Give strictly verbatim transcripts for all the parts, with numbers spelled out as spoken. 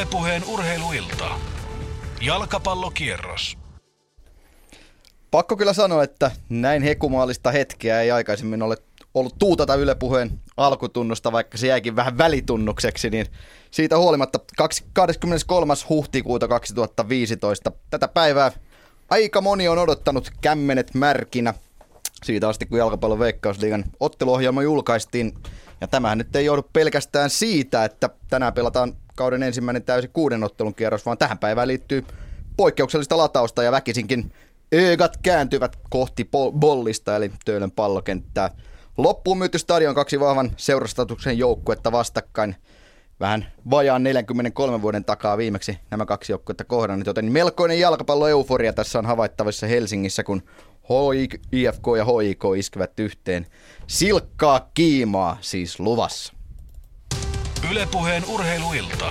Yle Puheen urheiluilta. Jalkapallokierros. Pakko kyllä sanoa, että näin hekumaalista hetkeä ei aikaisemmin ole ollut tuutata Yle Puheen alkutunnosta, vaikka se jäikin vähän välitunnukseksi, niin siitä huolimatta kahdeskymmeneskolmas huhtikuuta kaksituhattaviisitoista tätä päivää aika moni on odottanut kämmenet märkinä siitä asti, kun Jalkapallon Veikkausliigan otteluohjelma julkaistiin. Ja tämähän nyt ei joudu pelkästään siitä, että tänään pelataan kauden ensimmäinen täysi kuuden ottelun kierros, vaan tähän päivään liittyy poikkeuksellista latausta ja väkisinkin ögat kääntyvät kohti pol- bollista, eli Töölön pallokenttää. Loppuun myyty stadion kaksi vahvan seurastatuksen joukkuetta vastakkain. Vähän vajaan neljänkymmenenkolmen vuoden takaa viimeksi nämä kaksi joukkuetta kohdannut, joten melkoinen jalkapalloeuforia tässä on havaittavissa Helsingissä, kun H I F K ja H I K iskevät yhteen. Silkkaa kiimaa siis luvassa. Yle Puheen urheiluilta.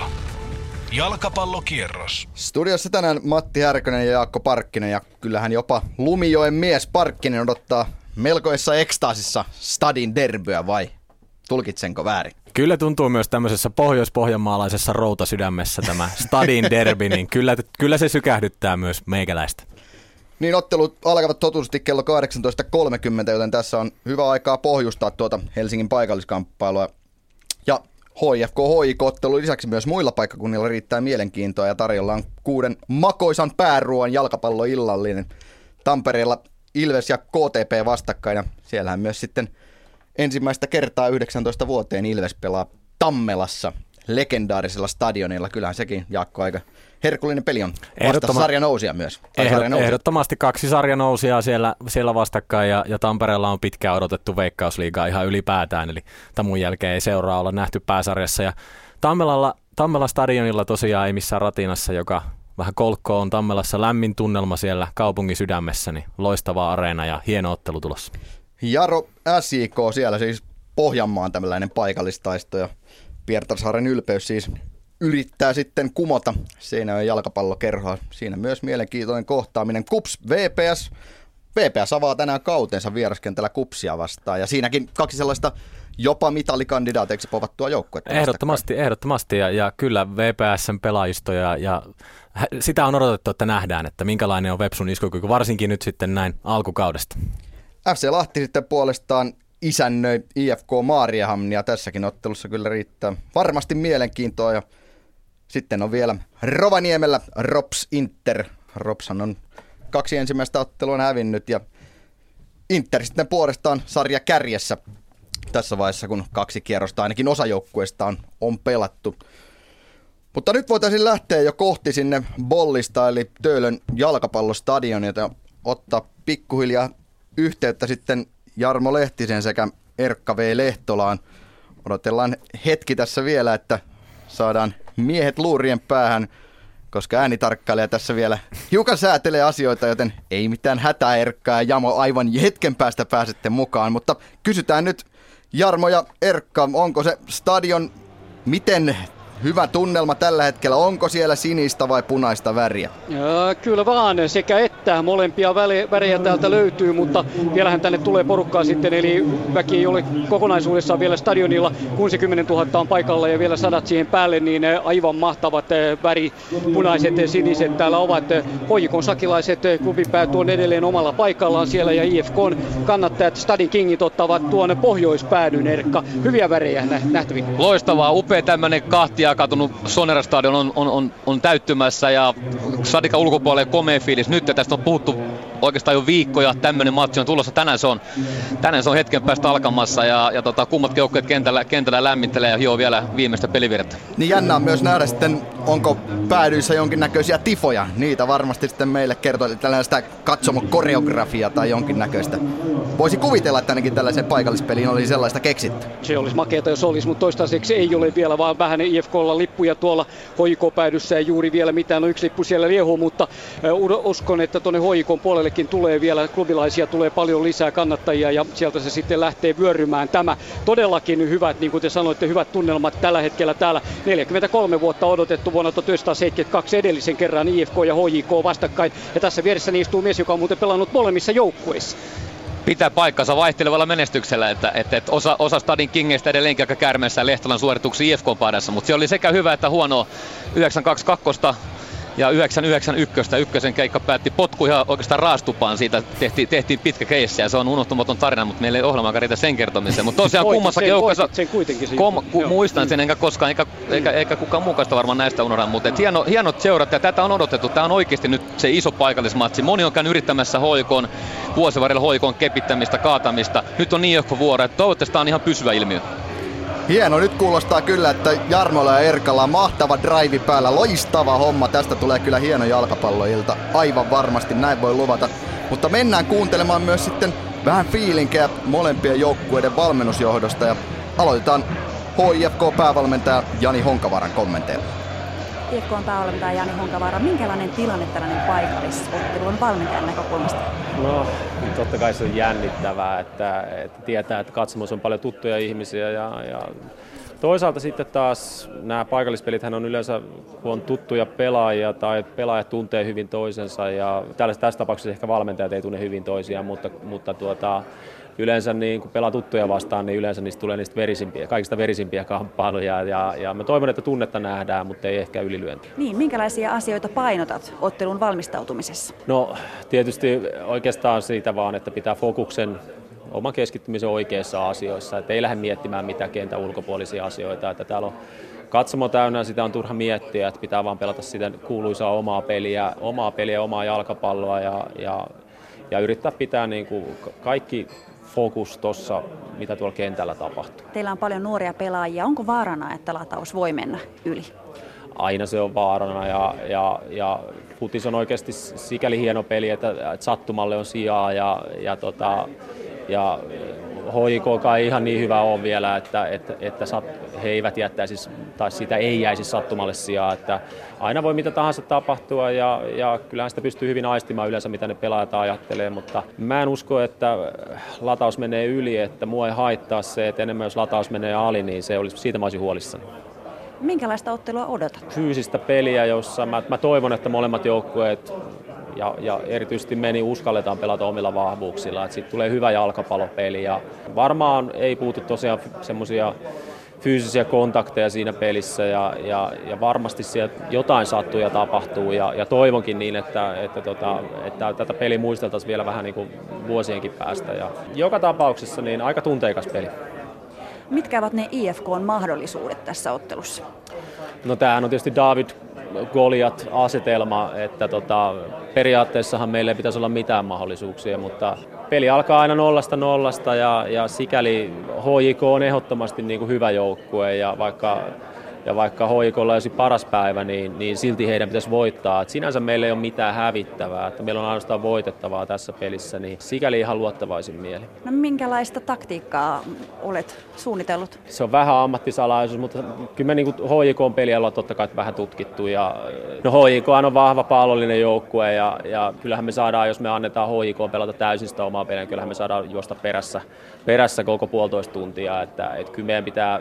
Jalkapallokierros. Studiossa tänään Matti Härkönen ja Jaakko Parkkinen, ja kyllähän jopa Lumijoen mies Parkkinen odottaa melkoisessa ekstaasissa stadin derbyä, vai tulkitsenko väärin? Kyllä tuntuu myös tämmöisessä pohjois-pohjanmaalaisessa routasydämessä tämä stadin derby, niin kyllä, kyllä se sykähdyttää myös meikäläistä. Niin, ottelut alkavat totuusti kello kahdeksantoista kolmekymmentä, joten tässä on hyvä aikaa pohjustaa tuota Helsingin paikalliskamppailua. Ja H I F K H I K-ottelun lisäksi myös muilla paikkakunnilla riittää mielenkiintoa ja tarjolla on kuuden makoisan pääruoan jalkapalloillallinen. Tampereella Ilves ja K T P vastakkain, ja siellähän myös sitten ensimmäistä kertaa yhdeksäntoista vuoteen Ilves pelaa Tammelassa legendaarisella stadionilla. Kyllähän sekin, Jaakko, aika herkullinen peli on. Vasta sarjanousia myös. Ehdottomasti, ehdottomasti kaksi sarjanousijaa siellä, siellä vastakkain, ja, ja Tampereella on pitkään odotettu Veikkausliigaa ihan ylipäätään, eli tamun jälkeen ei seuraa olla nähty pääsarjassa. Ja Tammelalla, Tammela stadionilla tosiaan ei missään ratinassa, joka vähän kolkko on Tammelassa, lämmin tunnelma siellä kaupungin sydämessä, niin loistava areena ja hieno ottelu tulossa. Jaro S I K, siellä siis Pohjanmaan tämmöinen paikallistaisto, ja Pietarsaaren ylpeys siis yrittää sitten kumota Seinäjoen jalkapallokerhoa. Siinä myös mielenkiintoinen kohtaaminen. Kups V P S. V P S avaa tänään kautensa vieraskentällä Kupsia vastaan, ja siinäkin kaksi sellaista jopa mitalikandidaatiksi povattua joukkuetta. Ehdottomasti, ehdottomasti ja, ja kyllä V P S:n pelaajisto ja, ja sitä on odotettu, että nähdään, että minkälainen on Vepsun iskukyky, varsinkin nyt sitten näin alkukaudesta. F C Lahti sitten puolestaan isännöi I F K Maariahamnia. Tässäkin ottelussa kyllä riittää varmasti mielenkiintoa, ja sitten on vielä Rovaniemellä Rops Inter. Ropsan on kaksi ensimmäistä ottelua hävinnyt, ja Inter sitten puolestaan sarja kärjessä tässä vaiheessa, kun kaksi kierrosta ainakin osa joukkueesta on, on pelattu. Mutta nyt voitaisiin lähteä jo kohti sinne bollista, eli Töölön jalkapallostadion, jota ottaa pikkuhiljaa yhteyttä sitten Jarmo Lehtisen sekä Erkka V. Lehtolaan. Odotellaan hetki tässä vielä, että saadaan miehet luurien päähän, koska äänitarkkailija tässä vielä hiukan säätelee asioita, joten ei mitään hätää, Erkkaa ja Jamo, aivan hetken päästä pääsette mukaan. Mutta kysytään nyt Jarmo ja Erkka, onko se stadion, miten hyvä tunnelma tällä hetkellä, onko siellä sinistä vai punaista väriä? Ja, kyllä vaan, sekä että molempia värejä täältä löytyy, mutta vielähän tänne tulee porukkaa sitten, eli väki ei ole kokonaisuudessaan vielä stadionilla, kun se kymmenen tuhatta on paikalla ja vielä sadat siihen päälle, niin aivan mahtavat väri, punaiset ja siniset täällä ovat. H J K:n sakilaiset, klubipäät on edelleen omalla paikallaan siellä, ja I F K:n kannattajat, Stadin Kingit, ottavat tuon pohjoispäädyn, Erkka. Hyviä värejä nähtäviin. Loistavaa, upea tämmöinen kahtia kaatunut Sonera-stadion on, on, on, on täyttymässä, ja Stadikan ulkopuolelle komea fiilis nyt, ja tästä on puhuttu oikeastaan jo viikkoja, tämmöinen matsi on tulossa, tänään se on, tänään se on hetken päästä alkamassa, ja, ja tota, kummat joukkueet kentällä, kentällä lämmittelee ja hioo vielä viimeistä pelivirtaa. Niin, jännää myös nähdä sitten, onko päädyissä jonkinnäköisiä tifoja, niitä varmasti sitten meille kertoi tällaista katsomokoreografiaa tai jonkinnäköistä. Voisi kuvitella, että ainakin tällaiseen paikallispeliin oli sellaista keksitty. Se olisi makeata, jos olisi, mutta toistaiseksi ei ole vielä, vaan vähän I F K olla lippuja tuolla H J K-päädyssä ei juuri vielä mitään, no yksi lippu siellä liehuu, mutta uskon, että tuonne H J K:n puolellekin tulee vielä, klubilaisia tulee paljon lisää kannattajia, ja sieltä se sitten lähtee vyörymään tämä. Todellakin hyvät, niin kuin te sanoitte, hyvät tunnelmat tällä hetkellä täällä. neljäkymmentäkolme vuotta odotettu, vuonna tuhatyhdeksänsataaseitsemänkymmentäkaksi edellisen kerran I F K ja H J K vastakkain, ja tässä vieressä istuu mies, joka on muuten pelannut molemmissa joukkueissa. pitää paikkansa vaihtelevalla menestyksellä, että, että, että osa, osa Stadin kingeistä edelleenkin aika käärmeessä Lehtolan suorituksiin I F K:n päädässä, mutta se oli sekä hyvä että huono yhdeksän kaksi kaksi ja yhdeksän yhdeksän yksi. Ykkösen keikka päätti potku ihan oikeastaan raastupaan, siitä tehtiin, tehtiin pitkä keissi ja se on unohtumaton tarina, mutta meillä ei ohjelmaa riitä sen kertomiseen. Mutta tosiaan kummassakin joukassa, ku, muistan sen enkä koskaan, eikä, eikä, eikä kukaan muukaista varmaan näistä unohda, mutta et hieno, hienot seurat ja tätä on odotettu. Tämä on oikeasti nyt se iso paikallismatsi. Moni on käynyt yrittämässä hoikoon, vuosien varrella hoikoon kepittämistä, kaatamista. Nyt on niin johko vuoro, että toivottavasti tämä on ihan pysyvä ilmiö. Hieno, nyt kuulostaa kyllä, että Jarmolla ja Erkalla mahtava drive päällä, loistava homma. Tästä tulee kyllä hieno jalkapalloilta, aivan varmasti, näin voi luvata. Mutta mennään kuuntelemaan myös sitten vähän fiilinkejä molempien joukkueiden valmennusjohdosta ja aloitetaan H I F K-päävalmentaja Jani Honkavaran kommenteilla. I F K-päävalmentaja Jani Honkavaara, minkälainen tilanne tällainen paikallisottelu on valmentajan näkökulmasta? No, totta kai se on jännittävää, että, että tietää, että katsomossa on paljon tuttuja ihmisiä ja, ja toisaalta sitten taas nämä paikallispelithän on yleensä, kun on tuttuja pelaajia tai pelaajat tuntee hyvin toisensa ja tässä tapauksessa ehkä valmentajat ei tunne hyvin toisiaan, mutta, mutta tuota, yleensä niin, kun pelaa tuttuja vastaan, niin yleensä niistä tulee niistä verisimpiä, kaikista verisimpiä kamppailuja ja, ja mä toivon, että tunnetta nähdään, mutta ei ehkä ylilyöntiä. Niin, minkälaisia asioita painotat ottelun valmistautumisessa? No tietysti oikeastaan siitä vaan, että pitää fokuksen oman keskittymisen oikeissa asioissa, että ei lähde miettimään mitään kentän ulkopuolisia asioita, että täällä on katsomo täynnä, sitä on turha miettiä, että pitää vaan pelata sitä kuuluisaa omaa peliä, omaa peliä, omaa jalkapalloa ja, ja, ja yrittää pitää niin kuin kaikki fokus tuossa, mitä tuolla kentällä tapahtuu. Teillä on paljon nuoria pelaajia. Onko vaarana, että lataus voi mennä yli? Aina se on vaarana ja, ja, ja futis on oikeasti sikäli hieno peli, että, että sattumalle on sijaa ja, ja, tota, ja hoikoakaan ei ihan niin hyvä ole vielä, että, että, että sat, he eivät jättäisi, tai sitä ei jäisi sattumalle sijaa. Että aina voi mitä tahansa tapahtua ja, ja kyllähän sitä pystyy hyvin aistimaan yleensä, mitä ne pelaajat ajattelee, mutta mä en usko, että lataus menee yli, että mua ei haittaa se, että enemmän jos lataus menee ali, niin se olisi, siitä mä olisin huolissani. Minkälaista ottelua odotat? Fyysistä peliä, jossa mä, mä toivon, että molemmat joukkueet ja, ja erityisesti me niin uskalletaan pelata omilla vahvuuksilla. Siitä tulee hyvä jalkapallopeli ja varmaan ei puutu tosiaan semmoisia fyysisiä kontakteja siinä pelissä ja, ja, ja varmasti siellä jotain sattuu ja tapahtuu ja, ja toivonkin niin, että, että, tota, että tätä peliä muisteltaisiin vielä vähän niin kuin vuosienkin päästä. Ja joka tapauksessa niin aika tunteikas peli. Mitkä ovat ne I F K:n mahdollisuudet tässä ottelussa? No tämähän on tietysti David Goliat-asetelma, että tota, periaatteessahan meillä ei pitäisi olla mitään mahdollisuuksia, mutta peli alkaa aina nollasta nollasta ja, ja sikäli H J K on ehdottomasti niin kuin hyvä joukkue ja vaikka, ja vaikka H J K:lla olisi paras päivä, niin, niin silti heidän pitäisi voittaa. Et sinänsä meillä ei ole mitään hävittävää, että meillä on ainoastaan voitettavaa tässä pelissä, niin sikäli ihan luottavaisin mieli. No minkälaista taktiikkaa olet suunnitellut? Se on vähän ammattisalaisuus, mutta kyllä me niin kuin H J K:n peliä ollaan totta kai vähän tutkittu. Ja, no H J K on vahva pallollinen joukkue ja, ja kyllähän me saadaan, jos me annetaan H J K:n pelata täysin sitä omaa peliä, niin kyllähän me saadaan juosta perässä, perässä koko puolitoista tuntia. Että, et kyllä meidän pitää...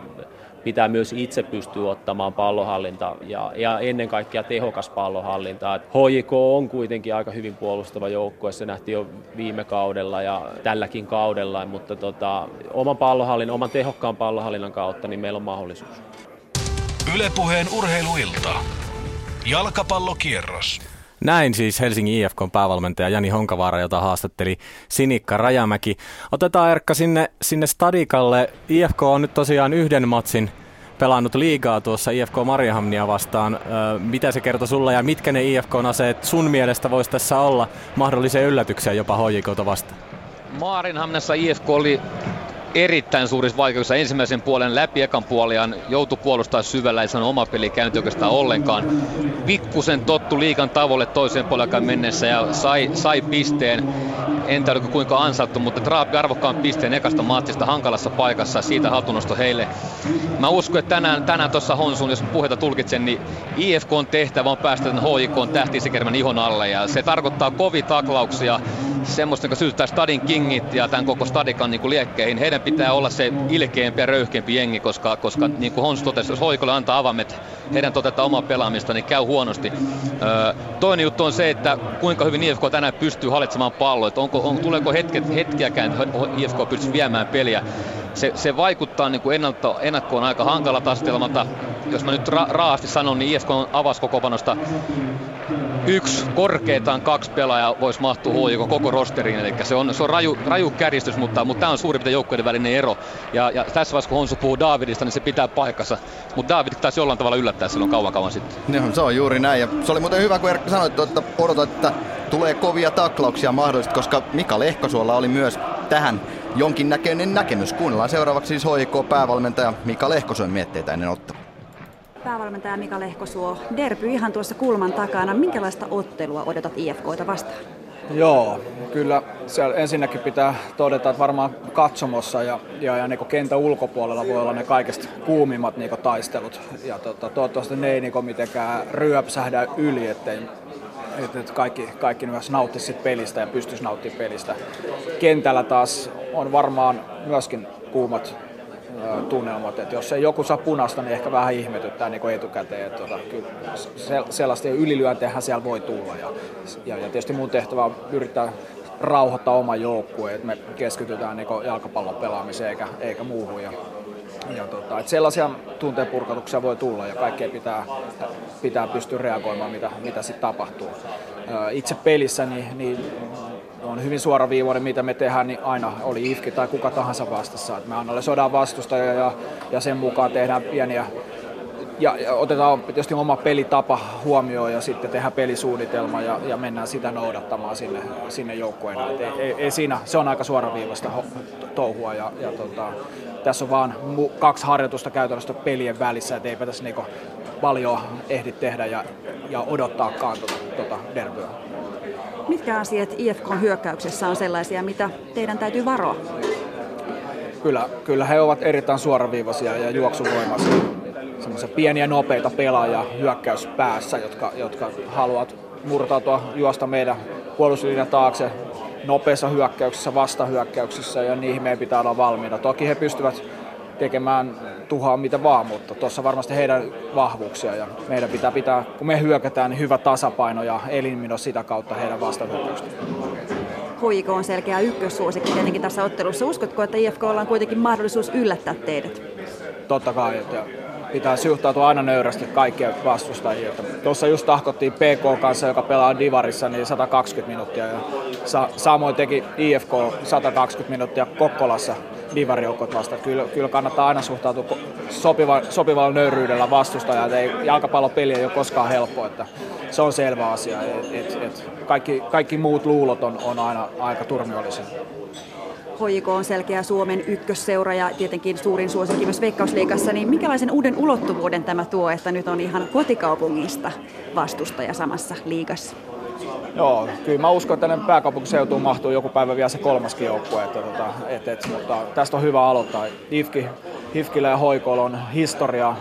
Pitää myös itse pystyä ottamaan pallohallinta ja, ja ennen kaikkea tehokas pallohallinta. H J K on kuitenkin aika hyvin puolustava joukkue, se nähtiin jo viime kaudella ja tälläkin kaudella, mutta tota, oman, pallohallinnan, oman tehokkaan pallohallinnan kautta niin meillä on mahdollisuus. Yle Puheen urheiluilta. Jalkapallokierros. Näin siis Helsingin I F K:n päävalmentaja Jani Honkavaara, jota haastatteli Sinikka Rajamäki. Otetaan Erkka sinne, sinne Stadikalle. I F K on nyt tosiaan yhden matsin pelannut liigaa tuossa I F K Mariehamnia vastaan. Öö, mitä se kertoi sulla ja mitkä ne I F K:n aseet sun mielestä voisi tässä olla mahdollisia yllätyksiä jopa H J K:ta vastaan? Mariehamnessa I F K oli erittäin suurissa vaikeuksissa ensimmäisen puolen läpi ekan puoliaan, joutui puolustaa syvällä, ei saanut oma peli käynyt oikeastaan ollenkaan. Pikkusen tottu liigan tavoille toiseen puolen mennessä ja sai, sai pisteen, en tiedä kuinka ansaittu, mutta Traapi arvokkaan pisteen ekasta maatsista hankalassa paikassa, siitä hatunnosto heille. Mä uskon, että tänään, tänään tuossa Honsuun, jos puheita tulkitsen, niin I F K on tehtävä on päästä tämän H J K tähtisekermän ihon alle ja se tarkoittaa kovia taklauksia, semmoista, joka syyttää Stadin kingit ja tämän koko Stadikan niin kuin liekkeihin. Heidän pitää olla se ilkeämpi ja röyhkeämpi jengi, koska, koska niin kuin Hons totesi, jos Hoikolle antaa avaimet heidän toteuttaa omaa pelaamista, niin käy huonosti. Öö, toinen juttu on se, että kuinka hyvin I F K tänään pystyy hallitsemaan palloa. Että onko, on, tuleeko hetket, hetkiäkään, että I F K pystyisi viemään peliä. Se, se vaikuttaa niin kuin ennalta, ennakkoon aika hankalata astelmalta. Jos mä nyt ra- raasti sanon, niin I F K on avauskokopanosta yksi, korkeitaan kaksi pelaajaa voisi mahtua H J K koko rosteriin. Eli se on, se on raju, raju kärjistys, mutta, mutta tämä on suurin piirtein joukkueiden välinen ero. Ja, ja tässä vaiheessa, kun Honsu puhuu Davidista, niin se pitää paikkansa. Mutta David taisi jollain tavalla yllättää silloin kauan kauan sitten. No, se on juuri näin. Ja se oli muuten hyvä, kun Erkka sanoi, että odotat, että tulee kovia taklauksia mahdollisesti, koska Mika Lehkosuolla oli myös tähän jonkinnäköinen näkemys. Kuunnellaan seuraavaksi siis H J K-päävalmentaja Mika Lehkosuon mietteitä ennen ottaa. Päävalmentaja Mika Lehkosuo, derby ihan tuossa kulman takana. Minkälaista ottelua odotat I F K:ta vastaan? Joo, kyllä siellä ensinnäkin pitää todeta, että varmaan katsomossa ja, ja, ja niin kentän ulkopuolella voi olla ne kaikista kuumimmat niin taistelut. Ja to, toivottavasti ne ei niin mitenkään ryöpsähdä yli, ettei että kaikki, kaikki myös nauttisivat pelistä ja pystyisivät nauttimaan pelistä. Kentällä taas on varmaan myöskin kuumat tunnelmat, että jos ei joku saa punaista, niin ehkä vähän ihmetyttää niin kuin etukäteen, että tuota, kyllä sellaista ylilyönteihän siellä voi tulla ja, ja, ja tietysti mun tehtävä on yrittää rauhoittaa oman joukkueen, että me keskitytään niin kuin jalkapallon pelaamiseen eikä, eikä muuhun ja, ja tota, että sellaisia tunteen purkatuksia voi tulla ja kaikkea pitää, pitää pystyä reagoimaan, mitä, mitä sitten tapahtuu. Itse pelissä niin, niin on hyvin suoraviivoinen, mitä me tehdään, niin aina oli I F K tai kuka tahansa vastassa. Me analysoidaan vastustajia ja, ja sen mukaan tehdään pieniä, ja, ja otetaan tietysti oma pelitapa huomioon ja sitten tehdään pelisuunnitelma ja, ja mennään sitä noudattamaan sinne, sinne joukkueena. Ei, ei siinä, se on aika suoraviivaista touhua ja, ja tota, tässä on vaan kaksi harjoitusta käytännössä pelien välissä, et eipä tässä niinku paljon ehdi tehdä ja, ja odottaakaan tuota, tuota derbyä. Mitkä asiat I F K:n hyökkäyksessä on sellaisia, mitä teidän täytyy varoa? Kyllä, kyllä he ovat erittäin suoraviivaisia ja juoksuvoimaisia. Semmoisia pieniä nopeita pelaajia hyökkäyspäässä, jotka, jotka haluavat murtautua juosta meidän puolustuslinjan taakse nopeissa hyökkäyksissä, vastahyökkäyksissä ja niihin meidän pitää olla valmiina. Toki he pystyvät tekemään tuhaa mitä vaan, mutta tuossa varmasti heidän vahvuuksia ja meidän pitää pitää, kun me hyökätään, niin hyvä tasapaino ja eliminoida sitä kautta heidän vastahyökkäyksensä. H J K on selkeä ykkössuosikki tietenkin tässä ottelussa. Uskotko, että I F K:lla on kuitenkin mahdollisuus yllättää teidät? Totta kai, että pitää suhtautua aina nöyrästi kaikkia vastustajia. Tuossa just tahkottiin P K kanssa, joka pelaa Divarissa, niin sata kaksikymmentä minuuttia ja sa- samoin teki I F K sata kaksikymmentä minuuttia Kokkolassa. Divarijoukot vasta. Kyllä, kyllä kannattaa aina suhtautua sopiva, sopivalla nöyryydellä vastustajaa. Ei, jalkapallopeli ei ole koskaan helppoa. Että se on selvä asia. Et, et, et kaikki, kaikki muut luulot on, on aina aika turmiollisia. H J K on selkeä Suomen ykkösseura ja tietenkin suurin suosikki myös Veikkausliigassa. Niin minkälaisen uuden ulottuvuuden tämä tuo, että nyt on ihan kotikaupungista vastustaja samassa liigassa? Joo, kyllä mä uskon, että tänne pääkaupunkiseutuun mahtuu joku päivä vielä se kolmaskin joukkue, että, että, että, mutta tästä on hyvä aloittaa. I F K:llä ja H J K:lla on historia,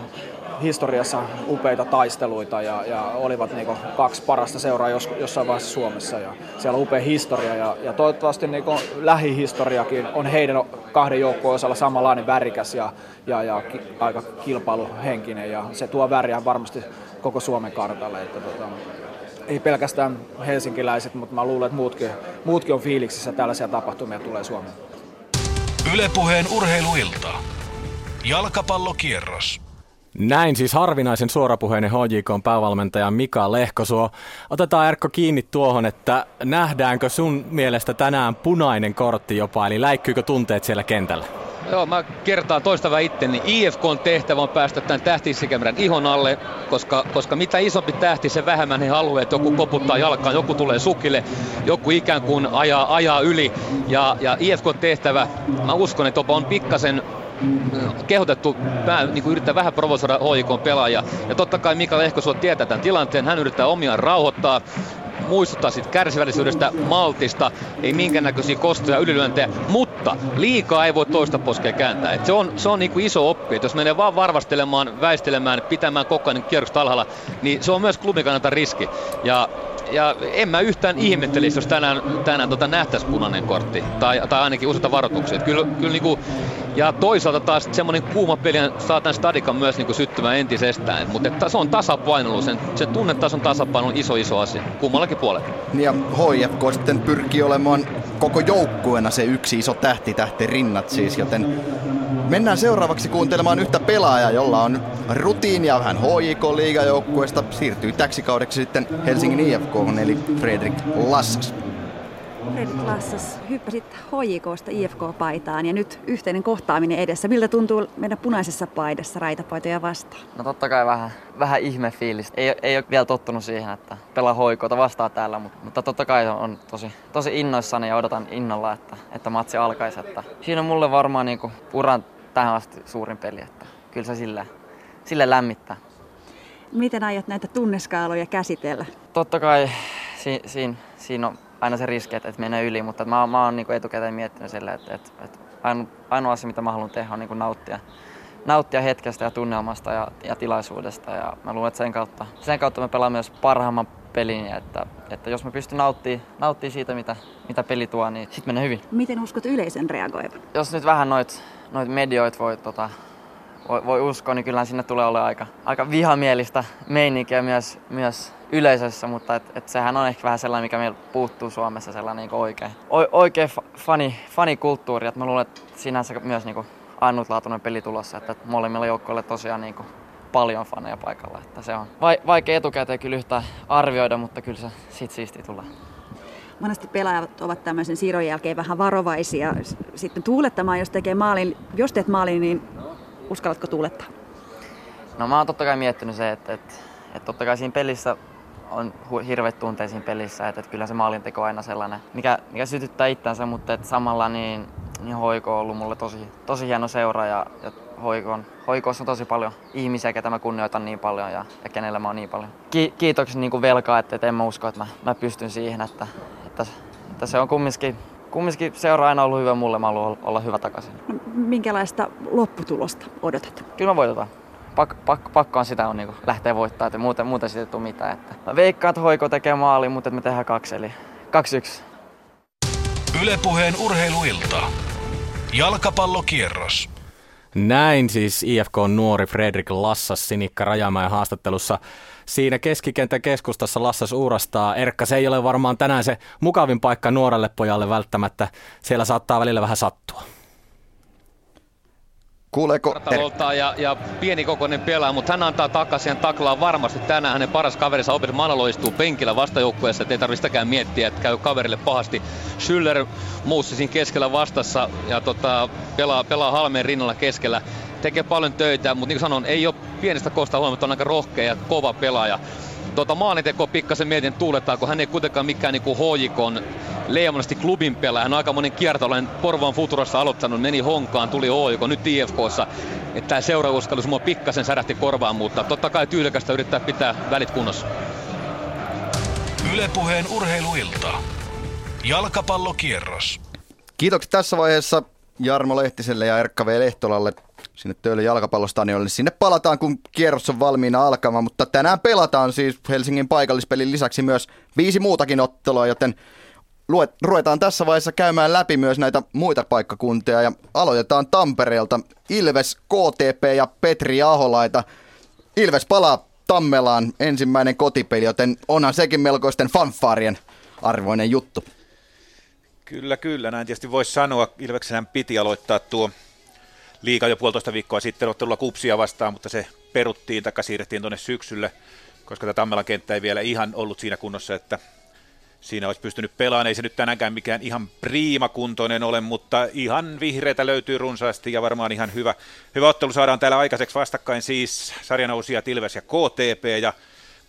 historiassa upeita taisteluita ja, ja olivat niin kuin kaksi parasta seuraa jos, jossain vaiheessa Suomessa. Ja siellä on upea historia ja, ja toivottavasti niin kuin lähihistoriakin on heidän kahden joukkueen osalla samanlainen värikäs ja, ja, ja ki, aika kilpailuhenkinen ja se tuo väriä varmasti koko Suomen kartalle. Että, tota, ei pelkästään helsinkiläiset, mutta mä luulen, että muutkin, muutkin on fiiliksissä. Tällaisia tapahtumia tulee Suomeen. Yle Puheen urheiluilta. Jalkapallokierros. Näin siis harvinaisen suorapuheinen H J K:n päävalmentaja Mika Lehkosuo. Otetaan Erkko kiinni tuohon, että nähdäänkö sun mielestä tänään punainen kortti jopa, eli läikkyykö tunteet siellä kentällä? Joo, mä kertaan toistava itteni. I F K:n tehtävä on päästä tämän tähtisikämerän ihon alle, koska, koska mitä isompi tähti, se vähemmän he haluaa, että joku koputtaa jalkaan, joku tulee sukille, joku ikään kuin ajaa, ajaa yli. Ja, ja I F K:n tehtävä, mä uskon, että on pikkasen kehotettu, pää, niin kuin yrittää vähän provosoida H J K:n pelaajia. Ja totta kai Mika Lehkosuo tietää tämän tilanteen, hän yrittää omiaan rauhoittaa. Muistuttaa siitä kärsivällisyydestä, maltista, ei minkäännäköisiä kostoja, ylilyöntejä, mutta liikaa ei voi toista poskea kääntää. Et se on, se on niinku iso oppi, että jos menee vaan varvastelemaan, väistelemään, pitämään koko ajan kierrokset alhaalla, niin se on myös klubin kannalta riski. Ja, ja en mä yhtään ihmettelisi, jos tänään, tänään tota nähtäisi punainen kortti, tai, tai ainakin useita varoituksia. Kyllä, kyllä niinku Ja toisaalta taas semmoinen kuuma peli saa tämän Stadikan myös niin kuin syttymään entisestään. Mutta se on tasapainoilu, sen, sen tunnetason tasapaino on iso iso asia kummallakin puolella. Ja H J K sitten pyrkii olemaan koko joukkueena se yksi iso tähti, tähti rinnat siis, joten mennään seuraavaksi kuuntelemaan yhtä pelaajaa, jolla on rutiinia vähän H J K-liigajoukkueesta. Siirtyy täksi kaudeksi sitten Helsingin I F K:hon eli Fredrik Lassas. Fredrik Lassas, hyppäsit H J K:sta I F K-paitaan ja nyt yhteinen kohtaaminen edessä. Miltä tuntuu mennä punaisessa paidassa raitapaitoja vastaan? No totta kai vähän, vähän ihme fiilis. Ei, ei ole vielä tottunut siihen, että pelaa H J K:ta vastaan täällä, mutta, mutta totta kai on tosi, tosi innoissani ja odotan innolla, että, että matsi alkaisi. Että siinä on mulle varmaan niin kuin uran tähän asti suurin peli, että kyllä se sille, sille lämmittää. Miten aiot näitä tunneskaaloja käsitellä? Totta kai si, si, siinä on aina se riski, että menee yli, mutta mä, mä oon niinku etukäteen miettinyt sille, että, että, että aino, ainoa asia, mitä mä haluan tehdä, on niinku nauttia, nauttia hetkestä ja tunnelmasta ja, ja tilaisuudesta. Ja mä luulen, että sen kautta, sen kautta mä pelaan myös parhaamman pelin, ja että, että jos mä pystyn nauttimaan nauttia siitä, mitä, mitä peli tuo, niin sit menee hyvin. Miten uskot yleisön reagoivan? Jos nyt vähän noit, noit medioit voi, tota, voi, voi uskoa, niin kyllähän siinä tulee olla aika, aika vihamielistä meininkiä myös, myös yleisössä, mutta et, et sehän on ehkä vähän sellainen, mikä meillä puuttuu Suomessa, sellainen niin oikea, oikea fani, fanikulttuuri. Et mä luulen, että sinänsä myös niin ainutlaatuinen peli tulossa, että et molemmilla joukkoilla tosiaan niin kuin paljon faneja paikalla. Että se on vaikea etukäteen kyllä yhtään arvioida, mutta kyllä se siitä siistiä tulee. Monesti pelaajat ovat tämmöisen siirron jälkeen vähän varovaisia sitten tuulettamaan, jos tekee maalin. Jos teet maalin, niin uskallatko tuulettaa? No mä oon totta kai miettinyt se, että, että, että totta kai siinä pelissä on hirveät tunteisiin pelissä, että, että kyllä se maalinteko on aina sellainen, mikä, mikä sytyttää itsensä, mutta että samalla niin, niin H J K on ollut mulle tosi, tosi hieno seura ja, ja H J K:ssa on tosi paljon ihmisiä, ketä mä kunnioitan niin paljon ja, ja kenellä mä oon niin paljon Ki- kiitoksen niin kuin velkaa, että, että en mä usko, että mä, mä pystyn siihen, että, että, että se on kumminkin, kumminkin seura aina ollut hyvä mulle, mä haluan olla hyvä takaisin. No, minkälaista lopputulosta odotat? Kyllä mä voitetaan. Pak, pak, pakkaan sitä on niin lähteä voittaa, että muuten, muuten siitä ei tule mitään. Että veikkaat H J K tekee maali, mutta me tehdään kaksi, eli kaksi yksi. Yle Puheen urheiluilta. Jalkapallokierros. Näin siis I F K:n nuori Fredrik Lassas Sinikka Rajamäen haastattelussa. Siinä keskikentän keskustassa Lassas uurastaa. Erkka, se ei ole varmaan tänään se mukavin paikka nuorelle pojalle välttämättä. Siellä saattaa välillä vähän sattua. Kuuleeko? Ja, ja pienikokoinen pelaa, mutta hän antaa takaisin, hän taklaa varmasti tänään. Hänen paras kaverinsa Ober Manalo istuu penkillä vastajoukkueessa, ettei tarvitse sitäkään miettiä, että käy kaverille pahasti. Schüller muussi siinä keskellä vastassa ja tota, pelaa, pelaa Halmeen rinnalla keskellä. Tekee paljon töitä, mutta niin kuin sanon, ei ole pienestä koosta huomattavasti, on aika rohkea ja kova pelaaja. Tota, maalinteko pikkasen mietin tuulettaa, kun hän ei kuitenkaan mikään niin kuin H J K:n leijonasti klubin pelaaja. Hän on aikamoinen kiertolainen, Porvoon Futurassa aloittanut, meni Honkaan, tuli H J K, nyt I F K:ssa. Että tämä seurauskallus mua pikkasen särähti korvaan, mutta totta kai tyylikästä yrittää pitää välit kunnossa. Yle Puheen urheiluilta. Jalkapallokierros. Kiitokset tässä vaiheessa Jarmo Lehtiselle ja Erkka V. Lehtolalle sinne Töölön jalkapallostadionille. Sinne palataan, kun kierros on valmiina alkamaan, mutta tänään pelataan siis Helsingin paikallispelin lisäksi myös viisi muutakin ottelua, joten luet, ruvetaan tässä vaiheessa käymään läpi myös näitä muita paikkakuntia ja aloitetaan Tampereelta. Ilves, K T P ja Petri Aholaita. Ilves palaa Tammelaan, ensimmäinen kotipeli, joten onhan sekin melkoisten fanfaarien arvoinen juttu. Kyllä, kyllä. Näin tietysti voisi sanoa. Ilveksenhän piti aloittaa tuo liiga jo puolitoista viikkoa sitten ottelulla Kupsia vastaan, mutta se peruttiin, taikka siirrettiin tuonne syksylle, koska tämä Tammelan kenttä ei vielä ihan ollut siinä kunnossa, että siinä olisi pystynyt pelaamaan. Ei se nyt tänäänkään mikään ihan priimakuntoinen ole, mutta ihan vihreitä löytyy runsaasti ja varmaan ihan hyvä, hyvä ottelu saadaan täällä aikaiseksi. Vastakkain siis sarjanousijat Ilves ja K T P, ja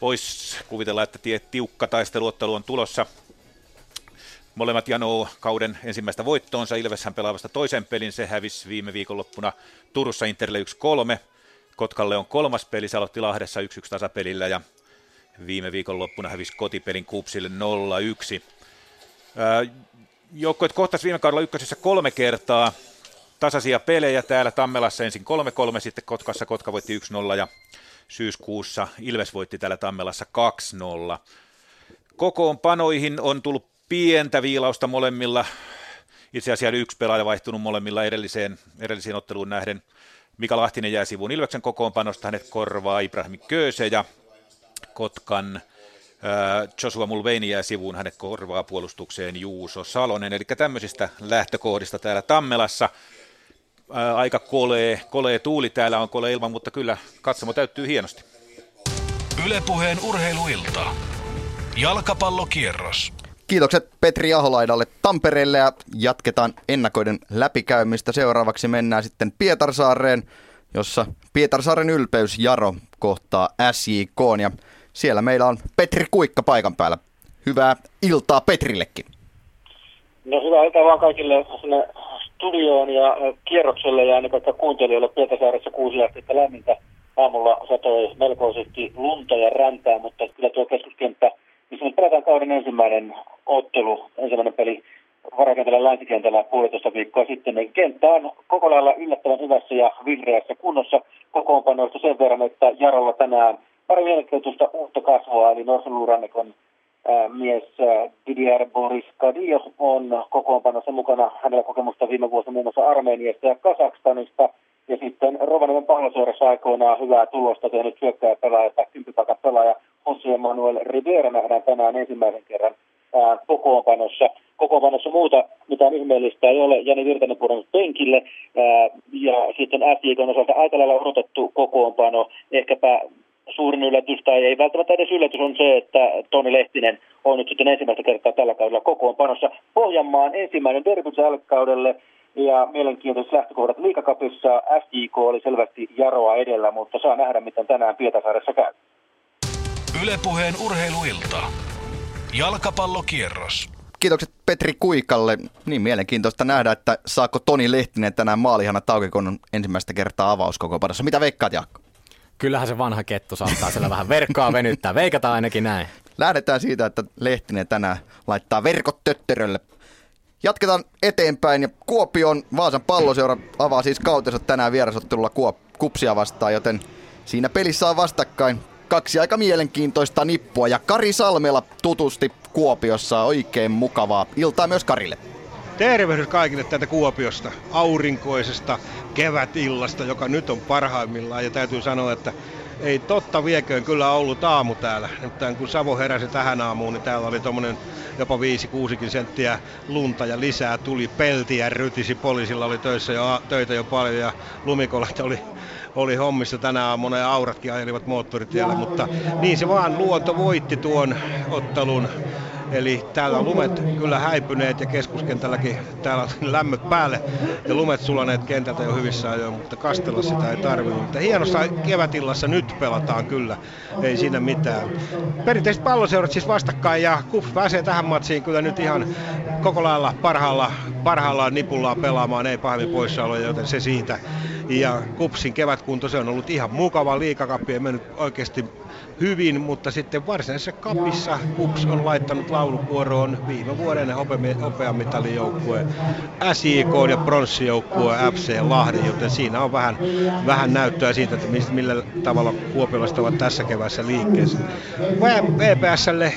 voisi kuvitella, että tie, tiukka taisteluottelu on tulossa. Molemmat janoo kauden ensimmäistä voittoonsa. Ilveshän pelaa vasta toisen pelin. Se hävisi viime viikonloppuna Turussa Interille yksi kolme. Kotkalle on kolmas peli. Se aloitti Lahdessa yksi yksi tasapelillä ja viime viikonloppuna hävisi kotipelin Kupsille nolla yksi. Joukkueet kohtasivat viime kaudella ykkösessä kolme kertaa. Tasaisia pelejä täällä Tammelassa ensin kolme kolme, sitten Kotkassa Kotka voitti yksi nolla ja syyskuussa Ilves voitti täällä Tammelassa kaksi nolla. Kokoonpanoihin on tullut pientä viilausta molemmilla. Itse asiassa yksi pelaaja vaihtunut molemmilla edelliseen, edelliseen otteluun nähden. Mika Lahtinen jää sivuun Ilveksen kokoonpanosta, hänet korvaa Ibrahim Köse ja Kotkan äh, Joshua Mulveini jää sivuun, hänet korvaa puolustukseen Juuso Salonen. Eli tämmöisistä lähtökohdista täällä Tammelassa. Äh, aika kolee, kolee tuuli täällä on, kolee ilman, mutta kyllä katsomo täyttyy hienosti. Yle Puheen urheiluilta. Jalkapallokierros. Kiitokset Petri Aholaidalle Tampereelle ja jatketaan ennakoiden läpikäymistä. Seuraavaksi mennään sitten Pietarsaareen, jossa Pietarsaaren ylpeys Jaro kohtaa S J K:n ja siellä meillä on Petri Kuikka paikan päällä. Hyvää iltaa Petrillekin. No hyvää iltaa vaan kaikille sinne studioon ja kierrokselle ja ennen kaikkea kuuntelijoille. Pietarsaaressa kuusi astetta lämmintä. Aamulla satoi melkoisesti lunta ja räntää, mutta kyllä tuo keskuskenttä, missä nyt pelataan kauden ensimmäinen ottelu, ensimmäinen peli varakentällä länsikentällä puolitoista viikkoa sitten, niin kenttä on koko lailla yllättävän hyvässä ja vihreässä kunnossa kokoonpanoista sen verran, että Jarolla tänään pari mielenkiintoista uutta kasvua, eli Norsunluurannikon mies Didier Boris Kadyrov on kokoonpanossa mukana, hänellä kokemusta viime vuosina muun muassa Armeniasta ja Kazakstanista. Ja sitten Rovaniemen Pallosuorassa aikoinaan hyvää tulosta tehnyt syökkääjä pelaaja tai kymppipakan pelaaja Jose Manuel Rivera nähdään tänään ensimmäisen kerran ää, kokoonpanossa. Kokoonpanossa muuta mitään ihmeellistä ei ole. Jani Virtanen pudonnut penkille ää, ja sitten S J K:n osalta aika lailla odotettu kokoonpano. Ehkäpä suurin yllätys tai ei välttämättä edes yllätys on se, että Toni Lehtinen on nyt sitten ensimmäistä kertaa tällä kaudella kokoonpanossa. Pohjanmaan ensimmäinen derby tälle kaudelle. Ja mielenkiintoiset lähtökohdat Liigacupissa. S J K oli selvästi Jaroa edellä, mutta saa nähdä, miten tänään Pietarsaaressa käy. Yle Puheen urheiluilta. Jalkapallokierros. Kiitokset Petri Kuikalle. Niin mielenkiintoista nähdä, että saako Toni Lehtinen tänään maalihana Taukikon ensimmäistä kertaa avauskokoonpanossa. Mitä veikkaat, Jaakko? Kyllähän se vanha kettu saattaa siellä vähän verkkaa venyttää. Veikataan ainakin näin. Lähdetään siitä, että Lehtinen tänään laittaa verkot tötterölle. Jatketaan eteenpäin ja Kuopion Vaasan Palloseura avaa siis kautensa tänään vierasottelulla Kuop- Kupsia vastaan, joten siinä pelissä on vastakkain kaksi aika mielenkiintoista nippua ja Kari Salmela tutusti Kuopiossa, oikein mukavaa iltaa myös Karille. Tervehdys kaikille täältä Kuopiosta, aurinkoisesta kevätillasta, joka nyt on parhaimmillaan ja täytyy sanoa, että ei totta vieköön kyllä ollut aamu täällä. Nyt kun Savo heräsi tähän aamuun, niin täällä oli tommonen jopa viisi kuusi senttiä lunta ja lisää tuli peltiä, rytisi, poliisilla oli töissä jo, töitä jo paljon ja lumikolat oli, oli hommissa tänä aamuna ja auratkin ajelivat moottoritiellä, mutta niin se vaan luonto voitti tuon ottelun. Eli täällä on lumet kyllä häipyneet ja keskuskentälläkin täällä on lämmöt päälle ja lumet sulaneet kentältä jo hyvissä ajoin, mutta kastella sitä ei tarvinnut. Mutta hienossa kevätillassa nyt pelataan kyllä, ei siinä mitään. Perinteiset palloseurat siis vastakkain ja Kups pääsee tähän matsiin kyllä nyt ihan koko lailla parhaalla, parhaallaan nipullaan pelaamaan, ei pahemmin poissaoloja, joten se siitä. Ja Kupsin kevätkunto, se on ollut ihan mukava, Liigacuppi ei mennyt oikeasti hyvin, mutta sitten varsinaisessa kapissa Kups on laittanut laulukuoroon viime vuoden hopeamitalin joukkueen S J K ja pronssijoukkueen F C Lahden, joten siinä on vähän, vähän näyttöä siitä, että millä tavalla kuopiolaiset ovat tässä keväässä liikkeessä. V P S:lle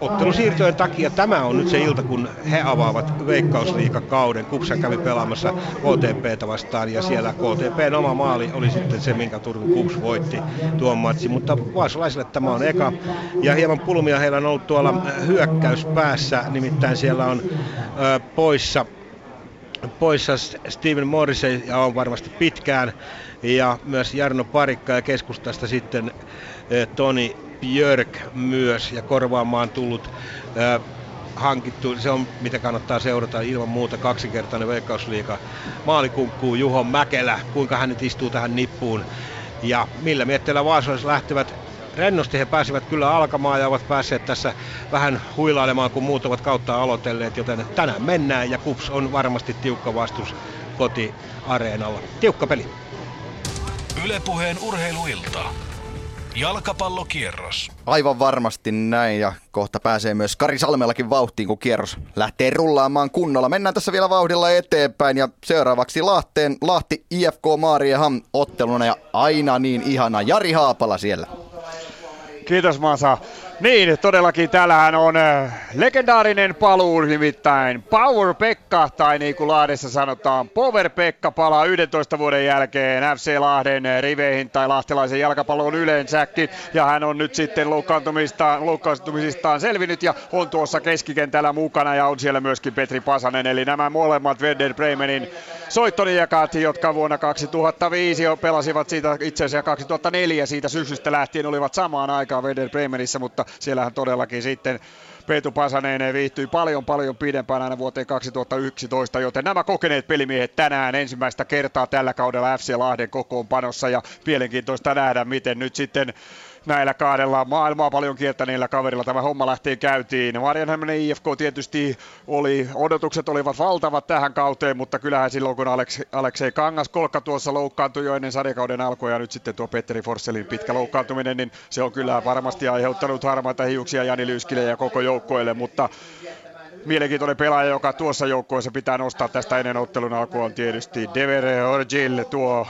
ottelusiirtojen takia tämä on nyt se ilta, kun he avaavat Veikkausliigakauden. Kupsa kävi pelaamassa K T P:tä vastaan ja siellä K T P:n oma maali oli sitten se, minkä Turun Kups voitti tuon matsin. Mutta vaasalaisille tämä on eka. Ja hieman pulmia heillä on ollut tuolla hyökkäyspäässä, nimittäin siellä on ö, poissa, poissa Steven Morrissey ja on varmasti pitkään. Ja myös Jarno Parikka ja keskustasta sitten ö, Toni Björk myös ja korvaamaan tullut äh, hankittu, se on mitä kannattaa seurata ilman muuta, kaksinkertainen Veikkausliiga maalinkunkkuu Juho Mäkelä, kuinka hän nyt istuu tähän nippuun ja millä mietteellä vaasalaiset lähtevät. Rennosti he pääsivät kyllä alkamaan ja ovat päässeet tässä vähän huilailemaan, kun muut ovat kautta aloitelleet, joten tänään mennään ja Kups on varmasti tiukka vastus kotiareenalla. Tiukka peli. Yle Puheen urheiluilta. Jalkapallokierros. Aivan varmasti näin ja kohta pääsee myös Kari Salmellakin vauhtiin, kun kierros lähtee rullaamaan kunnolla. Mennään tässä vielä vauhdilla eteenpäin ja seuraavaksi Lahteen, Lahti I F K Mariehamn otteluna ja aina niin ihana Jari Haapala siellä. Kiitos Masa. Niin, todellakin täällähän on legendaarinen paluu, nimittäin Power Pekka, tai niin kuin Lahdessa sanotaan, Power Pekka palaa yksitoista vuoden jälkeen F C Lahden riveihin tai lahtelaisen jalkapalloon yleensäkin. Ja hän on nyt sitten loukkaantumistaan, loukkaantumisistaan selvinnyt ja on tuossa keskikentällä mukana ja on siellä myöskin Petri Pasanen. Eli nämä molemmat Werder Bremenin soittonijakat, jotka vuonna kaksituhattaviisi jo pelasivat siitä, itse asiassa kaksituhattaneljä siitä syksystä lähtien olivat samaan aikaan Werder Bremenissä, mutta siellähän todellakin sitten Peetu Pasanen viihtyi paljon paljon pidempään aina vuoteen kaksituhattayksitoista, joten nämä kokeneet pelimiehet tänään ensimmäistä kertaa tällä kaudella F C Lahden kokoonpanossa ja mielenkiintoista nähdä, miten nyt sitten näillä kahdella maailmaa paljon kiertäneillä kaverilla tämä homma lähtee käyntiin. Marjanhamnen I F K tietysti oli, odotukset olivat valtavat tähän kauteen, mutta kyllähän silloin kun Aleks, Aleksei Kangaskolkka tuossa loukkaantui jo ennen sarjakauden alkua ja nyt sitten tuo Petteri Forsellin pitkä loukkaantuminen, niin se on kyllä varmasti aiheuttanut harmaita hiuksia Jani Lyyskille ja koko joukkoille, mutta mielenkiintoinen pelaaja, joka tuossa joukkoissa pitää nostaa tästä ennen ottelun alkua on tietysti Devere Orgil, tuo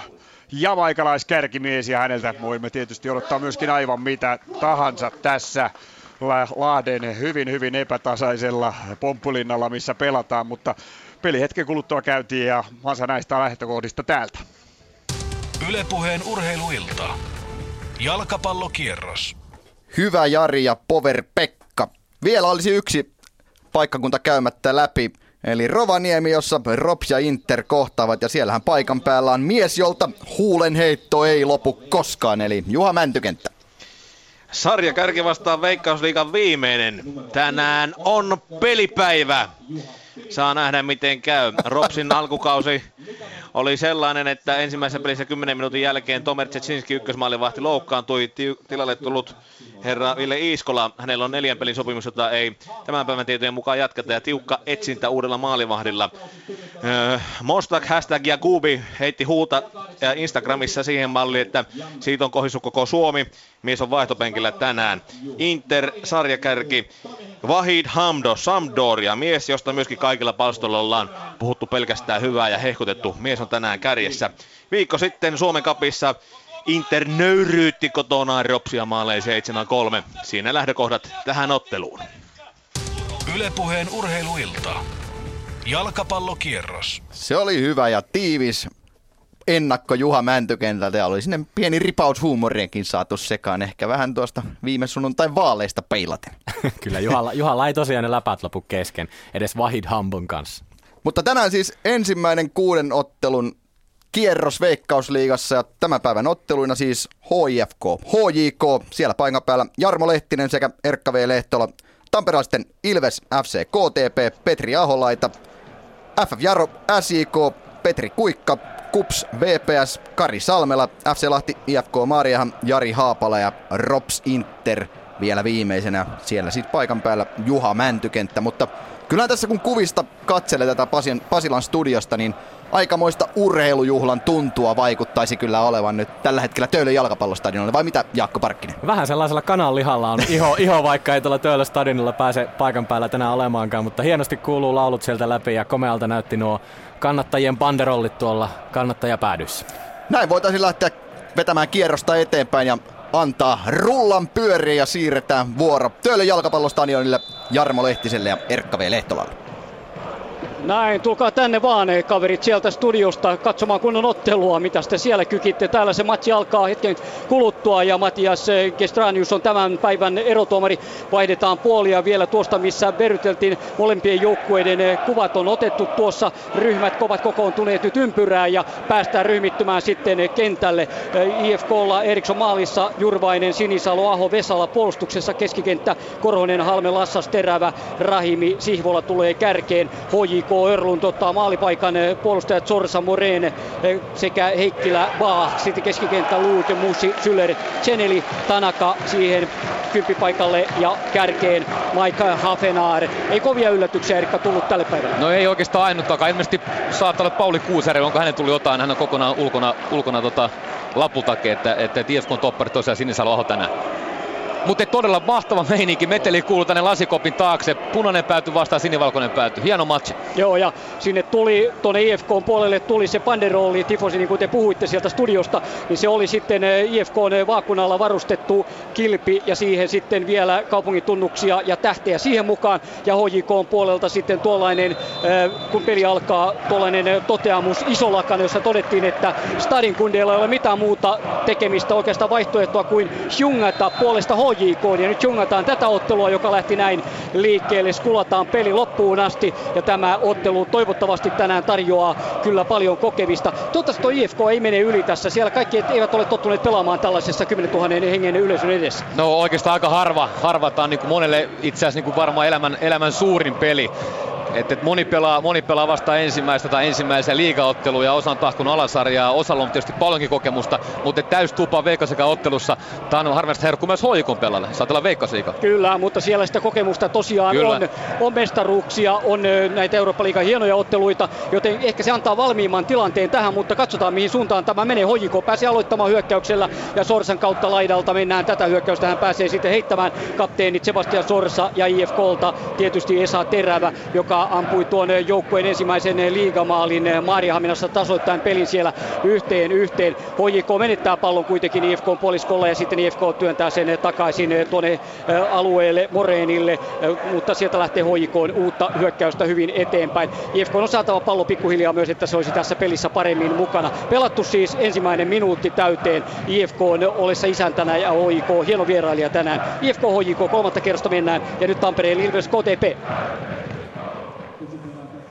jamaikalaiskärkimies, ja häneltä voimme tietysti odottaa myöskin aivan mitä tahansa tässä Lahden hyvin hyvin epätasaisella pomppulinnalla, missä pelataan, mutta peli hetken kuluttua käytiin ja osa näistä lähtökohdista täältä. Yle Puheen urheiluilta. Jalkapallokierros. Hyvä Jari ja Power Pekka. Vielä olisi yksi paikkakunta käymättä läpi. Eli Rovaniemi, jossa Rops ja Inter kohtaavat, ja siellähän paikan päällä on mies, jolta huulenheitto ei lopu koskaan, eli Juha Mäntykenttä. Sarja kärki vastaan Veikkausliigan viimeinen. Tänään on pelipäivä. Saa nähdä miten käy. Ropsin alkukausi oli sellainen, että ensimmäisessä pelissä kymmenen minuutin jälkeen Tomer Czecinski ykkösmaalivahti loukkaantui. Tilalle tullut herra Ville Iiskola. Hänellä on neljän pelin sopimus, jota ei tämän päivän tietojen mukaan jatketa. Ja tiukka etsintä uudella maalivahdilla. Öö, Mostak, hashtag Jakubi heitti huuta Instagramissa siihen malliin, että siitä on kohissut koko Suomi. Mies on vaihtopenkillä tänään. Inter, sarjakärki, Vahid Hamdo, Sampdoria. Mies, josta myöskin kaikilla palstoilla ollaan puhuttu pelkästään hyvää ja hehkutettu. Mies on tänään kärjessä. Viikko sitten Suomen Cupissa Inter nöyryytti kotonaan Ropsia maalein seitsemän kolme. Siinä lähdökohdat tähän otteluun. Yle Puheen urheiluilta. Jalkapallokierros. Se oli hyvä ja tiivis ennakko Juha Mäntykentältä ja oli sinne pieni ripaus huumorienkin saatu sekaan. Ehkä vähän tuosta viime sunnuntain vaaleista peilaten. Kyllä Juhalla, Juhalla ei tosiaan ne läpät lopu kesken, edes Vahid Hambon kanssa. Mutta tänään siis ensimmäinen kuuden ottelun kierros Veikkausliigassa ja tämän päivän otteluina siis H I F K, H J K, siellä paikan päällä Jarmo Lehtinen sekä Erkka V. Lehtola, tamperalaisten Ilves, F C K T P, Petri Aholaita, F F Jaro, S J K, Petri Kuikka, Kups, V P S, Kari Salmela, F C Lahti, I F K Maariahan, Jari Haapala ja Rops Inter vielä viimeisenä. Siellä sitten paikan päällä Juha Mäntykenttä, mutta kyllä tässä kun kuvista katselee tätä Pasilan studiosta, niin aikamoista urheilujuhlan tuntua vaikuttaisi kyllä olevan nyt tällä hetkellä Töölön jalkapallostadionilla, vai mitä Jaakko Parkkinen? Vähän sellaisella kananlihalla on iho, iho vaikka ei tuolla Töölön stadionilla pääse paikan päällä tänään olemaankaan, mutta hienosti kuuluu laulut sieltä läpi ja komealta näytti nuo kannattajien banderollit tuolla kannattajapäädyssä. Näin voitaisiin lähteä vetämään kierrosta eteenpäin ja antaa rullan pyöriä ja siirretään vuoro Töölön jalkapallostadionille Jarmo Lehtiselle ja Erkka V. Lehtolalle. Näin, tulkaa tänne vaan kaverit sieltä studiosta katsomaan kunnon ottelua, mitä te siellä kykitte. Täällä se matsi alkaa hetken kuluttua ja Matias Gestranius on tämän päivän erotuomari. Vaihdetaan puolia vielä tuosta, missä verryteltiin. Molempien joukkueiden kuvat on otettu tuossa. Ryhmät ovat kokoontuneet nyt ympyrää ja päästään ryhmittymään sitten kentälle. I F K:lla Eriksson maalissa, Jurvainen, Sinisalo, Aho, Vesala puolustuksessa, keskikenttä Korhonen, Halme, Lassas, Terävä, Rahimi, Sihvola tulee kärkeen. H J K Örlund ottaa maalipaikan, puolustajat Sorsa, Moreen sekä Heikkilä, Vaah, sitten keskikenttä Luuke, Musi, Syller, Cheneli, Tanaka siihen kymppipaikalle ja kärkeen Mike Hafenaar. Ei kovia yllätyksiä Erkka tullut tälle päivälle. No ei oikeastaan ainuttakaan, ilmeisesti saattaa olla Pauli Kuusari, onko hänen tullut jotain, hän on kokonaan ulkona, ulkona tota, lapultakin, että, että I F K:n toppari tosiaan Sinisalo-Aho tänään. Mutta todella mahtava meininki. Meteli kuului tänne lasikopin taakse. Punainen pääty vastaan sinivalkoinen pääty. Hieno match. Joo, ja sinne tuli, tuonne I F K:n puolelle tuli se banderolli, tifosi, niin kuin te puhuitte sieltä studiosta, niin se oli sitten I F K:n vaakunalla varustettu kilpi ja siihen sitten vielä kaupungin tunnuksia ja tähteä siihen mukaan. Ja H J K:n puolelta sitten tuollainen, kun peli alkaa, tuollainen toteamus isolakana, jossa todettiin, että Stadin kundeilla ei ole mitään muuta tekemistä, oikeastaan vaihtoehtoa kuin jungata puolesta H J K:n. Ja nyt jungataan tätä ottelua, joka lähti näin liikkeelle. Skulataan peli loppuun asti ja tämä ottelu toivottavasti tänään tarjoaa kyllä paljon kokevista. Toivottavasti tuo I F K ei mene yli tässä. Siellä kaikki eivät ole tottuneet pelaamaan tällaisessa kymmenentuhannen hengen yleisön edessä. No oikeastaan aika harva. harva. Tämä on niin kuin monelle itse asiassa niin kuin varmaan elämän, elämän suurin peli. Et, et moni, pelaa, moni pelaa vasta ensimmäistä tai ensimmäisiä liigaotteluja, osa on tahkunut alasarjaa, osalla on tietysti paljonkin kokemusta, mutta täystupa Veikkausliigan ottelussa. Tämä on harvinaista herkku myös H J K:n pelalle, saatella Veikkausliigaa. Kyllä, mutta siellä sitä kokemusta tosiaan Kyllä. on, on mestaruuksia, on näitä Eurooppa-liigan hienoja otteluita, joten ehkä se antaa valmiimman tilanteen tähän, mutta katsotaan mihin suuntaan tämä menee. H J K pääsee aloittamaan hyökkäyksellä ja Sorsan kautta laidalta mennään tätä hyökkäystä. Hän pääsee sitten heittämään kapteenit Sebastian Sorsa ja I F K:lta tietysti Esa Terävä, joka ampui tuon joukkueen ensimmäisen liigamaalin Maarihaminassa tasoittain pelin siellä yhteen yhteen. H J K menettää pallon kuitenkin I F K:n puoliskolla ja sitten I F K työntää sen takaisin tuonne alueelle Morenille, mutta sieltä lähtee H J K:n uutta hyökkäystä hyvin eteenpäin. I F K:n on saatava pallo pikkuhiljaa myös, että se olisi tässä pelissä paremmin mukana. Pelattu siis ensimmäinen minuutti täyteen. I F K:n ollessa isäntänä ja H J K hieno vierailija tänään. I F K H J K kolmatta kerrosta mennään ja nyt Tampereen Ilves K T P.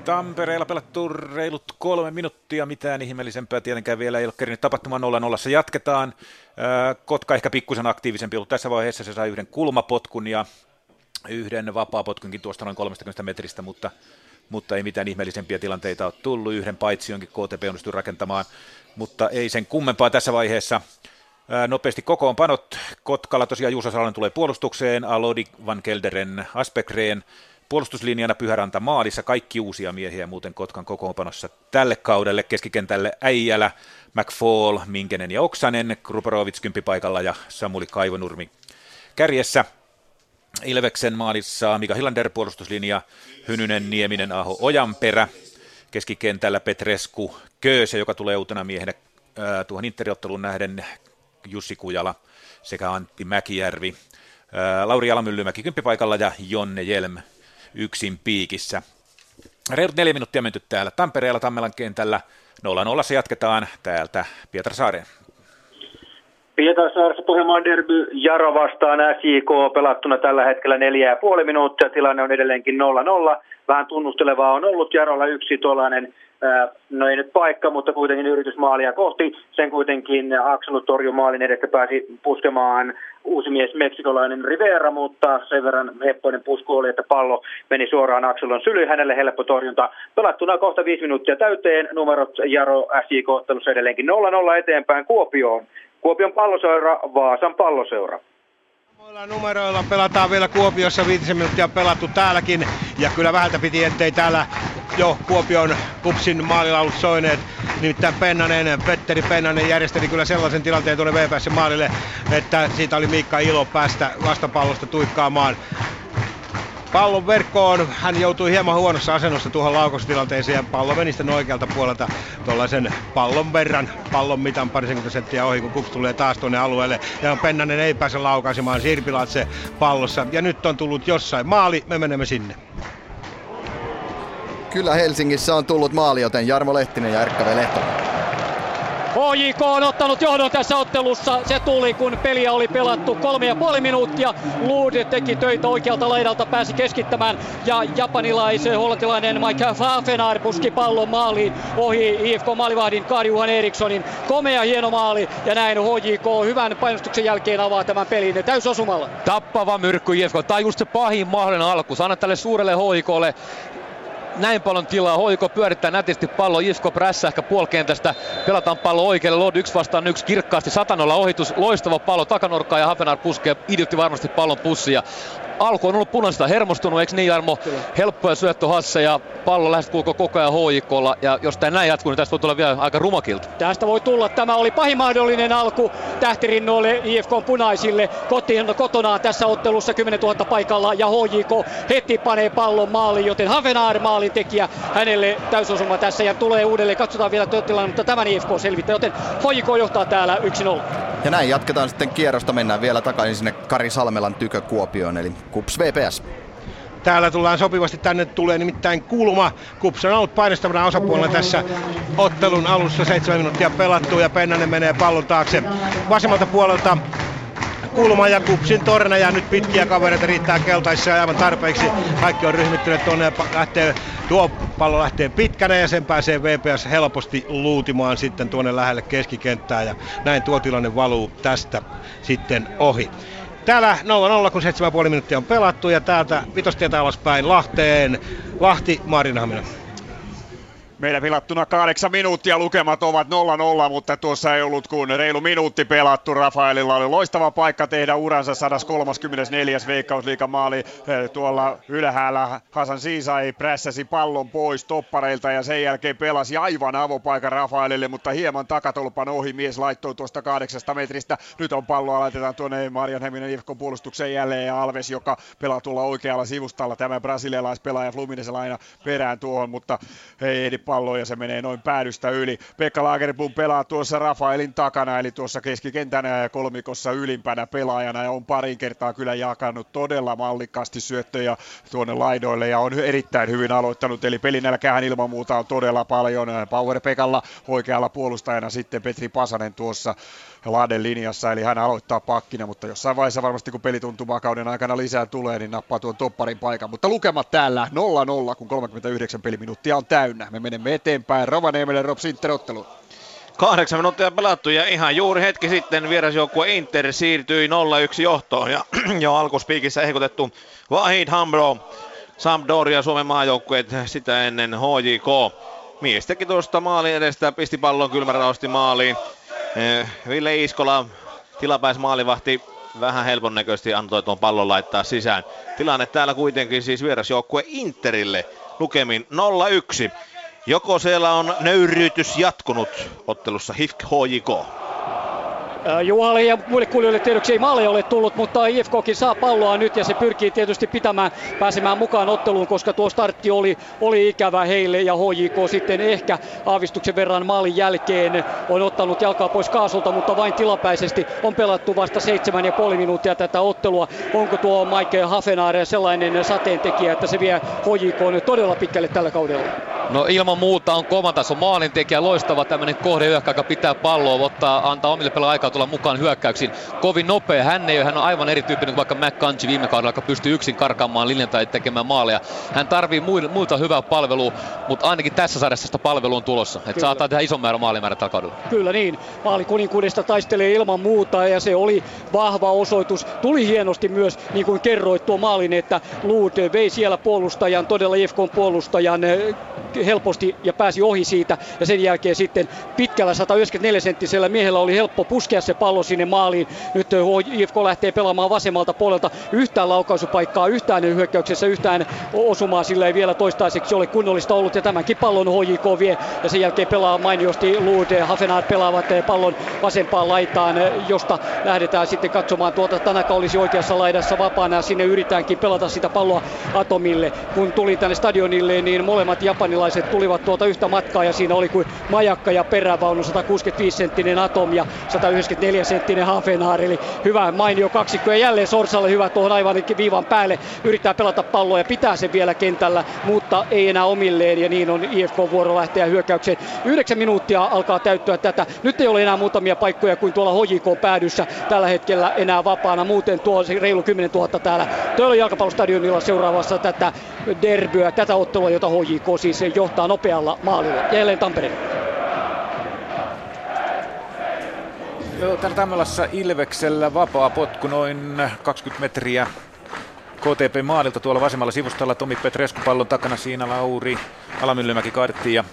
Tampereella pelattu reilut kolme minuuttia, mitään ihmeellisempää tietenkään vielä ei ole kerinyt tapahtumaan. nolla nolla se jatketaan. Kotka ehkä pikkusen aktiivisempi ollut tässä vaiheessa, se sai yhden kulmapotkun ja yhden vapaapotkunkin tuosta noin kolmekymmentä metristä, mutta, mutta ei mitään ihmeellisempiä tilanteita ole tullut. Yhden paitsionkin K T P onnistui rakentamaan, mutta ei sen kummempaa tässä vaiheessa. Nopeasti kokoonpanot. Kotkalla tosiaan Juuso Salonen tulee puolustukseen, Alodi, Van Kelderen, Aspekreen. Puolustuslinjana Pyhäranta maalissa, kaikki uusia miehiä muuten Kotkan kokoonpanossa tälle kaudelle. Keskikentälle Äijälä, McFall, Minkenen ja Oksanen, Kruparovits kymppipaikalla ja Samuli Kaivonurmi kärjessä. Ilveksen maalissa Mika Hilander, puolustuslinja Hynynen, Nieminen, Aho, Ojanperä. Keskikentällä Petresku, Kööse, joka tulee uutena miehenä äh, tuohon interiotteluun nähden, Jussi Kujala sekä Antti Mäkijärvi. Äh, Lauri Alamyllymäki kymppipaikalla ja Jonne Jelm yksin piikissä. Reilut neljä minuuttia menty täällä Tampereella Tammelan kentällä. nolla nolla se jatketaan täältä Pietarsaareen. Pietarsaaressa Pohjanmaan derby Jaro vastaan S J K pelattuna tällä hetkellä neljä ja puoli minuuttia. Tilanne on edelleenkin nolla nolla. Vähän tunnustelevaa on ollut. Jarolla yksi tuollainen, no ei nyt paikka, mutta kuitenkin yritysmaalia kohti. Sen kuitenkin Akselut torjui maalin edestä, pääsi puskemaan uusi mies meksikolainen Rivera, mutta sen verran heppoinen pusku oli, että pallo meni suoraan Akselon sylyyn. Hänelle helppo torjunta. Pelattuna kohta viisi minuuttia täyteen. Numerot Jaro S J K ottelussa edelleenkin nolla nolla eteenpäin Kuopioon. Kuopion palloseura, Vaasan palloseura. Samoilla numeroilla pelataan vielä Kuopiossa, viitisen minuuttia pelattu täälläkin. Ja kyllä vähältä piti, ettei täällä jo Kuopion kupsin maalilaulut soineet. Nimittäin Pennanen, Petteri Pennanen järjesteli kyllä sellaisen tilanteen tuonne V P S:n maalille, että siitä oli Miikka ilo päästä vastapallosta tuikkaamaan. Pallon verkkoon, hän joutui hieman huonossa asennossa tuohon laukaustilanteeseen ja pallo meni sitten oikealta puolelta tuollaisen pallon verran, pallon mitan parisenkymmentä senttiä ohi, kun Kups tulee taas tuonne alueelle ja Pennanen ei pääse laukaisemaan, Sirpilatse pallossa ja nyt on tullut jossain maali, me menemme sinne. Kyllä Helsingissä on tullut maali, joten Jarmo Lehtinen ja R K V Lehtola. H J K on ottanut johdon tässä ottelussa. Se tuli, kun peliä oli pelattu kolme ja puoli minuuttia. Luude teki töitä oikealta laidalta, pääsi keskittämään. Ja japanilais hollantilainen Mike Fafenaar puski pallon maaliin ohi I F K-maalivahdin Karl-Johan Erikssonin. Komea hieno maali ja näin H J K hyvän painostuksen jälkeen avaa tämän pelin täysosumalla. Tappava myrkky I F K. Tämä on just se pahin mahdollinen alku. Sano tälle suurelle H J K:lle näin paljon tilaa. Hoiko pyörittää nätisti pallo, Ifko prässähkä puolikentästä, pelataan pallo oikealle, Lod yksi vastaan yksi kirkkaasti, satanolla ohitus, loistava pallo takanurkkaan ja Hafenar puskee idiotti varmasti pallon pussia. Alku on ollut punaista, hermostunut, eikö niin Jarmo? Kyllä. Helppoja syöttöhasseja, pallo lähes kulkoo koko ajan Hoikolla ja jos tämä näin jatkuu, niin tästä voi tulla vielä aika rumakilta. Tästä voi tulla, tämä oli pahin mahdollinen alku tähtirinnoille I F K:n punaisille. Kotiin, kotonaan tässä ottelussa kymmenentuhatta paikalla ja H J K heti panee pallon maaliin, joten Hafenaar maalin tekijä hänelle täysosuma tässä ja tulee uudelleen. Katsotaan vielä tilannetta, mutta tämän I F K selvittää, joten H J K johtaa täällä yksi nolla. Ja näin jatketaan sitten kierrosta, mennään vielä takaisin sinne Kari Salmelan tykö Kuopioon, eli Kups V P S. Täällä tullaan sopivasti, tänne tulee nimittäin kulma. Kups on ollut painostavana osapuolella tässä ottelun alussa, seitsemän minuuttia pelattu ja Pennanen menee pallon taakse vasemmalta puolelta. Kulma ja Kupsin torna ja nyt pitkiä kavereita riittää keltaisissa ja aivan tarpeeksi. Kaikki on ryhmittynyt tuonne ja lähtee, tuo pallo lähtee pitkänä ja sen pääsee V P S helposti luutimaan sitten tuonne lähelle keskikenttää ja näin tuo tilanne valuu tästä sitten ohi. Täällä nolla nolla, kun seitsemän pilkku viisi minuuttia on pelattu ja täältä vitostietä alaspäin Lahteen, Lahti, Maarinhamina. Meillä pelattuna kahdeksan minuuttia, lukemat ovat nolla nolla, mutta tuossa ei ollut kuin reilu minuutti pelattu. Rafaelilla oli loistava paikka tehdä uransa sata kolmekymmentäneljä Veikkausliigan maali. Tuolla ylhäällä Hasan Siisai prässäsi pallon pois toppareilta ja sen jälkeen pelasi aivan avopaikan Rafaelille, mutta hieman takatolpan ohi mies laittoi tuosta kahdeksasta metristä. Nyt on palloa, laitetaan tuonne Marjanheminan I F K:n puolustukseen jälleen ja Alves, joka pelaa tuolla oikealla sivustalla. Tämä brasilialaispelaaja Fluminensen aina perään tuohon, mutta ei ehdi pallo ja se menee noin päädystä yli. Pekka Lagerblom pelaa tuossa Rafaelin takana, eli tuossa keskikentänä ja kolmikossa ylimpänä pelaajana ja on parin kertaa kyllä jakanut todella mallikkaasti syöttöjä tuonne laidoille ja on erittäin hyvin aloittanut, eli pelinälkähän ilman muuta on todella paljon. Power Pekalla oikealla puolustajana sitten Petri Pasanen tuossa Lahden linjassa, eli hän aloittaa pakkina, mutta jossain vaiheessa varmasti kun pelituntumaa kauden aikana lisää tulee, niin nappaa tuon topparin paikan, mutta lukemat täällä nolla nolla, kun kolmekymmentäyhdeksän peliminuuttia on täynnä. Me menemme eteenpäin Rovaniemelle, Rob Sinter ottelu. Kahdeksan minuuttia pelattu ja ihan juuri hetki sitten vierasjoukkue Inter siirtyi nolla yksi johtoon ja jo alkuspiikissä ehkotettu Vahid Hambro, Sampdoria, Suomen maajoukkueet sitä ennen H J K. Mies teki tuosta maalin edestä, pisti pallon kylmäraosti maaliin. Ville Iiskola, tilapäismaalivahti, vähän helpon näköisesti antoi tuon pallon laittaa sisään. Tilanne täällä kuitenkin siis vierasjoukkue Interille lukemin nolla yksi. Joko siellä on nöyryytys jatkunut ottelussa H I F K H J K? Juhalle ja muille kuulijoille tiedoksi ei maaleja ole tullut, mutta I F K:kin saa palloa nyt ja se pyrkii tietysti pitämään, pääsemään mukaan otteluun, koska tuo startti oli, oli ikävä heille ja H J K sitten ehkä aavistuksen verran maalin jälkeen on ottanut jalkaa pois kaasulta, mutta vain tilapäisesti. On pelattu vasta seitsemän ja puoli minuuttia tätä ottelua. Onko tuo Mike Hafenaar sellainen sateentekijä, että se vie H J K todella pitkälle tällä kaudella? No ilman muuta on kovan tason maalintekijä, loistava tämmöinen kohdehyökkäjä, joka pitää palloa, ottaa, antaa omille pelaajille aikaa tulla mukaan hyökkäyksiin. Kovin nopea hän ei ole, hän on aivan erityyppinen kuin vaikka McCanchi viime kaudella, joka pystyy yksin karkaamaan linjan tai tekemään maaleja. Hän tarvii muilta hyvää palvelua, mutta ainakin tässä sarjassa sitä palvelua on tulossa. Että saattaa tehdä ison määrä maalimäärä tällä kaudella. Kyllä niin, maalikuninkuudesta taistelee ilman muuta ja se oli vahva osoitus. Tuli hienosti myös, niin kuin kerroit tuo maalin, että Luud vei siellä puolustajan, todella I F K:n puolustajan helposti ja pääsi ohi siitä ja sen jälkeen sitten pitkällä sata yhdeksänkymmentäneljä senttisellä miehellä oli helppo puskea se pallo sinne maaliin. Nyt I F K lähtee pelaamaan vasemmalta puolelta, yhtään laukaisupaikkaa, yhtään hyökkäyksessä, yhtään osumaa sillä ei vielä toistaiseksi ole kunnollista ollut ja tämänkin pallon H J K vie ja sen jälkeen pelaa mainiosti Luud ja Hafenaar pelaavat pallon vasempaan laitaan, josta lähdetään sitten katsomaan tuota. Tanaka olisi oikeassa laidassa vapaana ja sinne yritetäänkin pelata sitä palloa Atomille. Kun tuli tänne stadionille, niin molemmat japanilaiset tulivat tuota yhtä matkaa ja siinä oli kuin majakka ja perävaunu sata kuusikymmentäviisi senttinen Atom ja sata yhdeksänkymmentäneljä senttinen Hafenaar, eli hyvä mainio kaksikko ja jälleen Sorsalle hyvä tuohon aivan viivan päälle, yrittää pelata palloa ja pitää sen vielä kentällä, mutta ei enää omilleen ja niin on I F K vuoro lähteä hyökkäykseen. Yhdeksän minuuttia alkaa täyttyä tätä, nyt ei ole enää muutamia paikkoja kuin tuolla H J K päädyssä tällä hetkellä enää vapaana, muuten tuo reilu kymmenentuhatta täällä Töölön jalkapallostadionilla seuraavassa tätä derbyä, tätä ottelua, jota H J K siis johtaa nopealla maalilla. Jälleen Tampereelle. Joo, täällä Tammolassa Ilveksellä vapaa potku noin kaksikymmentä metriä K T P Maadilta tuolla vasemmalla sivustalla. Tomi Petrescu pallon takana, siinä Lauri Alamyllymäki karttiin ja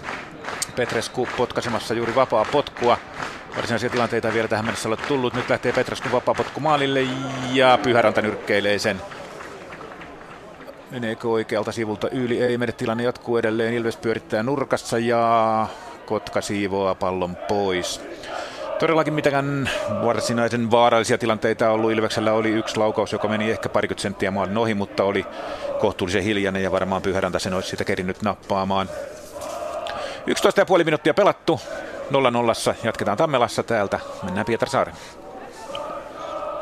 Petrescu potkaisemassa juuri vapaa potkua. Varsinaisia tilanteita ei vielä tähän mennessä ole tullut. Nyt lähtee Petrescu vapaa potku maalille ja Pyhäranta nyrkkeilee sen. Meneekö oikealta sivulta yli? Ei mene, tilanne jatkuu edelleen. Ilves pyörittää nurkassa ja Kotka siivoaa pallon pois. Todellakin mitään varsinaisen vaarallisia tilanteita on ollut. Ilveksellä oli yksi laukaus, joka meni ehkä parikymmentä senttiä maan ohi, mutta oli kohtuullisen hiljainen ja varmaan Pyhäranta sen olisi sitä kerinnyt nappaamaan. yksitoista pilkku viisi minuuttia pelattu. nolla nolla. Jatketaan Tammelassa täältä. Mennään Pietarsaareen.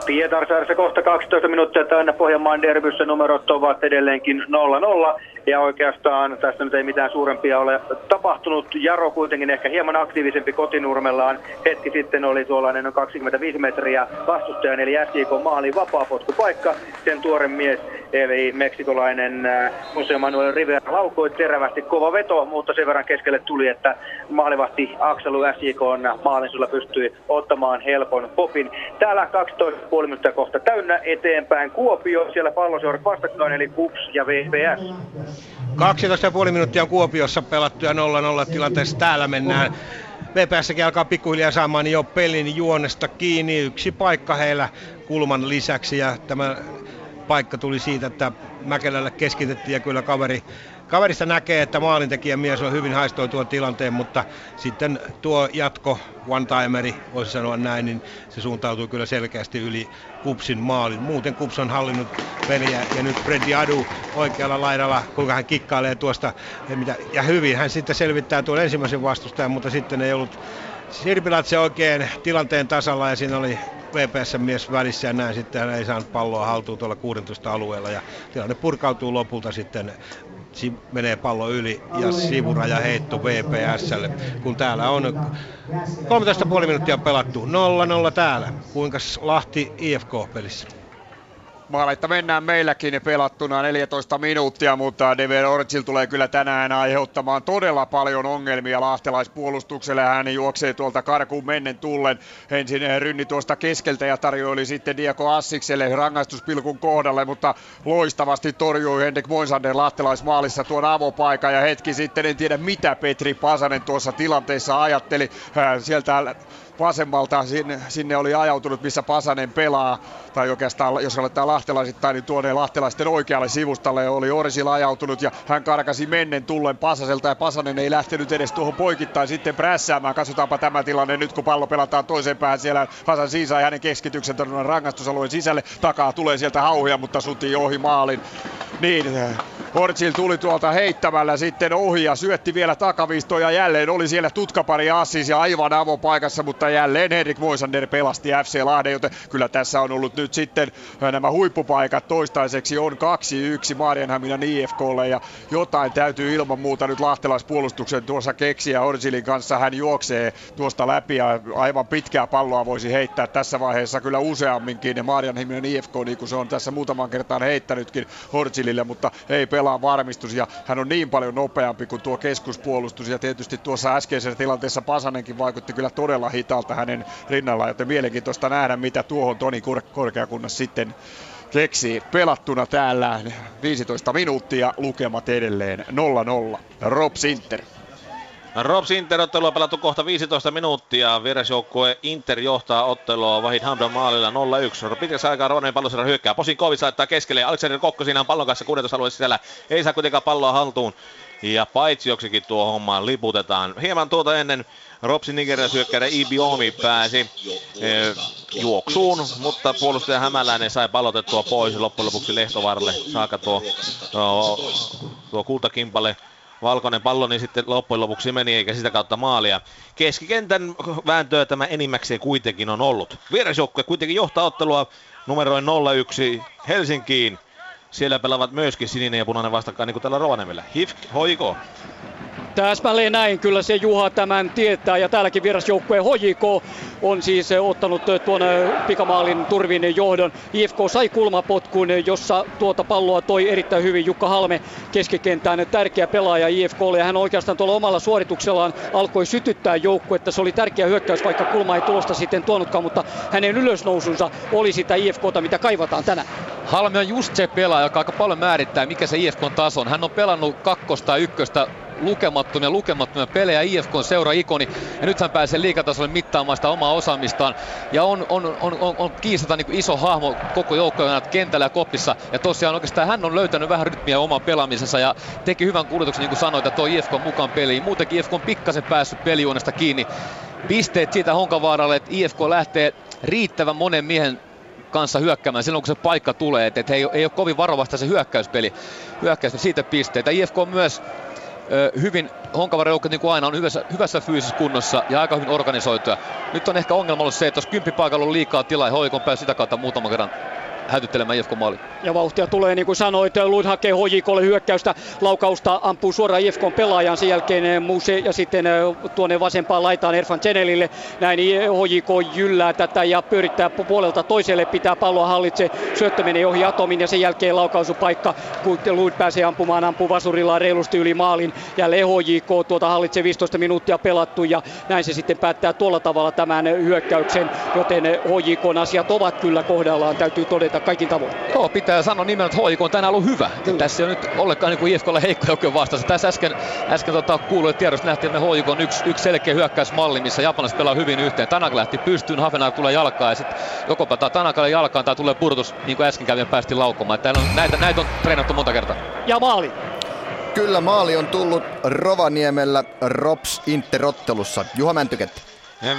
Pietarsaaressa kohta kaksitoista minuuttia täynnä Pohjanmaan derbyssä. Numerot ovat edelleenkin nolla nolla. Ja oikeastaan tässä nyt ei mitään suurempia ole tapahtunut. Jaro kuitenkin ehkä hieman aktiivisempi kotinurmellaan. Hetki sitten oli tuollainen noin kaksikymmentäviisi metriä vastustajan, eli S J K maalin vapaapotkupaikka. Sen tuore mies, eli meksikolainen Jose Manuel Rivera, laukoi terävästi, kova veto, mutta sen verran keskelle tuli, että maalivahti Aksalu S J K:n maalin sulla pystyi ottamaan helpon popin. Täällä kaksitoista pilkku viisi minuuttia kohta täynnä, eteenpäin Kuopio, siellä palloseurat vastakkain, eli K U P S ja V P S. kaksitoista pilkku viisi minuuttia on Kuopiossa pelattu ja nolla nolla tilanteessa täällä mennään. V P S:kin alkaa pikkuhiljaa saamaan jo pelin juonesta kiinni. Yksi paikka heillä kulman lisäksi ja tämä paikka tuli siitä, että Mäkelälle keskitettiin ja kyllä kaveri, kaverista näkee, että maalintekijän mies on hyvin haistoi tuon tilanteen, mutta sitten tuo jatko one-timeri, voisi sanoa näin, niin se suuntautui kyllä selkeästi yli Kupsin maalin. Muuten Kups on hallinnut peliä ja nyt Freddy Adu oikealla laidalla, kuinka hän kikkailee tuosta ja hyvin. Hän sitten selvittää tuon ensimmäisen vastustajan, mutta sitten ei ollut Sirpilatse oikein tilanteen tasalla ja siinä oli V P S-mies välissä ja näin sitten hän ei saanut palloa haltuun tuolla kuusitoista alueella ja tilanne purkautuu lopulta sitten. Si- menee pallo yli ja sivuraja heitto V P S:lle, kun täällä on kolmetoista pilkku viisi minuuttia pelattu. nolla nolla täällä. Kuinkas Lahti I F K-pelissä? Maaletta mennään meilläkin pelattuna neljätoista minuuttia, mutta Dever Ortsil tulee kyllä tänään aiheuttamaan todella paljon ongelmia lahtelaispuolustukselle. Hän juoksee tuolta karkuun mennen tullen. Ensin rynni tuosta keskeltä ja tarjoili sitten Diego Assikselle rangaistuspilkun kohdalle, mutta loistavasti torjui Henrik Moisander lahtelaismaalissa tuon avopaikan. Ja hetki sitten, en tiedä mitä Petri Pasanen tuossa tilanteessa ajatteli sieltä vasemmalta sinne, sinne oli ajautunut, missä Pasanen pelaa, tai oikeastaan jos aletaan lahtelaisittain, niin tuonne lahtelaisten oikealle sivustalle oli Orsila ajautunut ja hän karkasi mennen tullen Pasaselta ja Pasanen ei lähtenyt edes tuohon poikittain sitten prässäämään. Katsotaanpa tämä tilanne nyt, kun pallo pelataan toiseen päähän, siellä Hasan Siisa ja hänen keskityksen tuonne rangaistusalueen sisälle, takaa tulee sieltä Hauhia, mutta sutii ohi maalin. Niin, Ortsil tuli tuolta heittämällä sitten ohi ja syötti vielä takavistoon ja jälleen oli siellä tutkapari Assis ja aivan avopaikassa, mutta jälleen Henrik Moisander pelasti F C Lahden, joten kyllä tässä on ollut nyt sitten nämä huippupaikat toistaiseksi on kaksi yksi Maarianhaminan I F K:lle ja jotain täytyy ilman muuta nyt lahtelaispuolustuksen tuossa keksiä. Orsilin kanssa hän juoksee tuosta läpi ja aivan pitkää palloa voisi heittää tässä vaiheessa kyllä useamminkin Maarianhaminan I F K, niin kuin se on tässä muutaman kertaan heittänytkin Orsilille, mutta ei pelaa varmistus ja hän on niin paljon nopeampi kuin tuo keskuspuolustus ja tietysti tuossa äskeisessä tilanteessa Pasanenkin vaikutti kyllä todella hitaasti tältä hänen rinnallaan, joten mielenkiintoista nähdä, mitä tuohon Toni Korkeakunnas sitten keksii. Pelattuna täällä viisitoista minuuttia, lukemat edelleen nolla nolla. Rob Sinter. Rob Sinter ottelua pelattu kohta viisitoista minuuttia. Vierasjoukkue Inter johtaa ottelua Vahid Hamdan maalilla nolla yksi. Pitkässä aikaa Rovaniemen palloseuran hyökkää. Posinkovic laittaa keskelle ja Aleksander Kokko siinä on pallon kanssa kuusitoista-alueen sisällä. Ei saa kuitenkaan palloa haltuun. Ja paitsi joksikin tuo homma liputetaan. Hieman tuota ennen Ropsin Nigerian syökkäjä Ibiomi pääsi eh, juoksuun, mutta puolustaja Hämäläinen sai pallotettua pois loppujen lopuksi Lehtovaaralle saakka tuo, tuo, tuo kultakimpale. Valkoinen pallo, niin sitten loppujen lopuksi meni, eikä sitä kautta maalia. Keskikentän vääntöä tämä enimmäkseen kuitenkin on ollut. Vierasjoukkue kuitenkin johtaa ottelua numeroin nolla yksi Helsinkiin. Siellä pelaavat myöskin sininen ja punainen vastakkain, niin kuin täällä Rovaniemellä. H I F K, H J K. Täsmälleen näin, kyllä se Juha tämän tietää ja täälläkin vierasjoukkue H J K on siis ottanut tuon pikamaalin turvin johdon. I F K sai kulmapotkun, jossa tuota palloa toi erittäin hyvin Jukka Halme keskikentään, tärkeä pelaaja I F K:lle ja hän oikeastaan tuolla omalla suorituksellaan alkoi sytyttää joukkuetta. Se oli tärkeä hyökkäys, vaikka kulma ei tulosta sitten tuonutkaan, mutta hänen ylösnousunsa oli sitä I F K:ta, mitä kaivataan tänään. Halme on just se pelaaja, joka aika paljon määrittää, mikä se I F K:n taso on. Hän on pelannut kakkosta ja ykköstä lukemattomia lukemattomia pelejä, I F K:n seura-ikoni, ja nyt hän pääsee liigatasolle mittaamaan sitä omaa osaamistaan, ja on, on, on, on, on kiistata niin iso hahmo koko joukkojen kentällä ja kopissa, ja tosiaan oikeastaan hän on löytänyt vähän rytmiä oman pelaamisensa, ja teki hyvän kuljetuksen, niin kuin sanoit, ja toi I F K:n mukaan peliin. Muutenkin I F K on pikkasen päässyt pelijuonesta kiinni. Pisteet siitä Honkavaaralle, että I F K lähtee riittävän monen miehen kanssa hyökkäämään silloin, kun se paikka tulee, että et ei, ei ole kovin varovasta se hyökkäyspeli, hyökkäyspeli siitä pisteitä. I F K on myös hyvin, Honkavaara joukko niin kuin aina on hyvässä, hyvässä fyysisessä kunnossa ja aika hyvin organisoitua. Nyt on ehkä ongelma ollut se, että jos kymppipaikalla on liikaa tilaa ja H J K on päässyt sitä kautta muutaman kerran hätyttelemään I F K-maali. Ja vauhtia tulee, niin kuin sanoit, Lund hakee H J K:lle hyökkäystä, laukausta ampuu suoraan I F K:n pelaajan, sen jälkeen Muse ja sitten tuonne vasempaan laitaan Erfan Cenelille. Näin H J K jyllää tätä ja pyörittää puolelta toiselle, pitää palloa hallitse, syöttö menee ohi Atomin ja sen jälkeen laukaisupaikka, kun Lund pääsee ampumaan, ampuu vasurillaan reilusti yli maalin. Jälleen H J K tuota hallitsee, viisitoista minuuttia pelattu ja näin se sitten päättää tuolla tavalla tämän hyökkäyksen, joten H J K:n asiat ovat kyllä kohdallaan, täytyy todeta kaikin tavoin. Joo, pitää sanoa nimenomaan, että H J K on tänään ollut hyvä. Tässä on nyt ollenkaan niin kuin I F K:lla heikko joukkojen vastassa. Tässä äsken, äsken tota, kuului tiedosta, nähtiin, että H J K on yksi, yksi selkeä hyökkäysmalli, missä japanilaiset pelaa hyvin yhteen. Tanaka lähti pystyyn, Hafenaar tulee jalkaan ja sitten joko päätään Tanakalle jalkaan tai tulee pudotus, niin kuin äsken kävin päästiin laukomaan. On, näitä, näitä on treenattu monta kertaa. Ja maali! Kyllä, maali on tullut Rovaniemellä Rops Interottelussa. Juha Mäntykettä.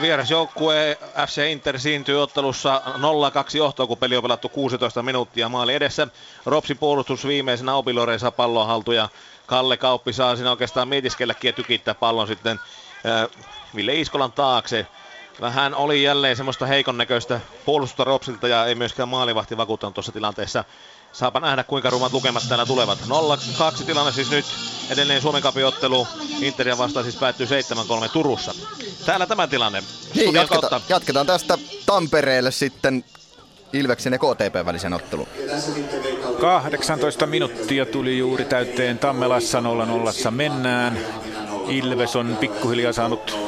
Vierasjoukkue F C Inter siintyy ottelussa nolla kaksi johtoon, kun peli on pelattu kuusitoista minuuttia. Maali edessä Ropsin puolustus viimeisenä Opilore saa pallon haltuun ja Kalle Kauppi saa siinä oikeastaan mietiskelläkin ja tykittää pallon sitten äh, Ville Iiskolan taakse. Vähän oli jälleen semmoista heikon näköistä puolustusta Ropsilta ja ei myöskään maalivahti vakuuttanut tuossa tilanteessa. Saapa nähdä, kuinka rumat lukemat täällä tulevat. nolla kaksi tilanne siis nyt. Edelleen Suomen Cupin ottelu Interia vastaan siis päättyy seitsemän kolme Turussa. Täällä tämä tilanne. Niin, jatketa, jatketaan tästä Tampereelle sitten Ilveksen ja K T P välisen ottelun. kahdeksantoista minuuttia tuli juuri täyteen Tammelassa, nolla nolla mennään. Ilves on pikkuhiljaa saanut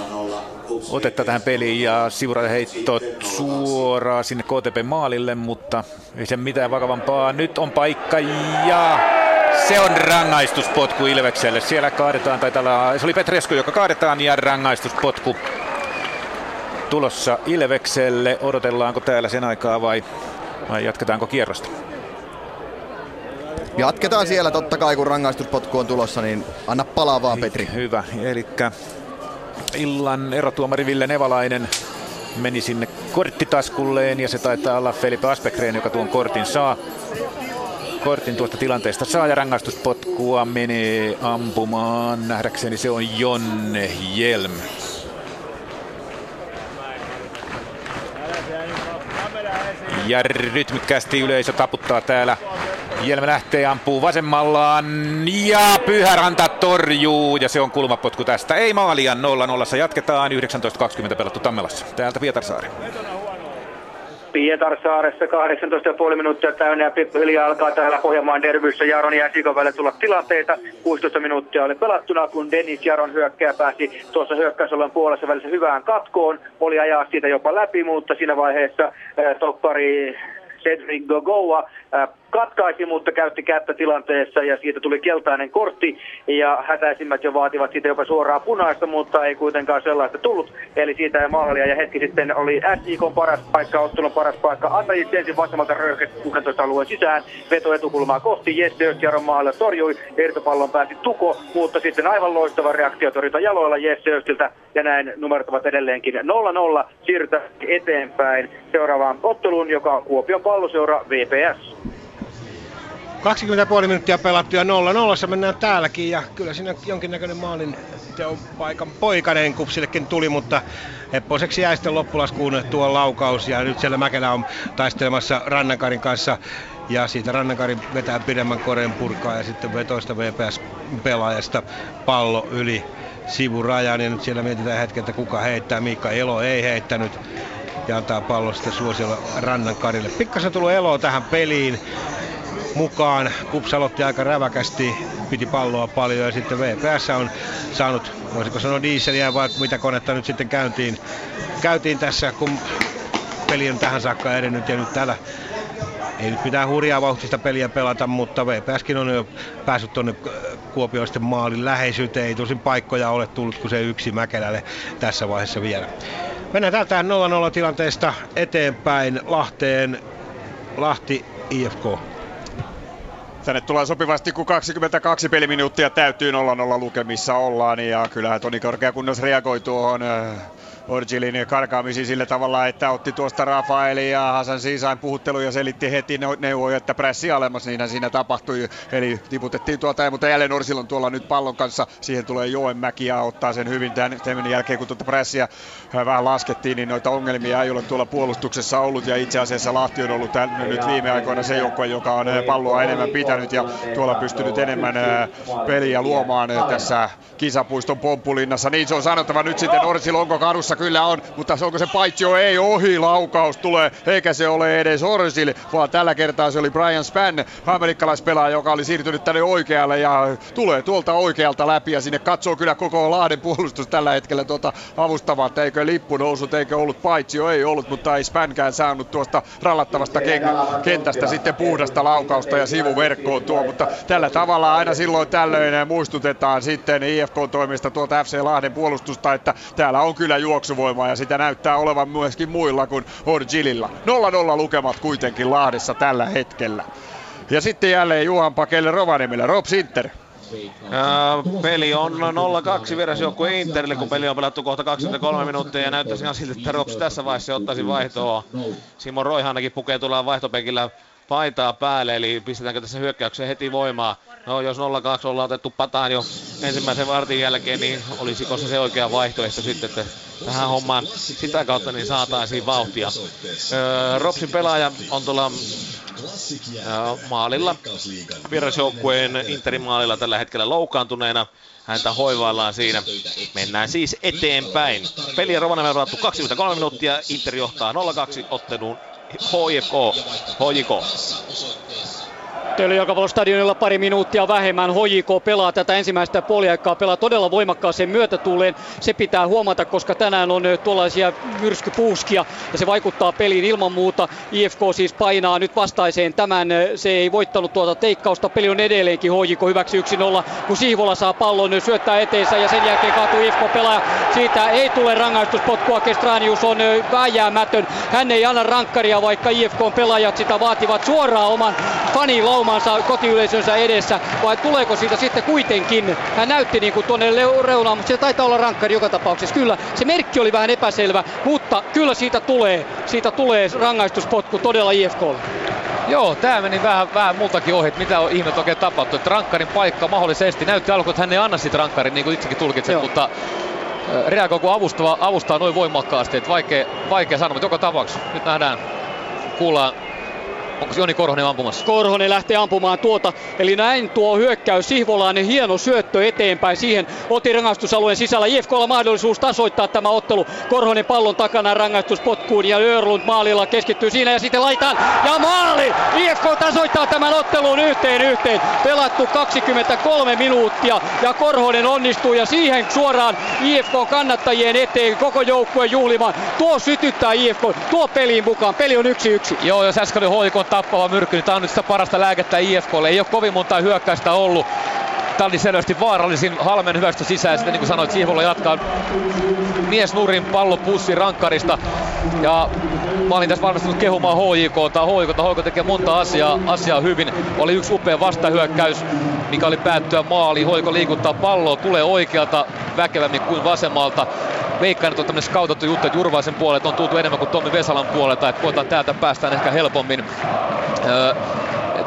otetta tähän peliin ja Sivurainen heitto suoraan sinne K T P-maalille, mutta ei se mitään vakavampaa. Nyt on paikka ja se on rangaistuspotku Ilvekselle. Siellä kaadetaan, tai tällä, se oli Petrescu, joka kaadetaan ja rangaistuspotku tulossa Ilvekselle. Odotellaanko täällä sen aikaa vai, vai jatketaanko kierrosta? Jatketaan siellä totta kai, kun rangaistuspotku on tulossa, niin anna palaa vaan, Petri. Hyvä, elikkä illan erotuomari Ville Nevalainen meni sinne korttitaskulleen ja se taitaa olla Felipe Aspegren, joka tuon kortin saa. Kortin tuosta tilanteesta saa ja rangaistuspotkua menee ampumaan. Nähdäkseni se on Jonne Hjelm. Ja rytmikkäästi yleisö taputtaa täällä. Hjelmä lähtee, ampuu vasemmallaan ja Pyhäranta torjuu ja se on kulmapotku tästä. Ei maalia, nolla nolla jatketaan, yhdeksäntoista kaksikymmentä pelattu Tammelassa. Täältä Pietarsaari. Pietarsaaressa kahdeksantoista pilkku viisi minuuttia täynnä ja pikkuhiljaa alkaa täällä Pohjanmaan derbyssä Jaron ja Sikon välillä tulla tilanteita. kuusitoista minuuttia oli pelattuna, kun Dennis Jaron hyökkääjä pääsi tuossa hyökkäysolon puolessa välissä hyvään katkoon. Oli ajaa siitä jopa läpi, mutta siinä vaiheessa äh, toppari Cedric Gogoa äh, katkaisi, mutta käytti kättä tilanteessa ja siitä tuli keltainen kortti ja hätäisimmät jo vaativat siitä jopa suoraan punaista, mutta ei kuitenkaan sellaista tullut. Eli siitä ei maalia ja hetki sitten oli S I K:n paras paikka, ottelun paras paikka. Antajit ensin vasemmalta röyhkäsi kuudentoista alueen sisään, veto etukulmaa kohti, Jesse Östjaron maalilla torjui, irtopallon pääsi Tuko, mutta sitten aivan loistava reaktio torjunta jaloilla Jesse Östiltä ja näin numerot ovat edelleenkin nolla nolla, siirrytään eteenpäin seuraavaan otteluun, joka on Kuopion Palloseura V P S. kaksikymmentä pilkku viisi minuuttia pelattu ja nolla nolla mennään täälläkin ja kyllä siinä jonkinnäköinen maalin teon paikan poikainen kupsillekin tuli, mutta Epposeksi jäi sitten loppulaskuun tuo laukaus ja nyt siellä Mäkelä on taistelemassa Rannankarin kanssa ja siitä Rannankari vetää pidemmän koreen purkaa ja sitten vetoista V P S-pelaajasta pallo yli sivurajan ja nyt siellä mietitään hetken, että kuka heittää. Miikka Elo ei heittänyt ja antaa pallo sitten suosiolla Rannankarille. Pikkasen tullut Eloa tähän peliin mukaan. Kups aloitti aika räväkästi, piti palloa paljon ja sitten V P S on saanut, voisiko sanoa dieseliä vai mitä konetta nyt sitten käyntiin, käytiin tässä, kun peli on tähän saakka edennyt ja nyt täällä Ei nyt mitään hurjaa vauhtista peliä pelata, mutta V P S:kin on jo päässyt tuonne kuopiolaisten maalin läheisyyteen. Ei tosin paikkoja ole tullut kuin se yksi Mäkelälle tässä vaiheessa vielä. Mennään täältä nolla nolla tilanteesta eteenpäin Lahteen. Lahti I F K. Tänne tulee sopivasti, kun kaksikymmentäkaksi peliminuuttia täytyy nolla nolla lukemissa ollaan. Ja kyllähän Toni Korkeakunnas reagoi tuohon Orgilin karkaamisiin sillä tavalla, että otti tuosta Rafaelin ja Hasan Siisain puhuttelun ja selitti heti neuvoja, että pressi alemmas, niin siinä tapahtui. Eli tiputettiin tuolta, mutta jälleen Orsil on tuolla nyt pallon kanssa. Siihen tulee Joenmäki ja ottaa sen hyvin tämän jälkeen, kun tuota pressiä vähän laskettiin, niin noita ongelmia ei ole tuolla puolustuksessa ollut. Ja itse asiassa Lahti on ollut tämän, nyt viime aikoina se joukko, joka on palloa enemmän pitänyt ja tuolla pystynyt enemmän peliä luomaan tässä Kisapuiston Pomppulinnassa. Niin se on sanottava nyt sitten Orsil, onko kadussa? Kyllä on, mutta onko se paitsio? Ei, ohi laukaus tulee, eikä se ole edes Orsil, vaan tällä kertaa se oli Brian Spann, amerikkalaispelaaja, joka oli siirtynyt tänne oikealle ja tulee tuolta oikealta läpi ja sinne katsoo kyllä koko Lahden puolustus tällä hetkellä tuota avustavaa, että eikö lippu nousut, eikö ollut paitsio, ei ollut, mutta ei Spannkään saanut tuosta rallattavasta kentästä sitten puhdasta laukausta ja sivuverkkoon tuo, mutta tällä tavalla aina silloin tällöin muistutetaan sitten I F K-toimista tuota F C Lahden puolustusta, että täällä on kyllä juo juoksuvoimaa ja sitä näyttää olevan myöskin muilla kuin Orgililla. nolla nolla lukemat kuitenkin Lahdessa tällä hetkellä. Ja sitten jälleen Juhan Pakelle Rovaniemellä. Rob Sinter. Äh, peli on nolla kaksi vierasjoukkue Interille, kun peli on pelattu kohta kaksikymmentäkolme minuuttia ja näyttäisi ihan siltä, että Rops tässä vaiheessa ottaisi vaihtoa. Simon Roihanakin pukee tullaan vaihtopenkillä paitaa päälle, eli pistetäänkö tässä hyökkäykseen heti voimaa. No jos nolla kaksi ollaan otettu pataan jo ensimmäisen vartin jälkeen, niin olisiko se se oikea vaihtoehto sitten, että tähän hommaan sitä kautta niin saataisiin vauhtia. Öö, Ropsin pelaaja on tuolla öö, maalilla, vierasjoukkueen Interin maalilla tällä hetkellä loukkaantuneena. Häntä hoivaillaan siinä. Mennään siis eteenpäin. Peliä Rovaniemellä pelattu kaksikymmentäkolme minuuttia. Inter johtaa nolla kaksi otteluun H J K. H J K. Teillä Jalkapallon stadionilla pari minuuttia vähemmän. H J K pelaa tätä ensimmäistä puoliaikaa, pelaa todella voimakkaaseen myötätuuleen. Se pitää huomata, koska tänään on tuollaisia myrskypuuskia ja se vaikuttaa peliin ilman muuta. I F K siis painaa nyt vastaiseen tämän. Se ei voittanut tuota teikkausta. Peli on edelleenkin H J K hyväksi yksi nolla, kun Siivola saa pallon, syöttää eteensä ja sen jälkeen kaatuu I F K-pelaaja. Siitä ei tule rangaistuspotkua. Kestranius on vääjäämätön. Hän ei anna rankkaria, vaikka I F K-pelaajat sitä vaativat suoraan oman fanilauman kotiyleisönsä edessä, vai tuleeko siitä sitten kuitenkin? Hän näytti niin kuin tuonne reunaan, mutta se taitaa olla rankkari joka tapauksessa. Kyllä, se merkki oli vähän epäselvä, mutta kyllä siitä tulee, siitä tulee rangaistuspotku todella I F K:lle. Joo, tää meni vähän, vähän multakin ohi, että mitä on ihmet oikein tapahtunut. Että rankkarin paikka mahdollisesti näytti alkuun, että hän ei anna siitä rankkarin, niin kuin itsekin tulkitset, joo. Mutta reagoi kun avustava, avustaa noin voimakkaasti, että vaikea, vaikea sanoa, mutta joka tapauksessa. Nyt nähdään, kuullaan. Onko Joni Korhonen ampumassa? Korhonen lähtee ampumaan tuota. Eli näin tuo hyökkäys Sihvolaan, hieno syöttö eteenpäin. Siihen otti rangaistusalueen sisällä. I F K:lla mahdollisuus tasoittaa tämä ottelu. Korhonen pallon takana rangaistuspotkuun ja Örlund maalilla keskittyy siinä ja sitten laitaan. Ja maali! I F K tasoittaa tämän ottelun yhteen yhteen. Pelattu kaksikymmentäkolme minuuttia ja Korhonen onnistuu ja siihen suoraan I F K kannattajien eteen koko joukkueen juhlimaan. Tuo sytyttää I F K, tuo peliin mukaan. Peli on yksi yksi. Joo, jos äsken H K tappava myrkky, niin tää on nyt sitä parasta lääkettä I F K:lle. Ei ole kovin montaa hyökkäystä ollut. Tää oli selvästi vaarallisin Halmen hyvästä sisään. Sitten niin kuin sanoit, Siivolla jatkaa mies nurin pallo pussi rankkarista. Ja mä olin tässä valmistunut kehumaan H J K:ta. H J K:ta H J K tekee monta asiaa, asiaa hyvin. Oli yksi upea vastahyökkäys, mikä oli päättyä maaliin. H J K liikuttaa palloa, tulee oikealta väkevämmin kuin vasemmalta. Veikkaan, että on tämmönen scoutattu juttu, että Jurvaisen puolelta on tultu enemmän kuin Tommi Vesalan puolelta, että koetaan täältä päästään ehkä helpommin. Öö,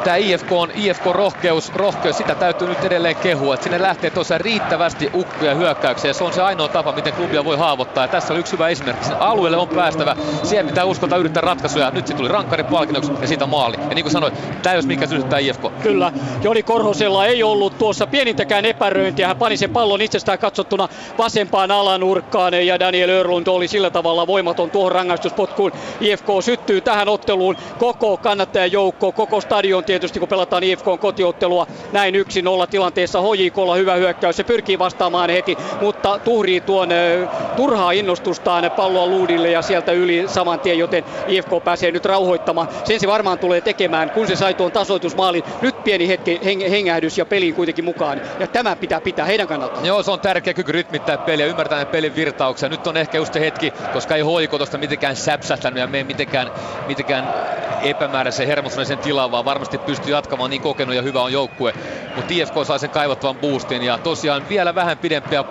tää I F K on I F K-rohkeus, rohkeus, sitä täytyy nyt edelleen kehua, että sinne lähtee tosiaan riittävästi ukkoja hyökkäykseen, se on se ainoa tapa, miten klubia voi haavoittaa, ja tässä on yksi hyvä esimerkki, sen alueelle on päästävä, siihen pitää uskaltaa yrittää ratkaisuja, nyt se tuli rankkarin palkinnoksi ja siitä maali, ja niin kuin sanoit, tää jos minkä sytyttää I F K. Kyllä, Joni Korhosella ei ollut tuossa pienintäkään epäröintiä, hän pani sen pallon itsestään katsottuna vasempaan alanurkkaan, ja Daniel Örlund oli sillä tavalla voimaton tuohon rangaistuspotkuun, I F K syttyy tähän otteluun, koko kannattajajoukko, koko stadion tietysti, kun pelataan I F K:n kotiottelua näin yksi nolla tilanteessa. H J K:lla hyvä hyökkäys, se pyrkii vastaamaan heti, mutta tuhrii tuon ö, turhaa innostustaan palloa luudille ja sieltä yli saman tien, joten I F K pääsee nyt rauhoittamaan. Sen se varmaan tulee tekemään, kun se sai tuon tasoitusmaalin. Nyt pieni hetki heng- hengähdys ja peliin kuitenkin mukaan, ja tämä pitää pitää heidän kannaltaan. Joo, se on tärkeä kyky rytmittää peliä, ymmärtää pelin virtauksia. Nyt on ehkä just se hetki, koska ei H J K tuosta mitenkään säpsähtänyt ja mene mitenkään, mitenkään epämääräisen hermostuneeseen tilaan, vaan varmasti pystyy jatkamaan, niin kokenut ja hyvä on joukkue. Mutta I F K sai sen kaivattavan boostin ja tosiaan vielä vähän pidempiä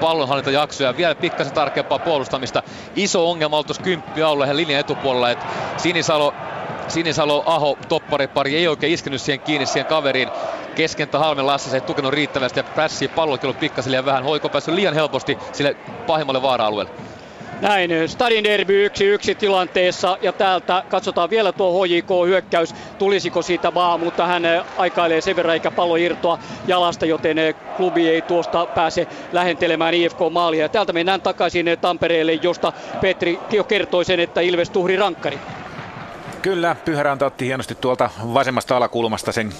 pallonhallintajaksoja, vielä pikkasen tarkempaa puolustamista. Iso ongelma on tuossa kymppialueella ja linjan etupuolella, että Sinisalo, Sinisalo, Aho, topparipari ei oikein iskenyt siihen kiinni siihen kaveriin. Keskentä Halmen Lasse, se ei tukenut riittävästi ja prässii pallokin ollut pikkasen liian vähän. H J K päässyt liian helposti sille pahimmalle vaara-alueelle. Näin, Stadin derby yksi yksi tilanteessa, ja täältä katsotaan vielä tuo H J K-hyökkäys, tulisiko siitä vaan, mutta hän aikailee sen verran eikä pallo irtoa jalasta, joten klubi ei tuosta pääse lähentelemään I F K-maalia. Ja täältä mennään takaisin Tampereelle, josta Petri jo kertoi sen, että Ilves tuhri rankkari. Kyllä, Pyhäranta otti hienosti tuolta vasemmasta alakulmasta sen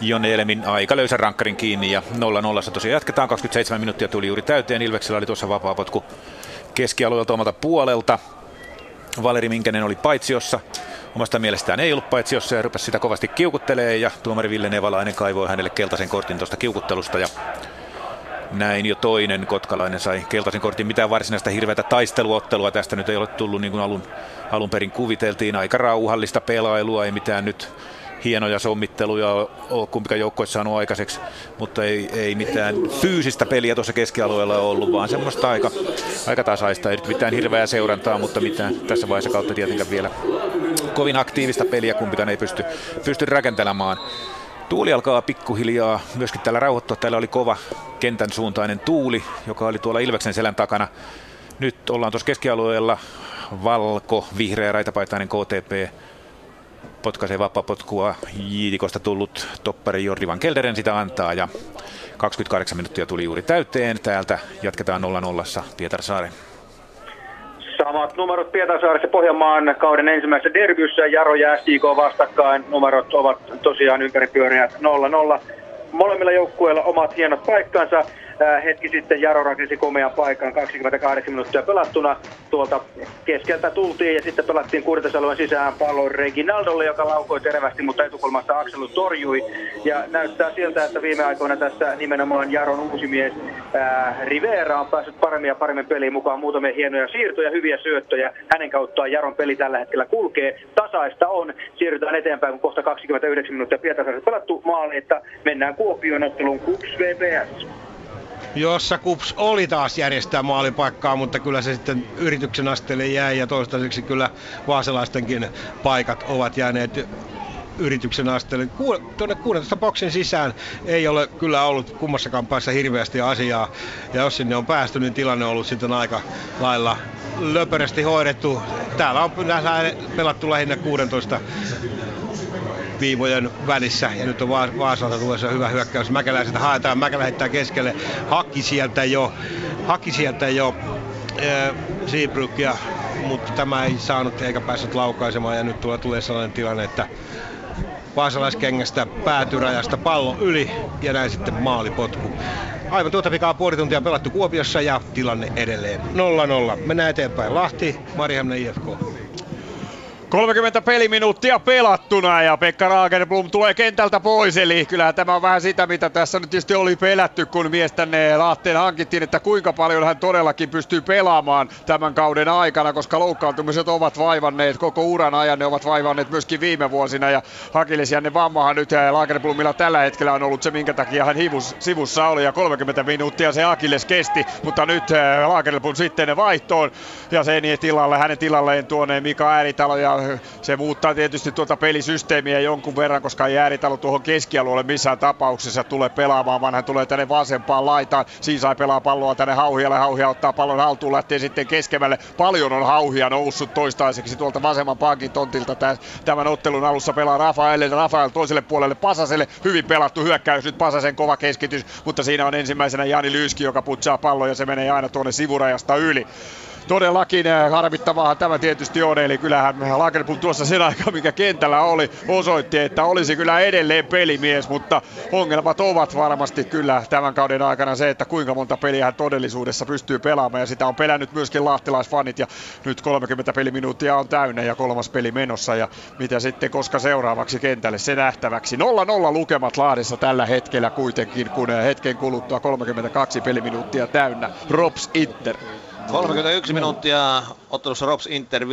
Jon Elmin aika löysän rankkarin kiinni, ja nolla nolla tosiaan jatketaan, kaksikymmentäseitsemän minuuttia tuli juuri täyteen, Ilveksellä oli tuossa vapaapotku keskialueelta omalta puolelta. Valeri Minkänen oli paitsiossa. Omasta mielestään ei ollut paitsiossa ja rupesi sitä kovasti kiukuttelemaan. Ja tuomari Ville Nevalainen kaivoi hänelle keltaisen kortin tuosta kiukuttelusta. Ja näin jo toinen kotkalainen sai keltaisen kortin. Mitään varsinaista hirveätä taisteluottelua tästä nyt ei ole tullut, niin kuin alun, alun perin kuviteltiin. Aika rauhallista pelailua, ei mitään nyt hienoja sommitteluja ole kumpikaan joukkoissa saanut aikaiseksi, mutta ei, ei mitään fyysistä peliä tuossa keskialueella ollut, vaan semmoista aika, aika tasaista. Ei nyt mitään hirveää seurantaa, mutta mitään tässä vaiheessa kautta tietenkään vielä kovin aktiivista peliä kumpikaan ei pysty, pysty rakentelemaan. Tuuli alkaa pikkuhiljaa myöskin täällä rauhoittua. Täällä oli kova kentän suuntainen tuuli, joka oli tuolla Ilveksen selän takana. Nyt ollaan tuossa keskialueella valko, vihreä, raitapaitainen K T P. Potkaisee vapaapotkua Jiitikosta tullut toppari Jordi Van Kelderen sitä antaa, ja kaksikymmentäkahdeksan minuuttia tuli juuri täyteen. Täältä jatketaan nolla nolla Pietarsaari. Samat numerot Pietarsaaressa Pohjanmaan kauden ensimmäisessä derbyssä. Jaro ja S J K vastakkain. Numerot ovat tosiaan ympäripyöreät nolla nolla. Molemmilla joukkueilla omat hienot paikkansa. Hetki sitten Jaro rakensi komean paikan, kaksikymmentäkahdeksan minuuttia pelattuna. Tuolta keskeltä tultiin ja sitten pelattiin kurtasalueen sisään pallon Reginaldolle, joka laukoi terävästi, mutta etukulmasta Akselu torjui. Ja näyttää siltä, että viime aikoina tässä nimenomaan Jaron uusimies ää, Rivera on päässyt paremmin ja paremmin peliin mukaan. Muutamia hienoja siirtoja, hyviä syöttöjä. Hänen kauttaan Jaron peli tällä hetkellä kulkee. Tasaista on. Siirrytään eteenpäin, kun kohta kaksikymmentäyhdeksän minuuttia Pietarsaaressa pelattu maali, että mennään Kuopion otteluun K U P S V P S. Jossa K U P S oli taas järjestää maalipaikkaa, mutta kyllä se sitten yrityksen asteelle jäi, ja toistaiseksi kyllä vaasalaistenkin paikat ovat jääneet yrityksen asteelle. Ku- tuonne kuudentoista boksin sisään ei ole kyllä ollut kummassakaan päässä hirveästi asiaa, ja jos sinne on päästy, niin tilanne on ollut sitten aika lailla löperösti hoidettu. Täällä on pelattu lähinnä kuudentoista viivojen välissä, ja nyt on Vaasalta tulossa hyvä hyökkäys. Mäkeläiseltä haetaan, Mäkelä heittää keskelle, haki sieltä jo, haki sieltä jo äh, Seabrookia, mutta tämä ei saanut eikä päässyt laukaisemaan, ja nyt tulee, tulee sellainen tilanne, että vaasalaiskengästä päätyrajasta pallo yli, ja näin sitten maalipotku. Aivan tuota pikaa puoli tuntia pelattu Kuopiossa, ja tilanne edelleen nolla nolla. Mennään eteenpäin, Lahti, Mariehamnen I F K. kolmekymmentä peliminuuttia pelattuna ja Pekka Ragenblom tulee kentältä pois, eli kyllä tämä on vähän sitä, mitä tässä nyt tietysti oli pelätty, kun mies tänne Lahteen hankittiin, että kuinka paljon hän todellakin pystyy pelaamaan tämän kauden aikana, koska loukkaantumiset ovat vaivanneet koko uran ajan, ne ovat vaivanneet myöskin viime vuosina, ja akillesjänne vammahan nyt ja Lagerblomilla tällä hetkellä on ollut se, minkä takia hän hivus, sivussa oli, ja kolmekymmentä minuuttia se akilles kesti, mutta nyt Lagerblom sitten vaihtoon ja sen tilalle, hänen tilalleen tuonne Mika Ääritalo, ja se muuttaa tietysti tuota pelisysteemiä jonkun verran, koska ei Ääritalo tuohon keskialueelle missään tapauksessa tule pelaamaan, vaan hän tulee tänne vasempaan laitaan. Siisai pelaa palloa tänne Hauhialle, Hauhia ottaa pallon haltuun, lähtee sitten keskemmälle. Paljon on Hauhia noussut toistaiseksi tuolta vasemman pankin tontilta. Tämän ottelun alussa pelaa Rafael, Rafael toiselle puolelle Pasaselle. Hyvin pelattu hyökkäys, nyt Pasasen kova keskitys, mutta siinä on ensimmäisenä Jani Lyyski, joka putsaa palloa ja se menee aina tuonne sivurajasta yli. todellakin harmittavaahan tämä tietysti on, eli kyllähän Lagerblom tuossa sen aikaa, mikä kentällä oli, osoitti, että olisi kyllä edelleen pelimies, mutta ongelmat ovat varmasti kyllä tämän kauden aikana se, että kuinka monta peliä hän todellisuudessa pystyy pelaamaan, ja sitä on pelännyt myöskin lahtilaisfanit, ja nyt kolmekymmentä peliminuuttia on täynnä ja kolmas peli menossa, ja mitä sitten koska seuraavaksi kentälle, se nähtäväksi. nolla nolla lukemat Lahdessa tällä hetkellä kuitenkin, kun hetken kuluttua kolmekymmentäkaksi peliminuuttia täynnä Rops Inter. kolmekymmentäyksi minuuttia ottelussa Rops Inter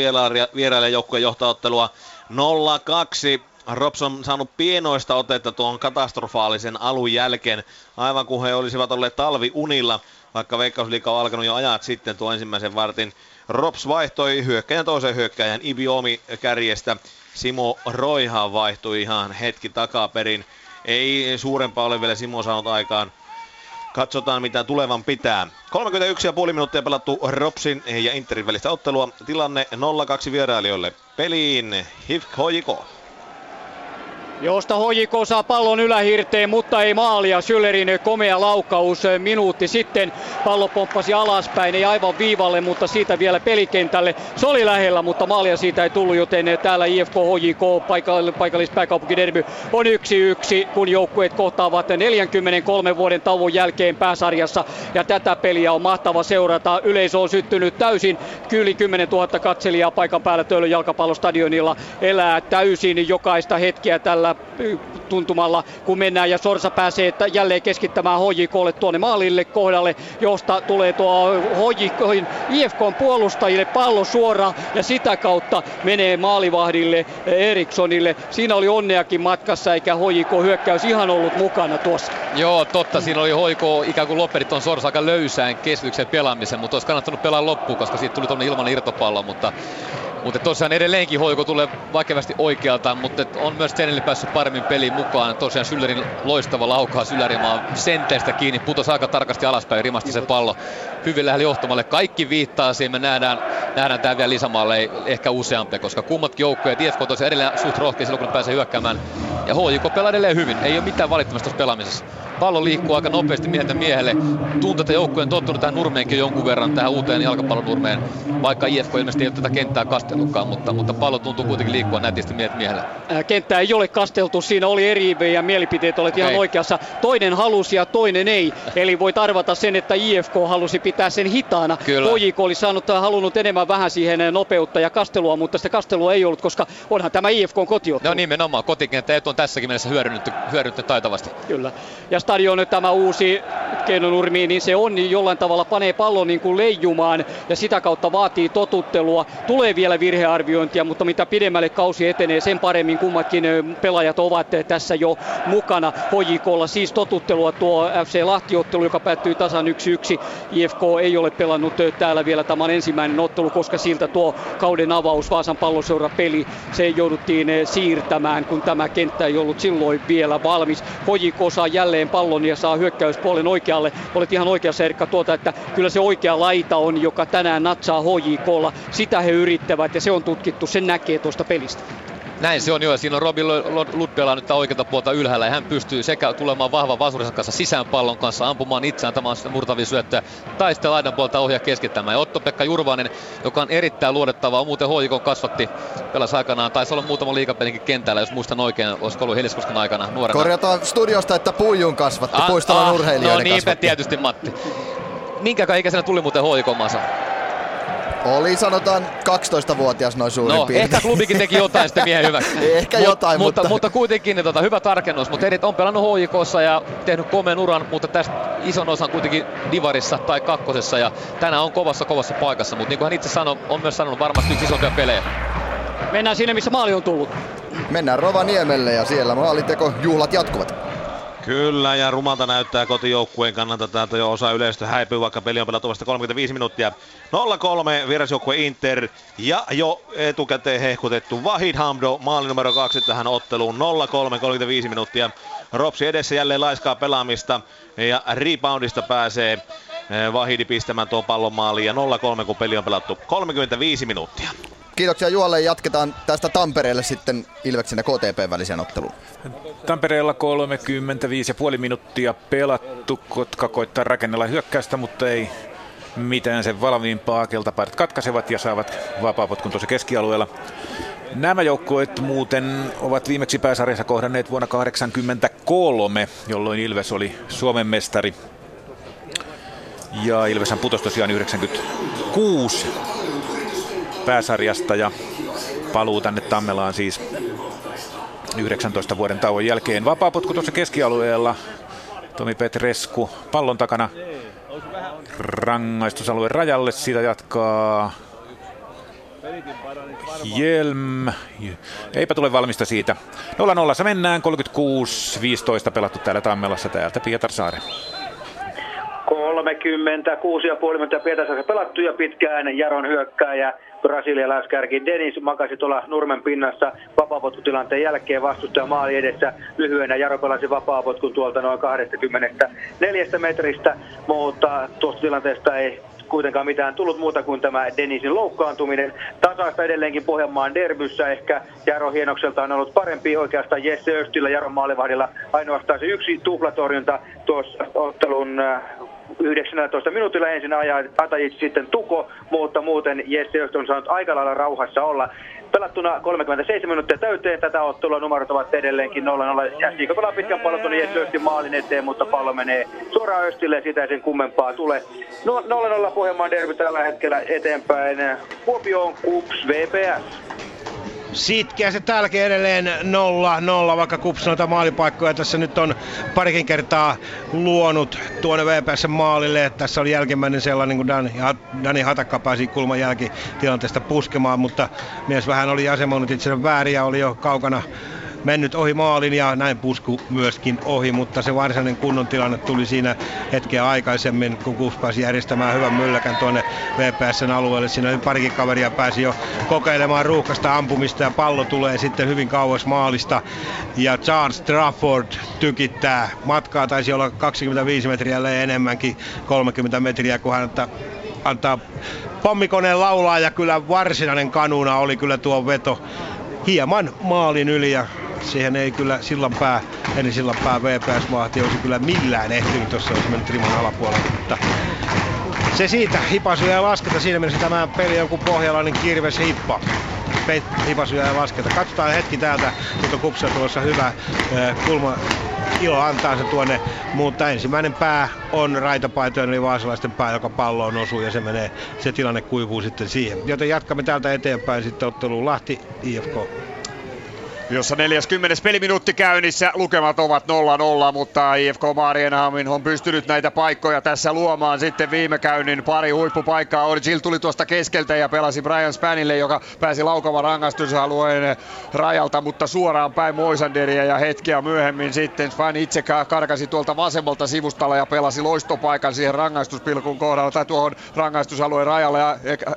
vieraille joukkueen johtaa ottelua nolla kaksi. Rops on saanut pienoista otetta tuon katastrofaalisen alun jälkeen, aivan kuin he olisivat olleet talviunilla, vaikka Veikkausliiga on alkanut jo ajat sitten tuon ensimmäisen vartin. Rops vaihtoi hyökkäjän toisen hyökkäjän Ibiomi kärjestä. Simo Roihan vaihtui ihan hetki takaperin. Ei suurempaa ole vielä Simo saanut aikaan. Katsotaan mitä tulevan pitää. kolmekymmentäyksi pilkku viisi minuuttia pelattu Ropsin ja Interin välistä ottelua. Tilanne nolla kaksi vierailijoille. Peliin H I F K H J K. Josta H J K saa pallon ylähirteen, mutta ei maalia. Schüllerin komea laukaus minuutti sitten. Pallo pomppasi alaspäin, ei aivan viivalle, mutta siitä vielä pelikentälle. Se oli lähellä, mutta maalia siitä ei tullut, joten täällä I F K H J K paikallis-pääkaupunkiderby on yksi yksi, kun joukkueet kohtaavat neljänkymmenenkolmen vuoden tauon jälkeen pääsarjassa. Ja tätä peliä on mahtava seurata. Yleisö on syttynyt täysin. Kyllä kymmenentuhatta katselijaa paikan päällä Töölön jalkapallostadionilla elää täysin jokaista hetkeä tällä tuntumalla, kun mennään, ja Sorsa pääsee jälleen keskittämään H J K:lle tuonne maalille kohdalle, josta tulee tuo H J K:n I F K:n puolustajille pallo suoraan ja sitä kautta menee maalivahdille Erikssonille. Siinä oli onneakin matkassa, eikä H J K hyökkäys ihan ollut mukana tuossa. Joo, totta. Siinä oli H J K ikään kuin lopperit on Sorsa aika löysään keskityksen pelaamisen, mutta olisi kannattanut pelaa loppuun, koska siitä tuli tuollainen ilmainen irtopallo, mutta Mutta tosiaan edelleenkin H J K tulee vaikeasti oikealta, mutta on myös Tenille päässyt paremmin peliin mukaan. Tosiaan Schüllerin loistava laukaus ylärimaa senteistä kiinni, putosi aika tarkasti alaspäin, rimasti se pallo hyvin lähellä johtomalle. Kaikki viittaa siihen, me nähdään, nähdään tää vielä lisämaalle ehkä useampia, koska kummatkin joukkueet, I F K tosiaan edelleen suht rohkea silloin, kun pääsee hyökkäämään. Ja H J K pelaa edelleen hyvin, ei ole mitään valittamista tuossa pelaamisessa. Pallo liikkuu aika nopeasti mieheltä miehelle. Tuntuu, että joukkue on tottunut tähän nurmeenkin jonkun verran, tähän uuteen jalkapallonurmeen, vaikka I F K ilmeisesti ei ole tätä kenttää kasteltukaan, mutta, mutta pallo tuntuu kuitenkin liikkua nätisti miehet miehelle. Kenttää ei ole kasteltu, siinä oli eri ja mielipiteet, olet okay. Ihan oikeassa. Toinen halusi ja toinen ei, eli voit arvata sen, että I F K halusi pitää sen hitaana. H J K oli saanut, halunnut enemmän vähän siihen nopeutta ja kastelua, mutta sitä kastelua ei ollut, koska onhan tämä I F K on kotiottelu. No nimenomaan, kotikenttä etu on tässäkin mielessä hyödynnetty, hyödynnetty taitavasti. Kyllä. Ja stadion, tämä uusi Keino Nurmi, niin se on niin jollain tavalla panee pallon niin kuin leijumaan ja sitä kautta vaatii totuttelua. Tulee vielä virhearviointia, mutta mitä pidemmälle kausi etenee, sen paremmin kummatkin pelaajat ovat tässä jo mukana. H J K:lla siis totuttelua tuo F C Lahti-ottelu, joka päättyy tasan yksi yksi. I F K ei ole pelannut täällä vielä, tämä on ensimmäinen ottelu, koska siltä tuo kauden avaus Vaasan palloseura peli, se jouduttiin siirtämään, kun tämä kenttä ei ollut silloin vielä valmis. H J K saa jälleen pallon ja saa hyökkäyspuolen oikealle. Olet ihan oikeassa, Erkka, tuota, että kyllä se oikea laita on, joka tänään natsaa H J K:lla. Sitä he yrittävät ja se on tutkittu, sen näkee tuosta pelistä. Näin se on jo, ja siinä on Robin Ludbella nyt oikealta puolta ylhäällä, ja hän pystyy sekä tulemaan vahvan vasurinsa kanssa sisään pallon kanssa, ampumaan itseään, tämä on murtavia syöttöjä, tai sitten laidan puolta ohjaa keskittämään. Ja Otto-Pekka Jurvanen, joka on erittäin luodettava, on muuten H J K:n kasvatti, pelasi aikanaan, taisi olla muutama liigapelinkin kentällä, jos muistan oikein, olisiko ollut Heliskosken aikana nuorena. Korjataan studiosta, että Puijun kasvatti, ah, Puistolan ah, urheilijoiden no, kasvatti. No niinpä tietysti, Matti. Minkäkään ikäisenä tuli muuten H J K-maansa? Oli sanotaan kaksitoistavuotias noin suurin no, piirtein. Ehkä klubikin teki jotain sitten miehen hyväksi. Ehkä Mut, jotain, mutta... Mutta, mutta kuitenkin tota, hyvä tarkennus, mutta Edith on pelannut H J K:ssa ja tehnyt komeen uran, mutta tästä ison osan kuitenkin divarissa tai kakkosessa ja tänään on kovassa kovassa paikassa, mutta niin kuin hän itse sanoi, on myös sanonut varmasti yksi isompia pelejä. Mennään sinne, missä maali on tullut. Mennään Rovaniemelle ja siellä maaliteko juhlat jatkuvat. Kyllä, ja rumalta näyttää kotijoukkueen kannalta. Täältä jo osa yleisöstä häipyy, vaikka peli on pelattu vasta kolmekymmentäviisi minuuttia. nolla kolme vierasjoukkue Inter ja jo etukäteen hehkutettu Vahid Hamdo, maali numero kaksi tähän otteluun. nolla kolme, kolmekymmentäviisi minuuttia. Ropsi edessä jälleen laiskaa pelaamista ja reboundista pääsee Vahidi pistämään tuon pallon maaliin. Ja nolla kolme, kun peli on pelattu kolmekymmentäviisi minuuttia. Kiitoksia Juhalle, jatketaan tästä Tampereelle sitten Ilveksen ja K T P väliseen otteluun. Tampereella kolmekymmentäviisi pilkku viisi minuuttia pelattu. Kotka koittaa rakennella hyökkäystä, mutta ei mitään sen valmiimpaa. Keltapaidat katkaisevat ja saavat vapaapotkun tuossa keskialueella. Nämä joukkueet muuten ovat viimeksi pääsarjassa kohdanneet vuonna tuhatyhdeksänsataakahdeksankymmentäkolme, jolloin Ilves oli Suomen mestari. Ja Ilveshän putosi tosiaan yhdeksänkymmentäkuusi pääsarjasta ja paluu tänne Tammelaan siis yhdeksäntoista vuoden tauon jälkeen. Vapaapotku tuossa keskialueella. Tomi Petresku pallon takana rangaistusalueen rajalle. Siitä jatkaa Hjelm. Eipä tule valmista siitä. nolla nolla se mennään. kolmekymmentäkuusi viisitoista pelattu täällä Tammelassa. Täältä Pietarsaari. kolmekymmentäkuusi pilkku viisi Pietarsaari pelattu ja pitkään Jaron hyökkääjä. Brasilialaiskärki Denis makasi tuolla nurmen pinnassa vapaapotkutilanteen jälkeen vastustaja maali edessä lyhyenä. Jaro pelasi vapaapotkun tuolta noin kaksikymmentäneljä metristä, mutta tuosta tilanteesta ei kuitenkaan mitään tullut muuta kuin tämä Denisin loukkaantuminen. Tasaista edelleenkin Pohjanmaan derbyssä. Ehkä Jaro hienokselta on ollut parempi, oikeastaan Jesse Östillä Jaron maalivahdilla ainoastaan se yksi tuplatorjunta tuossa ottelun yhdeksäntoista minuutilla, ensin Atajic, sitten Tuko, mutta muuten Jesse Öst on saanut aika lailla rauhassa olla. Pelattuna kolmekymmentäseitsemän minuuttia täyteen tätä ottelua, numerot ovat edelleenkin nolla nolla. Jässikö pelaa pitkän pallon tuonne Jesse Östin maalin eteen, mutta pallo menee suoraan Östille ja sitä ei sen kummempaa tule. nolla nolla Pohjanmaan derby tällä hetkellä eteenpäin. Kuopio on Kups V P S. Sitkeä se tälkeen edelleen nolla nolla, vaikka Kups noita maalipaikkoja tässä nyt on parikin kertaa luonut tuonne VPS:n maalille. Tässä oli jälkimmäinen sellainen, kun Dan, Dani Hatakka pääsi kulman jälkitilanteesta puskemaan, mutta mies vähän oli asemoinut itsensä väärin ja oli jo kaukana mennyt ohi maalin ja näin pusku myöskin ohi, mutta se varsinainen kunnon tilanne tuli siinä hetkeä aikaisemmin, kun Kups pääsi järjestämään hyvän mylläkän tuonne VPSn alueelle. Siinä oli parikin kaveria, pääsi jo kokeilemaan ruuhkasta ampumista ja pallo tulee sitten hyvin kauas maalista ja Charles Strafford tykittää. Matkaa taisi olla kaksikymmentäviisi metriä ja enemmänkin kolmekymmentä metriä, kun hän antaa pommikoneen laulaa ja kyllä varsinainen kanuna oli kyllä tuo veto hieman maalin yli ja siihen ei kyllä sillanpää, eli sillanpää V P S-mahti olisi kyllä millään ehtinyt, jos se olisi mennyt riman alapuolelle, mutta se siitä, hipasuja ja lasketa, siinä mielessä tämä peli on kuin pohjalainen kirves hippa, Pet- hipasuja ja lasketa. Katsotaan hetki täältä, nyt on Kupsilla tuossa hyvä eh, kulma, ilo antaa se tuonne, mutta ensimmäinen pää on raitapaitojen eli vaasalaisten pää, joka palloon osuu ja se menee, se tilanne kuivuu sitten siihen. Joten jatkamme täältä eteenpäin sitten otteluun Lahti I F K. Jossa neljäskymmenes peliminuutti käynnissä, lukemat ovat nolla nolla, mutta I F K Mariehamn on pystynyt näitä paikkoja tässä luomaan sitten viime käynnin pari huippupaikkaa. Orgil tuli tuosta keskeltä ja pelasi Brian Spanille, joka pääsi laukavan rangaistusalueen rajalta, mutta suoraan päin Moisanderia ja hetkeä myöhemmin sitten Span itse karkasi tuolta vasemmalta sivustalla ja pelasi loistopaikan siihen rangaistuspilkun kohdalla tai tuohon rangaistusalueen rajalle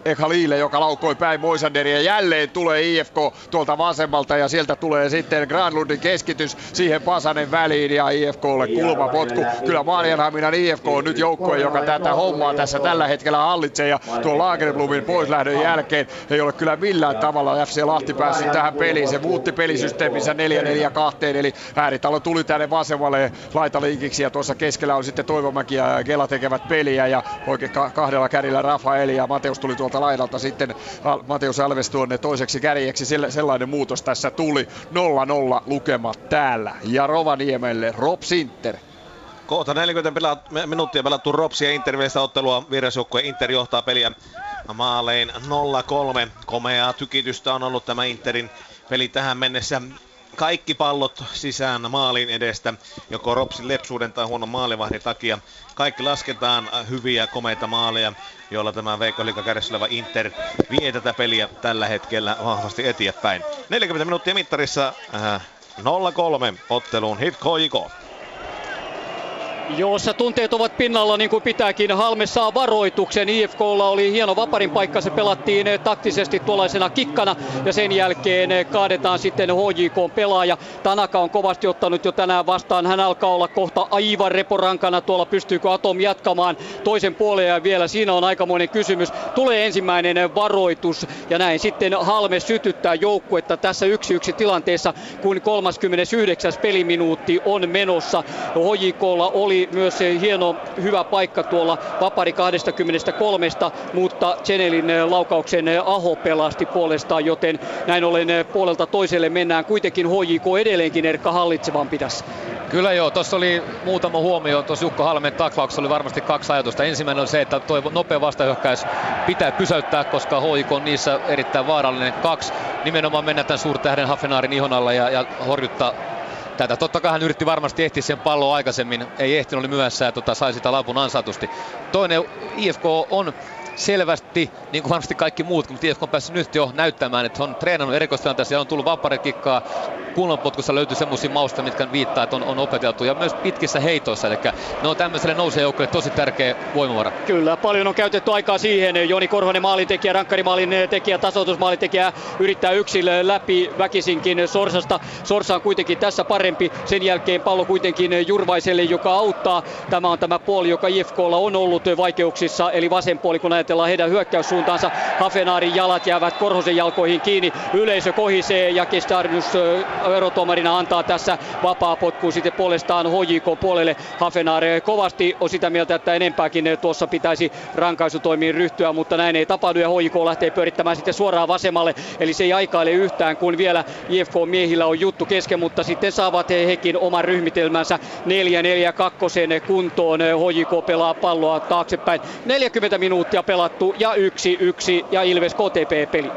Ekhalille, joka laukoi päin Moisanderia. Jälleen tulee I F K tuolta vasemmalta ja sieltä tulee sitten Granlundin keskitys siihen Pasanen väliin ja I F K:lle kulmapotku. Kyllä Mariehamninan I F K on nyt joukkue, joka tätä hommaa tässä tällä hetkellä hallitsee ja tuon Lagerblumin poislähdön jälkeen ei ole kyllä millään tavalla F C Lahti päässyt tähän peliin. Se muutti pelisysteeminsä neljä neljä kaksi, eli Ääritalo tuli tänne vasemmalle laitaliikiksi ja tuossa keskellä on sitten Toivomäki ja Kela tekevät peliä ja oikein kahdella kärillä Rafaeli ja Mateus tuli tuolta laidalta sitten Mateus Alves tuonne toiseksi kärjeksi. Sellainen muutos tässä tuli. nolla nolla lukemat täällä ja Rovaniemelle Rops Inter. Kohta neljäkymmentä pela- minuuttia pelattu Rops ja Inter välistä ottelua. Vierasjoukkue Inter johtaa peliä maalein nolla kolme. Komeaa tykitystä on ollut tämä Interin peli tähän mennessä. Kaikki pallot sisään maalin edestä, joko Ropsin lepsuuden tai huonon maalivahdin takia. Kaikki lasketaan hyviä, komeita maaleja, joilla tämä Veikko-liigan kädessä oleva Inter vie tätä peliä tällä hetkellä vahvasti eteenpäin. neljäkymmentä minuuttia mittarissa äh, nolla kolme otteluun H I P K J K. Jossa tunteet ovat pinnalla niin kuin pitääkin. Halme saa varoituksen. I F K:lla oli hieno vaparin paikka. Se pelattiin taktisesti tuollaisena kikkana ja sen jälkeen kaadetaan sitten H J K-pelaaja. Tanaka on kovasti ottanut jo tänään vastaan. Hän alkaa olla kohta aivan reporankana tuolla. Pystyykö Atom jatkamaan toisen puolen ja vielä? Siinä on aikamoinen kysymys. Tulee ensimmäinen varoitus ja näin sitten Halme sytyttää joukkuetta tässä yksi yksi tilanteessa, kun kolmaskymmenesyhdeksäs peliminuutti on menossa. H J K:lla oli Tietysti myös hieno, hyvä paikka tuolla vapari kaksikymmentäkolme, mutta Chenelin laukauksen Aho pelasti puolestaan, joten näin ollen puolelta toiselle mennään. Kuitenkin H J K edelleenkin Erkka hallitsevampi tässä. Kyllä joo, tuossa oli muutama huomio, tuossa Jukka Halmeen taklauksessa oli varmasti kaksi ajatusta. Ensimmäinen on se, että tuo nopea vastahyökkäys pitää pysäyttää, koska H J K on niissä erittäin vaarallinen. Kaksi, nimenomaan mennä tämän suurtähden Hafenaarin ihon alla ja, ja horjuttaa tätä. Totta kai hän yritti varmasti ehtiä sen pallon aikaisemmin, ei ehtinyt, oli myöhässä ja tota, sai sitä lapun ansaitusti. Toinen, I F K on selvästi, niin kuin varmasti kaikki muut, kun I F K on päässyt nyt jo näyttämään, että on treenannut erikoistilanteessa ja on tullut vaparikikkaa. Kulmanpotkussa löytyy semmoisia mausta, mitkä viittaa, että on, on opeteltu, ja myös pitkissä heitoissa, eli ne on tämmöiselle nousijoukkoille tosi tärkeä voimavara. Kyllä, paljon on käytetty aikaa siihen. Joni Korhonen maalintekijä, rankkarimaalin tekijä, tasoitusmaalintekijä yrittää yksin läpi väkisinkin Sorsasta. Sorsa on kuitenkin tässä parempi, sen jälkeen pallo kuitenkin Jurvaiselle, joka auttaa. Tämä on tämä puoli, joka I F K:lla on ollut vaikeuksissa, eli vasen puoli, kun ajatellaan heidän hyökkäyssuuntaansa. Hafenaarin jalat jäävät Korhosen jalkoihin kiinni, yleisö kohisee ja Kestarjus verotuomarina antaa tässä vapaa potku sitten puolestaan H J K puolelle. Hafenaar kovasti on sitä mieltä, että enempääkin tuossa pitäisi rankaisutoimiin ryhtyä, mutta näin ei tapahdu ja H J K lähtee pyörittämään sitten suoraan vasemmalle. Eli se ei aikaile yhtään, kun vielä I F K-miehillä on juttu kesken, mutta sitten saavat he hekin oman ryhmitelmänsä neljä neljä kaksi kuntoon. H J K pelaa palloa taaksepäin. neljäkymmentä minuuttia pelattu ja yksi yksi ja Ilves K T P-peli.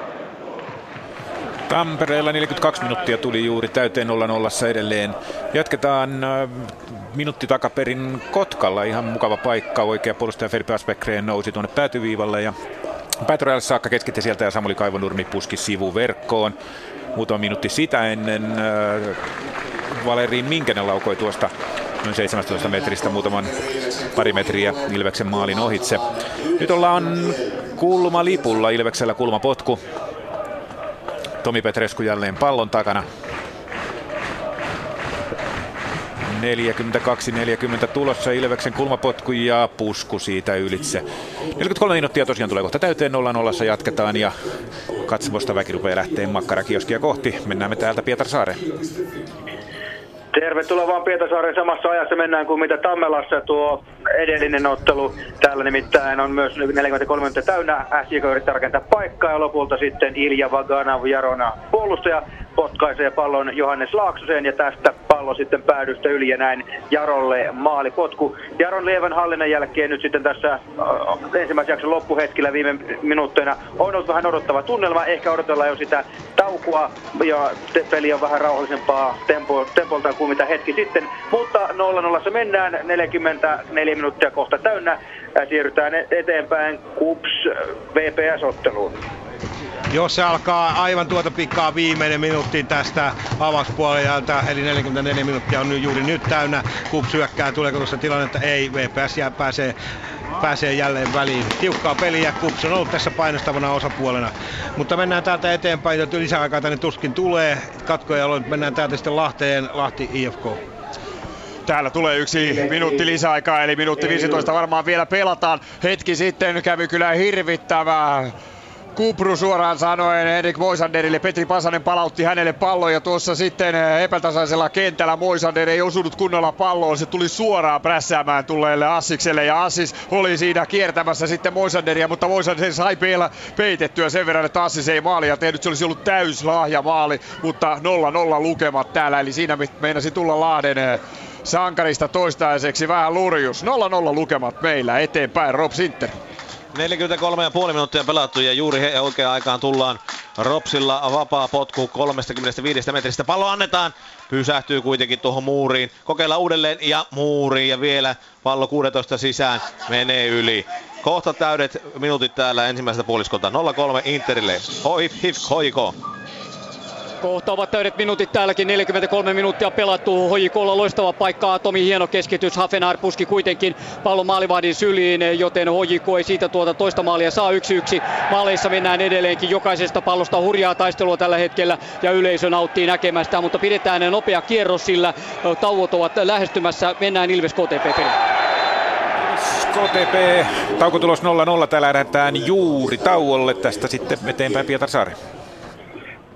Tampereella neljäkymmentäkaksi minuuttia tuli juuri täyteen nolla nolla edelleen. Jatketaan minuutti takaperin Kotkalla. Ihan mukava paikka. Oikea puolustaja Felipe Aspekreen nousi tuonne päätyviivalle ja päätyrajalle saakka keskitti sieltä ja Samuli Kaivonurmi puski sivuverkkoon. Muutama minuutti sitä ennen Valeri Minkänen laukoi tuosta noin seitsemäntoista metristä muutaman pari metriä Ilveksen maalin ohitse. Nyt ollaan kulmalipulla Ilveksellä kulmapotku. Tomi Petrescu jälleen pallon takana. neljäkymmentäkaksi neljäkymmentä tulossa Ilveksen kulmapotku ja pusku siitä ylitse. neljäkymmentäkolme minuuttia tosiaan tulee kohta täyteen. nolla nolla jatketaan ja katsomosta väki rupeaa lähteen makkarakioskia kohti. Mennään me täältä Pietarsaareen. Tervetuloa vaan Pietarsaareen. Samassa ajassa mennään kuin mitä Tammelassa tuo edellinen ottelu. Täällä nimittäin on myös neljäkymmentäkolme minuuttia täynnä. S J K yrittää rakentaa paikkaa ja lopulta sitten Ilja Vaganov, Jarona puolustaja, potkaisee pallon Johannes Laaksoseen ja tästä pallo sitten päädystä yli ja näin Jarolle maalipotku. Jaron lievän hallinnan jälkeen nyt sitten tässä ensimmäisen jakson loppuhetkellä viime minuutteina on ollut vähän odottava tunnelma. Ehkä odotellaan jo sitä taukoa ja peli on vähän rauhallisempaa tempo, tempoltaan kuin mitä hetki sitten. Mutta nolla nolla mennään, neljäkymmentäneljä minuuttia kohta täynnä. Siirrytään eteenpäin Kups V P S-otteluun. Jos se alkaa aivan tuota pikkaa viimeinen minuutti tästä avauspuolelta, eli neljäkymmentäneljä minuuttia on juuri nyt täynnä. Kups hyökkää, tuleeko tuossa tilannetta? Ei, V P S jää, pääsee, pääsee jälleen väliin. Tiukkaa peliä, Kups on ollut tässä painostavana osapuolena. Mutta mennään täältä eteenpäin, että lisäaikaa tänne tuskin tulee. Katkoja on, mennään täältä sitten Lahteen, Lahti I F K. Täällä tulee yksi minuutti lisäaikaa, eli minuutti viisitoista varmaan vielä pelataan. Hetki sitten kävi kyllä hirvittävää kupru suoraan sanoen Erik Moisanderille. Petri Pasanen palautti hänelle pallon ja tuossa sitten epätasaisella kentällä Moisander ei osunut kunnolla palloon. Se tuli suoraan prässäämään tulleelle Assikselle ja Assis oli siinä kiertämässä sitten Moisanderia, mutta Moisander sai peila peitettyä sen verran, että Assis ei maalia tehnyt. Se olisi ollut täys lahja maali, mutta nolla nolla lukemat täällä, eli siinä meinasi tulla Lahden sankarista toistaiseksi vähän lurjus. nolla nolla lukemat meillä eteenpäin Rob Sinter. neljäkymmentäkolme pilkku viisi minuuttia pelattu ja juuri he oikeaan aikaan tullaan Ropsilla vapaa potku kolmekymmentäviisi metristä. Pallo annetaan, pysähtyy kuitenkin tuohon muuriin. Kokeillaan uudelleen ja muuriin ja vielä pallo kuusitoista sisään menee yli. Kohta täydet minuutit täällä ensimmäisestä puoliskolta. nolla kolme Interille. H I F K. Kohta ovat täydet minuutit täälläkin, neljäkymmentäkolme minuuttia pelattu. H J K:lla loistava paikka, Tomi hieno keskitys, Hafenaar puski kuitenkin pallon maalivahdin syliin, joten H J K ei siitä tuota toista maalia saa. Yksi yksi. Maaleissa mennään edelleenkin, jokaisesta pallosta hurjaa taistelua tällä hetkellä ja yleisö nauttii näkemästä, mutta pidetään nopea kierros, sillä tauot ovat lähestymässä. Mennään Ilves K T P-peliin. K T P, taukotulos nolla nolla, täällä lähdetään juuri tauolle, tästä sitten eteenpäin Pietarsaari.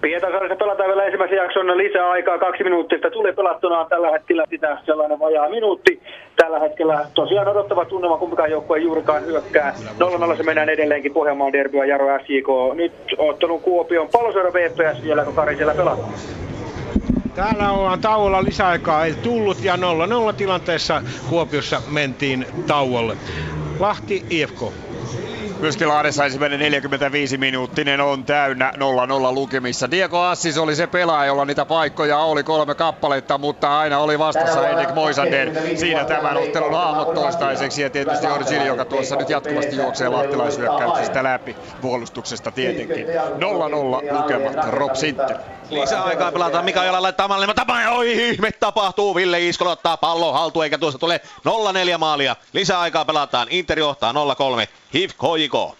Pietarsaarissa pelataan vielä ensimmäisen jakson lisää aikaa, kaksi minuuttia tuli pelattuna tällä hetkellä sitä sellainen vajaa minuutti. Tällä hetkellä tosiaan odottava tunnelma, kumpikaan joukkue ei juurikaan hyökkää. nolla nolla se mennään edelleenkin Pohjanmaan derbyä, Jaro S J K. Nyt ottanut Kuopion Paloseura V P S vielä, kun Kari siellä pelataan. Täällä ollaan tauolla, lisäaikaa ei tullut ja nolla nolla tilanteessa Kuopiossa mentiin tauolle. Lahti I F K. Pystilahdessa ensimmäinen neljäkymmentäviisi minuuttinen on täynnä nolla nolla lukemissa. Diego Assis oli se pelaaja, jolla niitä paikkoja oli kolme kappaletta, mutta aina oli vastassa Henrik Moisander. Siinä tämän ottelun hahmot toistaiseksi ja tietysti Orgil, joka tuossa nyt jatkuvasti juoksee lahtelaishyökkäyksestä läpi puolustuksesta tietenkin. nolla nolla lukemat Rob Sinter. Lisäaikaa pelataan, Mika Jola laittaa mallin, tapa, oi ihme tapahtuu, Ville Iiskola ottaa pallon haltuun eikä tuossa tule nolla neljä maalia. Lisäaikaa pelataan, Inter johtaa nolla kolme, H I F K J K.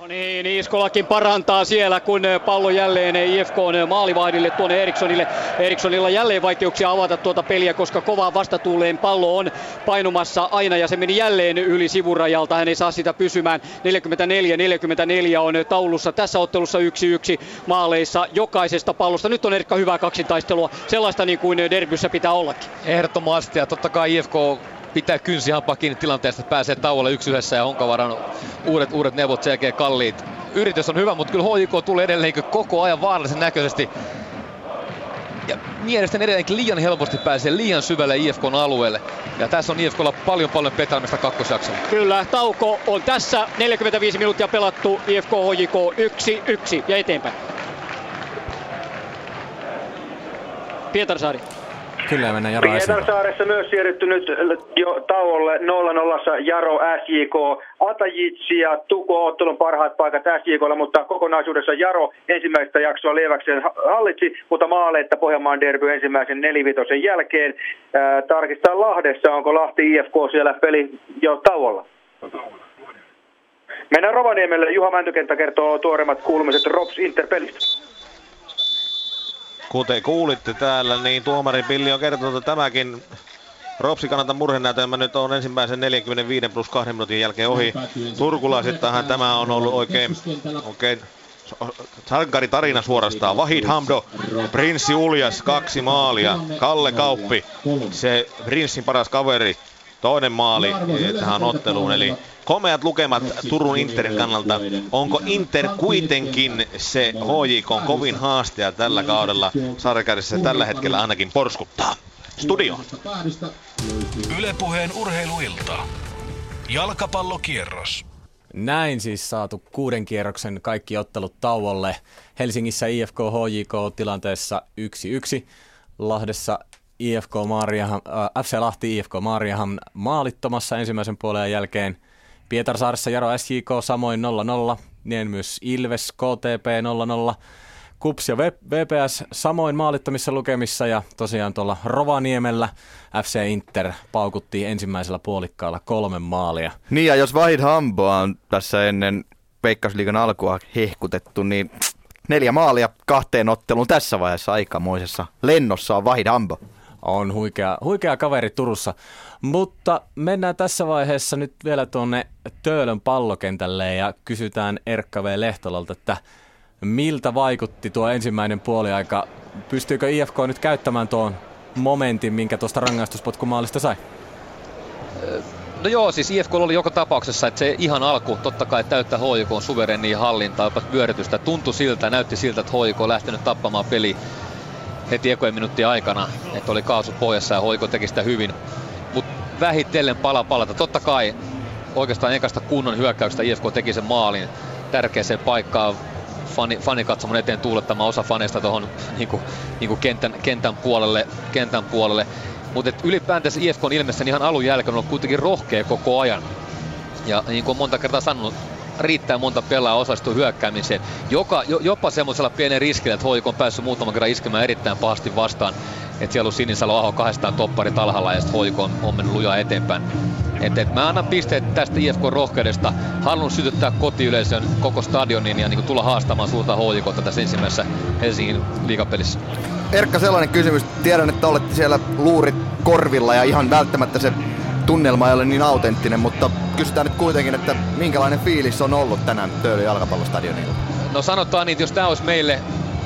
No niin, Iiskolakin parantaa siellä, kun pallo jälleen I F K:n maalivahdille tuonne Erikssonille. Erikssonilla jälleen vaikeuksia avata tuota peliä, koska kovaan vastatuuleen pallo on painumassa aina ja se meni jälleen yli sivurajalta. Hän ei saa sitä pysymään. neljäkymmentäneljä neljäkymmentäneljä on taulussa tässä ottelussa yksi yksi maaleissa jokaisesta pallosta. Nyt on Erkka hyvää kaksintaistelua, sellaista niin kuin derbyssä pitää ollakin. Ehdottomasti ja totta kai I F K pitää kynsi hampaa kiinni tilanteesta, että pääsee tauolle yksi yhdessä ja Honkavaran uudet, uudet neuvot selkeä kalliit. Yritys on hyvä, mutta kyllä H J K tulee edelleenkin koko ajan vaarallisen näköisesti. Ja mielestäni edelleenkin liian helposti pääsee liian syvälle I F K:n alueelle. Ja tässä on IFK:lla paljon paljon petämistä kakkosjaksolla. Kyllä, tauko on tässä. neljäkymmentäviisi minuuttia pelattu. I F K H J K yksi yksi ja eteenpäin. Pietarsaari. Kyllä mennään Jaro S J K. Pietarsaaressa myös siirrytty nyt jo tauolle nolla nolla Jaro S J K. Atajitsi ja Tuko ottelun parhaat paikat S J K:lla, mutta kokonaisuudessa Jaro ensimmäistä jaksoa lieväkseen hallitsi, mutta maaleetta Pohjanmaan derby ensimmäisen nelivitosen jälkeen. Ää, tarkistaa Lahdessa, onko Lahti I F K siellä peli jo tauolla? Mennään Rovaniemelle. Juha Mäntykenttä kertoo tuoreimmat kuulumiset Rops Interpelistä. Kuten kuulitte täällä, niin tuomari Pilli on kertonut, että tämäkin Ropsi kannalta murhenäytelmä nyt on ensimmäisen neljäkymmentäviisi plus kahden minuutin jälkeen ohi. Turkulaisittahan tämä on ollut oikein, oikein sankaritarina suorastaan. Vahid Hamdo, Prinssi Uljas, kaksi maalia. Kalle Kauppi, se Prinssin paras kaveri, toinen maali tähän otteluun. Eli komeat lukemat Turun Interin kannalta. Onko Inter kuitenkin se H J K:n kovin haastaja tällä kaudella? Sarjakärjessä tällä hetkellä ainakin porskuttaa. Studioon. Yle Puheen urheiluilta. Jalkapallokierros. Näin siis saatu kuuden kierroksen kaikki ottelut tauolle. Helsingissä I F K H J K tilanteessa yksi yksi. Lahdessa I F K Maariahan, äh, F C Lahti I F K Maariahan maalittomassa ensimmäisen puolen jälkeen. Pietarsaaressa Jaro S J K samoin nolla nolla, niin myös Ilves K T P nolla nolla, Kups ja V P S samoin maalittomissa lukemissa ja tosiaan tuolla Rovaniemellä F C Inter paukutti ensimmäisellä puolikkaalla kolme maalia. Niin ja jos Vahid Hamboa on tässä ennen Veikkausliigan alkua hehkutettu, niin neljä maalia kahteen otteluun tässä vaiheessa aikamoisessa lennossa on Vahid Hambo. On huikea, huikea kaveri Turussa, mutta mennään tässä vaiheessa nyt vielä tuonne Töölön pallokentälle ja kysytään Erkka V. Lehtolalta, että miltä vaikutti tuo ensimmäinen puoliaika? Pystyykö I F K nyt käyttämään tuon momentin, minkä tuosta rangaistuspotkumaalista sai? No joo, siis I F K oli joka tapauksessa, että se ihan alku totta kai täyttää H J K:n suvereenia hallintaa, jopa pyöritystä. Tuntui siltä, näytti siltä, että H J K on lähtenyt tappamaan peliä heti ekojen minuuttien aikana, että oli kaasut pohjassa ja H J K teki sitä hyvin. Mutta vähitellen pala palata. Totta kai oikeastaan ekasta kunnon hyökkäyksestä I F K teki sen maalin tärkeäseen paikkaan. Fani, fanikatsomon eteen tuulettamaan osa faneista tuohon niinku, niinku kentän, kentän puolelle. Kentän puolelle. Mutta ylipäätänsä I F K on ilmeisesti ihan alun jälkeen ollut kuitenkin rohkea koko ajan. Ja niin kuin monta kertaa sanonut, riittää monta pelaa osallistua hyökkäämiseen. Joka, jo, jopa semmoisella pienen riskillä, että H J K on päässyt muutaman kerran iskemään erittäin pahasti vastaan. Että siellä on Sinisalo-Aho kahdestaan topparit alhaalla ja sitten H J K on, on mennyt lujaa eteenpäin. Että et mä annan pisteet tästä I F K-rohkeudesta. Haluan sytyttää kotiyleisön koko stadionin ja niin tulla haastamaan suurta H J K:ta tässä ensimmäisessä Helsingin liigapelissä. Erkka, sellainen kysymys. Tiedän, että olette siellä luurit korvilla ja ihan välttämättä se tunnelma ei ole niin autenttinen, mutta kysytään nyt kuitenkin, että minkälainen fiilis on ollut tänään Töölön jalkapallostadionilla? No sanotaan niin, että jos tämä olisi meille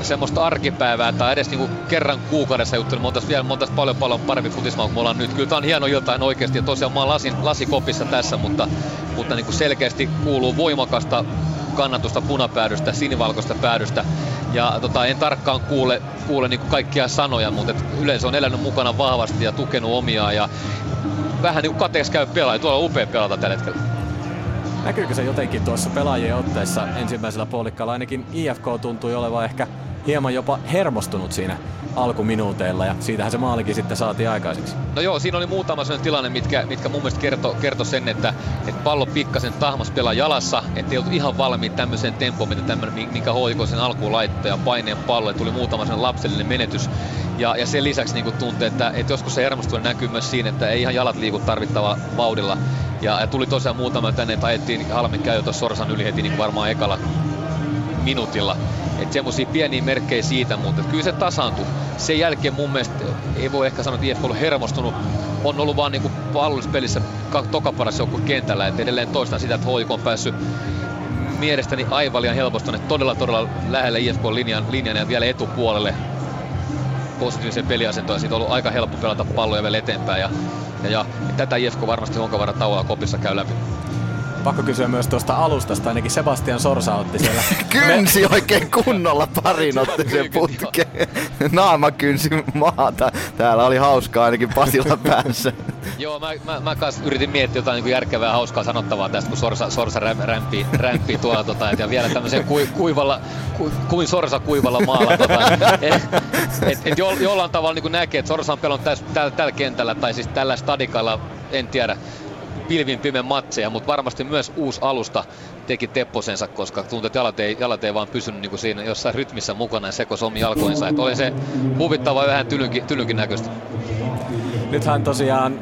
semmoista arkipäivää tai edes niinku kerran kuukaudessa juttu, niin me oltais vielä montas paljon paljon parempi futismaa kuin me ollaan nyt. Kyllä tää on hieno iltain oikeesti ja tosiaan mä oon lasin, lasikopissa tässä, mutta, mutta niinku selkeästi kuuluu voimakasta kannatusta punapäädystä, sinivalkoista päädystä. Ja tota, en tarkkaan kuule, kuule niinku kaikkia sanoja, mutta yleensä on elänyt mukana vahvasti ja tukenut omiaan ja vähän niinku kateeksi käy pelaaja. Tuolla on upea pelata tällä hetkellä. Näkyykö se jotenkin tuossa pelaajien otteessa ensimmäisellä puolikkaalla? Ainakin I F K tuntui olevan ehkä hieman jopa hermostunut siinä alkuminuuteilla ja siitähän se maalikin sitten saatiin aikaiseksi. No joo, siinä oli muutama sellainen tilanne, mitkä, mitkä mun mielestä kertoi kerto sen, että, että pallo pikkasen tahmas pelaa jalassa, ettei ollut ihan valmiin tämmöiseen tempoon, mitä tämmöinen, minkä H I K sen alkuun laittoi ja paineen pallo, tuli muutama sellainen lapsellinen menetys. Ja, ja sen lisäksi niin tuntee, että, että joskus se hermostuminen näkyy myös siinä, että ei ihan jalat liiku tarvittava vauhdilla. Ja, ja tuli tosiaan muutama tänne, että ajettiin Halmin käytön sorsan yli heti niin varmaan ekalla minuutilla. Että semmosia pieniä merkkejä siitä, mutta kyllä se tasaantui. Sen jälkeen mun mielestä, ei voi ehkä sanoa, että I F K on ollut hermostunut, on ollut vaan niinku pallollispelissä tokaparas joku kentällä. Et edelleen toistan sitä, että H I K on päässyt mielestäni aivan liian helposti todella todella lähelle I F K-linjan linjan ja vielä etupuolelle. Positiivisen peliasentoon, siitä on ollut aika helppo pelata palloja vielä eteenpäin ja, ja, ja tätä I F K varmasti Honkavaara tauolla kopissa käy läpi. Pakko kysyä myös tuosta alustasta, ainakin Sebastian Sorsa otti siellä. Kynsi oikein kunnolla parin otti sen putkeen. Naama kynsi maata. Täällä oli hauskaa ainakin Pasilla päässä. Joo, mä, mä, mä kanssa yritin miettiä jotain niin järkevää hauskaa sanottavaa tästä, kun Sorsa, sorsa rämpii, rämpii tuolla. Tota, ja vielä tämmöisen kui, kuivalla, ku, kuin Sorsa kuivalla maalla. Tota, et, et, et jo, jollain tavalla niin näkee, että Sorsa on pelon tällä kentällä, tai siis tällä stadikalla, en tiedä. Pilvin pimeä matseja, mutta varmasti myös uusi alusta teki tepposensa, koska tuntuu, että jalat ei, jalat ei vaan pysynyt niin kuin siinä jossain rytmissä mukana ja sekosi omiin jalkoinsa. Et oli se huvittava ja vähän tylynkin, tylynkin näköistä. Nythän tosiaan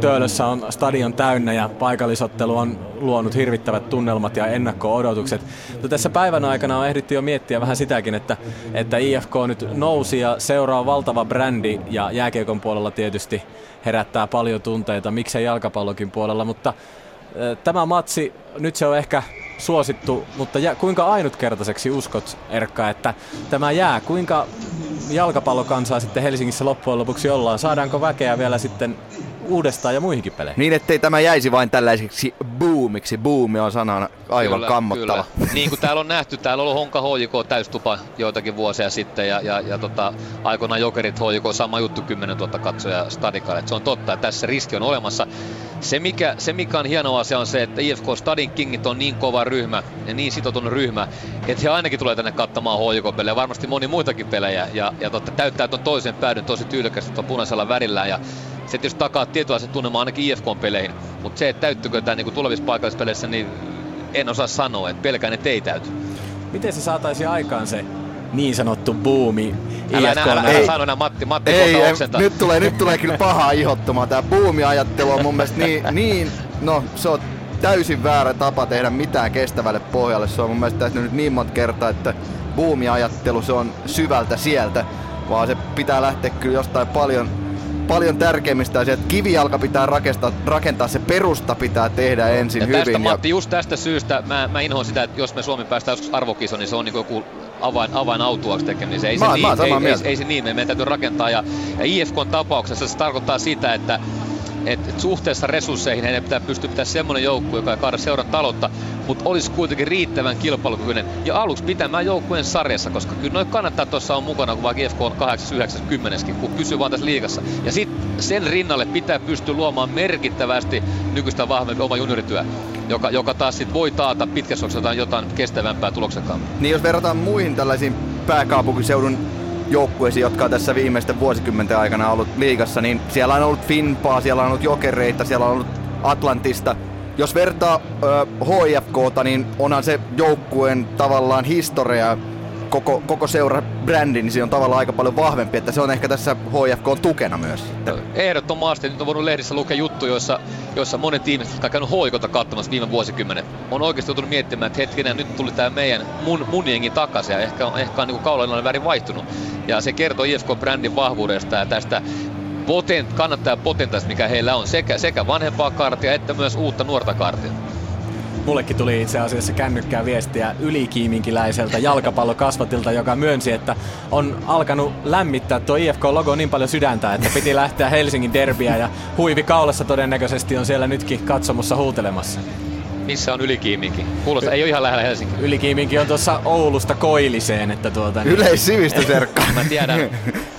Töölössä on stadion täynnä ja paikallisottelu on luonut hirvittävät tunnelmat ja ennakko-odotukset. Mutta tässä päivän aikana on ehditty jo miettiä vähän sitäkin, että, että I F K nyt nousi ja seuraa valtava brändi ja jääkiekon puolella tietysti herättää paljon tunteita, miksei jalkapallokin puolella, mutta äh, tämä matsi, nyt se on ehkä suosittu, mutta jä, kuinka ainutkertaiseksi uskot, Erkka, että tämä jää? Kuinka jalkapallokansaa sitten Helsingissä loppujen lopuksi ollaan? Saadaanko väkeä vielä sitten uudestaan ja muihinkin peleihin? Niin, ettei tämä jäisi vain tällaiseksi boomiksi. Boomi on sanana aivan kyllä, kammottava. Kyllä. Niin kuin täällä on nähty, täällä on ollut Honka H J K täystupa joitakin vuosia sitten ja, ja, ja tota, aikoinaan Jokerit H J K sama juttu kymmenentuhatta katsojaa stadikalle. Se on totta, että tässä riski on olemassa. Se mikä, se mikä on hieno asia on se, että I F K Stadin Kingit on niin kova ryhmä ja niin sitoutunut ryhmä, että he ainakin tulee tänne kattamaan H J K-pelejä, varmasti moni muitakin pelejä ja, ja totta, täyttää tuon toisen päädyn tosi tyylikästi tuon punaisella värillään ja se tietysti takaa tietynlaisen tunnelman ainakin I F K-peleihin, mutta se, että täyttyykö tämä niin tulevissa paikallispeleissä, niin en osaa sanoa, että pelkään, että ei täyty. Miten se saataisiin aikaan se niin sanottu buumi? Älä nähdä, sano enää Matti, Matti ei, ei, nyt tulee, nyt tulee kyllä pahaa ihottumaan. Tämä buumi-ajattelu on mun mielestä niin, niin, no se on täysin väärä tapa tehdä mitään kestävälle pohjalle. Se on mun mielestä tässä nyt niin monta kertaa, että buumi-ajattelu se on syvältä sieltä, vaan se pitää lähteä kyllä jostain paljon... Paljon tärkeimmistä asioista. Kivijalka pitää rakestaa, rakentaa, se perusta pitää tehdä ensin ja hyvin. Tästä, ja Matti, just tästä syystä mä, mä inhoan sitä, että jos me Suomen päästään joskus arvokisoon, niin se on niin joku avain, avain autuaksi tekeminen. Ei, niin, ei, ei, ei se niin, meidän täytyy rakentaa. Ja, ja I F K:n tapauksessa se tarkoittaa sitä, että et suhteessa resursseihin heidän pitää pystyä pitämään semmoinen joukkue, joka ei kaada seuran taloutta, mutta olisi kuitenkin riittävän kilpailukykyinen ja aluksi pitämään joukkueen sarjassa, koska kyllä noin kannattaa tuossa on mukana, kun vaikka I F K on kahdeksan, yhdeksän, kymmenen, kun pysyy vaan tässä liigassa. Ja sitten sen rinnalle pitää pystyä luomaan merkittävästi nykyistä vahvempi oma juniorityö, joka, joka taas sit voi taata pitkässä jotain, jotain kestävämpää tuloksekkaampaa. Niin jos verrataan muihin tällaisiin pääkaupunkiseudun joukkueisiin, jotka on tässä viimeisten vuosikymmenten aikana ollut liigassa, niin siellä on ollut Finpaa, siellä on ollut Jokereita, siellä on ollut Atlantista. Jos vertaa H I F K:ta, niin onhan se joukkueen tavallaan historia, koko, koko seurabrändi, niin se on tavallaan aika paljon vahvempi, että se on ehkä tässä H I F K:n tukena myös. Ehdottomasti. Nyt on voinut lehdissä lukea juttuja, joissa, joissa monet ihmiset, jotka on käynyt H I K:ta katsomassa viime vuosikymmenen, on oikeasti joutunut miettimään, että hetkinen, nyt tuli tämä meidän mun, mun jengi takaisin ja ehkä, ehkä on niin kaulainen väri vaihtunut. Ja se kertoo I F K-brändin vahvuudesta ja tästä potent, kannattaa potentaista, mikä heillä on, sekä, sekä vanhempaa kaartia että myös uutta nuorta kaartia. Mullekin tuli itse asiassa kännykkää viestiä ylikiiminkiläiseltä jalkapallokasvatilta, joka myönsi, että on alkanut lämmittää tuo I F K-logo niin paljon sydäntä, että piti lähteä Helsingin derbiä ja huivi kaulassa todennäköisesti on siellä nytkin katsomossa huutelemassa. Missä on Ylikiiminki? Kuulostaa, y- ei ole ihan lähellä Helsinkiä. Ylikiiminki on tuossa Oulusta Koilliseen, että tuota... Niin. Yleissivistys, Erkka. Mä tiedän.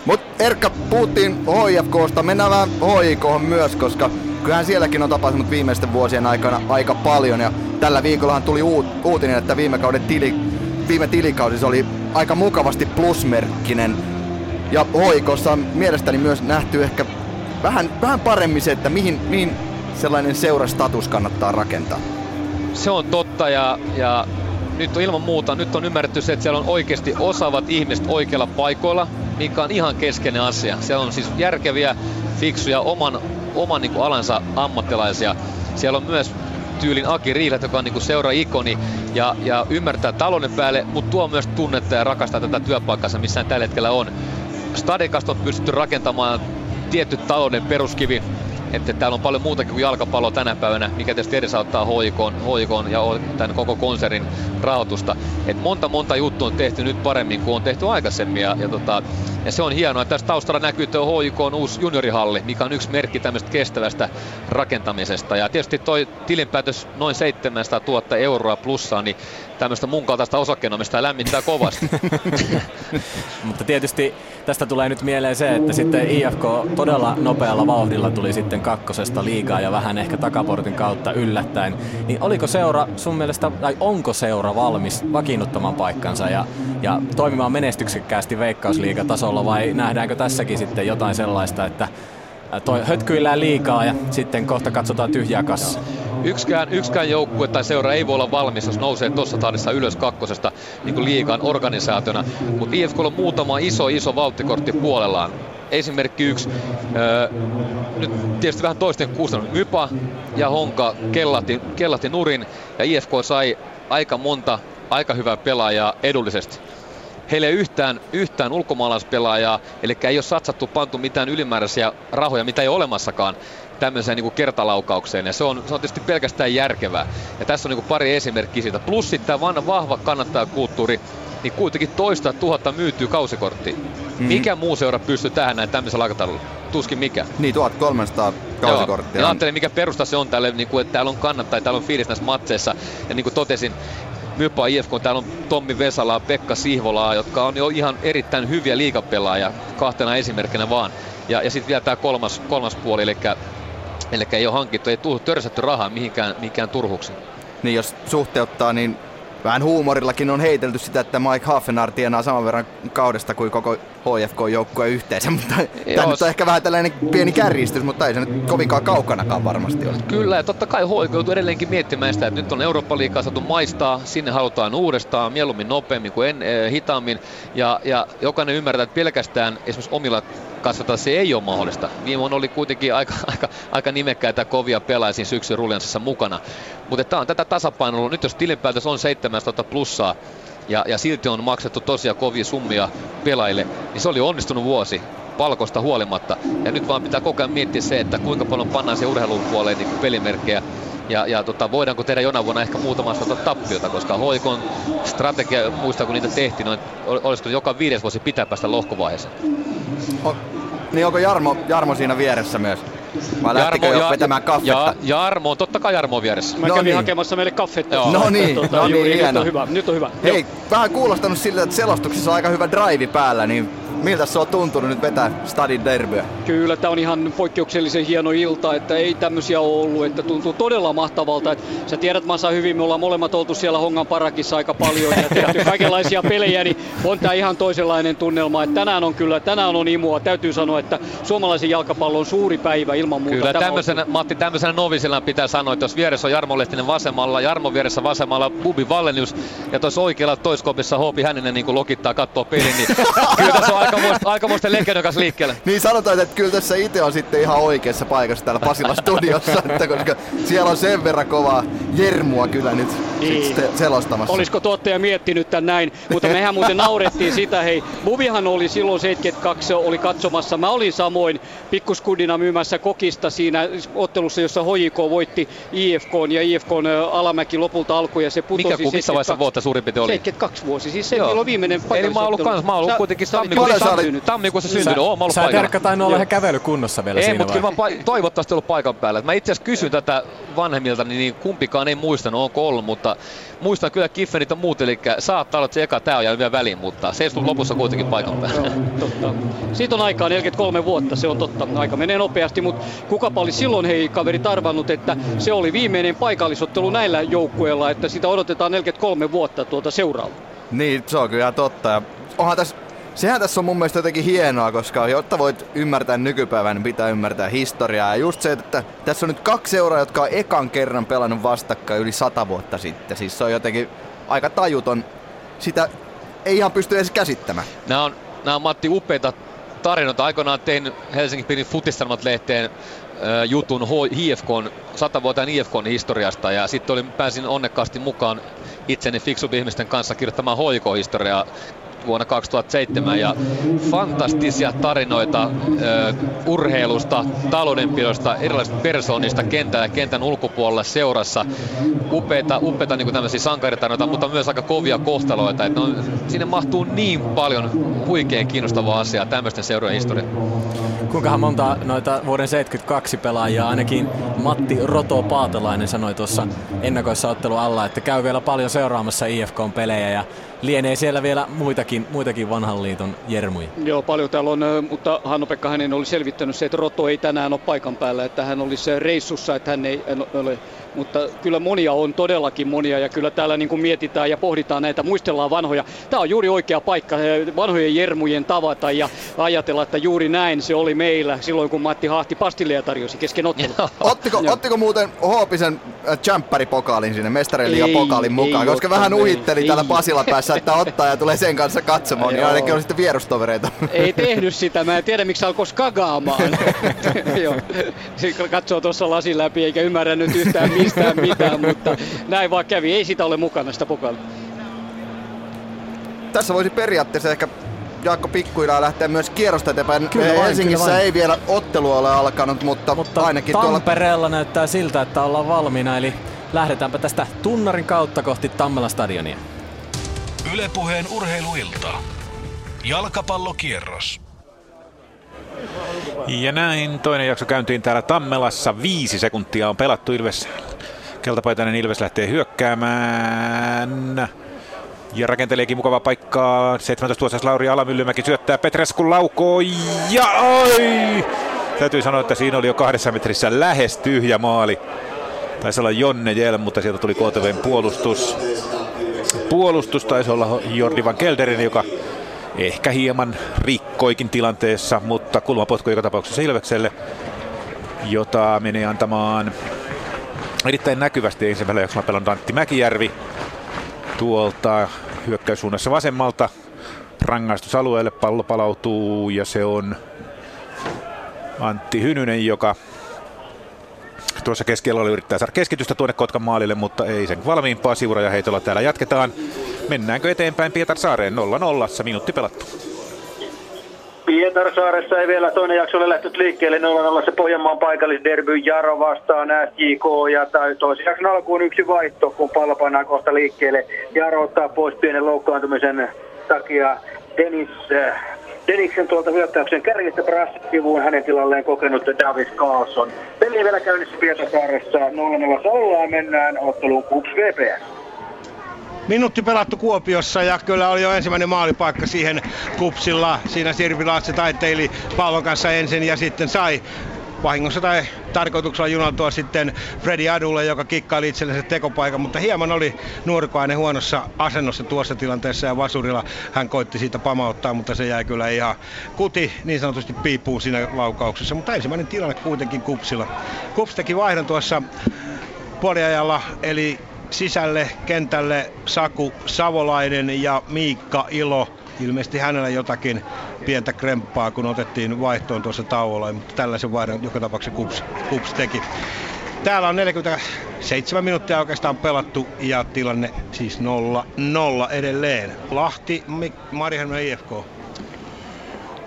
Mut Erkka, puhuttiin H I F K:sta, mennään vähän H I K:hon myös, koska kyllähän sielläkin on tapahtunut viimeisten vuosien aikana aika paljon, ja tällä viikollahan tuli uut, uutinen, että viime, kauden tili, viime tilikausissa oli aika mukavasti plusmerkkinen, ja H I K:ssa on mielestäni myös nähty ehkä vähän, vähän paremmin se, että mihin, mihin sellainen seurastatus kannattaa rakentaa. Se on totta ja, ja nyt on ilman muuta, nyt on ymmärretty se, että siellä on oikeasti osaavat ihmiset oikeilla paikoilla, mikä on ihan keskeinen asia. Siellä on siis järkeviä, fiksuja, oman, oman niin kuin alansa ammattilaisia. Siellä on myös tyylin Aki Riihlä, joka on niin kuin seura-ikoni ja, ja ymmärtää talouden päälle, mutta tuo myös tunnetta ja rakastaa tätä työpaikkansa, missä tällä hetkellä on. Stadikasta on pystytty rakentamaan tietty talouden peruskivi. Että täällä on paljon muutakin kuin jalkapalloa tänä päivänä, mikä tietysti edesauttaa H I K:n ja tämän koko konsernin rahoitusta. Et monta monta juttua on tehty nyt paremmin kuin on tehty aikaisemmin ja, ja, tota, ja se on hienoa. Tässä taustalla näkyy tuo H I K:n uusi juniorihalli, mikä on yksi merkki tämmöistä kestävästä rakentamisesta. Ja tietysti toi tilinpäätös noin seitsemänsataa tuhatta euroa plussaa, niin tämmöistä mun kaltaista osakkeenomistajaa lämmittää kovasti. Mutta tietysti tästä tulee nyt mieleen se, että sitten I F K todella nopealla vauhdilla tuli sitten kakkosesta liigaa ja vähän ehkä takaportin kautta yllättäen. Niin oliko seura sun mielestä, tai onko seura valmis vakiinnuttamaan paikkansa ja, ja toimimaan menestyksekkäästi veikkausliigatasolla vai nähdäänkö tässäkin sitten jotain sellaista, että toi hötkyillään liikaa ja sitten kohta katsotaan tyhjää kassaa? Yksikään, yksikään joukkue tai seura ei voi olla valmis, jos nousee tuossa tahdissa ylös kakkosesta niin kuin liigaan organisaationa. Mutta I F K on muutama iso, iso valttikortti puolellaan. Esimerkki yksi, öö, nyt tietysti vähän toisten kustannut, Mypa ja Honka kellahti, kellahti nurin ja I F K sai aika monta aika hyvää pelaajaa edullisesti. Heillä ei yhtään, yhtään ulkomaalaispelaajaa, eli ei ole satsattu, pantu mitään ylimääräisiä rahoja, mitä ei ole olemassakaan tämmöiseen niin kuin kertalaukaukseen. Ja se, on, se on tietysti pelkästään järkevää. Ja tässä on niin kuin pari esimerkkiä siitä. Plus sitten tämä vahva kannattajakulttuuri, niin kuitenkin toista tuhatta myytyy kausikorttiin. Mm-hmm. Mikä muu seura pystyy tähän näin tämmöisellä aikataululla? Tuskin mikä. Niin, tuhatkolmesataa kausikorttia. Joo. Ja ajattelin, mikä perusta se on tälle, niin kuin, että täällä on kannattaa, täällä on fiilis näissä matseissa. Ja niin kuin totesin, Mypa I F K, täällä on Tommi Vesalaa, Pekka Sihvolaa, jotka on jo ihan erittäin hyviä liigapelaajia, kahtena esimerkkinä vaan. Ja, ja sitten vielä tämä kolmas, kolmas puoli, eli, eli ei ole hankittu, ei tullut törsätty rahaa mihinkään, mihinkään turhuksi. Niin jos suhteuttaa, niin vähän huumorillakin on heitelty sitä, että Mike Hafenaar tienaa saman verran kaudesta kuin koko H F K-joukkue yhteensä, mutta tämä nyt on ehkä vähän tällainen pieni kärjistys, mutta ei se nyt kovinkaan kaukanakaan varmasti ole. Kyllä, ja totta kai H F K joutuu edelleenkin miettimään sitä, että nyt on Eurooppa-liigaa saatu maistaa, sinne halutaan uudestaan, mieluummin nopeammin kuin en, eh, hitaammin, ja, ja jokainen ymmärtää, että pelkästään esimerkiksi omilla kasvataan se ei ole mahdollista. Viime vuonna oli kuitenkin aika, aika, aika nimekkäitä kovia pelaajia siinä syksyn ruljansissa mukana. Mutta tämä on tätä tasapainoa. Nyt jos tilinpäätös on seitsemänsataa plussaa ja, ja silti on maksettu tosiaan kovia summia pelaajille, niin se oli onnistunut vuosi palkosta huolimatta. Ja nyt vaan pitää koko ajan miettiä se, että kuinka paljon pannaan se urheilun puoleen niin pelimerkkejä. Ja, ja tota, voidaanko tehdä jonain vuonna ehkä muutamaa sata tappiota, koska H I K:n strategia, muistaa kun niitä tehtiin, niin olisiko joka viides vuosi pitää päästä lohkovaiheeseen. O, niin onko Jarmo, Jarmo siinä vieressä myös? Vai Jarmo, jo ja, vetämään kaffetta? Ja, Jarmo, totta kai Jarmo on vieressä. Mä no kävin niin. hakemassa meille kaffetta. Joo. No niin, tota, no juuri, niin nyt on hyvä. Nyt on hyvä. Hei, Joo. vähän kuulostanut siltä, että selostuksessa on aika hyvä drive päällä, niin miltä se on tuntunut nyt vetää Stadin derbyä? Kyllä, tämä on ihan poikkeuksellisen hieno ilta, että ei tämmöisiä ole ollut, että tuntuu todella mahtavalta. Että sä tiedät Mansa hyvin, me ollaan molemmat oltu siellä Hongan parakissa aika paljon ja tehty kaikenlaisia pelejä, niin on tämä ihan toisenlainen tunnelma. Että tänään on kyllä, tänään on imua. Täytyy sanoa, että suomalaisen jalkapallon on suuri päivä ilman muuta. Kyllä, tämmöisenä, Matti, tämmöisenä novisella pitää sanoa, että jos vieressä on Jarmo Lehtinen vasemmalla, Jarmo vieressä vasemmalla Bubi Wallenius ja tois oikealla toiskopissa Hoopi Häninen niin kuin lokittaa katsoa pelin, niin kyllä tässä on Aikamoisten lehdon kanssa liikkeelle. Niin sanotaan, että kyllä tässä itse on sitten ihan oikeassa paikassa täällä Pasilan studiossa, että koska siellä on sen verran kovaa jermua kyllä nyt sit selostamassa. Olisiko tuottaja miettinyt tän näin, mutta mehän muuten naurettiin sitä, hei, Buvihan oli silloin seitsemänkymmentäkaksi, oli katsomassa, mä olin samoin pikkuskudina myymässä kokista siinä ottelussa, jossa H J K voitti I F K:n ja I F K:n alamäki lopulta alkoi ja se putosi. Mikä kun missä vaiheessa vuotta suurin piirtein oli? seitsemänkymmentäkaksi vuosi, siis se on viimeinen paikallisottelu. Eli mä oon ollut kans, mä oon ollut kuitenkin tammikuussa syntynyt, oon mä ollut paikalla. Sä et järkkätain olla ihan kävelykunnossa vielä siinä vaiheessa. Ei, mutta kyllä mä toivottavasti ollut paikan päällä. Mä itse asiassa kysyin tätä vanhemmilta, niin kumpikaan ei muistanut, onko ollut, mutta muistan kyllä Kiffenit on muut, eli saattaa olla, että se eka tää on jäänyt vielä väliin, mutta se ei tullut lopussa kuitenkin paikan päällä. Totta. Siitä on aikaa neljäkymmentäkolme vuotta, se on totta. Aika menee nopeasti, mutta kukapa oli silloin, hei kaverit, arvannut, että se oli viimeinen paikallisottelu näillä joukkueilla, että sitä odotetaan neljäkymmentäkolme vuotta tuota seuraavaa. Niin, se on kyllä totta. Onhan tässä, sehän tässä on mun mielestä jotenkin hienoa, koska jotta voit ymmärtää nykypäivän, niin pitää ymmärtää historiaa. Ja just se, että tässä on nyt kaksi seuraa, jotka on ekan kerran pelannut vastakkain yli sata vuotta sitten. Siis se on jotenkin aika tajuton. Sitä ei ihan pysty edes käsittämään. Nämä on, nämä on Matti upeita tarinoita. Aikoinaan tein Helsingin Piirin Futissanomat-lehteen jutun H I F K:n, satavuotiaan I F K:n historiasta, ja sitten oli, pääsin onnekkaasti mukaan itseni fiksumpien ihmisten kanssa kirjoittamaan H I K-historiaa vuonna kaksituhattaseitsemän, ja fantastisia tarinoita ö, urheilusta, taloudenpidosta, erilaisista persoonista kentällä, kentän ulkopuolella, seurassa. Upeita, upeita niin kuin tämmöisiä sankaritarinoita, mutta myös aika kovia kohtaloita. Et no, sinne mahtuu niin paljon huikein kiinnostavaa asiaa tämmöisten seurojen historiaa. Kuinkahan monta noita vuoden seitsemänkymmentäkaksi pelaajaa, ainakin Matti Roto Paatelainen sanoi tuossa ennakoissa ottelun alla, että käy vielä paljon seuraamassa I F K:n pelejä ja lienee siellä vielä muitakin, muitakin vanhan liiton jermuja. Joo, paljon täällä on, mutta Hanno-Pekka hänen oli selvittänyt se, että Roto ei tänään ole paikan päällä, että hän olisi reissussa, että hän ei ole. Mutta kyllä monia on, todellakin monia, ja kyllä täällä niin kuin mietitään ja pohditaan näitä, muistellaan vanhoja. Tämä on juuri oikea paikka vanhojen jermujen tavata ja ajatella, että juuri näin se oli meillä silloin, kun Matti Hahti pastilleja tarjosi kesken ottelun. ottiko, ottiko muuten Hoopisen tsempparipokaalin sinne, mestariliigapokaalin mukaan, koska ottanut, vähän uhitteli täällä Pasila päässä, että ottaa ja tulee sen kanssa katsomaan, niin ainakin on sitten vierustovereita. Ei tehnyt sitä, mä en tiedä miksi alkoi skagaamaan. Katsoo tuossa lasin läpi eikä ymmärrä nyt yhtään mistään mitään, mutta näin vaan kävi. Ei sitä ole mukana sitä pokaalia. Tässä voisi periaatteessa ehkä Jaakko Pikkuilaa lähtee myös kierrosta eteenpäin. Kyllä, Helsingissä vain, ei vielä ottelua ole alkanut, mutta, mutta ainakin Tampereella tuolla näyttää siltä, että ollaan valmiina. Eli lähdetäänpä tästä tunnarin kautta kohti Tammelan stadionia. Yle Puheen urheiluilta. Jalkapallokierros. Ja näin toinen jakso käyntiin täällä Tammelassa. Viisi sekuntia on pelattu. Ilves, keltapaitainen Ilves lähtee hyökkäämään. Ja rakenteleekin mukavaa paikkaa. seitsemäntoistavuotias Lauri Alamyllymäki syöttää Petreskun laukoon. Ja oi! Täytyy sanoa, että siinä oli jo kahdessa metrissä lähes tyhjä maali. Taisi olla Jonne Jelm, mutta sieltä tuli K T V:n puolustus. Puolustus taisi olla Jordi van Gelderinen, joka ehkä hieman rikkoikin tilanteessa, mutta kulmapotku joka tapauksessa Ilvekselle, jota menee antamaan erittäin näkyvästi ensimmäisellä jaksolla pelon Antti Mäkijärvi tuolta hyökkäyssuunnassa vasemmalta rangaistusalueelle. Pallo palautuu ja se on Antti Hynynen, joka tuossa keskialueella yrittää saada keskitystä tuonne Kotkan maalille, mutta ei sen valmiimpaa. Siura ja heitolla täällä jatketaan. Mennäänkö eteenpäin Pietarsaareen? nolla nolla, minuutti pelattu. Pietarsaaressa ei vielä toinen jakso ole lähtenyt liikkeelle. nolla nolla Pohjanmaan paikallisderby, Jaro vastaan S J K, ja toisen jakson alkuun yksi vaihto, kun pallo painaa kohta liikkeelle. Jaro ottaa pois pienen loukkaantumisen takia Dennis, äh, Deniksen tuolta hyökkäyksen kärjestä prassivuun, hänen tilalleen kokenut David Carlson. Peli vielä käynnissä Pietarsaaressa, nolla nolla ollaan, mennään otteluun Kups V P S. Minuutti pelattu Kuopiossa ja kyllä oli jo ensimmäinen maalipaikka siihen Kupsilla. Siinä Sirvi Laatsi taiteili pallon kanssa ensin ja sitten sai vahingossa tai tarkoituksella junaltua sitten Fredi Adulle, joka kikkaili itsellensä tekopaikan, mutta hieman oli Nuorkainen huonossa asennossa tuossa tilanteessa ja Vasurilla hän koitti siitä pamauttaa, mutta se jäi kyllä ihan kuti niin sanotusti piippuun siinä laukauksessa, mutta ensimmäinen tilanne kuitenkin Kupsilla. Kups teki vaihdon tuossa puoliajalla, eli sisälle kentälle Saku Savolainen ja Miikka Ilo. Ilmeisesti hänellä jotakin pientä kremppaa, kun otettiin vaihtoon tuossa tauolla, mutta tällaisen vaihdon joka tapauksessa Kups, Kups teki. Täällä on neljäkymmentäseitsemän minuuttia oikeastaan pelattu ja tilanne siis nolla nolla edelleen. Lahti, Mariehamn I F K.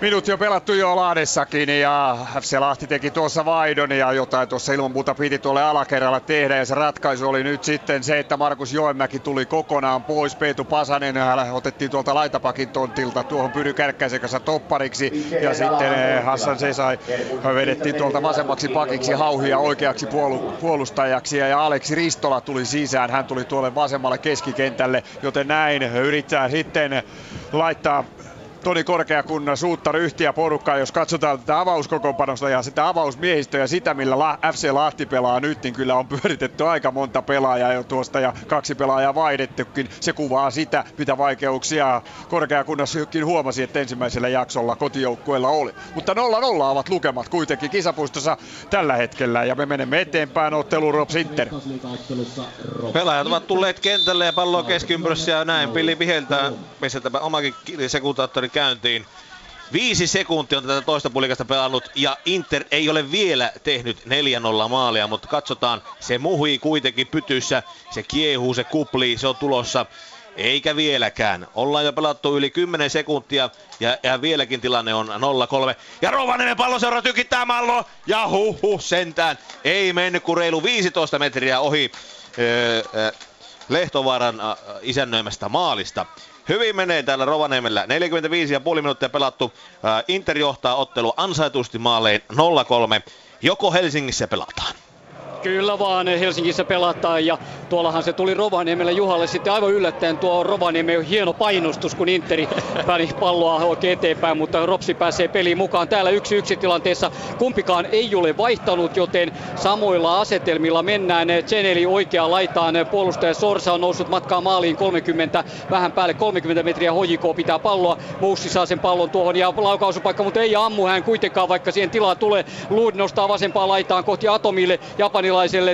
Minuutti on pelattu jo Lahdessakin ja F C Lahti teki tuossa vaihdon ja jotain tuossa ilman muuta piti tuolle alakerralla tehdä. Ja se ratkaisu oli nyt sitten se, että Markus Joenmäki tuli kokonaan pois. Peetu Pasanen otettiin tuolta laitapakin tontilta tuohon Pyry Kärkkäisen kanssa toppariksi. Ja sitten Hassan Sesai vedettiin tuolta vasemmaksi pakiksi Hauhia oikeaksi puolustajaksi. Ja Aleksi Ristola tuli sisään. Hän tuli tuolle vasemmalle keskikentälle, joten näin yrittää sitten laittaa Toni Korkeakunnan Suuttar yhtiä porukkaa, jos katsotaan tätä avauskokoonpanosta ja sitä avausmiehistöä ja sitä, millä F C Lahti pelaa nyt, niin kyllä on pyöritetty aika monta pelaajaa jo tuosta ja kaksi pelaajaa vaihdettukin. Se kuvaa sitä, mitä vaikeuksia Korkeakunnassakin huomasi, että ensimmäisellä jaksolla kotijoukkueella oli. Mutta nolla nolla ovat lukemat kuitenkin kisapuistossa tällä hetkellä ja me menemme eteenpäin otteluun Rops Inter. Pelaajat ovat tulleet kentälle ja palloa keskiympyrässä ja näin Pilli viheltää. Pistetäänpä omakin sekuntaattorin käyntiin. Viisi sekuntia on tätä toista pulikasta pelannut ja Inter ei ole vielä tehnyt neljä nolla maalia, mutta katsotaan, se muhii kuitenkin pytyssä, se kiehuu, se kuplii, se on tulossa, eikä vieläkään. Ollaan jo pelattu yli kymmenen sekuntia ja, ja vieläkin tilanne on nolla kolme. Ja Rovaniemen palloseura tykittää mallo ja huh huh sentään. Ei mennyt kuin reilu viisitoista metriä ohi öö, öö, Lehtovaaran öö, isännöimästä maalista. Hyvin menee täällä Rovaniemellä. neljäkymmentäviisi pilkku viisi minuuttia pelattu. Inter johtaa ottelu ansaitusti maalein nolla kolme. Joko Helsingissä pelataan? Kyllä vaan, Helsingissä pelataan ja tuollahan se tuli Rovaniemelle Juhalle sitten aivan yllättäen. Tuo Rovaniemen hieno painostus, kun Interi väli palloa oikein eteenpäin, mutta Ropsi pääsee peliin mukaan. Täällä yksi yksi tilanteessa kumpikaan ei ole vaihtanut, joten samoilla asetelmilla mennään. Zeneli oikeaan laitaan, puolustaja Sorsa on noussut matkaa maaliin kolmekymmentä, vähän päälle kolmekymmentä metriä. H J K pitää palloa, Moussi saa sen pallon tuohon ja laukaisupaikka, mutta ei ammu hän kuitenkaan, vaikka siihen tilaa tulee. Luud nostaa vasempaan laitaan kohti Atomille, Japani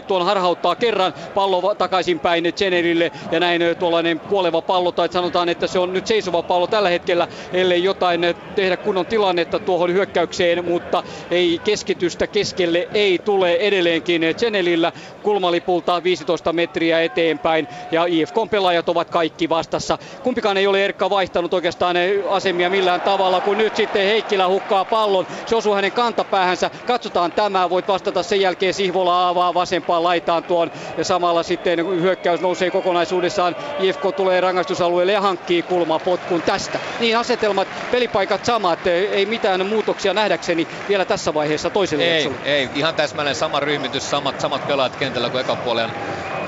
tuon harhauttaa kerran, pallo takaisinpäin Zenerille ja näin tuollainen kuoleva pallo, tai sanotaan, että se on nyt seisova pallo tällä hetkellä, ellei jotain tehdä kunnon tilannetta tuohon hyökkäykseen, mutta ei keskitystä keskelle ei tule edelleenkin Zenerillä kulmalipulta viisitoista metriä eteenpäin ja I F K:n pelaajat ovat kaikki vastassa. Kumpikaan ei ole Erkka vaihtanut oikeastaan asemia millään tavalla, kun nyt sitten Heikkilä hukkaa pallon, se osuu hänen kantapäähänsä, katsotaan tämä, voit vastata sen jälkeen Sihvola avaa vasempaan laitaan tuon ja samalla sitten hyökkäys nousee kokonaisuudessaan. I F K tulee rangaistusalueelle ja hankkii kulmapotkun tästä. Niin asetelmat, pelipaikat samat, ei mitään muutoksia nähdäkseni vielä tässä vaiheessa toiselle ei, jaksolle. Ei, ihan täsmälleen sama ryhmitys, samat, samat pelaat kentällä kuin ekan puolen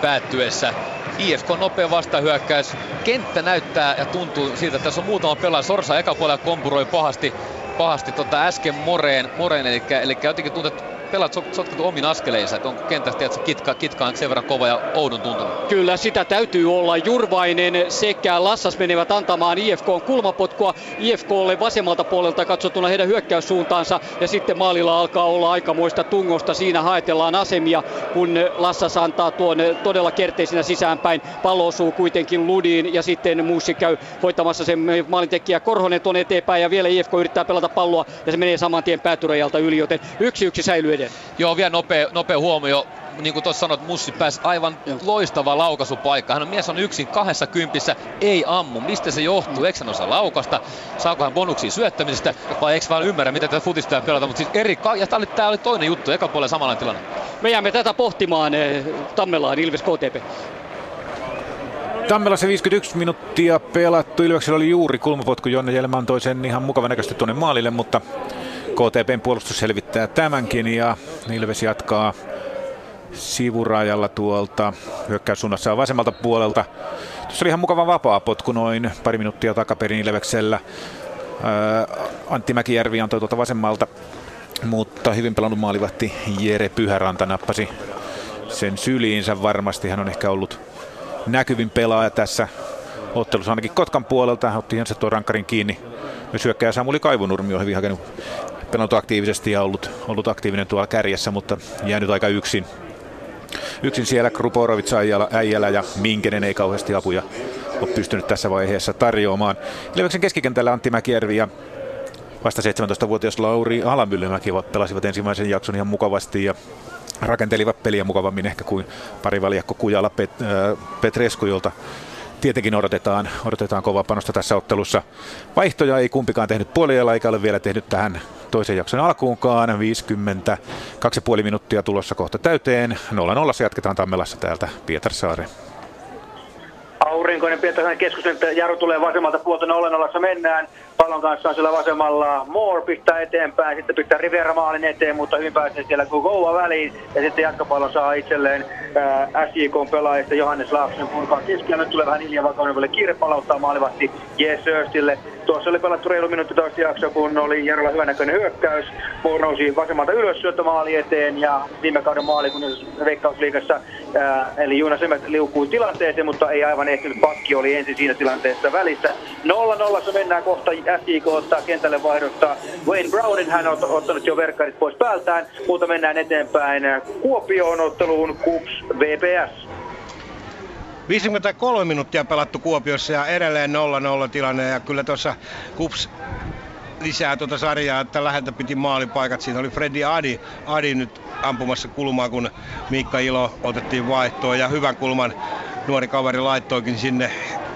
päättyessä. I F K nopea vastahyökkäys, kenttä näyttää ja tuntuu siltä, että tässä on muutama pelaaja. Sorsa ekan puolella kompuroi pahasti, pahasti tota äsken Moreen, Moreen eli, eli jotenkin tuntuu, pelaat sotkattu omin askeleensa, että onko kentästä että kitka, kitka on sen verran kova ja oudon tuntunut. Kyllä sitä täytyy olla. Jurvainen sekä Lassas menevät antamaan I F K:n kulmapotkua. I F K:lle vasemmalta puolelta katsottuna heidän hyökkäyssuuntaansa ja sitten maalilla alkaa olla aikamoista tungosta. Siinä haetellaan asemia, kun Lassas antaa tuon todella kerteisinä sisäänpäin. Pallo osuu kuitenkin Ludiin ja sitten Muussi käy voittamassa sen maalintekijä Korhonen tuon eteenpäin ja vielä I F K yrittää pelata palloa ja se menee saman tien päätyrajalta yli, joten yksi yksi säilyy. Joo, vielä nopea, nopea huomio. Niin kuin tuossa sanoit, Mussi pääsi aivan Joo. loistava laukaisupaikka. Hän on mies on yksin kahdessa kympissä, ei ammu. Mistä se johtuu? Eikö hän osaa laukasta? Saako hän bonuksia syöttämisestä? Vai eikö vaan ymmärrä, mitä tätä futista pelata? Mutta siis eri... Ka- ja tää oli, tää oli toinen juttu, eka puolella samanlainen tilanne. Me jäämme tätä pohtimaan Tammelaan, Ilves K T P. Tammelassa viisikymmentäyksi minuuttia pelattu. Ilveksellä oli juuri kulmapotku. Jonne Jelman toi sen ihan mukavan näköisesti tuonne maalille, mutta K T P:n puolustus selvittää tämänkin ja Ilves jatkaa sivurajalla tuolta hyökkäyssuunnassa ja vasemmalta puolelta. Tuossa oli ihan mukava vapaa potku noin pari minuuttia takaperin Ilveksellä. Antti Mäkijärvi antoi tuolta vasemmalta, mutta hyvin pelannut maalivahti Jere Pyhäranta nappasi sen syliinsä varmasti. Hän on ehkä ollut näkyvin pelaaja tässä ottelussa ainakin Kotkan puolelta. Hän otti sen tuon rankkarin kiinni. Myös hyökkäjä Samuli Kaivonurmi on hyvin hakenut pelannut aktiivisesti ja ollut, ollut aktiivinen tuolla kärjessä, mutta jäänyt aika yksin. yksin siellä Kruporovic äijällä ja Minkenen ei kauheasti apuja ole pystynyt tässä vaiheessa tarjoamaan. Ilveksen keskikentällä Antti Mäkijärvi ja vasta seitsemäntoistavuotias Lauri Alamyllymäki pelasivat ensimmäisen jakson ihan mukavasti ja rakentelivat peliä mukavammin ehkä kuin parivaljakko Kujala Pet- äh, Petrescu, jolta tietenkin odotetaan, odotetaan kovaa panosta tässä ottelussa. Vaihtoja ei kumpikaan tehnyt puoliajalla eikä ole vielä tehnyt tähän toisen jakson alkuunkaan. viisikymmentäkaksi pilkku viisi minuuttia tulossa kohta täyteen. nolla nolla se jatketaan Tammelassa täältä Pietarsaare. Aurinkoinen Pietarsaaren keskustelta, jarru tulee vasemmalta puolta, nolla nolla mennään. Pallon kanssa on siellä vasemmalla. Moore pistää eteenpäin, sitten pistää Rivera maalin eteen, mutta hyvin pääsee siellä Gogoa väliin. Ja sitten jatkopallon saa itselleen S J K:n pelaajista Johannes Laaksonen purkaa keskellä. Nyt tulee vähän hiljaa vakaudelle kiire palauttaa maalivahti J S Örstille. Tuossa oli pelattu reilu minuutti toista jaksoa, kun oli Jarolla hyvänäköinen hyökkäys. Moore nousi vasemmalta ylös syöttö maali eteen ja viime kauden maali, kun Veikkausliigassa ää, eli Jonas Emet liukui tilanteeseen, mutta ei aivan ehtinyt. Pakki oli ensin siinä tilanteessa välissä. nolla nolla mennään kohta. S J K ottaa kentälle vaihdosta Wayne Brownin, hän on ottanut jo verkkarit pois päältään, mutta mennään eteenpäin Kuopioon otteluun Kups V P S. viisikymmentäkolme minuuttia pelattu Kuopiossa ja edelleen nolla nolla tilanne ja kyllä tuossa Kups lisää tuota sarjaa, että läheltä piti maalipaikat. Siinä oli Freddy Adi, Adi nyt ampumassa kulmaa, kun Miikka Ilo otettiin vaihtoon ja hyvän kulman nuori kaveri laittoikin sinne.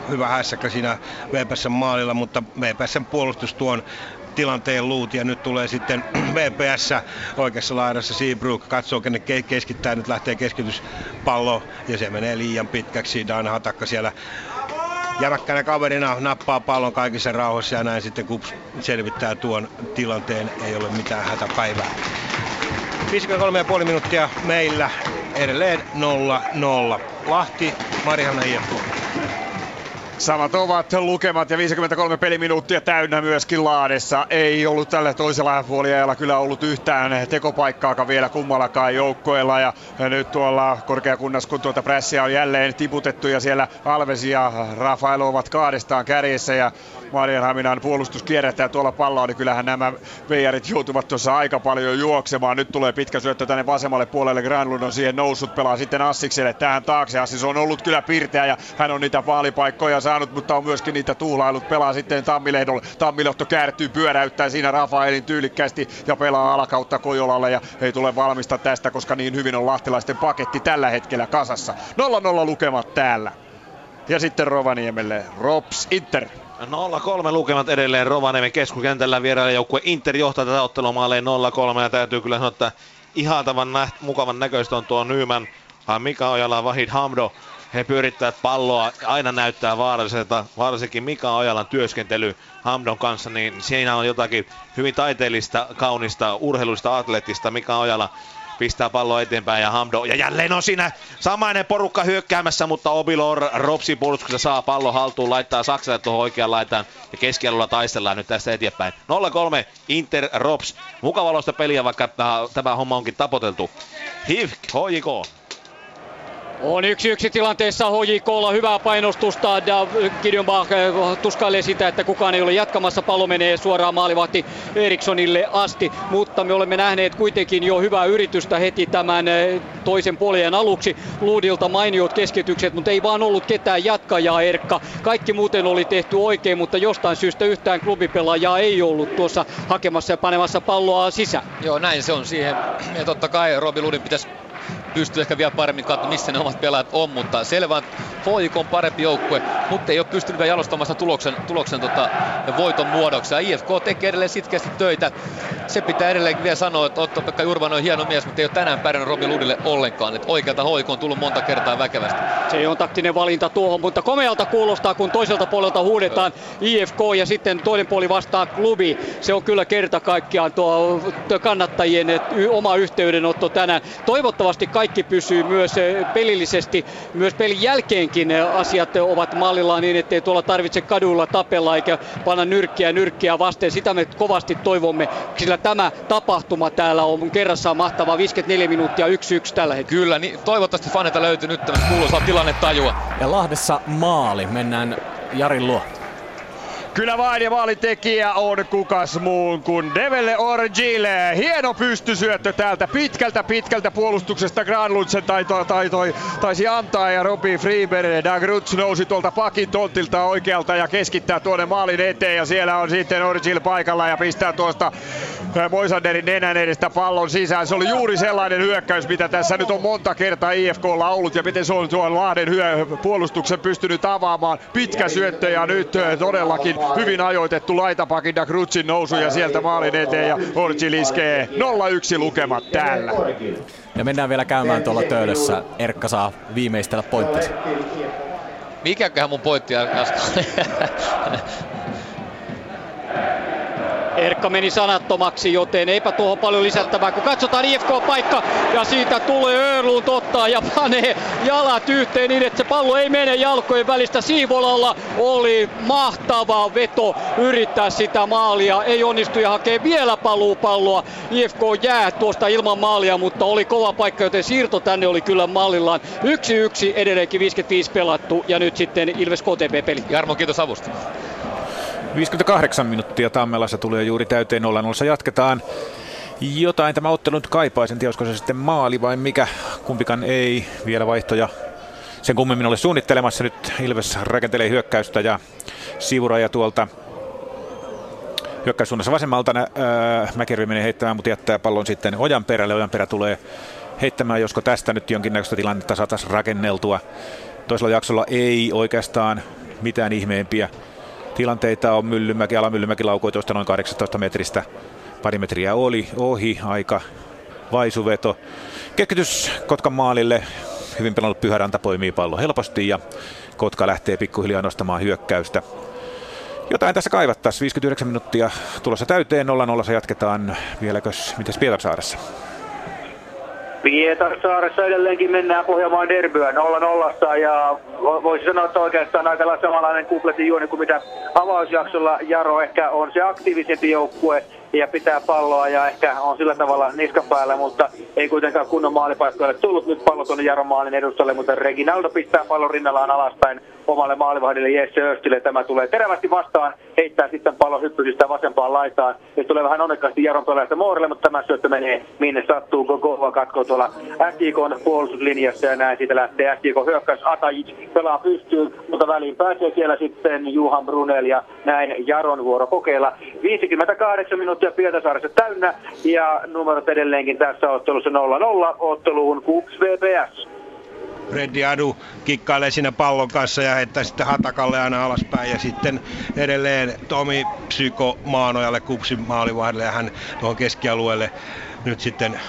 Hyvä hässäkkä siinä V P S:n maalilla, mutta V P S:n puolustus tuon tilanteen luut ja nyt tulee sitten V P S oikeassa laidassa Seabrook, katsoo kenen keskittää, nyt lähtee keskityspallo ja se menee liian pitkäksi. Dan Hatakka siellä jämäkkänä kaverina nappaa pallon kaikissa rauhassa ja näin sitten Kups selvittää tuon tilanteen, ei ole mitään hätäpäivää. viisikymmentäkolme pilkku viisi minuuttia meillä, edelleen nolla nolla. Lahti, Marihana I F K. Samat ovat lukemat ja viisikymmentäkolme peliminuuttia täynnä myöskin Lahdessa. Ei ollut tällä toisella puoliajalla kyllä ollut yhtään tekopaikkaakaan vielä kummallakaan joukkoilla. Ja nyt tuolla korkeakunnassa, kun tuota prässiä on jälleen tiputettu ja siellä Alves ja Rafael ovat kahdestaan kärjessä ja Marianhaminan puolustus kierrättää tuolla palloa, niin kyllähän nämä V R:t joutuvat tuossa aika paljon juoksemaan. Nyt tulee pitkä syöttö tänne vasemmalle puolelle, Granlund on siihen noussut, pelaa sitten Assikselle tähän taakse. Assis on ollut kyllä pirteä ja hän on niitä vaalipaikkoja saanut, mutta on myöskin niitä tuhlailut. Pelaa sitten Tammilehdolle, Tammilehto käärtyy, pyöräyttää siinä Rafaelin tyylikkästi ja pelaa alakautta Kojolalle ja ei tule valmista tästä, koska niin hyvin on lahtilaisten paketti tällä hetkellä kasassa. nolla nolla lukemat täällä. Ja sitten Rovaniemelle Rops Inter. nolla kolme lukemat edelleen Rovaniemen keskuskentällä, vierailijoukkue Inter johtaa tätä ottelua maaleen nolla kolme ja täytyy kyllä sanoa, että ihaltavan näht, mukavan näköistä on tuo Nyman, Mika Ojala, Vahid Hamdo. He pyörittävät palloa, aina näyttää vaaralliselta, varsinkin Mika Ojalan työskentely Hamdon kanssa, niin siinä on jotakin hyvin taiteellista, kaunista, urheilullista, atletista. Mika Ojala pistää palloa eteenpäin ja Hamdo, ja jälleen on siinä samainen porukka hyökkäämässä, mutta Obilor Ropsin puolustuksessa saa pallo haltuun, laittaa Saksalle tuohon oikeaan laitaan ja keskialueella taistellaan nyt tästä eteenpäin. nolla kolme Inter Rops, mukavaloista peliä, vaikka tämä homma onkin tapoteltu. H I F K, H J K. On yksi yksi tilanteessa H J K:lla, hyvää painostusta, Gideonbach tuskailee sitä, että kukaan ei ole jatkamassa, pallo menee suoraan maalivahti Erikssonille asti, mutta me olemme nähneet kuitenkin jo hyvää yritystä heti tämän toisen puolen aluksi, Luudilta mainiot keskitykset, mutta ei vaan ollut ketään jatkajaa, Erkka, kaikki muuten oli tehty oikein, mutta jostain syystä yhtään klubipelaajaa ei ollut tuossa hakemassa ja panemassa palloa sisään. Joo, näin se on siihen, ja totta kai Robin Luudin pitäisi pystyy ehkä vielä paremmin katsomaan, missä ne omat pelaajat on, mutta selvä H J K on parempi joukkue, mutta ei ole pystynyt vielä jalostamaan sitä tuloksen, tuloksen tota, voiton muodoksi. Ja I F K tekee edelleen sitkeästi töitä. Se pitää edelleen vielä sanoa, että Otto-Pekka Jurvanen on hieno mies, mutta ei ole tänään pärjännyt Robin Ludille ollenkaan. Et oikealta H J K on tullut monta kertaa väkevästi. Se on taktinen valinta tuohon, mutta komealta kuulostaa, kun toiselta puolelta huudetaan I F K ja sitten toinen puoli vastaa klubi. Se on kyllä kerta kaikkiaan tuo kannattajien oma yhteydenotto tänään. Toivottavasti kaikki pysyy myös pelillisesti, myös pelin jälkeenkin asiat ovat mallillaan niin, ettei tuolla tarvitse kaduilla tapella eikä panna nyrkkiä nyrkkiä vasten. Sitä me kovasti toivomme, sillä tämä tapahtuma täällä on kerrassaan mahtavaa. viisikymmentäneljä minuuttia yksi yksi tällä hetkellä. Kyllä, niin toivottavasti fanilta löytyy nyt tämän kuuluisaa tilannetajua. Ja Lahdessa maali, mennään Jarin luo. Kyllä vain, ja maalintekijä on kukas muun kuin Develle Orgile. Hieno pystysyöttö täältä pitkältä pitkältä puolustuksesta. Granlundsen taito, taitoi, taisi antaa, ja Robin Friberg. Dagruts nousi tuolta pakin tontilta oikealta ja keskittää tuonne maalin eteen, ja siellä on sitten Orgil paikalla ja pistää tuosta Moisanderin nenän edestä pallon sisään. Se oli juuri sellainen hyökkäys, mitä tässä nyt on monta kertaa I F K:lla ollut, ja miten se on tuon Lahden hyö- puolustuksen pystynyt avaamaan. Pitkä syöttö, ja nyt todellakin hyvin ajoitettu laitapakin Dagrutsin nousu ja sieltä maalin eteen, ja Orgil iskee nolla yksi lukemat täällä. Ja mennään vielä käymään tuolla Töölössä. Erkka saa viimeistellä pointtinsa. Mikäköhän mun pointti Erkasta? Erkka meni sanattomaksi, joten eipä tuohon paljon lisättävää, kun katsotaan I F K-paikka, ja siitä tulee Öörluun ottaa ja panee jalat yhteen niin, että se pallo ei mene jalkojen välistä. Siivolalla oli mahtava veto yrittää sitä maalia, ei onnistu ja hakee vielä paluupalloa. I F K jää tuosta ilman maalia, mutta oli kova paikka, joten siirto tänne oli kyllä mallillaan. Yksi yksi edelleenkin viisikymmentäviisi pelattu, ja nyt sitten Ilves K T P-peli. Jarmo, kiitos avusta. viisikymmentäkahdeksan minuuttia Tammelassa tulee juuri täyteen nolla nolla. Jatketaan. Jotain tämä ottelu nyt kaipaisi. En tiedä, olisiko se sitten maali vai mikä. Kumpikaan ei. Vielä vaihtoja sen kummemmin ole suunnittelemassa. Nyt Ilves rakentelee hyökkäystä, ja sivuraja tuolta hyökkäyssuunnassa vasemmalta. Äh, Mäkirvi menee heittämään, mutta jättää pallon sitten Ojan perälle. Ojan perä tulee heittämään, josko tästä nyt jonkinnäköistä tilannetta saataisiin rakenneltua. Toisella jaksolla ei oikeastaan mitään ihmeempiä tilanteita on. Myllymäki, Alamyllymäki laukoi tuosta noin kahdeksantoista metristä. Pari metriä oli ohi, aika vaisuveto. Kekkytys Kotkan maalille. Hyvin pelannut Pyhäranta poimii pallo helposti, ja Kotka lähtee pikkuhiljaa nostamaan hyökkäystä. Jotain tässä kaivattaisiin. viisikymmentäyhdeksän minuuttia tulossa täyteen. nolla nolla jatketaan. Vieläkös, mitäs Pietarsaaressa? Pietarsaaressa edelleenkin mennään Pohjanmaan derbyä nolla nolla, ja voisi sanoa, että oikeastaan aika samanlainen kupletin juoni kuin mitä avausjaksolla. Jaro ehkä on se aktiivisempi joukkue ja pitää palloa ja ehkä on sillä tavalla niskan päällä, mutta ei kuitenkaan kunnon maalipaikkoille tullut. Nyt pallo tuonne Jaron maalin edustalle, mutta Reginaldo pistää pallon rinnallaan alaspäin omalle maalivahdille Jesse Östille. Tämä tulee terävästi vastaan, heittää sitten pallon hyppysistä vasempaan laitaan. Nyt tulee vähän onnekkaasti Jaron pelaajasta Moorelle, mutta tämä syöttö menee minne sattuu, kun Kova katkoo tuolla S J K:n puolustuslinjassa, ja näin siitä lähtee S J K hyökkäys. Atajic pelaa pystyyn, mutta väliin pääsee siellä sitten Johan Brunel, ja näin Jaron vuoro kokeilla. viisikymmentäkahdeksan minuuttia ja Pietarsaaressa täynnä, ja numerot edelleenkin tässä ottelussa nolla nolla. Otteluun Kups V P S. Freddy Adu kikkailee siinä pallon kanssa ja heittää sitten Hatakalle aina alaspäin, ja sitten edelleen Tomi Psyko Maanojalle, Kupsin maalivahdelle, ja hän tuohon keskialueelle nyt sitten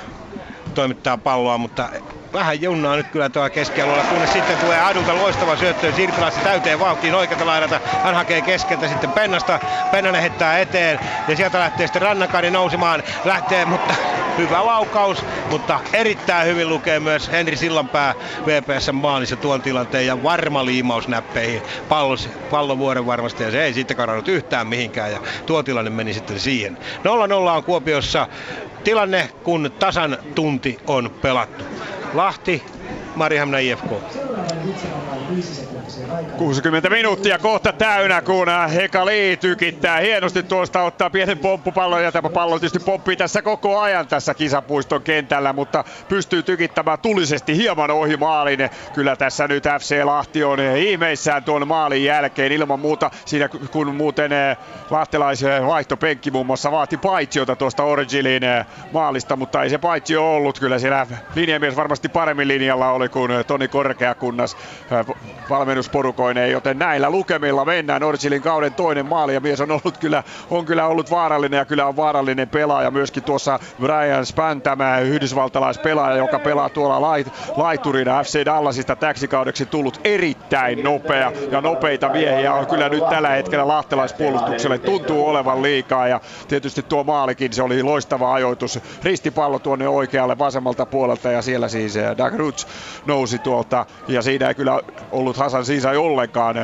toimittaa palloa, mutta vähän junnaa nyt kyllä tuolla keskialueella, kunnes sitten tulee Adulta loistava syöttö Sirpilässä täyteen vauhtiin oikealta laidalta. Hän hakee keskeltä sitten Pennasta, Pennanen heittää eteen, ja sieltä lähtee sitten Rannakari nousemaan, lähtee, mutta hyvä laukaus, mutta erittäin hyvin lukee myös Henri Sillanpää V P S:n maalissa tuon tilanteen, ja varma liimaus näppeihin, pallos, pallon vuoren varmasti, ja se ei sitten karannut yhtään mihinkään, ja tuo tilanne meni sitten siihen. nolla nolla on Kuopiossa tilanne, kun tasan tunti on pelattu. Lahti, Marihamna I F K. kuusikymmentä minuuttia kohta täynnä, kun Heka Lee tykittää hienosti tuosta, ottaa pienen pomppupallon, ja tämä pallo tietysti pomppii tässä koko ajan tässä Kisapuiston kentällä, mutta pystyy tykittämään tulisesti hieman ohi maalin. Kyllä tässä nyt F C Lahti on ihmeissään tuon maalin jälkeen ilman muuta, siinä kun muuten lahtelaisen vaihtopenkki muun muassa vaati paitsiota tuosta Orgilin maalista, mutta ei se paitsio ollut. Kyllä siellä linjamies varmasti paremmin linjalla oli kuin Toni Korkeakunnas valmennusporukoineen, joten näillä lukemilla mennään. Orgilin kauden toinen maali, ja mies on ollut kyllä, on kyllä ollut vaarallinen, ja kyllä on vaarallinen pelaaja myöskin tuossa Brian Spann, tämä yhdysvaltalaispelaaja, joka pelaa tuolla lait, laiturina F C Dallasista täksi kaudeksi tullut, erittäin nopea, ja nopeita miehiä on kyllä nyt tällä hetkellä lahtelaispuolustukselle tuntuu olevan liikaa, ja tietysti tuo maalikin, se oli loistava ajoitus, ristipallo tuonne oikealle vasemmalta puolelta, ja siellä siis Dagruts nousi tuolta, ja siinä ei kyllä ollut Hasan Siisai ollenkaan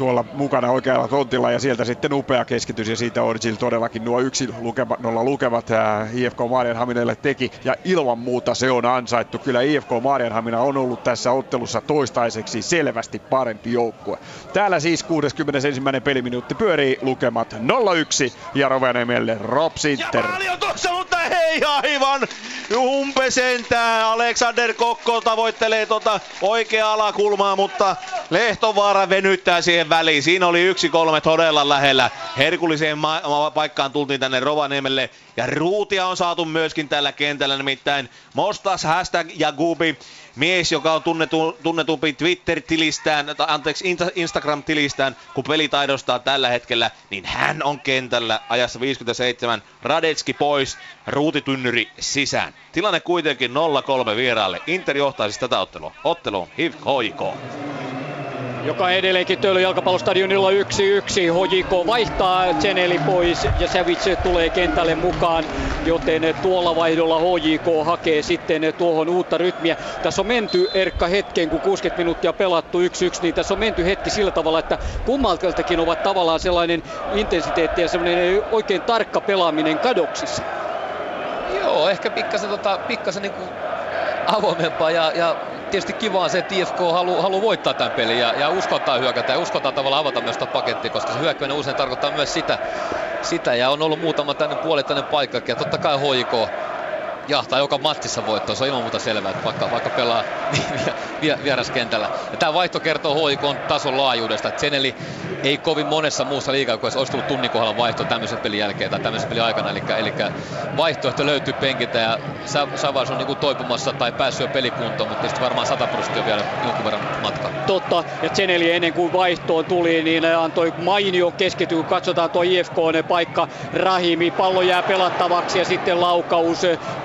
tuolla mukana oikealla tontilla ja sieltä sitten upea keskitys ja siitä Orgil todellakin nuo yksi lukema, nolla lukevat äh, I F K Maarianhaminalle teki ja ilman muuta se on ansaittu. Kyllä I F K Maarianhamina on ollut tässä ottelussa toistaiseksi selvästi parempi joukkue. Täällä siis kuudeskymmenesensimmäinen peliminuutti pyörii, lukemat nolla yksi ja Rovaniemelle Rops Inter. Ja maali on tuossa, mutta ei aivan umpesentään. Alexander Kokko tavoittelee tuota oikea alakulmaa, mutta Lehtovaara venyttää siihen väliin. Siinä oli yksi kolme todella lähellä. Herkulliseen ma- ma- paikkaan tultiin tänne Rovaniemelle. Ja ruutia on saatu myöskin tällä kentällä, nimittäin Mostas hashtag Jagubi, mies, joka on tunnetu, tunnetumpi Twitter-tilistään, tai anteeksi Instagram-tilistään, kun peli taidostaa tällä hetkellä, niin hän on kentällä ajassa viisikymmentäseitsemän. Radetski pois, ruutitynnyri sisään. Tilanne kuitenkin nolla kolme vieraalle. Inter johtaa siis tätä ottelua. Otteluun H I F K H J K. Joka edelleenkin Töölön jalkapallostadionilla yksi yksi. H J K vaihtaa Tseneli pois ja Savitse tulee kentälle mukaan, joten tuolla vaihdolla H J K hakee sitten tuohon uutta rytmiä. Tässä on menty, Erkka, hetken, kun kuusikymmentä minuuttia pelattu yksi yksi, niin tässä on menty hetki sillä tavalla, että kummaltakin ovat tavallaan sellainen intensiteetti ja sellainen oikein tarkka pelaaminen kadoksissa. Joo, ehkä pikkasen, tota, pikkasen niin kuin avoimempaa ja... ja... Tietysti kivaa se, että I F K haluaa halu voittaa tämän pelin ja, ja uskottaa hyökätä ja uskottaa tavallaan avata myös sitä pakettia, koska se hyökkääminen usein tarkoittaa myös sitä, sitä ja on ollut muutama tänne puolittainen paikkakin ja totta kai H J K jahtaa joka matsissa voittoa, se on ilman muuta selvää, että vaikka, vaikka pelaa niin vieraskentällä. Ja tämä vaihto kertoo H J K:n tason laajuudesta. Tseneli ei kovin monessa muussa liigajoukkueessa olisi tullut tunnin kohdalla vaihto tämmöisen pelin jälkeen tai tämmöisen pelin aikana. Eli, eli vaihtoehto löytyy penkiltä ja Savas on niin kuin toipumassa tai päässyt jo pelikuntoon, mutta tietysti varmaan sata prosenttia vielä jonkun verran matkaa. Totta, ja Tseneli ennen kuin vaihtoon tuli, niin antoi mainio keskity, kun katsotaan tuo I F K:n paikka. Rahimi, pallo jää pelattavaksi ja sitten laukaus.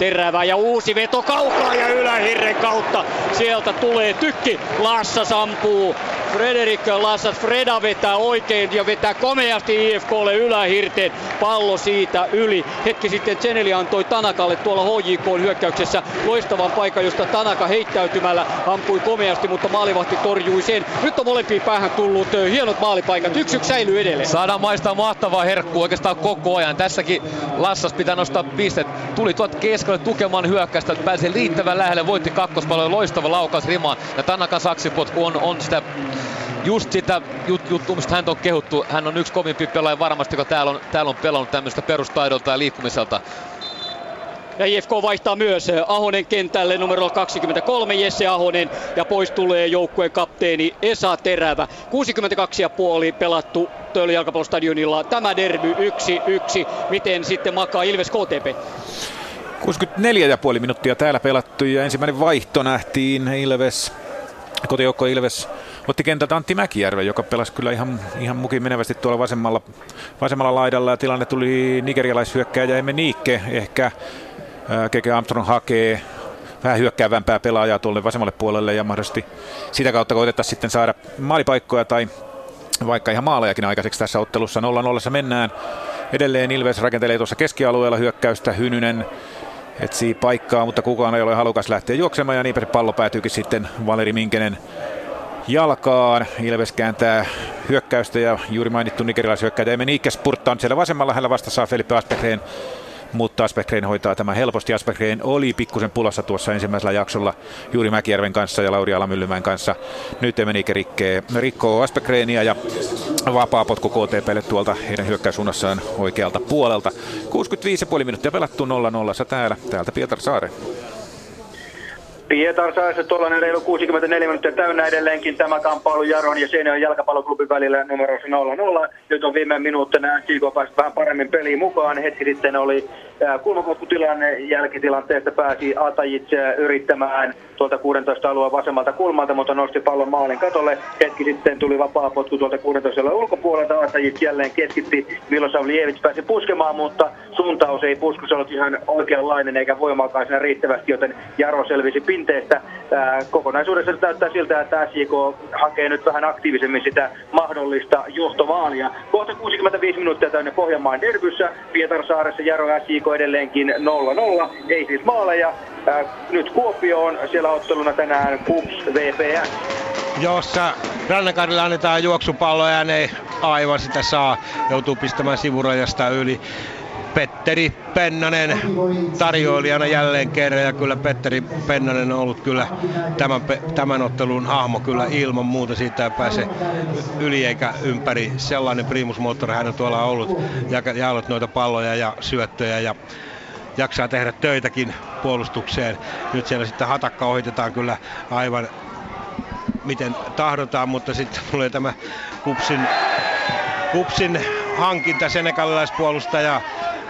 Terävä ja uusi veto kaukaa ja ylähirren kautta. Sieltä tulee tykki. Lassa sampuu. Frederik Lassa. Freda vetää oikein ja vetää komeasti I F K:lle ylähirteen. Pallo siitä yli. Hetki sitten Tseneli antoi Tanakalle tuolla H J K:n hyökkäyksessä loistavan paikan, josta Tanaka heittäytymällä ampui komeasti, mutta maalivahti torjui sen. Nyt on molempiin päähän tullut hienot maalipaikat. Yksi yksi säilyy edelleen. Saadaan maistaa mahtavaa herkkua oikeastaan koko ajan. Tässäkin Lassas pitää nostaa pistet. Tuli tuot keskellä tukemaan hyökkäystä, että pääsee riittävän lähelle, voitti kakkospallon, loistava laukaus rimaan ja Tanaka saksipotku on, on sitä just sitä jut, juttu, mistä hän on kehuttu. Hän on yksi kovimpi pelaaja varmasti, joka täällä on, täällä on pelannut tämmöistä perustaidolta ja liikkumiselta. Ja I F K vaihtaa myös Ahonen kentälle numero kaksikymmentäkolme, Jesse Ahonen, ja pois tulee joukkueen kapteeni Esa Terävä. kuusikymmentäkaksi pilkku viisi pelattu Töölön jalkapallostadionilla. Tämä derby yksi yksi. Miten sitten makaa Ilves K T P? kuusikymmentäneljä pilkku viisi minuuttia täällä pelattu ja ensimmäinen vaihto nähtiin. Ilves, kotijoukko Ilves otti kentältä Antti Mäkijärve, joka pelasi kyllä ihan, ihan mukin menevästi tuolla vasemmalla, vasemmalla laidalla. Ja tilanne tuli nigerialaishyökkääjä Emme Niikke. Ehkä Keke Armstrong hakee vähän hyökkäävämpää pelaajaa tuolle vasemmalle puolelle ja mahdollisesti sitä kautta koitetaan sitten saada maalipaikkoja tai vaikka ihan maalejakin aikaiseksi tässä ottelussa. nolla nolla mennään. Edelleen Ilves rakentelee tuossa keskialueella hyökkäystä. Hynynen etsii paikkaa, mutta kukaan ei ole halukas lähteä juoksemaan ja niinpä se pallo päätyykin sitten Valeri Minkenen jalkaan. Ilves kääntää hyökkäystä ja juuri mainittu nigerilaishyökkäjä Emme Niikke spurttaa siellä vasemmalla. Hänellä vastassa on Felipe Aspergren, mutta Aspergren hoitaa tämän helposti. Aspergren oli pikkusen pulassa tuossa ensimmäisellä jaksolla juuri Mäkijärven kanssa ja Lauri Alamyllymäen kanssa. Nyt Emme Niikke rikkee, rikkoo Aspergrenia ja vapaa potku K T P:lle tuolta heidän hyökkäyssuunnassaan oikealta puolelta. kuusikymmentäviisi pilkku viisi minuuttia pelattu nolla nolla täällä. Täältä Pietarsaari. Pietarsaarissa tuollainen reilu kuusikymmentäneljä minuuttia täynnä edelleenkin tämä kamppailu Jaron ja Seinäjoen jalkapalloklubin välillä numerossa nolla nolla. Nyt on viime minuuttina S J K päässyt vähän paremmin peliin mukaan. Hetki sitten oli kulmakotkutilanne, jälkitilanteesta pääsi Atajic yrittämään tuolta kuudentoista alueen vasemmalta kulmalta, mutta nosti pallon maalin katolle. Hetki sitten tuli vapaa potku tuolta kuudentoista alueen ulkopuolelta. Atajic jälleen keskitti, Milosavljevic pääsi puskemaan, mutta suuntaus ei puskussa ollut ihan oikeanlainen eikä voimaakaan siinä riittävästi, joten Jaro selvisi pinteestä. Kokonaisuudessa näyttää siltä, että S J K hakee nyt vähän aktiivisemmin sitä mahdollista johtomaalia. Kohta kuusikymmentäviisi minuuttia täynnä Pohjanmaan derbyssä. Pietarsaaressa Jaro S J K edelleenkin nolla nolla, ei siis maaleja. Nyt Kuopio on siellä otteluna tänään K U P S V P S. jossa Rannankaarille annetaan juoksupallo ja ne aivan sitä saa. Joutuu pistämään sivurajasta yli. Petteri Pennanen tarjoilijana jälleen kerran, ja kyllä Petteri Pennanen on ollut kyllä tämän, tämän ottelun hahmo kyllä ilman muuta. Siitä ei pääse yli eikä ympäri. Sellainen primusmoottori hän on tuolla ollut, jaellut noita palloja ja syöttöjä ja jaksaa tehdä töitäkin puolustukseen. Nyt siellä sitten hatakka ohitetaan kyllä aivan miten tahdotaan, mutta sitten tulee tämä Kupsin, kupsin hankinta senegalilaispuolustaja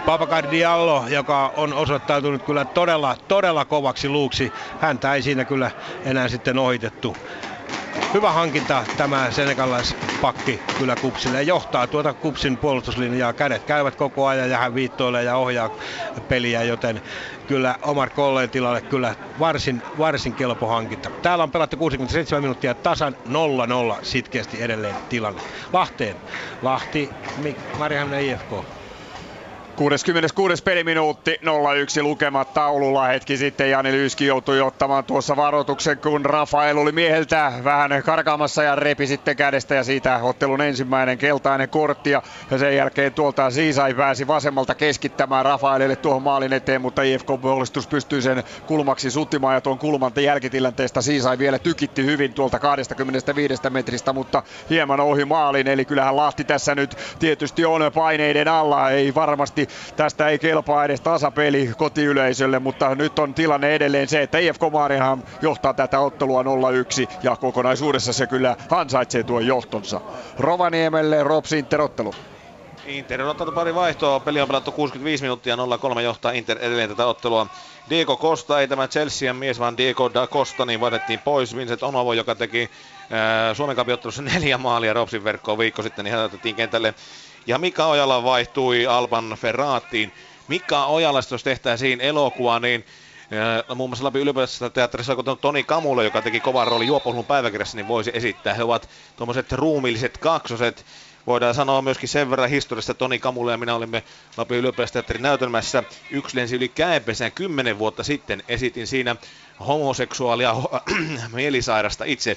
Babacar Diallo, joka on osoittautunut kyllä todella, todella kovaksi luuksi. Häntä ei siinä kyllä enää sitten ohitettu. Hyvä hankinta tämä senegalaispakki kyllä Kupsille. Johtaa tuota Kupsin puolustuslinjaa. Kädet käyvät koko ajan ja hän viittoilee ja ohjaa peliä, joten kyllä Omar Colleen tilalle kyllä varsin, varsin kelpo hankinta. Täällä on pelattu kuusikymmentäseitsemän minuuttia tasan nolla nolla sitkeästi edelleen tilanne. Lahteen. Lahti, Marjahaminen I F K. kuudeskymmeneskuudes peliminuutti, nolla yksi lukemat taululla. Hetki sitten Jani Lyyski joutui ottamaan tuossa varoituksen, kun Rafael oli mieheltä vähän karkaamassa ja repi sitten kädestä, ja siitä ottelun ensimmäinen keltainen kortti, ja sen jälkeen tuolta Siisai pääsi vasemmalta keskittämään Rafaelille tuohon maalin eteen, mutta I F K-puolustus pystyi sen kulmaksi suttimaan, ja tuon kulman jälkitilanteesta Siisai vielä tykitti hyvin tuolta kaksikymmentäviisi metristä, mutta hieman ohi maalin, eli kyllähän Lahti tässä nyt tietysti on paineiden alla, ei varmasti tästä ei kelpaa edes tasapeli kotiyleisölle, mutta nyt on tilanne edelleen se, että I F K Mariehamn johtaa tätä ottelua nolla yksi, ja kokonaisuudessa se kyllä ansaitsee tuon johtonsa. Rovaniemelle R O P S Inter-ottelu. Inter on ottanut pari vaihtoa, peli on pelattu kuusikymmentäviisi minuuttia, nolla kolme johtaa Inter edelleen tätä ottelua. Diego Costa, ei tämä Chelsean mies, vaan Diego da Costa, niin vaihdettiin pois. Vincent Onovo, joka teki äh, Suomen Cupin ottelussa neljä maalia R O P Sin verkkoon viikko sitten, niin hän otettiin kentälle. Ja Mika Ojala vaihtui Alban Ferraattiin. Mika Ojalasta, jos tehtäisiin elokuva, niin äh, muun muassa Lapin yliopistossa teatterissa on Toni Kamula, joka teki kovan roolin Juoppohullun päiväkirjassa, niin voisi esittää. He ovat tuommoiset ruumiilliset kaksoset. Voidaan sanoa myöskin sen verran historiasta, Toni Kamula ja minä olimme Lapin yliopistoteatterin näytelmässä Yksi lensi yli käenpesään kymmenen vuotta sitten. Esitin siinä homoseksuaalia mielisairasta itse.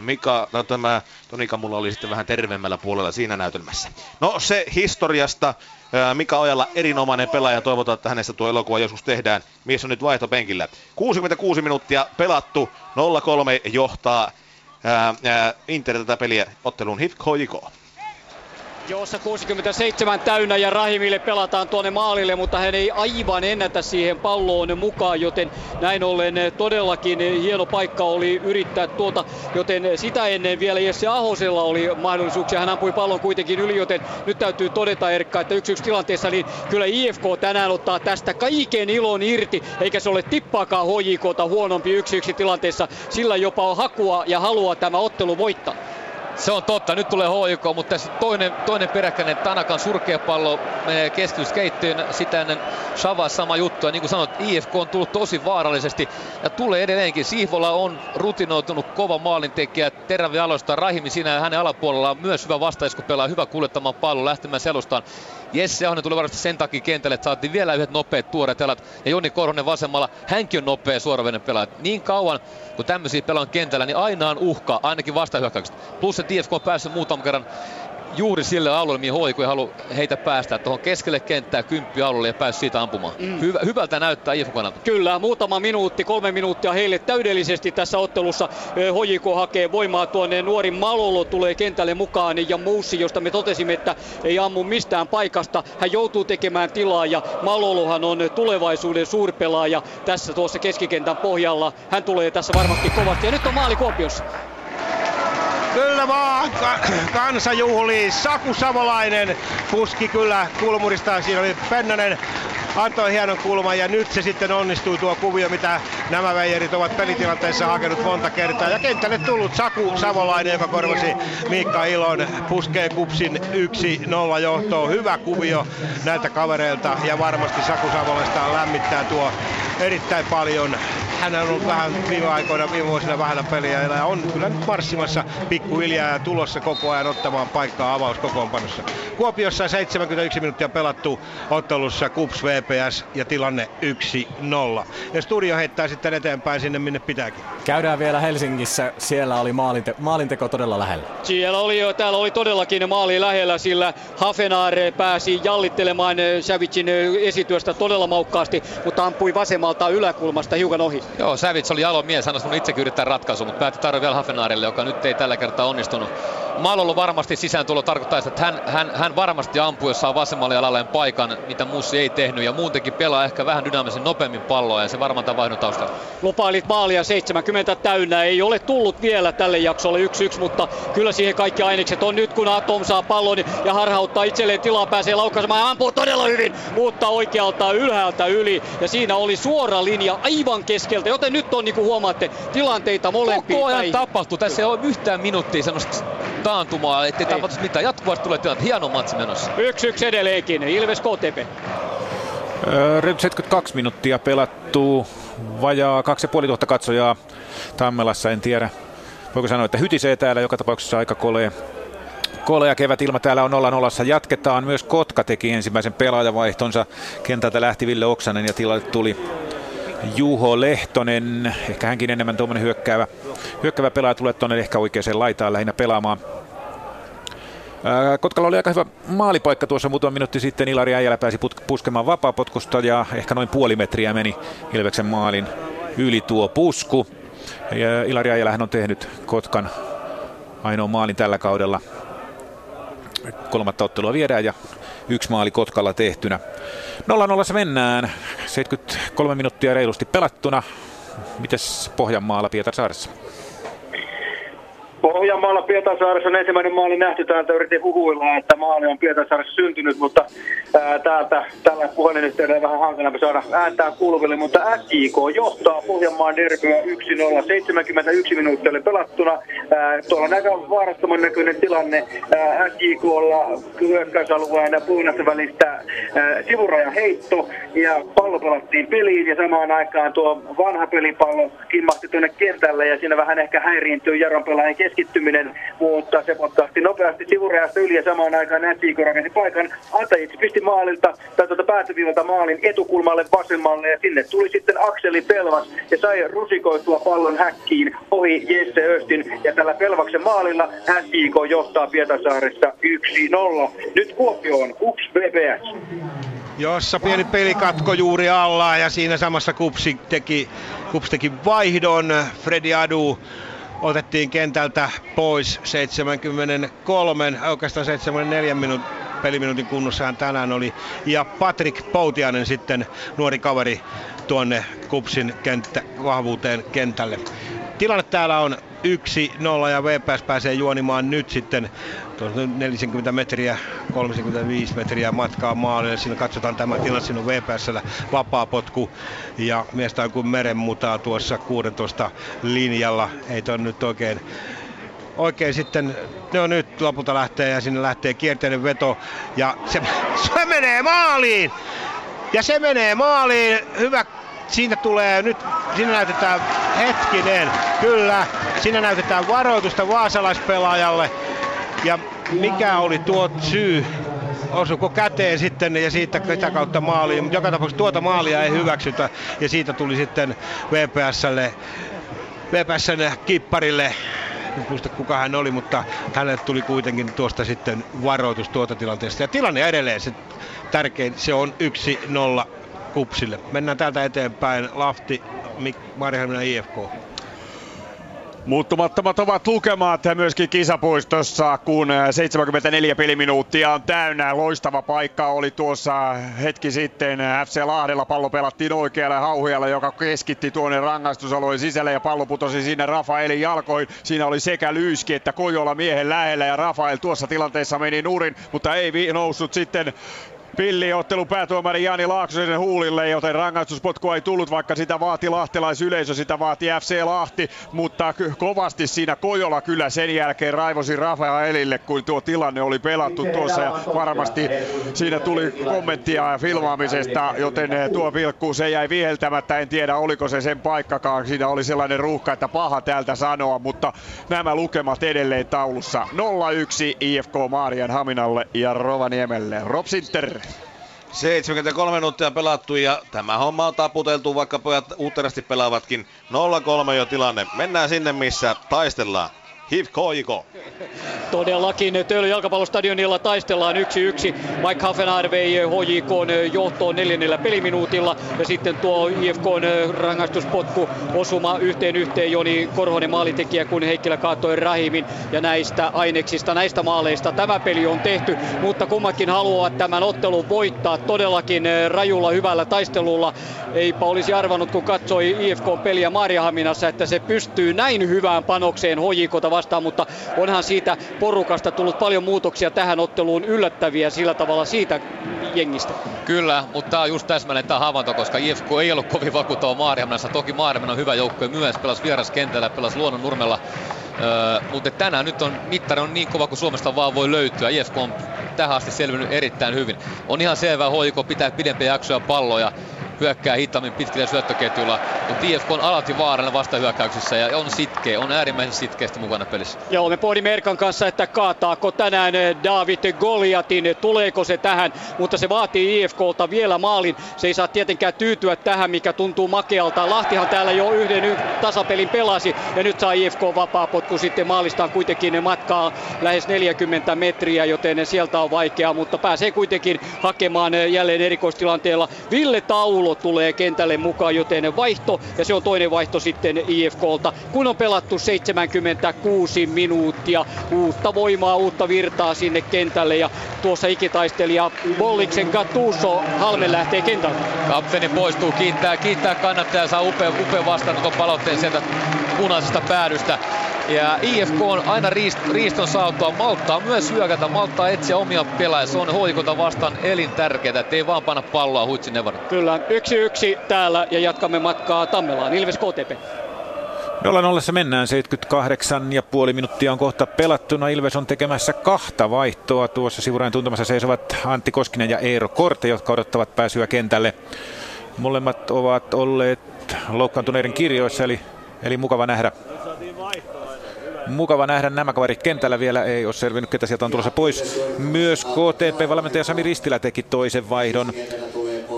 Mika, no tämä Toni Kamula oli sitten vähän terveemmällä puolella siinä näytelmässä. No se historiasta, Mika Ojala erinomainen pelaaja, toivotaan, että hänestä tuo elokuva joskus tehdään. Mies on nyt vaihtopenkillä. kuusikymmentäkuusi minuuttia pelattu, nolla kolme johtaa ää, ää, Inter tätä peliä otteluun H I P K J K. Jossa kuusikymmentäseitsemän täynnä ja Rahimille pelataan tuonne maalille, mutta hän ei aivan ennätä siihen palloon mukaan, joten näin ollen todellakin hieno paikka oli yrittää tuota, joten sitä ennen vielä Jesse Ahosella oli mahdollisuuksia. Hän ampui pallon kuitenkin yli, joten nyt täytyy todeta, Erkka, että yksi yksi tilanteessa niin kyllä I F K tänään ottaa tästä kaiken ilon irti, eikä se ole tippaakaan H J K:ta huonompi yksi yksi tilanteessa, sillä jopa on hakua ja haluaa tämä ottelu voittaa. Se on totta, nyt tulee H J K, mutta tässä toinen, toinen peräkkäinen Tanakan surkea pallo menee keskityskeittyyn, sitä ennen Shava sama juttu. Ja niin kuin sanoit, I F K on tullut tosi vaarallisesti ja tulee edelleenkin. Sihvola on rutinoitunut kova maalintekijä, teräviä aloista, Rahimi siinä ja hänen alapuolellaan myös hyvä vastaisku pelaa, hyvä kuljettamaan pallo lähtemään selustaan. Jesse Ahonen tuli varmasti sen takia kentälle, että saatiin vielä yhdet nopeat tuoreet jalat. Ja Joni Korhonen vasemmalla, hänkin on nopea suoraveden pelaaja. Niin kauan kun tämmöisiä pelaa kentällä, niin aina on uhkaa, ainakin vastahyökkäykset. Plus että I F K on päässyt muutaman kerran juuri sille alueelle, mihin H J K ei halua heitä päästä. Tuohon keskelle kenttää kymppi alueelle ja päässyt siitä ampumaan. Mm. Hyvä, hyvältä näyttää I F K kannalta. Kyllä, muutama minuutti, kolme minuuttia heille täydellisesti tässä ottelussa. H J K hakee voimaa tuonne, nuori Malolo tulee kentälle mukaan ja Moussi, josta me totesimme, että ei ammu mistään paikasta. Hän joutuu tekemään tilaa ja Malolohan on tulevaisuuden suurpelaaja tässä tuossa keskikentän pohjalla. Hän tulee tässä varmasti kovasti ja nyt on maali Kuopiossa. Kyllä vaan, kansa juhlii. Saku Savolainen puski kyllä kulmurista. Siinä oli Pennanen, antoi hienon kulman ja nyt se sitten onnistui tuo kuvio, mitä nämä veijerit ovat pelitilanteessa hakenut monta kertaa. Ja kentälle tullut Saku Savolainen, joka korvasi Miikka Ilon, puskee Kupsin yksi nolla johtoon. Hyvä kuvio näiltä kavereilta ja varmasti Saku Savolaista lämmittää tuo erittäin paljon. Hän on ollut vähän viime aikoina, viime vuosina vähällä peliä ja on kyllä nyt marssimassa pikkuhiljaa ja tulossa koko ajan ottamaan paikkaa avauskokoonpanossa. Kuopiossa seitsemänkymmentäyksi minuuttia pelattu ottelussa Kups V P S ja tilanne yksi nolla. Ja Studio heittää sitten eteenpäin sinne minne pitääkin. Käydään vielä Helsingissä, siellä oli maalinte- maalinteko todella lähellä. Siellä oli jo, täällä oli todellakin maali lähellä, sillä Hafenaar pääsi jallittelemaan Savicin esityöstä todella maukkaasti, mutta ampui vasemmalta yläkulmasta hiukan ohi. Joo, Savic oli jalon mies, hän olisi itsekin yrittää ratkaisu, mutta päätti tarjoa vielä Hafenaarille, joka nyt ei tällä kertaa onnistunut. Maalolla varmasti sisääntulo tarkoittaa sitä, että hän, hän, hän varmasti ampuu, jos saa vasemmalle jalalleen paikan, mitä Mussi ei tehnyt, ja muutenkin pelaa ehkä vähän dynaamisen nopeammin palloa, ja se varmaan tämän vaihdon taustalla. Lupailit maalia seitsemänkymmentä täynnä, ei ole tullut vielä tälle jaksolle yksi yksi, mutta kyllä siihen kaikki ainekset on nyt, kun Atom saa pallon ja harhauttaa itselleen tilaa, pääsee laukaisemaan ja ampuu todella hyvin, mutta oikealta ylhäältä yli, ja siinä oli suora linja aivan keskeltä, joten nyt on, niin kuin huomaatte, tilanteita molempia. Koko ajan tai... tapahtuu, tässä ei ole yhtään minuuttia semmoista taantumaa, ettei tapahtuisi mitään. Jatkuvasti tulee tilanne. Hieno matsi menossa. Yksi yksi edelleenkin. Ilves K T P. Reilu seitsemänkymmentäkaksi minuuttia pelattu. Vajaa kaksituhattaviisisataa katsojaa Tammelassa. En tiedä, voiko sanoa, että hytisee täällä. Joka tapauksessa aika kolea. Kolea kevätilma täällä on nolla nollassa. Jatketaan. Myös Kotka teki ensimmäisen pelaajavaihtonsa. Kentältä lähti Ville Oksanen ja tilalle tuli Juho Lehtonen. Ehkä hänkin enemmän tuommoinen hyökkäävä, hyökkäävä pelaaja tulee tuonne ehkä oikeaan laitaan lähinnä pelaamaan. Kotkalla oli aika hyvä maalipaikka tuossa muutama minuutti sitten. Ilari Äijälä pääsi put- puskemaan vapaapotkusta ja ehkä noin puoli metriä meni Ilveksen maalin yli tuo pusku. Ja Ilari Äijälähän on tehnyt Kotkan ainoa maalin tällä kaudella. Kolmatta ottelua viedään ja yksi maali Kotkalla tehtynä. nolla nolla mennään. seitsemänkymmentäkolme minuuttia reilusti pelattuna. Mites Pohjanmaalla Pietarsaaressa? Pohjanmaalla Pietarsaaressa on ensimmäinen maali nähty. Täältä yritin huhuilla, että maali on Pietarsaaressa syntynyt, mutta ää, täältä tällä puhelinyhteydellä vähän hankalampi saada ääntää kuuluville. Mutta S J K johtaa Pohjanmaan derbyä yksi nolla, seitsemänkymmentäyksi minuuttia oli pelattuna. Ää, tuolla näkö vaarastamon näköinen tilanne ää, S J K:lla hyökkäysalueen ja punaisen välistä sivuraja heitto ja pallo pelattiin peliin ja samaan aikaan tuo vanha pelipallo kimmahti tuonne kentälle ja siinä vähän ehkä häiriintyi Jaron pelaajan keski- keskittyminen, mutta se potkaasti nopeasti sivurajasta yli ja samaan aikaan S J K rakensi paikan. Antajic pisti maalilta, tai tuota päätyviivalta maalin etukulmalle vasemmalle ja sinne tuli sitten Akseli Pelvas ja sai rusikoitua pallon häkkiin ohi Jesse Östin ja tällä Pelvaksen maalilla S J K johtaa Pietarsaaressa yksi nolla. Nyt Kuopioon Kups V P S. Jossa pieni pelikatko juuri alla ja siinä samassa Kupsi teki, Kups teki vaihdon. Fredi Adu otettiin kentältä pois seitsemänkymmentäkolme, oikeastaan seitsemänkymmentäneljä minuutin peliminuutin kunnossahan tänään oli. Ja Patrik Poutiainen sitten, nuori kaveri, tuonne Kupsin kenttä, vahvuuteen kentälle. Tilanne täällä on yksi nolla ja V P S pääsee juonimaan nyt sitten neljäkymmentä metriä, kolmekymmentäviisi metriä matkaa maalille. Siinä katsotaan tämä tilanne, siinä on V P S:llä vapaa potku ja miestä on kuin merenmutaa tuossa kuusitoista linjalla. Ei toi nyt oikein. Oikein sitten, no nyt lopulta lähtee ja sinne lähtee kierteinen veto ja se, se menee maaliin! Ja se menee maaliin, hyvä. Siinä tulee nyt, siinä näytetään hetkinen, kyllä, siinä näytetään varoitusta vaasalaispelaajalle ja mikä oli tuo syy, osuiko käteen sitten ja siitä sitä kautta maaliin, mutta joka tapauksessa tuota maalia ei hyväksytä ja siitä tuli sitten VPSlle, VPSn kipparille. En muista kuka hän oli, mutta hänelle tuli kuitenkin tuosta sitten varoitus tuota tilanteesta. Ja tilanne edelleen se tärkein, se on yksi nolla Kupsille. Mennään täältä eteenpäin. Lahti, Marjahamina, I F K. Muuttumattomat ovat lukemat myöskin Kisapuistossa, kun seitsemänkymmentäneljä peliminuuttia on täynnä. Loistava paikka oli tuossa hetki sitten. F C Lahdella pallo pelattiin oikealle Hauhialle, joka keskitti tuonne rangaistusalueen sisälle ja pallo putosi siinä Rafaelin jalkoihin. Siinä oli sekä Lyyski että Kojola miehen lähellä ja Rafael tuossa tilanteessa meni nurin, mutta ei vi- noussut sitten Pilliottelu päätuomari Jani Laaksosen huulille, joten rangaistuspotkua ei tullut, vaikka sitä vaati lahtelaisyleisö, sitä vaati F C Lahti, mutta kovasti siinä Kojola kyllä sen jälkeen raivosi Rafaelille, kun tuo tilanne oli pelattu tuossa, ja varmasti siinä tuli kommenttia filmaamisesta, joten tuo pilkku se jäi viheltämättä, en tiedä oliko se sen paikkakaan, siinä oli sellainen ruuhka, että paha täältä sanoa, mutta nämä lukemat edelleen taulussa nolla yksi I F K Maarianhaminalle ja Rovaniemelle. Rob Sinter. seitsemänkymmentäkolme minuuttia pelattu ja tämä homma on taputeltu, vaikka pojat uutterasti pelaavatkin. nolla kolme jo tilanne. Mennään sinne, missä taistellaan. H I F K J K. Todellakin Töölön jalkapallostadionilla taistellaan yksi yksi. Mike Hafenaar vei H J K:n johtoon neljännellä peliminuutilla. Ja sitten tuo H I F K:n rangaistuspotku osuma yhteen yhteen Joni Korhonen maalintekijä, kun Heikkilä kaatoi Rahimin. Ja näistä aineksista, näistä maaleista tämä peli on tehty. Mutta kummatkin haluavat tämän ottelun voittaa todellakin rajulla hyvällä taistelulla. Eipä olisi arvannut, kun katsoi I F K:n peliä Maarianhaminassa, että se pystyy näin hyvään panokseen H J K:ta vastaan, mutta onhan siitä porukasta tullut paljon muutoksia tähän otteluun, yllättäviä sillä tavalla siitä jengistä. Kyllä, mutta tämä on just täsmälleen tämä havainto, koska I F K ei ollut kovin vakuuttava Maarianhaminassa. Toki Maarianhamina on hyvä joukkue myös, pelasi vieraskentällä, pelasi Luonnonnurmella. Öö, mutta tänään nyt on, mittari on niin kova kuin Suomesta vaan voi löytyä. I F K on tähän asti selvinnyt erittäin hyvin. On ihan selvää, H J K pitää pidempiä jaksoja palloja, hyökkää hitaammin pitkillä syöttöketjuilla, mutta I F K on alati vaarallinen vastahyökkäyksissä ja on sitkeä, on äärimmäisen sitkeästi mukana pelissä. Joo, me pohdimme Erkan kanssa, että kaataako tänään David Goliatin, tuleeko se tähän, mutta se vaatii I F K:lta vielä maalin. Se ei saa tietenkään tyytyä tähän, mikä tuntuu makealta. Lahtihan täällä jo yhden tasapelin pelasi ja nyt saa I F K vapaapotku sitten maalistaan, kuitenkin matkaa lähes neljäkymmentä metriä, joten sieltä on vaikeaa, mutta pääsee kuitenkin hakemaan jälleen erikoistilanteella. Ville Taulu tulee kentälle mukaan, joten vaihto, ja se on toinen vaihto sitten I F K:lta, kun on pelattu seitsemänkymmentäkuusi minuuttia. Uutta voimaa, uutta virtaa sinne kentälle, ja tuossa ikitaistelija Bolliksen Gattuso Halme lähtee kentälle. Kapteeni poistuu, kiittää, kiittää kannattaja, saa upean upea vastaanoton palautteen sieltä punaisesta päädystä. Ja I F K on aina riist- riiston saattua, malttaa myös hyökätä, malttaa etsiä omia pelaajia. Se on H J K:ta vastaan elintärkeää, ettei vaan panna palloa huitsin nevana. Kyllä, yksi yksi täällä ja jatkamme matkaa Tammelaan. Ilves K T P. nolla nolla mennään, seitsemänkymmentäkahdeksan pilkku viisi minuuttia on kohta pelattuna. Ilves on tekemässä kahta vaihtoa. Tuossa sivurajan tuntumassa seisovat Antti Koskinen ja Eero Korte, jotka odottavat pääsyä kentälle. Molemmat ovat olleet loukkaantuneiden kirjoissa, eli, eli mukava nähdä. Mukava nähdä nämä kaverit kentällä. Vielä ei ole selvinnyt, ketä sieltä on tulossa pois. Myös K T P-valmentaja Sami Ristilä teki toisen vaihdon.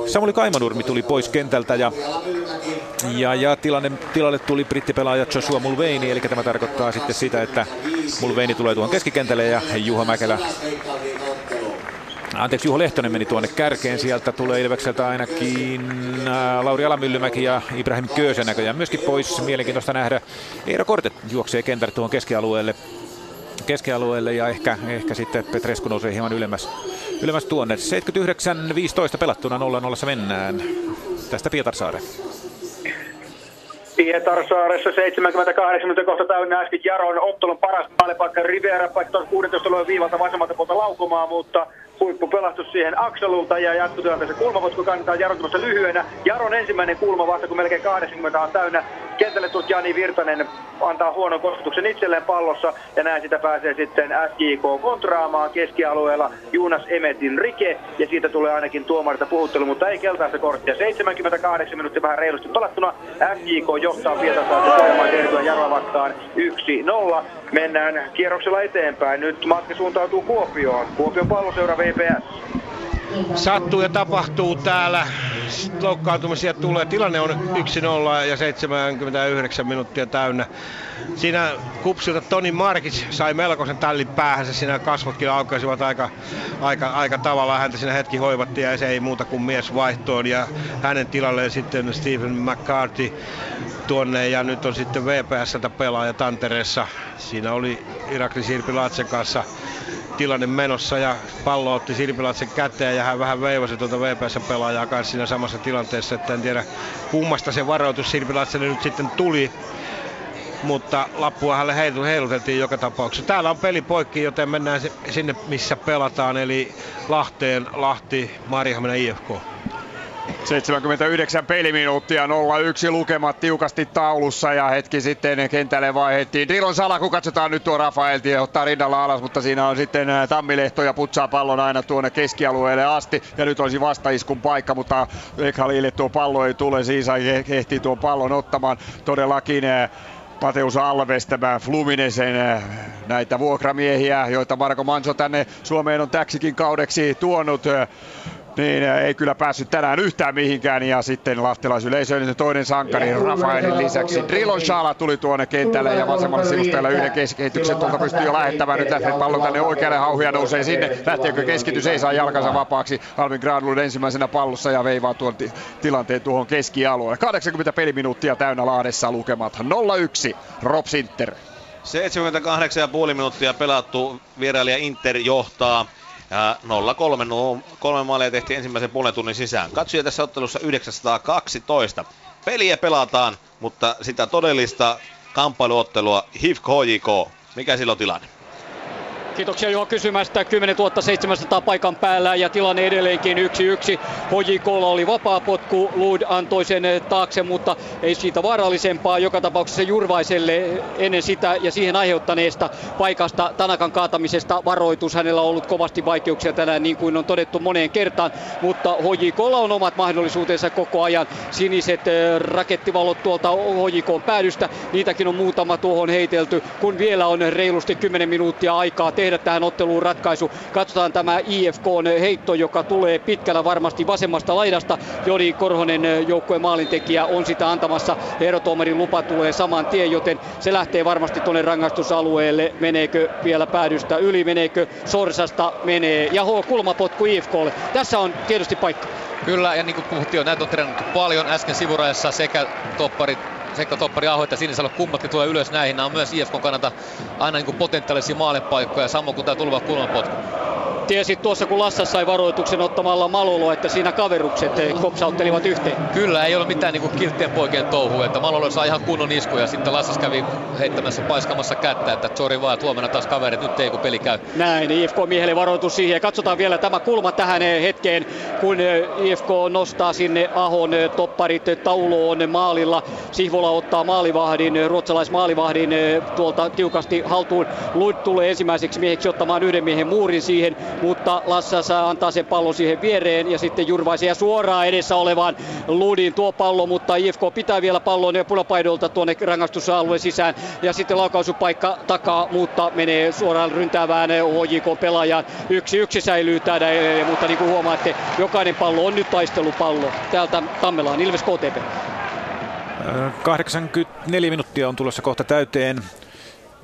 Samuli Kaimanurmi tuli pois kentältä ja, ja, ja tilanne, tilalle tuli brittipelaaja Joshua Mulveini. Eli tämä tarkoittaa sitten sitä, että Mulveini tulee tuohon keskikentälle ja Juha Mäkelä. Anteeksi, Juho Lehtonen meni tuonne kärkeen. Sieltä tulee Ilvekseltä ainakin Lauri Alamyllymäki ja Ibrahim Köösen näköjään myöskin pois. Mielenkiintoista nähdä. Eero Korte juoksee kentälle tuohon keskialueelle, keskialueelle ja ehkä, ehkä sitten Petrescu nousee hieman ylemmäs, ylemmäs tuonne. seitsemänkymmentäyhdeksän pilkku viisitoista pelattuna, nolla nolla mennään. Tästä Pietarsaare. Pietarsaaressa seitsemänkymmentäkahdeksan minuutin kohta täynnä äsken Jaron ottelun paras maalipaikka Rivera, paikka kuusitoista luvun viivalta vasemmalta puolta laukomaan, mutta huippupelastus siihen Akselulta ja jatkotyöntänsä kulmapotku kannetaan Jaron tuossa lyhyenä. Jaron ensimmäinen kulma vasta, kun melkein kahdeksankymmentä on täynnä. Kentälle tullut Jani Virtanen antaa huonon kosketuksen itselleen pallossa ja näin sitä pääsee sitten S J K kontraamaan keskialueella Jonas Emetin rike ja siitä tulee ainakin tuomarista puhuttelu, mutta ei keltaista korttia. seitsemänkymmentäkahdeksan minuuttia vähän reilusti palattuna. S J K johtaa Pietarsaaressa toimaan tervetuloa Jaroa vastaan yksi nolla. Mennään kierroksella eteenpäin. Nyt matka suuntautuu Kuopioon. Kuopion palloseura V P S. Sattuu ja tapahtuu täällä. Loukkaantumisia tulee. Tilanne on yksi nolla ja seitsemänkymmentäyhdeksän minuuttia täynnä. Siinä kupsilta Toni Markis sai melkoisen tällin päähänsä. Siinä kasvotkin aukeisivat aika, aika, aika tavalla. Häntä siinä hetki hoivattiin ja se ei muuta kuin mies vaihtoon. Ja hänen tilalleen sitten Stephen McCarthy tuonne. Ja nyt on sitten V P S:ltä pelaaja Tantereessa. Siinä oli Irakli Sirpilatsen kanssa tilanne menossa ja pallo otti Sirpilatsen käteen ja hän vähän veivasi tuota V P S-pelaajaa kanssa siinä samassa tilanteessa, että en tiedä kummasta se varoitus Sirpilatselle nyt sitten tuli. mutta lappua hänelle heiluteltiin joka tapauksessa. Täällä on peli poikki, joten mennään sinne, missä pelataan, eli Lahteen, Lahti, Maarihamina, I F K. seitsemänkymmentäyhdeksän peliminuuttia, nolla yksi lukemat tiukasti taulussa ja hetki sitten kentälle vaihdettiin. Dillon Sala, kun katsotaan nyt tuo Rafael Tie, ottaa rinnalla alas, mutta siinä on sitten Tammilehto ja putsaa pallon aina tuonne keskialueelle asti. Ja nyt olisi vastaiskun paikka, mutta Ekhalille tuo pallo ei tule, Siisa ehtii tuon pallon ottamaan todellakin. Mateus Alves, tämä Fluminesen näitä vuokramiehiä, joita Marko Manso tänne Suomeen on täksikin kaudeksi tuonut. Niin, ei kyllä päässyt tänään yhtään mihinkään, ja sitten lahtelaisyleisö, niin toinen sankari Rafaelin lisäksi. Drilon Shala tuli tuonne kentälle ja vasemmalla sivustajalle yhden keskityksen, tuolta pystyy jo lähettämään, nyt lähtee pallon tänne oikealle, Hauhia nousee sinne, lähteekö keskitys, ei saa jalkansa vapaaksi, Albin Granlund ensimmäisenä pallossa ja veivaa tuon t- tilanteen tuohon keskialueelle. kahdeksankymmentä peliminuuttia täynnä Lahdessa lukemat, nolla yksi Rops Inter. seitsemänkymmentäkahdeksan pilkku viisi minuuttia pelattu, vierailija Inter johtaa. Ja nolla kolme, no, kolme maalia tehtiin ensimmäisen puolen tunnin sisään. Katsoja tässä ottelussa yhdeksänsataakaksitoista. Peliä pelataan, mutta sitä todellista kamppailuottelua H I F K J K. Mikä silloin on tilanne? Kiitoksia Juha kysymästä. kymmenen tuhatta seitsemänsataa paikan päällä ja tilanne edelleenkin yksi yksi. H J K:lla oli vapaa potku, Luud antoi sen taakse, mutta ei siitä vaarallisempaa. Joka tapauksessa Jurvaiselle ennen sitä ja siihen aiheuttaneesta paikasta Tanakan kaatamisesta varoitus. Hänellä on ollut kovasti vaikeuksia tänään, niin kuin on todettu moneen kertaan, mutta H J K:lla on omat mahdollisuutensa koko ajan. Siniset rakettivalot tuolta H J K:n päädystä, niitäkin on muutama tuohon heitelty, kun vielä on reilusti kymmenen minuuttia aikaa tehdä tähän otteluun ratkaisu. Katsotaan tämä I F K:n heitto, joka tulee pitkällä varmasti vasemmasta laidasta. Joni Korhonen, joukkueen maalintekijä, on sitä antamassa. Erotuomarin lupa tulee saman tien, joten se lähtee varmasti tuonne rangaistusalueelle. Meneekö vielä päädystä yli? Meneekö sorsasta? Menee. Ja H, kulmapotku I F K:lle. Tässä on tietysti paikka. Kyllä, ja niin kuin puhuttiin jo, näitä on treenattu paljon äsken sivurajassa sekä topparit Sekka Toppari Aho että Sinisalo, kummatkin tulee ylös näihin. Nämä on myös I F K:n kannalta aina niin kuin potentiaalisia maalepaikkoja, samoin kuin tämä tuleva kulmapotku. Tiesit tuossa, kun Lassa sai varoituksen ottamalla Malolo, että siinä kaverukset kopsauttelivat yhteen. Kyllä, ei ole mitään niin kuin kilttien poikien touhua, että Malolo sai ihan kunnon isku ja sitten Lassas kävi heittämässä paiskamassa kättä, että sori vaan, huomenna taas kaverit, nyt ei kun peli käy. Näin, I F K-miehelle varoitus siihen ja katsotaan vielä tämä kulma tähän hetkeen, kun I F K nostaa sinne Ahon topparit tauloon maalilla. Sihvola ottaa maalivahdin, ruotsalaismaalivahdin tuolta tiukasti haltuun. Luid tulee ensimmäiseksi mieheksi ottamaan yhden miehen muurin siihen, mutta Lassa saa antaa sen pallon siihen viereen ja sitten Jurvaisen ja suoraan edessä olevaan Ludin tuo pallo, mutta I F K pitää vielä pallon ja punapaidolta tuonne rangaistusalueen sisään ja sitten laukaisupaikka takaa, mutta menee suoraan ryntäävään H J K-pelaajaan. Yksi yksi säilyy täällä, mutta niin kuin huomaatte, jokainen pallo on nyt taistelupallo. Täältä Tammelaan, Ilves K T P. kahdeksankymmentäneljä minuuttia on tulossa kohta täyteen.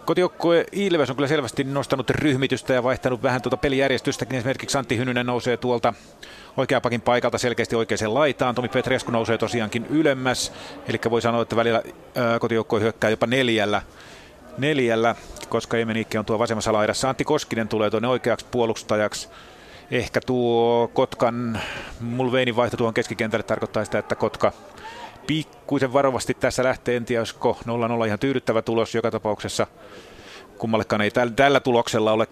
Kotijoukkue Ilves on kyllä selvästi nostanut ryhmitystä ja vaihtanut vähän tuota pelijärjestystäkin. Esimerkiksi Antti Hynynen nousee tuolta oikeapakin paikalta selkeästi oikeaan laitaan. Tomi Petrescu nousee tosiaankin ylemmäs. Eli voi sanoa, että välillä kotijoukkue hyökkää jopa neljällä, neljällä koska Emeniikki on tuo vasemmassa laidassa. Antti Koskinen tulee tuonne oikeaksi puolustajaksi. Ehkä tuo Kotkan Mulveinin vaihto tuohon keskikentälle tarkoittaa sitä, että Kotka pikkuisen varovasti tässä lähtee, en tiedä, olisiko nolla nolla ihan tyydyttävä tulos joka tapauksessa. Kummallekaan ei täl, tällä tuloksella ole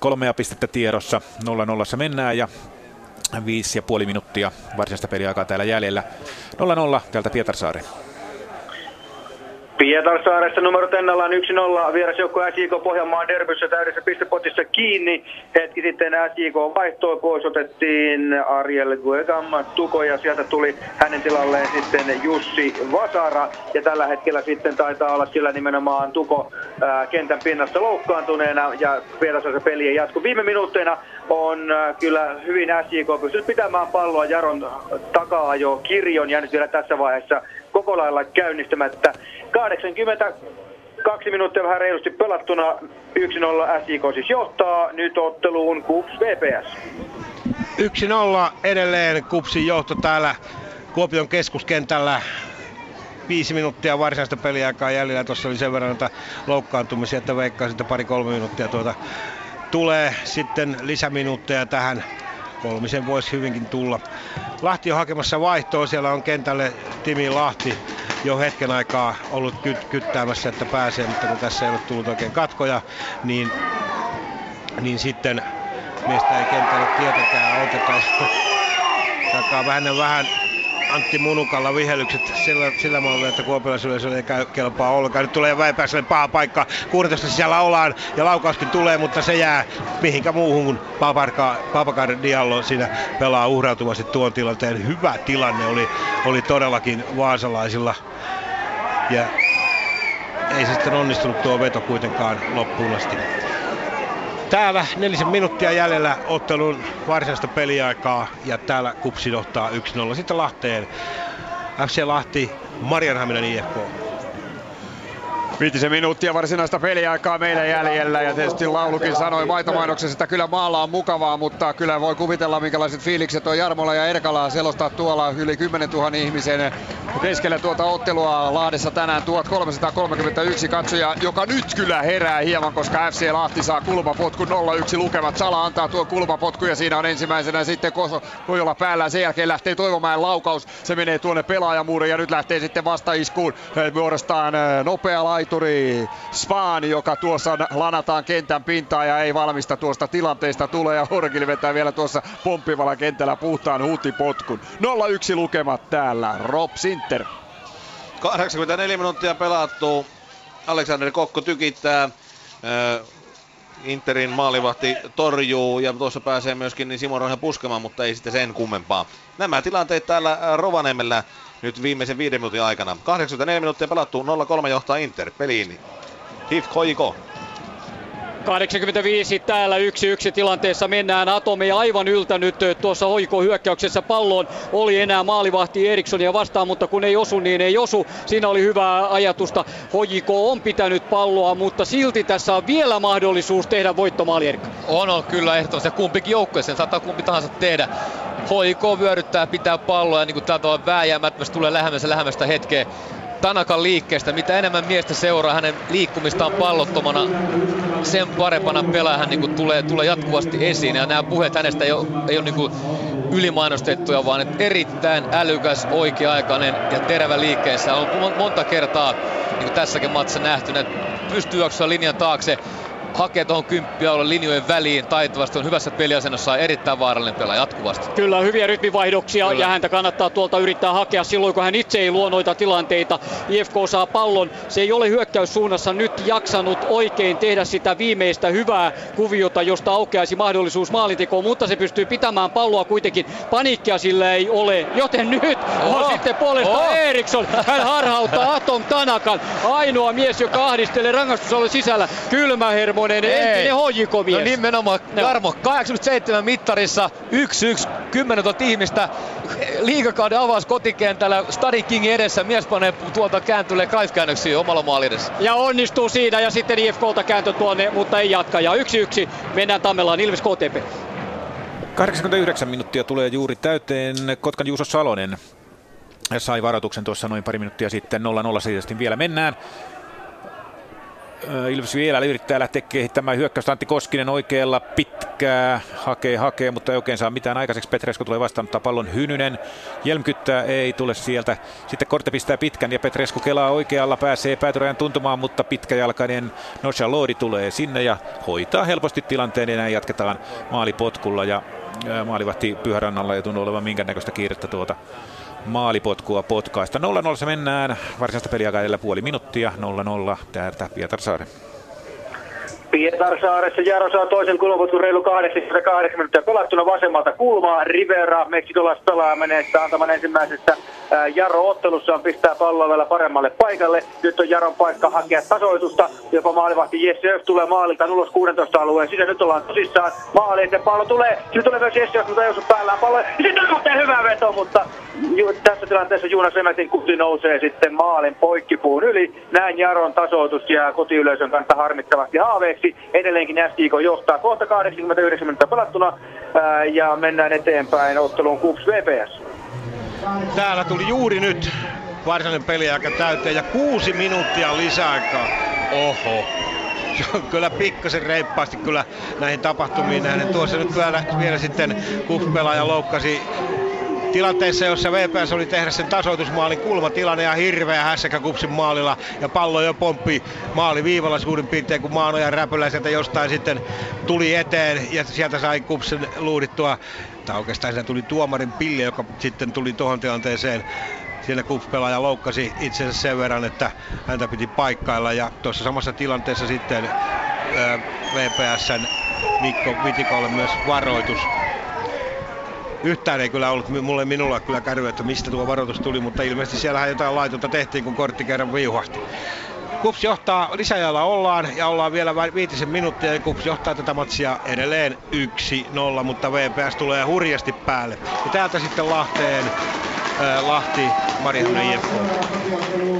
kolmea pistettä tiedossa. nolla nolla mennään ja viisi ja puoli minuuttia varsinaista peliaikaa täällä jäljellä. nolla nolla täältä Pietarsaareen. Pietarsaaressa numerot ennallaan yksi nolla, vierasjoukko S J K Pohjanmaan derbyssä täydessä pistepotissa kiinni. Hetki sitten S J K vaihtoi pois, otettiin Ariel Guegam Tuko ja sieltä tuli hänen tilalleen sitten Jussi Vasara. Ja tällä hetkellä sitten taitaa olla sillä nimenomaan Tuko ää, kentän pinnasta loukkaantuneena ja Pietarsaaressa pelien jatku. Viime minuutteina on kyllä hyvin S J K pystynyt pitämään palloa Jaron takaa jo kirjon ja nyt vielä tässä vaiheessa koko lailla käynnistämättä. kahdeksankymmentäkaksi minuuttia vähän reilusti pelattuna, yksi nolla S J K siis johtaa, nyt otteluun Kups V P S. yksi nolla edelleen Kupsin johto täällä Kuopion keskuskentällä. Viisi minuuttia varsinaista peliaikaa jäljellä, tuossa oli sen verran näitä loukkaantumisia, että veikkaan sitten pari-kolme minuuttia tuota. Tulee sitten lisäminuutteja tähän. Kolmisen voisi hyvinkin tulla. Lahti on hakemassa vaihtoa. Siellä on kentälle Timi Lahti jo hetken aikaa ollut kyt- kyttäämässä, että pääsee, mutta kun tässä ei ole tullut oikein katkoja, niin, niin sitten miestä ei kentällä tietenkään oteta. Takaa vähän vähän Antti Munukalla vihelykset sillä, sillä mallilla, että kuopilaisyleisölle ei käy, kelpaa ollenkaan. Nyt tulee Väipäiselle paha paikka. kuusitoista sisällä ollaan ja laukauskin tulee, mutta se jää mihinkä muuhun, kun Babacar Diallo siinä pelaa uhrautuvasti tuon tilanteen. Hyvä tilanne oli, oli todellakin vaasalaisilla. Ja ei se sitten onnistunut tuo veto kuitenkaan loppuun asti. Täällä nelisen minuuttia jäljellä ottelun varsinaista peliaikaa ja täällä KuPS johtaa yksi nolla. Sitten Lahteen F C Lahti, Marianhaminan I F K. Viitisen minuuttia varsinaista peliaikaa meidän jäljellä ja tietysti laulukin sanoi maitomainoksessa, että kyllä maalla on mukavaa, mutta kyllä voi kuvitella minkälaiset fiilikset on Jarmola ja Erkala selostaa tuolla yli kymmenen tuhatta ihmisen keskellä tuota ottelua Lahdessa tänään tuhatkolmesataakolmekymmentäyksi katsoja, joka nyt kyllä herää hieman, koska F C Lahti saa kulmapotkun nolla yksi lukemat. Sala antaa tuo kulmapotku ja siinä on ensimmäisenä sitten Kojola päällä. Sen jälkeen lähtee Toivomäen laukaus, se menee tuonne pelaajamuurin ja nyt lähtee sitten vastaiskuun muodostaan nopea laita. Laituri Spahn, joka tuossa lanataan kentän pintaa ja ei valmista tuosta tilanteesta tulee ja Horkil vetää vielä tuossa pomppivalla kentällä puhtaan huutipotkun. nolla yksi lukemat täällä, Rob Sinter. kahdeksankymmentäneljä minuuttia pelattu. Aleksander Kokko tykittää. Ö, Interin maalivahti torjuu ja tuossa pääsee myöskin niin Simo Rauha puskemaan, mutta ei sitten sen kummempaa. Nämä tilanteet täällä Rovaniemellä. Nyt viimeisen viiden minuutin aikana. kahdeksankymmentäneljä minuuttia pelattu, nolla kolme johtaa Inter peliin. H I F K J K. kahdeksankymmentäviisi täällä yksi yksi tilanteessa mennään. Atom ei aivan yltänyt tuossa H I K-hyökkäyksessä palloon. Oli enää maalivahti Erikssonia vastaan, mutta kun ei osu, niin ei osu. Siinä oli hyvää ajatusta. H J K on pitänyt palloa, mutta silti tässä on vielä mahdollisuus tehdä voittomaali, Erkka. On, on kyllä ehdottomasti. Kumpikin joukkue, sen saattaa kumpi tahansa tehdä. H J K vyöryttää, pitää palloa ja niin kuin tällä tavalla vääjäämättömästi tulee lähemmästä lähemmästä hetkeä. Tanakan liikkeestä. Mitä enemmän miestä seuraa hänen liikkumistaan pallottomana, sen parempana pelaa hän niin tulee, tulee jatkuvasti esiin. Ja nämä puheet hänestä ei ole, ei ole niin ylimainostettuja, vaan että erittäin älykäs, oikea-aikainen ja terävä liikkeessä. On monta kertaa niin tässäkin matsissa nähty, että pystyy juoksumaan linjan taakse, hakee tuohon kymppiä olla linjojen väliin taitavasti, on hyvässä peliasennossa ja erittäin vaarallinen pelaaja jatkuvasti. Kyllä, hyviä rytminvaihdoksia. Kyllä. Ja häntä kannattaa tuolta yrittää hakea silloin, kun hän itse ei luo noita tilanteita. I F K saa pallon, se ei ole hyökkäyssuunnassa nyt jaksanut oikein tehdä sitä viimeistä hyvää kuviota, josta aukeaisi mahdollisuus maalintekoon, mutta se pystyy pitämään palloa kuitenkin. Paniikkia sillä ei ole, joten nyt Oho. on sitten puolesta Oho. Eriksson. Hän harhauttaa Atom Tanakan, ainoa mies, joka ahdistelee rangaistusalueen sisällä. Kylmähermo. Entinen H J K-mies. No nimenomaan, Jarmo, kahdeksankymmentäseitsemän mittarissa, yksi yksi, kymmenen tuhatta ihmistä, liigakauden avaus kotikentällä, Stadi Kingin edessä, mies panee tuolta kääntylee Cruyff-käännöksiä omalla maali edessä. Ja onnistuu siinä, ja sitten I F K:lta kääntö tuonne, mutta ei jatka, ja yksi yksi, mennään Tammelaan, Ilves K T P. kahdeksankymmentäyhdeksän minuuttia tulee juuri täyteen, Kotkan Juuso Salonen sai varoituksen tuossa noin pari minuuttia sitten, nolla nolla siirrysti vielä mennään. Ilves vielä yrittää lähteä kehittämään hyökkäystä. Antti Koskinen oikealla pitkää. Hakee, hakee, mutta ei oikein saa mitään aikaiseksi. Petresko tulee vastaan, mutta pallon Hynynen. Jelmkyttää, ei tule sieltä. Sitten Korte pistää pitkän ja Petresko kelaa oikealla. Pääsee päätyrajan tuntumaan, mutta pitkäjalkainen Nosha Lodi tulee sinne ja hoitaa helposti tilanteen. Ja näin jatketaan maalipotkulla ja maalivahti Pyhärannalla ei tunnu olevan minkäännäköistä kiirettä tuota maalipotkua potkaista. nolla nolla se mennään. Varsinaista peliaikaa edellä puoli minuuttia. nolla nolla täältä Pietarsaari. Pietarsaaressa Jaro saa toisen kulmapotkun reilu kahdeksankymmentäkahdeksan minuuttia pelattuna vasemmalta kulmaa. Rivera, meksikolais pelaa, menee sitä antamaan ensimmäisessä Jaro-ottelussaan, pistää palloa vielä paremmalle paikalle. Nyt on Jaron paikka hakea tasoitusta. Jopa maalivahti Jesse Öf tulee maalilta ulos kuusitoista alueen sisä. Nyt ollaan tosissaan maaliin, se pallo tulee. Nyt tulee myös Jesse Öf, mutta ei osu päällään palloa. Sitten on hyvä veto, mutta ju- tässä tilanteessa Jonas Emätin kuti nousee sitten maalin poikkipuun yli. Näin Jaron tasoitus jää kotiyleisön kanssa harmittavasti haaveeksi. Edelleenkin S J K johtaa kohta kahdeksankymmentäyhdeksän minuuttia pelattuna ää, ja mennään eteenpäin otteluun KuPS V P S. Täällä tuli juuri nyt varsinainen peliaika täyteen ja kuusi minuuttia lisäaikaa. Oho. Se on kyllä pikkasen reippaasti kyllä näihin tapahtumiin nähden. Tuossa nyt vielä, vielä sitten KuPS-pelaaja loukkasi tilanteessa, jossa V P S oli tehdä sen tasoitusmaalin, kulmatilanne ja hirveä hässäkä Kupsin maalilla ja pallo jo pomppi maaliviivalla suurin piirtein, kun Maanojan räpylä sieltä jostain sitten tuli eteen ja sieltä sai Kupsin luudittua. Tai oikeastaan siinä tuli tuomarin pille, joka sitten tuli tuohon tilanteeseen. Siellä Kups-pelaaja loukkasi itsensä sen verran, että häntä piti paikkailla ja tuossa samassa tilanteessa sitten ö, V P S:n Mikko Vitikolle myös varoitus. Yhtään ei kyllä ollut mulle minulla kyllä kärryä, että mistä tuo varoitus tuli, mutta ilmeisesti siellähän jotain laitonta tehtiin, kun kortti kerran viuhahti. Kups johtaa, lisäajalla ollaan ja ollaan vielä viitisen minuuttia ja Kups johtaa tätä matsia edelleen yksi nolla, mutta V P S tulee hurjasti päälle. Ja täältä sitten Lahteen. Lahti, Marianne J P,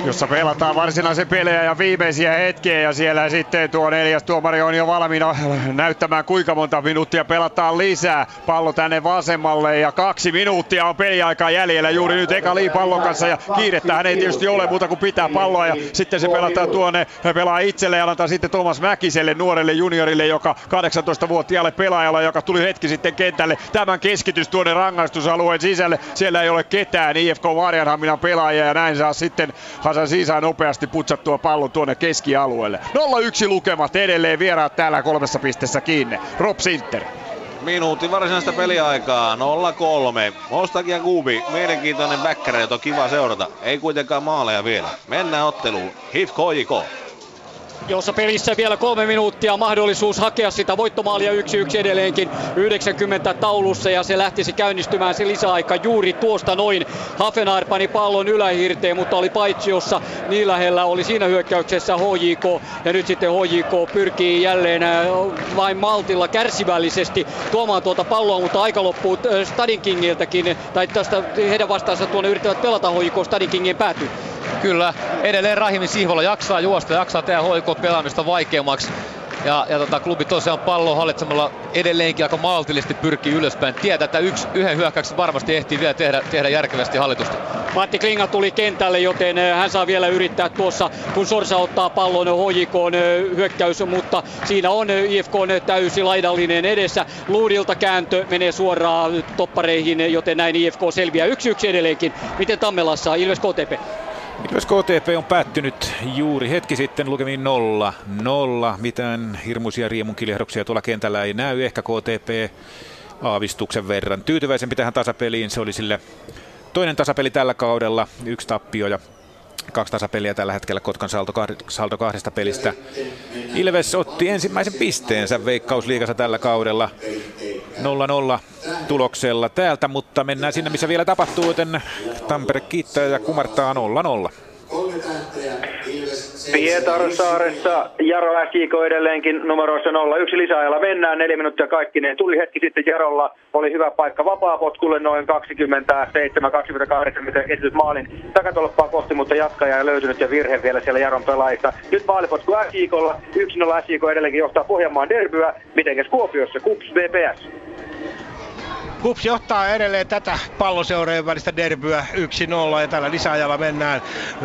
jossa pelataan varsinaisia pelejä ja viimeisiä hetkiä ja siellä sitten tuo neljäs tuomari on jo valmiina näyttämään kuinka monta minuuttia pelataan lisää. Pallo tänne vasemmalle ja kaksi minuuttia on peliaikaa jäljellä juuri nyt Eka Lee pallon kanssa ja kiirettä hän ei tietysti ole muuta kuin pitää palloa ja sitten se pelataan tuonne, pelaa itselle ja antaa sitten Tuomas Mäkiselle, nuorelle juniorille, joka kahdeksantoistavuotiaalle pelaajalla, joka tuli hetki sitten kentälle. Tämän keskitys tuonne rangaistusalueen sisälle, siellä ei ole ketään. I F K Varjanhaminan pelaajia ja näin saa sitten Hasan sisään nopeasti putsattua pallon tuonne keskialueelle. nolla yksi lukemat edelleen, vieraat täällä kolmessa pisteessä kiinni. Rob Sinter. Minuutin varsinaista peliaikaa, nolla kolme. Hostak ja Kubi, mielenkiintoinen väkkärä, jota on kiva seurata. Ei kuitenkaan maaleja vielä. Mennään otteluun. H I F K J K. Jossa pelissä vielä kolme minuuttia mahdollisuus hakea sitä voittomaalia, yksi yksi edelleenkin yhdeksänkymmentä taulussa ja se lähtisi käynnistymään se lisäaika juuri tuosta noin. Hafenaar pani pallon ylähirteen, mutta oli paitsiossa, niin lähellä oli siinä hyökkäyksessä H J K ja nyt sitten H J K pyrkii jälleen vain maltilla kärsivällisesti tuomaan tuota palloa, mutta aika loppuu Stadin Kingiltäkin, tai tästä heidän vastaansa tuonne yrittävät pelata H J K Stadin Kingin päätyy. Kyllä, edelleen Rahimin Sihvola jaksaa juosta, jaksaa tehdä H J K-pelaamista vaikeammaksi. Ja, ja tota, klubi tosiaan pallon hallitsemalla edelleenkin aika maltillisesti pyrkii ylöspäin. Tietää, että yksi, yhden hyökkäyksen varmasti ehtii vielä tehdä, tehdä järkevästi hallitusta. Matti Klinga tuli kentälle, joten hän saa vielä yrittää tuossa, kun Sorsa ottaa pallon H J K:n hyökkäys, mutta siinä on I F K:n täysi laidallinen edessä. Luudilta kääntö menee suoraan toppareihin, joten näin I F K selviää yksi yksi edelleenkin. Miten Tammelassa Ilves K T P? Ilves K T P on päättynyt juuri hetki sitten lukemiin nolla nolla. Mitään hirmuisia riemunkilehdoksia tuolla kentällä ei näy. Ehkä K T P aavistuksen verran tyytyväisempi tähän tasapeliin. Se oli sille toinen tasapeli tällä kaudella. Yksi tappio ja kaksi tasapeliä tällä hetkellä Kotkan saldo, kahd- saldo kahdesta pelistä. Ilves otti ensimmäisen pisteensä Veikkausliigassa tällä kaudella nolla nolla tuloksella täältä, mutta mennään sinne missä vielä tapahtuu, joten Tampere kiittää ja kumartaa nolla nolla. Pietarsaaressa Jaro S J K edelleenkin numeroissa nolla yksi, lisäajalla mennään, neljä minuuttia kaikkineen tuli hetki sitten Jarolla, oli hyvä paikka vapaapotkulle noin kaksikymmentäseitsemän kaksikymmentäkahdeksan esitys maalin takatolppaa kohti, mutta jatkaja ei löytynyt ja virhe vielä siellä Jaron pelaajista. Nyt maalipotku S J K:lla, yksi nolla S J K edelleenkin johtaa Pohjanmaan derbyä, mitenkäs Kuopiossa Kups V P S? Kups johtaa edelleen tätä palloseurojen välistä derbyä yksi nolla ja tällä lisäajalla mennään.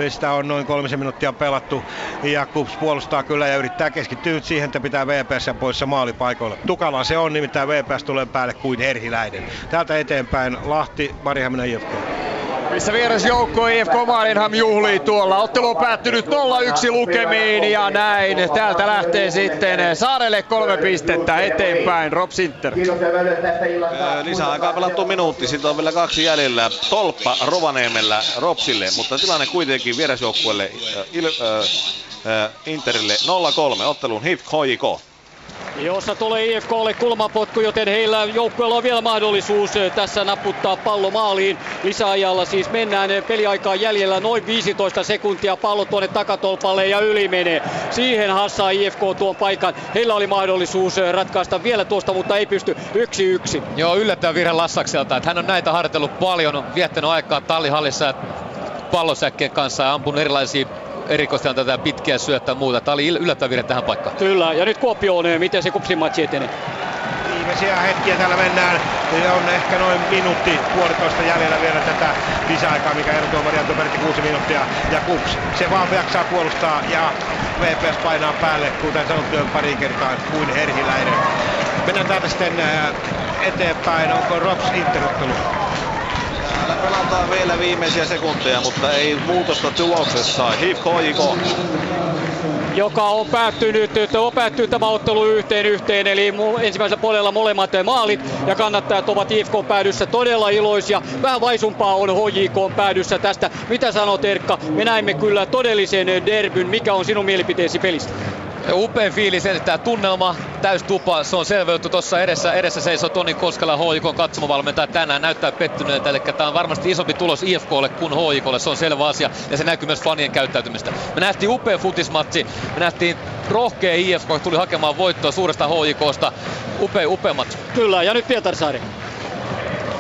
Sitä on noin kolmisen minuuttia pelattu ja Kups puolustaa kyllä ja yrittää keskittyä siihen, että pitää V P S poissa maalipaikoilla. Tukala se on, nimittäin V P S tulee päälle kuin Herhiläinen. Täältä eteenpäin Lahti, Marihaminen J F K. Missä vieressä joukko I F K Marienham juhlii tuolla. Ottelu on päättynyt nolla yksi lukemiin ja näin. Täältä lähtee sitten Saarelle kolme pistettä eteenpäin. Rob Sinter. Lisäaikaa pelattu minuutti. Sitten on vielä kaksi jäljellä. Tolppa Rovaniemellä Ropsille, mutta tilanne kuitenkin vierasjoukkueelle äh, äh, Interille nolla kolme. Ottelun H I F K H J K. Jossa tulee I F K:lle kulmapotku, joten heillä joukkueella on vielä mahdollisuus tässä naputtaa pallo maaliin. Lisäajalla siis mennään, peliaikaa jäljellä noin viisitoista sekuntia, pallo tuonne takatolpalle ja yli menee. Siihen hassaa I F K tuon paikan. Heillä oli mahdollisuus ratkaista vielä tuosta, mutta ei pysty, yksi yksi. Joo, yllättävän virhe Lassakselta, että hän on näitä harjoitellut paljon, on viettänyt aikaa tallihallissa pallosäkkien kanssa ja ampunut erilaisia erikoistaan tätä pitkiä syöttää muuta. Tämä oli yllättävän virhe tähän paikkaan. Kyllä, ja nyt Kuopioon, miten se Kupsin matsi etenee? Viimeisiä hetkiä täällä mennään. Ja on ehkä noin minuutti, puolitoista jäljellä vielä tätä lisäaikaa, mikä erotuomari antoi peräti kuusi minuuttia. Ja Kups, se vaan jaksaa puolustaa ja V P S painaa päälle, kuten sanottu jo pari kertaan, kuin Herhiläinen. Mennään täältä sitten eteenpäin, onko Rops Inter-ottelu? pelataan vielä viimeisiä sekunteja, mutta ei muutosta tuloksessa. H I P K J K, joka on päättynyt, että on päättynyt tämä ottelu yhteen yhteen, eli ensimmäisellä puolella molemmat maalit, ja kannattajat ovat J K päädyssä todella iloisia. Vähän vaisumpaa on H J K päädyssä tästä. Mitä sanot, Erkka? Me näimme kyllä todellisen derbyn. Mikä on sinun mielipiteesi pelistä? Upein fiilis, tämä tunnelma, täystupa, se on selvä juttu. Tuossa edessä, edessä seisoo Toni Koskela, H J K:n katsomavalmentaja, tänään näyttää pettyneeltä, eli tämä on varmasti isompi tulos I F K:lle kuin H J K:lle, se on selvä asia, ja se näkyy myös fanien käyttäytymistä. Me nähtiin upea futismatsi, me nähtiin rohkea I F K, tuli hakemaan voittoa suuresta H J K:sta, upea, upea matsi. Kyllä, ja nyt Pietarsaari.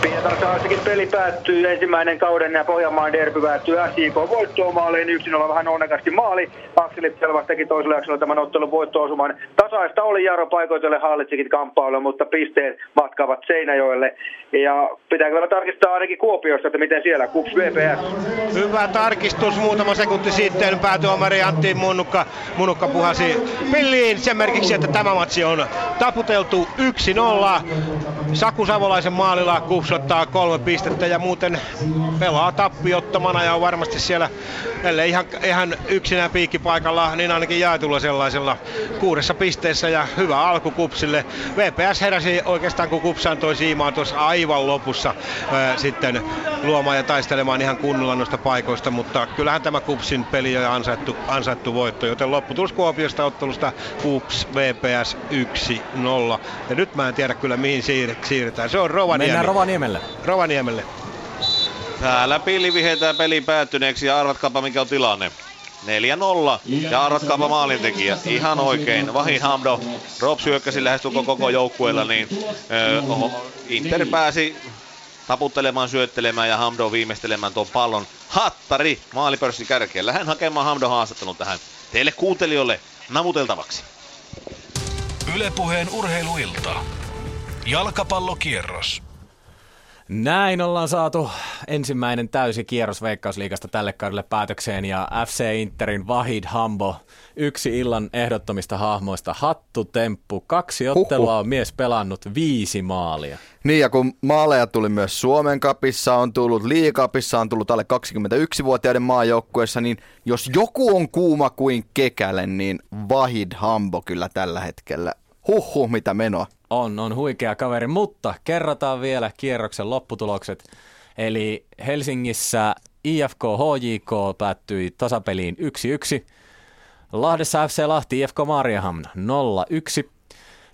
Pietarsaaressakin peli päättyy, ensimmäinen kauden ja Pohjanmaan derby päättyy S J K voittoon maaliin, yksi nolla vähän onnekasti maali. Akseli Selvas teki toisella jaksolla tämän ottelun voitto-osuman. Tasaista oli Jaaro paikoitelle hallitsikin kamppailua, mutta pisteet matkaavat Seinäjoelle. Ja pitääkö vielä tarkistaa ainakin Kuopiossa, että miten siellä, Kups V P S? Hyvä tarkistus, muutama sekunti sitten päätuomari Antti Munnukka, Munnukka puhasi pilliin sen merkiksi, että tämä matsi on taputeltu yksi nolla. Saku Savolaisen maalilla Kups ottaa kolme pistettä ja muuten pelaa tappiottomana ja on varmasti siellä, ellei ihan, ihan yksinään piikkipaikalla, niin ainakin jaetulla sellaisella kuudessa pisteessä ja hyvä alku Kupsille. V P S heräsi oikeastaan kun Kups antoi siimaa tuossa aivan lopussa ää, sitten luomaan ja taistelemaan ihan kunnolla noista paikoista, mutta kyllähän tämä Kupsin peli on ansaittu, ansaittu voitto, joten lopputulos Kuopiosta ottelusta Kups V P S yksi nolla. Ja nyt mä en tiedä kyllä mihin siir- siirretään, se on Rovaniemi. Mennään Rovaniemi. Rovaniemelle. Täällä pilli vihetään peli päättyneeksi ja arvatkaapa mikä on tilanne. neljä nolla ja arvatkaapa maalintekijä. Ihan oikein. Vahin Hamdo. Rops hyökkäsi lähestulkoon koko joukkueella, niin öö, Inter pääsi taputtelemaan, syöttelemään ja Hamdo viimeistelemään tuon pallon. Hattari maalipörssin kärkeen. Lähden hakemaan Hamdo haastattelun tähän teille kuuntelijoille namuteltavaksi. Yle Puheen urheiluilta. Jalkapallokierros. Näin ollaan saatu ensimmäinen täysi kierros Veikkausliigasta tälle kaudelle päätökseen ja F C Interin Vahid Hamdo, yksi illan ehdottomista hahmoista, hattutemppu, kaksi ottelua on mies pelannut, viisi maalia. Niin ja kun maaleja tuli myös Suomen Cupissa, on tullut Liigacupissa, on tullut alle kaksikymmentäyksivuotiaiden maajoukkueessa, niin jos joku on kuuma kuin kekäle, niin Vahid Hamdo kyllä tällä hetkellä. Huhhuh, mitä menoa. On, on huikea kaveri, mutta kerrataan vielä kierroksen lopputulokset. Eli Helsingissä I F K H J K päättyi tasapeliin yksi yksi. Lahdessa F C Lahti I F K Mariehamn nolla yksi.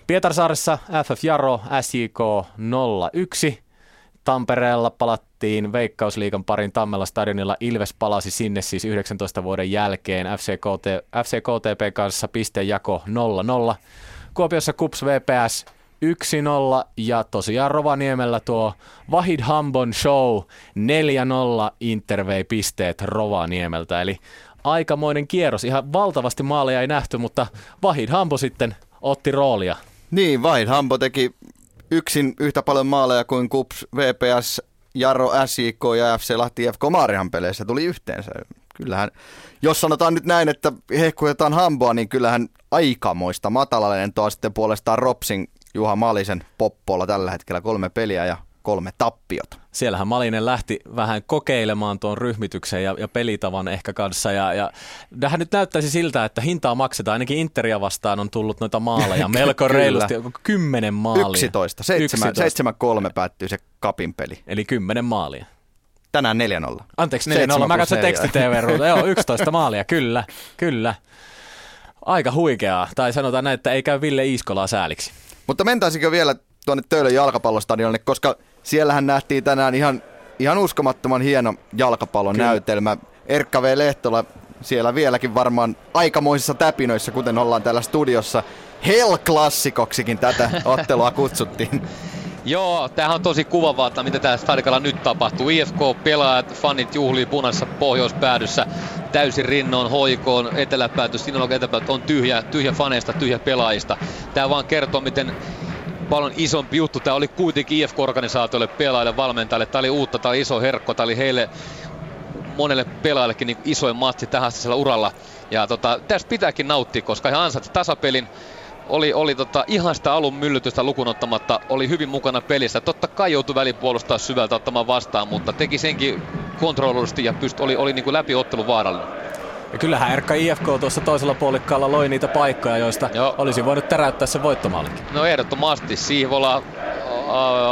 Pietarsaaressa F F Jaro S J K nolla yksi. Tampereella palattiin Veikkausliigan parin Tammella stadionilla. Ilves palasi sinne siis yhdeksäntoista vuoden jälkeen. F C K T P kanssa pistejako nolla nolla. Kuopiossa Kups V P S yksi nolla ja tosiaan Rovaniemellä tuo Vahid Hambon show neljä nolla, Inter vei pisteet Rovaniemeltä. Eli aikamoinen kierros, ihan valtavasti maaleja ei nähty, mutta Vahid Hamdo sitten otti roolia. Niin, Vahid Hamdo teki yksin yhtä paljon maaleja kuin Kups V P S, Jaro S J K ja F C Lahti I F K Mariehamn peleissä tuli yhteensä. Kyllähän, jos sanotaan nyt näin, että hehkutetaan Hamboa, niin kyllähän aikamoista matalalentoa sitten puolestaan Ropsin Juha Malisen poppolla tällä hetkellä, kolme peliä ja kolme tappiota. Siellähän Malinen lähti vähän kokeilemaan tuon ryhmityksen ja, ja pelitavan ehkä kanssa. Ja, ja tähän nyt näyttäisi siltä, että hintaa maksetaan. Ainakin Interia vastaan on tullut noita maaleja melko reilusti. Kymmenen maalia. Yksitoista. Seitsemän kolme päättyy se kapin peli. Eli kymmenen maalia. Tänään neljä nolla. Anteeksi, neljä nolla. Mä katson teksti-tv-ruuta. Joo, yksitoista maalia. Kyllä, kyllä. Aika huikeaa. Tai sanotaan näin, että ei käy Ville Iiskolaa sääliksi. Mutta mentäisikö vielä tuonne Töölön jalkapallostadionille, koska siellähän nähtiin tänään ihan, ihan uskomattoman hieno jalkapallon näytelmä. Erkka V. Lehtola siellä vieläkin varmaan aikamoisissa täpinöissä, kuten ollaan täällä studiossa. Hell-klassikoksikin tätä ottelua kutsuttiin. Joo, tämähän on tosi kuvavaa, mitä täällä stadikalla nyt tapahtuu. I F K-pelaajat, fanit juhlii punaisessa pohjoispäädyssä täysin rinnoon, H J K:n eteläpääty, Sinolog eteläpääty on tyhjä, tyhjä faneista, tyhjä pelaajista. Tämä vaan kertoo, miten paljon isompi juttu tämä oli kuitenkin I F K-organisaatiolle, pelaajille, valmentajille. Tämä oli uutta, tämä oli iso herkko, tämä oli heille monelle pelaajallekin niin isoin matsi tähän uralla. Ja tota, tästä pitääkin nauttia, koska he ansaitsi tasapelin. oli, oli tota, ihan sitä alun myllytystä lukunottamatta, oli hyvin mukana pelissä. Totta kai joutui välipuolustaa syvältä ottamaan vastaan, mutta teki senkin kontrolloidusti ja pyst, oli, oli niin kuin läpiottelu vaarallinen. Ja kyllähän Erkka I F K tuossa toisella puolikkaalla loi niitä paikkoja, joista Joo. olisi voinut täräyttää sen voittomallekin. No ehdottomasti. Siivola,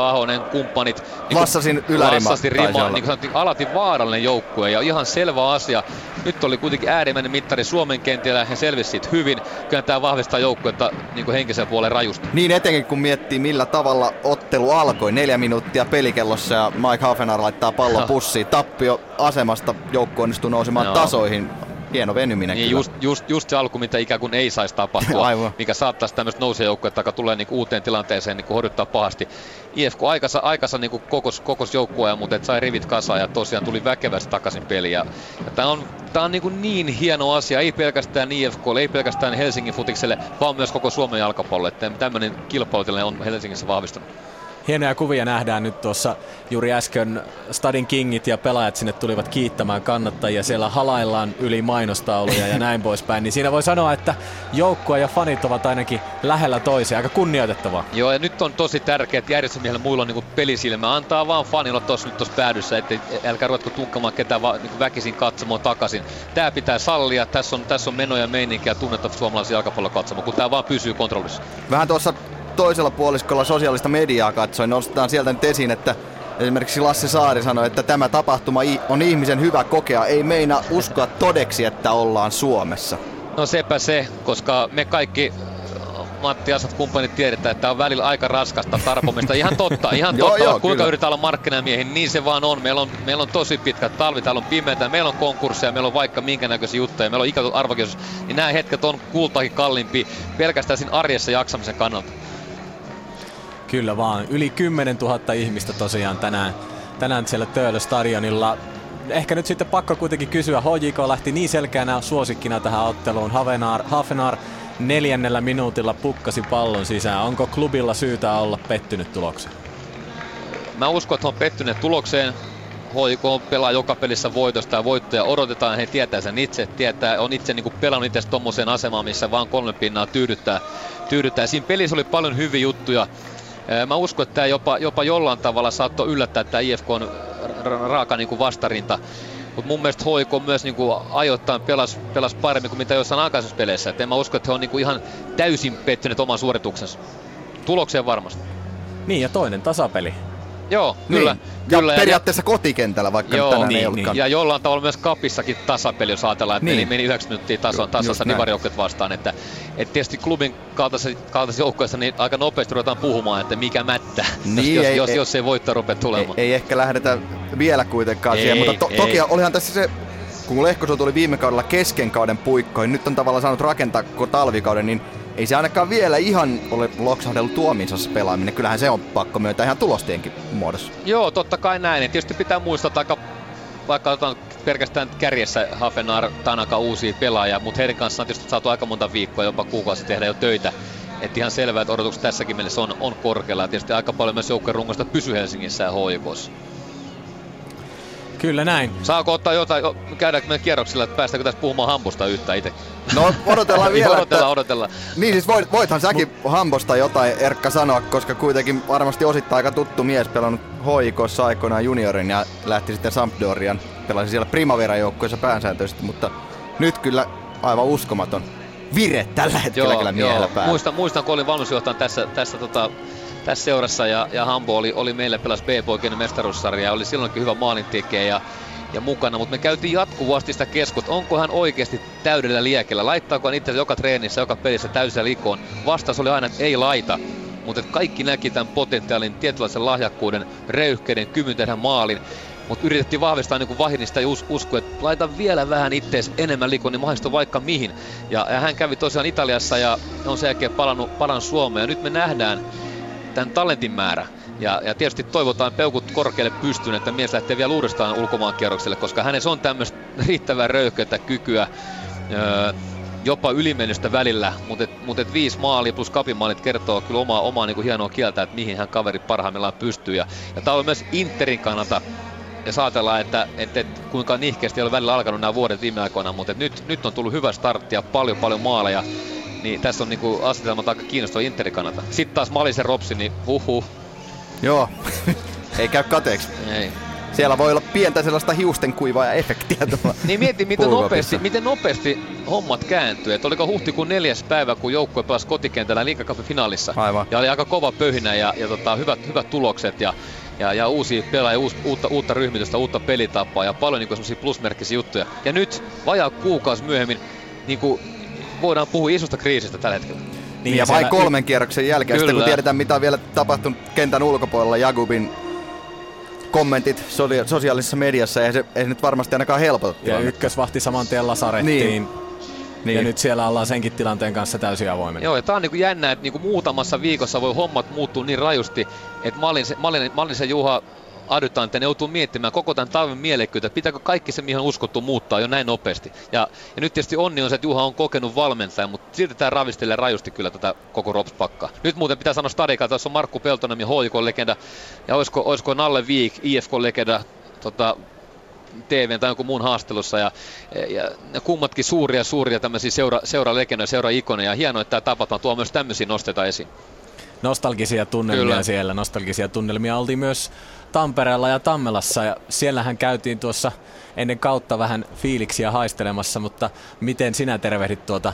Ahonen, kumppanit. Niin Vassasin ylärimaa. Vassasin rimaa. Niin sanottiin, alati vaarallinen joukkue ja ihan selvä asia. Nyt oli kuitenkin äärimmäinen mittari Suomen kentillä ja selvisi siitä hyvin. Kyllä tämä vahvistaa joukkuetta niin henkisen puolen rajusti. Niin etenkin kun miettii millä tavalla ottelu alkoi. Neljä minuuttia pelikellossa ja Mike Hafenar laittaa pallon pussiin. Tappio asemasta joukko onnistui nousemaan no. tasoihin. Hieno venyminen niin, just, just, just se alku, mitä ikään kuin ei saisi tapahtua, mikä saattaisi tämmöistä nousijoukkuetta, joka tulee niinku uuteen tilanteeseen niinku horjuttaa pahasti. I F K aikansa, aikansa niinku kokos, kokos joukkueen, mutta et sai rivit kasaan ja tosiaan tuli väkevästi takaisin peliä. Tämä on, tää on niinku niin hieno asia, ei pelkästään I F K:lle, ei pelkästään Helsingin futikselle, vaan myös koko Suomen jalkapallolle. Tämmöinen kilpailutilanne on Helsingissä vahvistunut. Hienoja kuvia nähdään nyt tuossa juuri äsken. Stadin kingit ja pelaajat sinne tulivat kiittämään kannattajia. Siellä halaillaan yli mainostauluja ja näin poispäin. Niin siinä voi sanoa, että joukkue ja fanit ovat ainakin lähellä toisia. Aika kunnioitettavaa. Joo, ja nyt on tosi tärkeää, että järjestelmiehillä muilla on niin pelisilmä. Antaa vaan fanilla tuossa nyt tuossa päädyssä, että älkää ruvetko tunkamaan ketään vaan niin väkisin katsomaan takaisin. Tää pitää sallia. Tässä on, tässä on menoja ja meininkiä tunnetta suomalaisia jalkapallokatsomaan, kun tää vaan pysyy kontrollissa. Vähän tuossa toisella puoliskolla sosiaalista mediaa katsoin. Nostetaan sieltä nyt esiin, että esimerkiksi Lasse Saari sanoi, että tämä tapahtuma on ihmisen hyvä kokea. Ei meinaa uskoa todeksi, että ollaan Suomessa. No sepä se, koska me kaikki Matti Asat kumppanit tiedetään, että on välillä aika raskasta tarpomista. Ihan totta, ihan totta. Joo, joo, kuinka kyllä yritetään olla markkinamiehiin, niin se vaan on. Meillä on, meillä on tosi pitkät talvi, täällä on pimeätä, meillä on konkursseja, meillä on vaikka minkä näköisiä juttuja, meillä on ikävät arvokeskus. Niin nämä hetket on kultaakin kalliimpia pelkästään siinä arjessa jaksamisen kannalta. Kyllä vaan. Yli kymmenen tuhatta ihmistä tosiaan tänään, tänään siellä Töölö-stadionilla. Ehkä nyt sitten pakko kuitenkin kysyä. H J K lähti niin selkeänä suosikkina tähän otteluun. Hafenar, Hafenar neljännellä minuutilla pukkasi pallon sisään. Onko klubilla syytä olla pettynyt tulokseen? Mä uskon, että on pettynyt tulokseen. H J K pelaa joka pelissä voitosta ja voittoja odotetaan. He tietää sen itse. Tietää, on itse niin pelannut itse tommoseen asemaan, missä vaan kolme pinnaa tyydyttää. tyydyttää. Siinä pelissä oli paljon hyviä juttuja. Mä uskon, että tämä jopa, jopa jollain tavalla saattoi yllättää tämä I F K:n raaka niin kuin vastarinta. Mutta mun mielestä H J K myös niin kuin ajoittain pelasi, pelasi paremmin kuin mitä jossain aikaisemmissa peleissä. Et en mä usko, että he on niin kuin ihan täysin pettyneet oman suorituksensa. Tulokseen varmasti. Niin ja toinen tasapeli. Joo, niin. kyllä. Ja kyllä, periaatteessa ja kotikentällä, vaikka joo, tänään niin, ei ollutkaan. Niin. Ja jollain tavalla myös kapissakin tasapeli, jos ajatellaan, että niin. meni, meni yhdeksän minuuttia tason, tasassa divarijoukkueet vastaan. Että, et tietysti klubin kaltaisessa joukkueessa niin aika nopeasti ruvetaan puhumaan, että mikä mättä, niin, jos, ei, jos, ei, jos ei voittaa rupea tulemaan. Ei, ei ehkä lähdetä vielä kuitenkaan ei, siihen, mutta to, toki olihan tässä se, kun Lehkosuo tuli viime kaudella kesken kauden puikkoihin, nyt on tavallaan saanut rakentaa koko talvikauden, niin ei se ainakaan vielä ihan ole loksahdellut tuominsassa pelaaminen. Kyllähän se on pakko myöntää ihan tulostienkin muodossa. Joo, totta kai näin. Ja tietysti pitää muistaa, että aika, vaikka otan pelkästään kärjessä Hafenar, Tanaka uusia pelaajia, mutta heidän kanssaan on tietysti saatu aika monta viikkoa, jopa kuukausi tehdä jo töitä. Että ihan selvää, että odotukset tässäkin mielessä on, on korkealla. Ja tietysti aika paljon myös joukkojen rungosta pysyy Helsingissä ja H J K:ssa. Kyllä näin. Saako ottaa jotain, käydäänkö meidän kierroksilla, että päästäänkö tässä puhumaan Hamposta yhtään itse? No odotellaan vielä. odotellaan, odotellaan. Niin siis voit, voithan säkin Mut... Hamposta jotain Erkka sanoa, koska kuitenkin varmasti osittain aika tuttu mies pelannut H J K:ssa aikoinaan juniorin ja lähti sitten Sampdoriaan. Pelasi siellä Primavera-joukkueessa pääsääntöisesti, mutta nyt kyllä aivan uskomaton vire tällä hetkellä joo, kyllä miehellä päällä. Muistan, muistan kun olin valmennusjohtajan tässä, tässä tota... tässä seurassa ja, ja Hampo oli, oli meillä pelas B-poikien mestaruussarja ja oli silloinkin hyvä maalintekijä ja, ja mukana, mutta me käytiin jatkuvasti sitä keskustelua, onko hän oikeasti täydellä liekellä, laittaako hän itse joka treenissä, joka pelissä täysillä likoon. Vastaus oli aina, että ei laita, mutta kaikki näki tämän potentiaalin, tietynlaisen lahjakkuuden, röyhkeiden, kyvyn tehdä maalin, mutta yritettiin vahvistaa niin kuin vahinista ja us- uskoa, että laita vielä vähän ittees enemmän likoon, niin mahdollista vaikka mihin. Ja, ja hän kävi tosiaan Italiassa ja on sen jälkeen palannut, palannut Suomeen ja nyt me nähdään tämän talentin määrä. Ja, ja tietysti toivotaan peukut korkealle pystyyn, että mies lähtee vielä uudestaan ulkomaankierrokselle, koska hänessä on tämmöistä riittävää röyhkeyttä, kykyä, öö, jopa ylimennystä välillä, mutta et, mut et viisi maalia plus kapimaalit kertoo kyllä omaa, omaa niinku hienoa kieltä, että mihin hän kaveri parhaimmillaan pystyy. Ja, ja tämä on myös Interin kannalta, ja saatellaan, että et, et, kuinka nihkeästi ei ole välillä alkanut nämä vuodet viime aikoina, mutta nyt, nyt on tullut hyvä startti ja paljon paljon maaleja. Niin tässä on niinku asetelmat aika kiinnostava Interin kannalta. Sitten taas Malisen Ropsi, niin huhhuh. Joo. Ei käy kateeksi. Ei. Siellä voi olla pientä sellaista hiusten kuivaa efektiä tuolla. Niin mieti, miten nopeasti, miten nopeasti hommat kääntyy. Et oliko huhtikuun neljäs päivä, kun joukkue pelasi kotikentällä Liigacupin finaalissa. Aivan. Ja oli aika kova pöhinä ja, ja tota, hyvät, hyvät tulokset. Ja, ja, ja uusia pelaajia, uus, uutta, uutta ryhmitystä, uutta pelitapaa ja paljon niinku semmosia plusmerkkisiä juttuja. Ja nyt vajaa kuukausi myöhemmin niinku, voidaan puhua isosta kriisistä tällä hetkellä. Niin, ja vain kolmen kierroksen jälkeen, sitten kun tiedetään mitä on vielä tapahtunut kentän ulkopuolella, Jakubin kommentit sosiaalisessa mediassa, eihän se, ei se nyt varmasti ainakaan helpota. Ja ykkösvahti saman tien lasarettiin. Niin. Niin. Ja nyt siellä ollaan senkin tilanteen kanssa täysin avoimena. Joo, ja tää on niinku jännää, että niinku muutamassa viikossa voi hommat muuttua niin rajusti, että Malisen Juha Adytanten joutuu miettimään koko tämän talven mielekkyyttä, pitääkö kaikki se, mihin on uskottu, muuttaa jo näin nopeasti. Ja, ja nyt tietysti onni on se, että Juha on kokenut valmentaja, mutta silti tämä ravistelee rajusti kyllä tätä koko Rops-pakkaa. Nyt muuten pitää sanoa Stadikaa, että tässä on Markku Peltonen ja H J K-legenda, ja olisiko, olisiko Nalle Viik, I F K-legenda, tota, T V:n tai jonkun muun haastelussa, ja, ja, ja kummatkin suuria, suuria tämmöisiä seura, seura-legendoja, seura-ikoneja, ja hienoa, että tämä tapataan, tuo myös tämmöisiä nosteita esiin. Nostalgisia tunnelmia kyllä. Siellä, nostalgisia tunnelmia oltiin myös Tampereella ja Tammelassa, ja siellähän käytiin tuossa ennen kautta vähän fiiliksiä haistelemassa, mutta miten sinä tervehdit tuota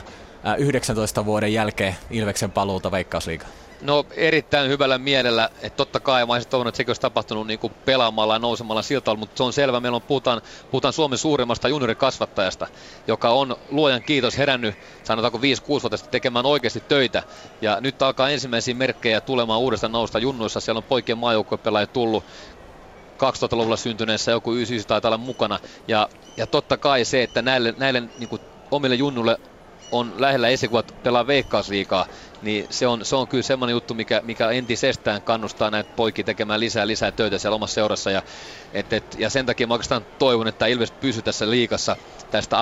yhdeksäntoista vuoden jälkeen Ilveksen paluuta Veikkausliigaan? No erittäin hyvällä mielellä, että totta kai mä olisin toivonut, että sekin olisi tapahtunut niin kuin pelaamalla ja nousemalla siltalla, mutta se on selvä, meillä on, puhutaan, puhutaan Suomen suurimmasta juniorikasvattajasta, joka on luojan kiitos herännyt, sanotaanko viisi kuusi vuotta tekemään oikeasti töitä, ja nyt alkaa ensimmäisiä merkkejä tulemaan uudestaan nousta junnuissa, siellä on poikien maajoukkuepelaajia tullut, kaksituhattaluvulla syntyneissä joku yhdeksänkymmentäyhdeksän taitaa olla mukana, ja, ja totta kai se, että näille, näille niin kuin omille junnuille on lähellä esikuvat pelaa Veikkausliigaa, niin se on, se on kyllä semmoinen juttu, mikä, mikä entisestään kannustaa näitä poikia tekemään lisää lisää töitä siellä omassa seurassa. Ja, et, et, ja sen takia mä oikeastaan toivon, että Ilves pysyy tässä liigassa tästä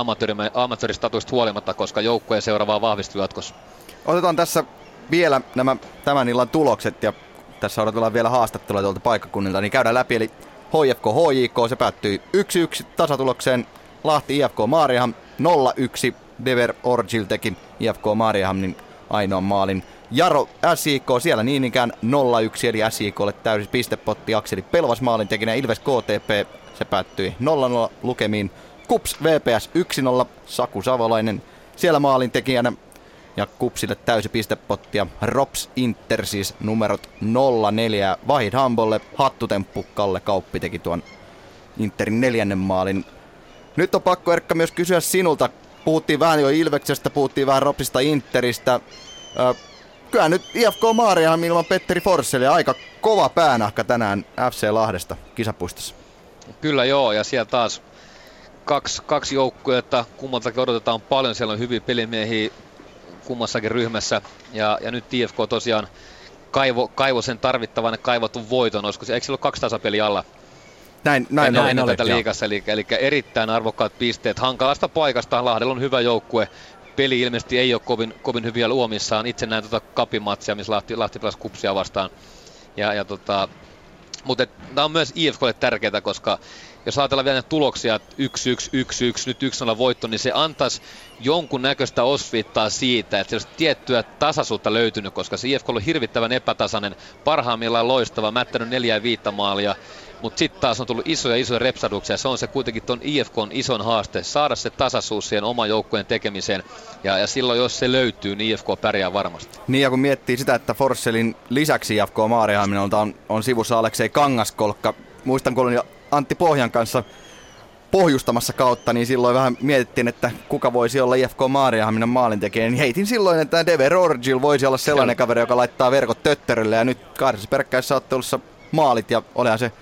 amatööristatuksesta huolimatta, koska joukkueen seuraavaa vahvistuu jatkossa. Otetaan tässä vielä nämä tämän illan tulokset, ja tässä odotellaan vielä haastattelua tuolta paikkakunnilta, niin käydään läpi. Eli H F K H J K, se päättyy yksi yksi tasatulokseen, Lahti I F K Maariahan nolla yksi, Dever Orgil teki I F K Maariahamin niin ainoan maalin. Jaro S I K, siellä niin ikään nolla yksi, eli S I K:lle täysi pistepotti. Akseli Pelvas maalin tekinä. Ilves K T P, se päättyi nolla nolla lukemiin. Kups V P S yksi nolla, Saku Savolainen siellä maalin tekijänä. Ja Kupsille täysi pistepotti. Ja Rops Inter siis numerot nolla neljä. Vahid Hambolle hattutemppu. Kalle Kauppi teki tuon Interin neljännen maalin. Nyt on pakko, Erkka, myös kysyä sinulta. Puhuttiin vähän jo Ilveksestä, puhuttiin vähän Ropsista, Interistä. Ö, kyllä nyt I F K Maariahan ilman Petteri Forssell ja aika kova päänahka tänään F C Lahdesta kisapuistossa. Kyllä joo, ja siellä taas kaksi, kaksi joukkuetta, kummaltakin odotetaan paljon. Siellä on hyviä pelimiehiä kummassakin ryhmässä. Ja, ja nyt I F K tosiaan kaivo, kaivo sen tarvittavan kaivotun voiton. Olisiko se, eikö siellä ole kaksi tasapeliä alla? Näin, näin, näin oli tätä liigassa, eli, eli erittäin arvokkaat pisteet. Hankalasta paikasta, Lahdella on hyvä joukkue. Peli ilmeisesti ei ole kovin, kovin hyviä luomissaan. Itse näin tuota kapimatsia, missä Lahti, Lahti pelasi Kupsia vastaan. Ja, ja tota, mutta tämä on myös I F K:lle tärkeää, koska jos ajatellaan vielä näitä tuloksia, että yksi yksi, yksi yksi, nyt yksi nolla voitto, niin se antaisi jonkun näköistä osviittaa siitä, että se olisi tiettyä tasaisuutta löytynyt, koska se I F K on hirvittävän epätasainen, parhaimmillaan loistava, mättänyt neljää viittä maalia. Mutta sitten taas on tullut isoja isoja repsaduksia. Se on se kuitenkin tuon I F K:n ison haaste, saada se tasaisuus siihen oman joukkueen tekemiseen. Ja, ja silloin, jos se löytyy, niin I F K pärjää varmasti. Niin, ja kun miettii sitä, että Forsellin lisäksi I F K Maarihamminolta on, on sivussa Aleksei Kangaskolkka. Muistan, kun olin Antti Pohjan kanssa pohjustamassa kautta, niin silloin vähän mietittiin, että kuka voisi olla I F K Maariahamminan maalintekijä. Niin heitin silloin, että Dever Orgil voisi olla sellainen kaveri, joka laittaa verkot töttörille. Ja nyt kahdessa peräkkäisessä ottelussa maalit, ja olihan se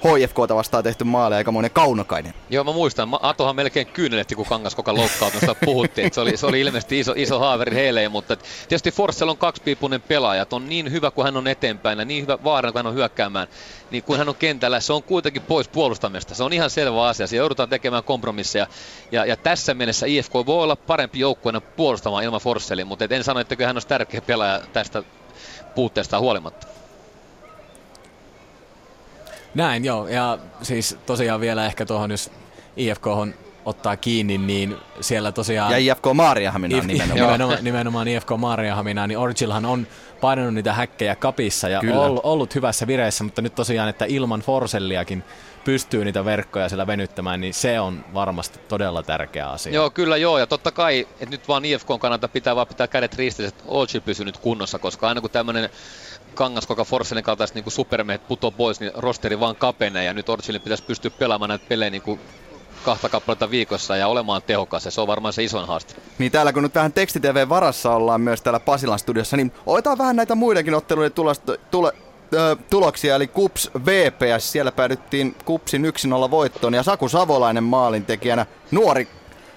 H F K:ta vastaan tehty maali, aika monen kaunokainen. Joo, mä muistan. Atohan melkein kyynelehti, kun Kangaskokan loukkaantumista puhuttiin. Et se, oli, se oli ilmeisesti iso, iso haaveri heille, mutta et, tietysti Forssell on kaksipiipunen pelaaja. Et on niin hyvä, kun hän on eteenpäin, ja niin hyvä vaarana, kun hän on hyökkäämään. Niin kun hän on kentällä, se on kuitenkin pois puolustamista. Se on ihan selvä asia. Siinä joudutaan tekemään kompromisseja. Ja, ja tässä mielessä I F K voi olla parempi joukkueena puolustamaan ilman Forssellia, mutta en sano, että hän olisi tärkeä pelaaja tästä puutteesta huolimatta. Näin, joo. Ja siis tosiaan vielä ehkä tuohon, jos I F K on ottaa kiinni, niin siellä tosiaan... Ja I F K Maarianhaminaan nimenomaan. nimenomaan. Nimenomaan I F K Maarianhaminaan, niin Orgilhan on painanut niitä häkkejä kapissa ja on ollut hyvässä vireessä, mutta nyt tosiaan, että ilman Forselliakin pystyy niitä verkkoja siellä venyttämään, niin se on varmasti todella tärkeä asia. Joo, kyllä joo, ja totta kai, että nyt vaan I F K:n kannalta pitää vaan pitää kädet ristissä, että Orgil pysyy nyt kunnossa, koska aina kun tämmöinen Kangaskoka Forsellin kaltaiset niin supermiehet putoo pois, niin rosteri vaan kapenee, ja nyt Orgilin pitäisi pystyä pelaamaan näitä pelejä niin kuin kahta kappaletta viikossa ja olemaan tehokas, ja se on varmaan se isoin haaste. Niin täällä kun nyt vähän tekstitv varassa ollaan myös täällä Pasilan studiossa, niin otetaan vähän näitä muidenkin otteluiden tulosta, tule, ö, tuloksia, eli Kups V P S, siellä päädyttiin Kupsin yksi nolla voittoon, ja Saku Savolainen maalintekijänä, nuori,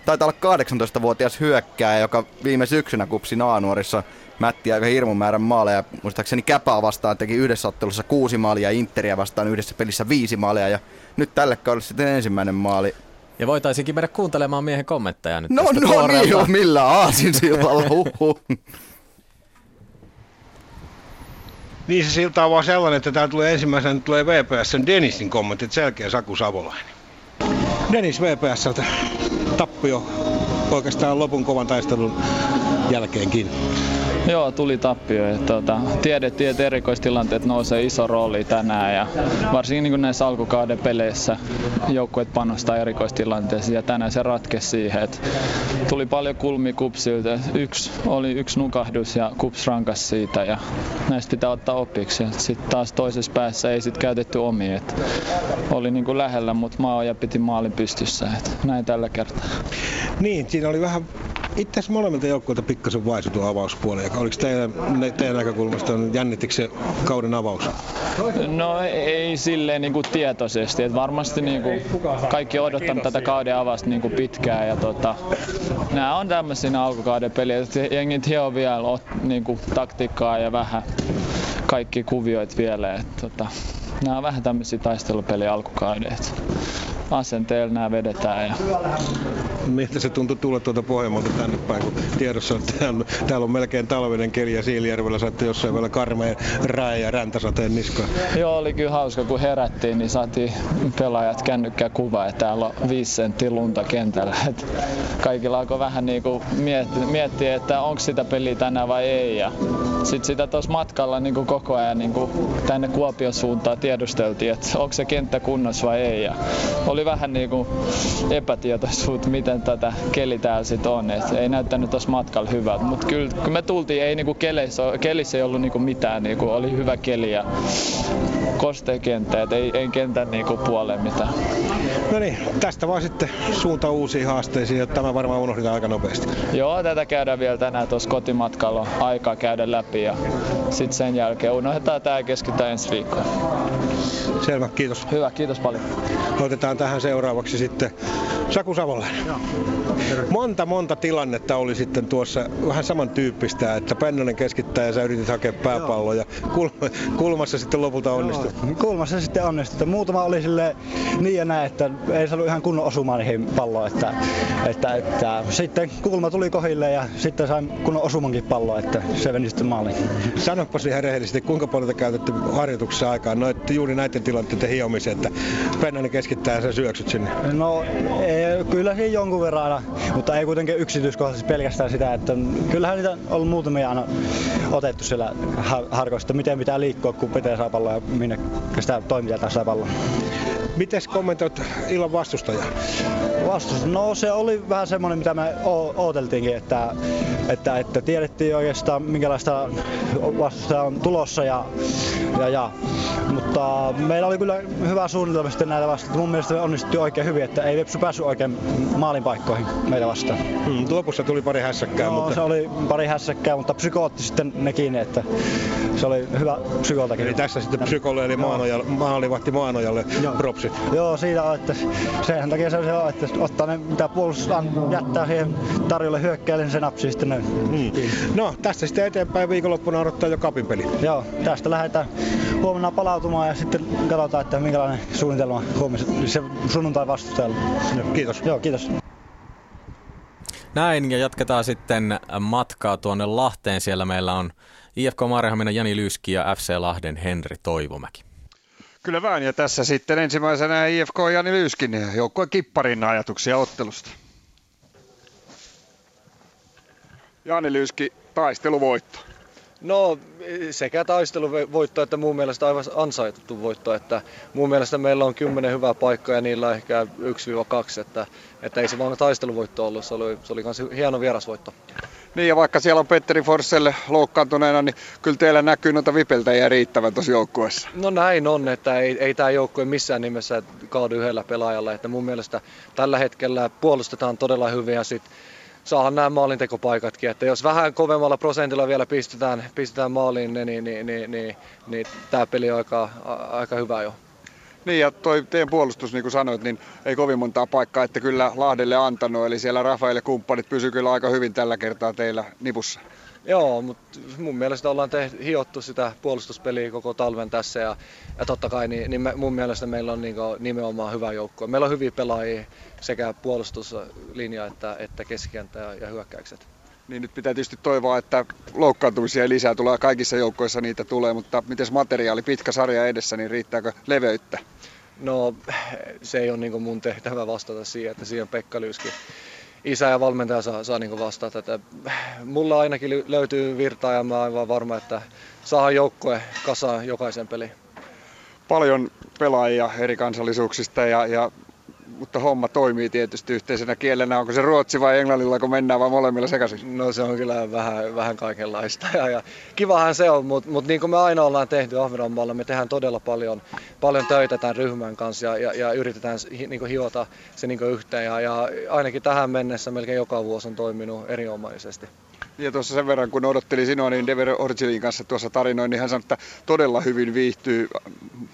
taitaa olla kahdeksantoistavuotias hyökkääjä, joka viime syksynä Kupsin A-nuorissa mätti yhden hirmun määrän maaleja, muistaakseni Käpää vastaan teki yhdessä ottelussa kuusi maalia, Interiä vastaan yhdessä pelissä viisi maalia, ja nyt tälle kaudelle sitten ensimmäinen maali. Ja voitaisinkin mennä kuuntelemaan miehen kommentteja nyt. No, no niin joo, millään aasinsiltalla, huhhuh. Niin se silta on vaan sellainen, että täällä tulee ensimmäisenä tulee V P S:n Denisin kommentit, selkeä Saku Savolainen. Denis V P S:ltä tappio oikeastaan lopun kovan taistelun jälkeenkin. Joo, tuli tappio. Tuota, tiedettiin, että erikoistilanteet nousee iso rooli tänään ja varsinkin niin näissä alkukauden peleissä joukkueet panostaa erikoistilanteisiin ja tänään se ratkesi siihen. Että tuli paljon kulmia Kupsilta. Yksi, oli yksi nukahdus ja Kups rankas siitä ja näistä pitää ottaa opiksi. Sitten taas toisessa päässä ei sit käytetty omia. Että oli niin kuin lähellä, mutta maaoja piti maalin pystyssä. Että näin tällä kertaa. Niin, siinä oli vähän... Itse asiassa molemmilta joukkueilta pikkasen vaisui tuo avauspuoli. Oliko teidän, teidän näkökulmasta, jännittikö se kauden avaus? No ei silleen niin kuin tietoisesti. Et varmasti niin kuin, kaikki on odottanut tätä kauden avausta niin kuin pitkään. Ja, tota, nämä on tämmöisiä alkukauden peliä. Jengit hiovat vielä niin kuin, taktiikkaa ja vähän kaikki kuvioit vielä. Et, tota, nämä on vähän tämmöisiä taistelupeliä alkukaudet. Asenteella nämä vedetään. Ja... Miltä se tuntui tulla tuolta Pohjanmaalta tänne päin, kun tiedossa on, että täällä on melkein talvinen keli ja Siilijärvellä saatte jossain vielä karmeen rae ja räntäsateen niskaan? Joo, oli kyllä hauska, kun herättiin, niin saatiin pelaajat kännykkää kuvaa, että täällä on viisi senttiä lunta kentällä. Et kaikilla alkoi vähän niin kuin miettiä, miettiä, että onko sitä peliä tänään vai ei. Ja sitten sitä tuossa matkalla niin kuin koko ajan niin kuin tänne Kuopion suuntaan tiedusteltiin, että onko se kenttä kunnossa vai ei. Ja oli vähän niin kuin epätietoisuutta, miten tätä keli täällä sit on. Et ei näyttänyt tuossa matkalla hyvältä, mutta kyllä kun me tultiin, ei niinku keleissä, kelissä ei ollut niinku mitään. Niinku, oli hyvä keli ja kostea kenttä, et ei, ei kentän niinku puoleen mitään. No niin, tästä vaan sitten suunta uusiin haasteisiin, ja tämä varmaan unohdetaan aika nopeasti. Joo, tätä käydään vielä tänään tuossa kotimatkalla, aikaa käydä läpi ja sitten sen jälkeen unohdetaan tämä ja keskitytään ensi viikkoon. Selvä, kiitos. Hyvä, kiitos paljon. Otetaan tähän seuraavaksi sitten Saku Savolainen. Monta monta tilannetta oli sitten tuossa vähän samantyyppistä, että Pennanen keskittää ja sä yritit hakea pääpalloa ja kulmassa sitten lopulta onnistui. Joo, kulmassa sitten onnistui. Muutama oli silleen niin ja näin, että ei se ollut ihan kunnon osumaan niihin palloon. Että, että, että, sitten kulma tuli kohille ja sitten sain kunnon osumankin palloa, että se veni sitten maaliin. Sanopas ihan rehellisesti, kuinka paljon te käytätte harjoituksessa aikaa no, juuri näiden tilanteiden hiomiseen, että Pennanen keskittää ja sä syöksyt sinne? No, ei, kyllä siinä jonkun verran aina, mutta ei kuitenkin yksityiskohtaisesti pelkästään sitä, että kyllähän niitä on ollut muutamia aina otettu siellä harkoista, miten pitää liikkua, kun pitää saa palloa ja minne sitä toimitetaan sitä palloa. Mites kommentoit illan vastustajaa? Vastus, no se oli vähän semmoinen, mitä me o- ooteltiinkin, että, että, että tiedettiin oikeastaan minkälaista vastustajaa on tulossa ja, ja, ja. Mutta meillä oli kyllä hyvä suunnitelma sitten näitä vastaan. Mun mielestä onnistui oikein hyvin, että ei Vepsu päässyt oikein maalin paikkoihin meitä vastaan. Hmm, lopussa tuli pari hässäkkää. No, mutta... se oli pari hässäkkää, mutta Psyko otti sitten ne kiinni, että se oli hyvä Psykoltakin. Eli tässä sitten Psykolle eli Maanojalle, maalivahti Maanojalle propsi. Joo, siinä on, että senhän takia se on, että ottaa ne mitä puolustus jättää siihen tarjolle hyökkäille, niin se napsii sitten ne. Hmm. No, tästä sitten eteenpäin viikonloppuna odottaa jo Kapin peli. Joo, tästä lähdetään huomenna palautumaan ja sitten katsotaan, että minkälainen suunnitelma huomisen se sunnuntai vastustajalla. Kiitos. Joo, kiitos. Näin, ja jatketaan sitten matkaa tuonne Lahteen. Siellä meillä on I F K Maarianhaminan Jani Lyyski ja F C Lahden Henri Toivomäki. Kyllä vain, ja tässä sitten ensimmäisenä I F K Jani Lyyskinen, joukkueen kipparin ajatuksia ottelusta. Jani Lyyski, taisteluvoitto. No sekä taisteluvoitto että muun mielestä aivan ansaittu voitto, että muun mielestä meillä on kymmenen hyvää paikkaa ja niillä ehkä yksi kaksi, että, että ei se vaan taisteluvoitto ollut, se oli, se oli myös hieno vierasvoitto. Niin, ja vaikka siellä on Petteri Forssell loukkaantuneena, niin kyllä teillä näkyy noita vipeltäjiä riittävän tuossa joukkueessa. No näin on, että ei, ei tämä joukkue missään nimessä kaadu yhdellä pelaajalla. Että mun mielestä tällä hetkellä puolustetaan todella hyvin ja sitten saadaan nämä maalintekopaikatkin. Että jos vähän kovemmalla prosentilla vielä pistetään, pistetään maaliin, niin, niin, niin, niin, niin, niin tämä peli on aika, aika hyvä jo. Niin, ja toi teidän puolustus, niin kuin sanoit, niin ei kovin montaa paikkaa, että kyllä Lahdelle antanut, eli siellä Rafael ja kumppanit pysyy kyllä aika hyvin tällä kertaa teillä nipussa. Joo, mutta mun mielestä ollaan tehty, hiottu sitä puolustuspeliä koko talven tässä, ja, ja totta kai niin, niin me, mun mielestä meillä on niin kuin nimenomaan hyvä joukko. Meillä on hyviä pelaajia sekä puolustuslinja että, että keskikenttä ja, ja hyökkäykset. Niin nyt pitää tietysti toivoa, että loukkaantumisia lisää tulee, kaikissa joukkoissa niitä tulee, mutta mites materiaali, pitkä sarja edessä, niin riittääkö leveyttä? No se ei ole niin mun tehtävä vastata siihen, että siihen Pekka Lyyski, isä ja valmentaja saa, saa niin vastata. Että mulla ainakin löytyy virtaa ja mä oon aivan varma, että saadaan joukkue kasaan jokaisen peliin. Paljon pelaajia eri kansallisuuksista ja... ja... mutta homma toimii tietysti yhteisenä kielenä. Onko se ruotsi vai englannilla, kun mennään vaan molemmilla sekaisin? No se on kyllä vähän, vähän kaikenlaista. Ja, ja kivahan se on, mutta mut niin kuin me aina ollaan tehty Ahvenanmaalla, me tehdään todella paljon, paljon töitä tämän ryhmän kanssa ja, ja, ja yritetään hi, niin kuin hiota se niin kuin yhteen. Ja, ja ainakin tähän mennessä melkein joka vuosi on toiminut erinomaisesti. Ja tuossa sen verran, kun odottelin sinua, niin Dever Orgelin kanssa tuossa tarinoin, niin hän sanoi, että todella hyvin viihtyy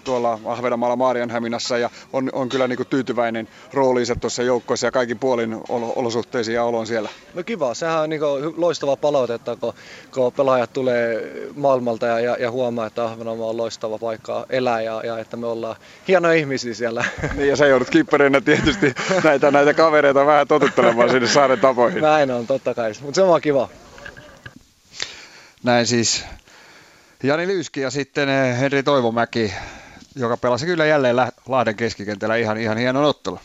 tuolla Ahvenanmaalla Maarianhaminassa ja on, on kyllä niin kuin tyytyväinen rooliinsa tuossa joukkoissa ja kaikin puolin olosuhteisiin ja oloon siellä. No kiva, sehän on niin kuin loistava palautetta, kun, kun pelaajat tulee maailmalta ja, ja, ja huomaa, että Ahvenanmaa on loistava paikka elää ja, ja että me ollaan hienoja ihmisiä siellä. Niin, ja sä joudut kipparinä tietysti näitä, näitä kavereita vähän totuttelemaan sinne saaren tapoihin. Näin on, totta kai, mutta se on kiva. Näin siis Jani Lyyski ja sitten Henri Toivomäki, joka pelasi kyllä jälleen Lahden keskikentällä ihan, ihan hienon ottelun.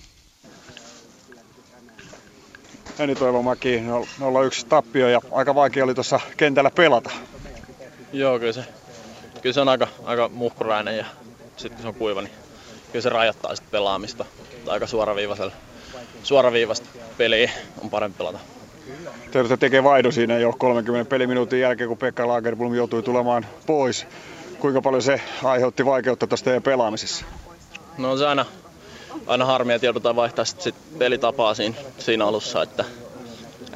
Henri Toivomäki, nolla yksi tappio ja aika vaikea oli tuossa kentällä pelata. Joo, kyllä se, kyllä se on aika, aika muhkuräinen ja sitten kun se on kuiva, niin kyllä se rajoittaa sitten pelaamista. Aika suoraviivaisella, suoraviivasta peliä on parempi pelata. Teiltä tekee vaihdo siinä jo kolmenkymmenen peliminuutin jälkeen, kun Pekka Lagerblom joutui tulemaan pois. Kuinka paljon se aiheutti vaikeutta tuossa teidän pelaamisessa? No on se aina, aina harmia, että joudutaan vaihtaa sit, sit pelitapaa siinä, siinä alussa. Että,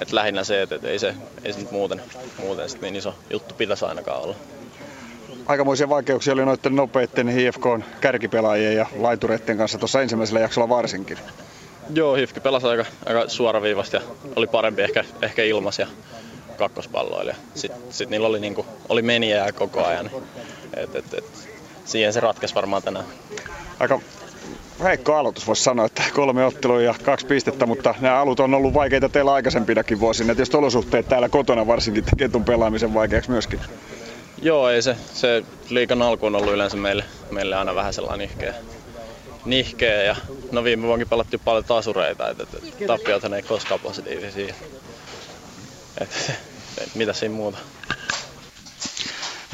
et lähinnä se, että et ei se, ei se nyt muuten, muuten sit niin iso juttu pitäisi ainakaan olla. Aikamoisia vaikeuksia oli noiden nopeiden I F K:n kärkipelaajien ja laitureiden kanssa tuossa ensimmäisellä jaksolla varsinkin. Joo, H I F K pelasi aika, aika suoraviivasta ja oli parempi ehkä, ehkä ilmas ja kakkospalloilija. Sitten sit niillä oli, niinku, oli menijää koko ajan. Et, et, et, siihen se ratkesi varmaan tänään. Aika heikko aloitus voisi sanoa, että kolme ottelua ja kaksi pistettä, mutta nämä alut on ollut vaikeita teillä aikaisempinakin vuosina. Tietysti olosuhteet täällä kotona varsinkin tekee tuon pelaamisen vaikeaksi myöskin. Joo, ei se, se liigan alku on ollut yleensä meille, meille aina vähän sellainen ihkeä. Nihkeä ja no viime vuonkin pelattiin paljon tasureita, että et, tappiothan ei koskaan positiivisia siihen. Et, et, mitä siinä muuta?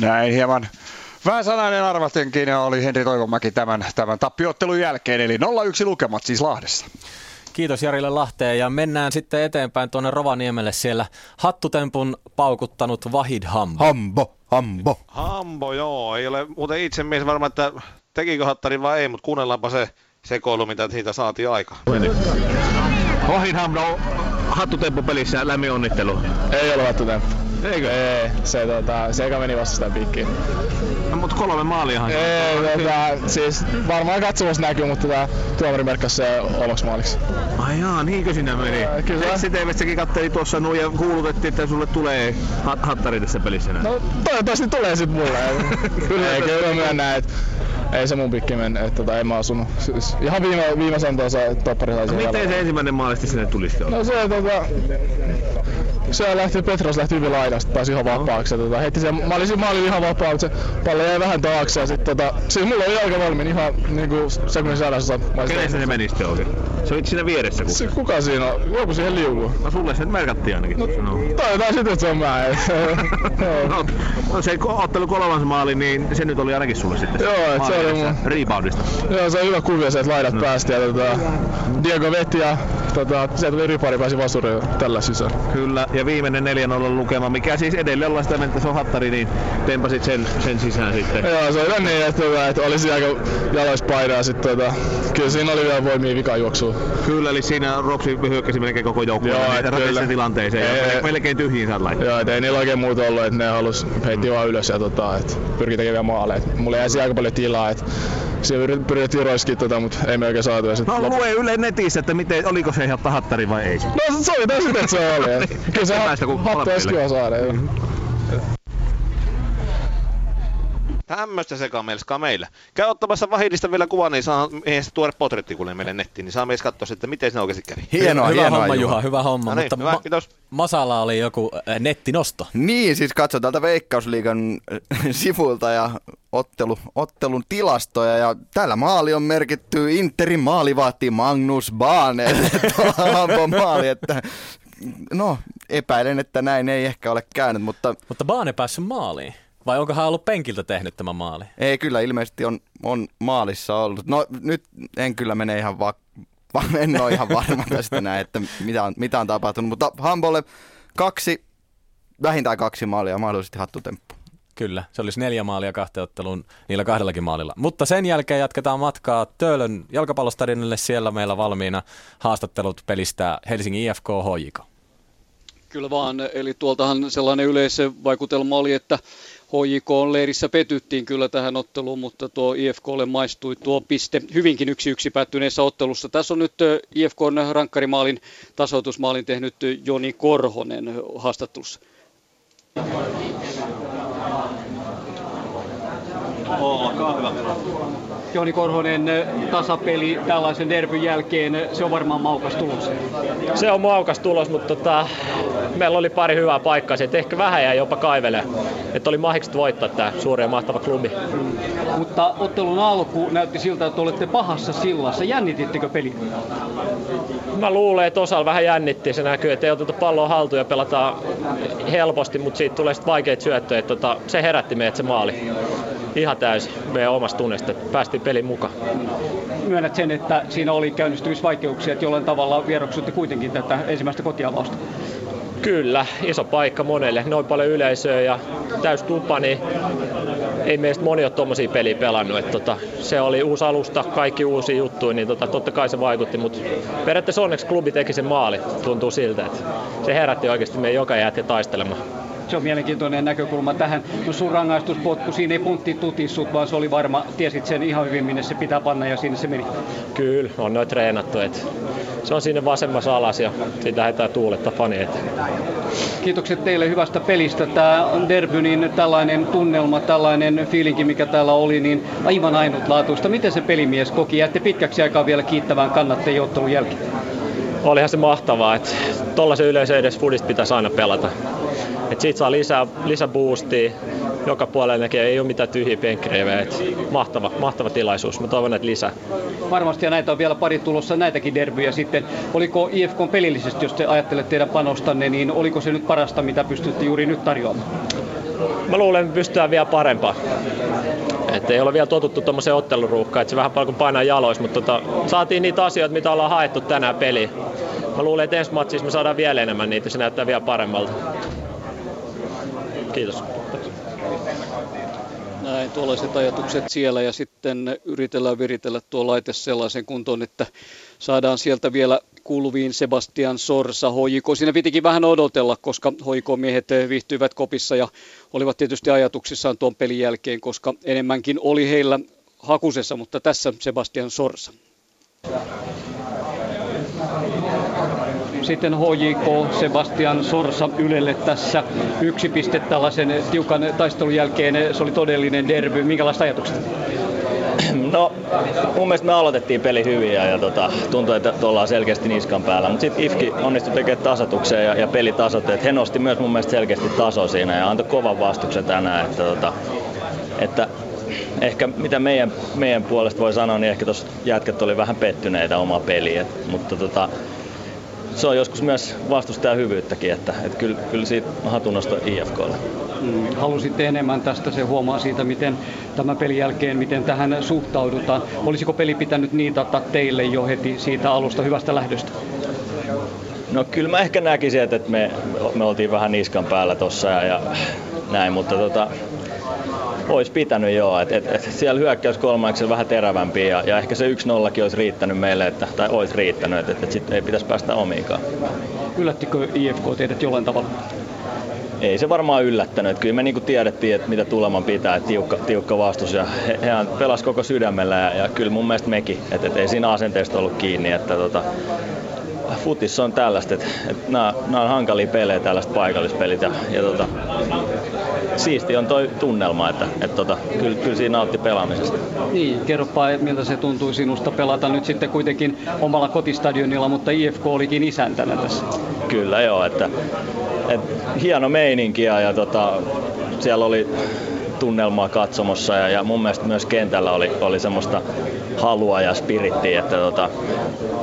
Näin hieman vähäsanainen arvatenkin oli Henri Toivomäki tämän, tämän tappiottelun jälkeen, eli nolla yksi lukemat siis Lahdessa. Kiitos Jarille Lahteen ja mennään sitten eteenpäin tuonne Rovaniemelle, siellä hattutempun paukuttanut Vahid Hambo. Hambo, Hambo. Hambo, joo, ei ole muuten itse mies varmaan, että tekikö hattari vai ei, mutta kuunnellaanpa se sekoilu, mitä siitä saatiin aika. Vahid Hamdo, hattutemppu pelissä, lämmin onnittelu. Ei ole hattutemppu. Eikö? Ei, se, tota, se eikä meni vasta sitä piikkiä. No mut kolme maaliahan. Ei, tota, siis varmaan katsomassa näkyy, mutta tota, tuomari merkkasi se oloksi maaliksi. Ai jaa, niinkö sinä meni? Ja, kyllä. Eikö T V:ssäkin katteli tuossa nuo ja kuulutettiin, että sulle tulee hat- hattari tässä pelissä näin? No toivottavasti tulee sit mulle. Kyllä, ei, kyllä myönnä, että... Ei se mun pikki mennä, että tota, en mä osunut. Siis ihan viime, viime santoa se toppari sai. No miten se ensimmäinen maalisti sinne tuli sitten? No se tota... se lähti, Petros lähti hyvin laidasta, pääsi ihan vapaaksi. Tota, heitti sen, mä olin, mä olin ihan vapaa, mutta se pallo jäi vähän taakse ja sit tota, siis mulla oli aika valmiin ihan niinku sekunnin sadasosa. Kenen se meni sitten oikein? Se olit siinä vieressä kukaan. Kuka siinä on? Joku siihen liukuu. No sulle sen merkattiin ainakin. No, taitaa sitten, että se on mä. No, no se ottelu kolmansa maali, niin se nyt oli ainakin sulle sitten. Joo, et se oli mun. Reboundista. Joo, se on hyvä kuvio se, että laidat no. päästi ja tota, Diego veti ja tota, se tuli rypari, pääsi vasurille tällä sisään. Kyllä, ja viimeinen neljä nolla lukema, mikä siis edelleen ollaan sitä, että se on hattari, niin tempasit sen, sen sisään sitten. Joo, se oli niin, että, että olisi aika jaloispaidaa sitten. Tota, kyllä siinä oli vielä voimia vikajuoksua. Kyllä, eli siinä Ropsi hyökkäsi melkein koko joukkueen rakennettiin tilanteeseen ja melkein tyhjiin saat laittaa. Joo, et ei niillä oikein muuta ollut, että ne halus heitti mm. vaan ylös ja tota, et pyrki tekemään maaleja. Mulla jäisi aika paljon tilaa, et siellä pyrittiin roiskiin tota, mut ei me oikein saatu. No lop... lue Yle netissä, että miten, oliko se ihan hattari vai ei? No se oli täysin, että se oli. Et. Kyllä se hattu olisi kiva saada. Tämmöstä sekamelskaa meillä. Käy ottamassa Vahidista vielä kuvan, niin saa miehestä tuore potretti kuulee meille nettiin, niin saa mies katsoa sitten, miten se oikeasti kävi. Hienoa, hyvä hienoa homma, Juha, hyvä homma. No niin, mutta hyvä, ma- kiitos. Masala oli joku nettinosto. Niin, siis katso täältä Veikkausliigan sivulta ja ottelu, ottelun tilastoja. Ja täällä maali on merkitty Interin maalivahti Magnus Bahner. Tuolla maali, että... No, epäilen, että näin ei ehkä ole käynyt, mutta... Mutta Bahner päässyt maaliin. Vai onko hän ollut penkiltä tehnyt tämä maali? Ei, kyllä ilmeisesti on, on maalissa ollut. No nyt en kyllä mene ihan va- va- en ole ihan varma tästä näin, että mitä on, mitä on tapahtunut. Mutta Hambolle kaksi, vähintään kaksi maalia, mahdollisesti hattutemppu. Kyllä, se olisi neljä maalia kahteen otteluun niillä kahdellakin maalilla. Mutta sen jälkeen jatketaan matkaa Töölön jalkapallostadionille. Siellä meillä valmiina haastattelut pelistä Helsingin I F K H J K. Kyllä vaan, eli tuoltahan sellainen yleisvaikutelma oli, että H J K:n leirissä petyttiin kyllä tähän otteluun, mutta tuo I F K:lle maistui tuo piste hyvinkin yksi yksi päättyneessä ottelussa. Tässä on nyt I F K:n rankkarimaalin tasoitusmaalin tehnyt Joni Korhonen haastattelussa. Olkaa hyvä. Joni Korhonen, tasapeli tällaisen derbyn jälkeen, se on varmaan maukas tulos. Se on maukas tulos, mutta tota, meillä oli pari hyvää paikkaa, että ehkä vähän jäi jopa kaivelee. Että oli mahdollista voittaa tämä suuri ja mahtava klubi. Mm. Mutta ottelun alku näytti siltä, että olette pahassa sillassa. Jännitittekö peli? Mä luulen, että osalla vähän jännitti. Se näkyy, että ei oteta palloa haltuun ja pelataan helposti, mutta siitä tulee sitten vaikeita syöttöjä. Tota, se herätti meidät se maali. Ihan täysin meidän omasta tunnesta, että päästiin pelin mukaan. Myönnät sen, että siinä oli käynnistymisvaikeuksia, että jollain tavalla vieroksutti kuitenkin tätä ensimmäistä kotiavausta. Kyllä, iso paikka monelle. Noin paljon yleisöä ja täysi tupa, niin ei meistä moni ole tuommoisia peliä pelannut. Että tota, se oli uusi alusta, kaikki uusia juttuja, niin tota, totta kai se vaikutti. Mutta periaatteessa onneksi klubi teki sen maali, tuntuu siltä. Että se herätti oikeasti meidän joka jäät ja taistelemaan. Se on mielenkiintoinen näkökulma tähän. No sun rangaistuspotku, siinä ei puntti tutissut, vaan se oli varma. Tiesit sen ihan hyvin, minne se pitää panna ja siinä se meni. Kyllä, on noin treenattu. Et se on siinä vasemmassa alas ja siitä lähdetään tuuletta fani eteen. Kiitokset teille hyvästä pelistä. Tämä derby, niin tällainen tunnelma, tällainen fiilinki, mikä täällä oli, niin aivan ainutlaatuista. Miten se pelimies koki? Jäätte pitkäksi aikaa vielä kiittävään kannattajien ottelun jälkeen. Olihan se mahtavaa, että tollaisen yleisön edes fudista pitäisi aina pelata. Et siitä saa lisää, lisää boostia, joka puolella näkee, ei ole mitään tyhjiä penkkirivejä. Mahtava, mahtava tilaisuus, mä toivon näitä lisää. Varmasti ja näitä on vielä pari tulossa, näitäkin derbyjä sitten. Oliko I F K:n pelillisesti, jos te ajattelette teidän panostanne, niin oliko se nyt parasta, mitä pystytte juuri nyt tarjoamaan? Mä luulen, että pystytään vielä parempaa. Et ei ole vielä totuttu tuommoiseen otteluruuhkaan, että se vähän paljon painaa jaloissa, mutta tota, saatiin niitä asioita, mitä ollaan haettu tänään peliin. Mä luulen, että ensi matsissa me saadaan vielä enemmän niitä, se näyttää vielä paremmalta. Kiitos. Näin, tuollaiset ajatukset siellä ja sitten yritellään viritellä tuo laite sellaisen kuntoon, että saadaan sieltä vielä kuuluviin Sebastian Sorsa H J K. Siinä pitikin vähän odotella, koska H J K-miehet viihtyivät kopissa ja olivat tietysti ajatuksissaan tuon pelin jälkeen, koska enemmänkin oli heillä hakusessa, mutta tässä Sebastian Sorsa. Sitten H J K, Sebastian Sorsa Ylelle tässä yksi piste tällaisen tiukan taistelun jälkeen. Se oli todellinen derby. Minkälaista ajatuksista? No, mun mielestä me aloitettiin peli hyvin ja, ja tota, tuntui, että ollaan selkeästi niskan päällä. Mutta sitten Ifki onnistui tekemään tasoituksen ja, ja pelitasot. He nosti myös mun mielestä selkeästi taso siinä ja antoi kovan vastuksen tänään. Että, tota, että ehkä mitä meidän, meidän puolesta voi sanoa, niin ehkä tuossa jätkät oli vähän pettyneitä omaa peliä. Mutta tota, se on joskus myös vastustajan hyvyyttäkin, että, että kyllä, kyllä siitä hatunnosto I F K:lle. Halusitte enemmän tästä, se huomaa siitä, miten tämän pelin jälkeen, miten tähän suhtaudutaan. Olisiko peli pitänyt niitata teille jo heti siitä alusta hyvästä lähdöstä? No kyllä mä ehkä näkisin, että me, me oltiin vähän niskan päällä tossa ja, ja näin, mutta tota, olisi pitänyt joo. Et, et, et siellä hyökkäys kolmanneksella vähän terävämpi ja, ja ehkä se yksi nollakin olisi riittänyt meille, että, tai olisi riittänyt, että, että sitten ei pitäisi päästä omiinkaan. Yllättikö I F K teidät jollain tavalla? Ei se varmaan yllättänyt. Kyllä me niinku tiedettiin, että mitä tuleman pitää, että tiukka, tiukka vastus. Ja he, he pelasivat koko sydämellä ja, ja kyllä mun mielestä mekin. Et, et ei siinä asenteesta ollut kiinni. Että tota, futissa on tällaista, että et nämä on hankalia pelejä, tällaiset paikallispelit. Ja, ja tota, siisti on toi tunnelma, että et tota, kyllä, kyllä siinä nautti pelaamisesta. Niin, kerropa, miltä se tuntui sinusta pelata nyt sitten kuitenkin omalla kotistadionilla, mutta I F K olikin isäntänä tässä. Kyllä joo, että... Et hieno meininki ja, ja tota, siellä oli tunnelmaa katsomossa ja, ja mun mielestä myös kentällä oli, oli semmoista halua ja spirittiä, että tota,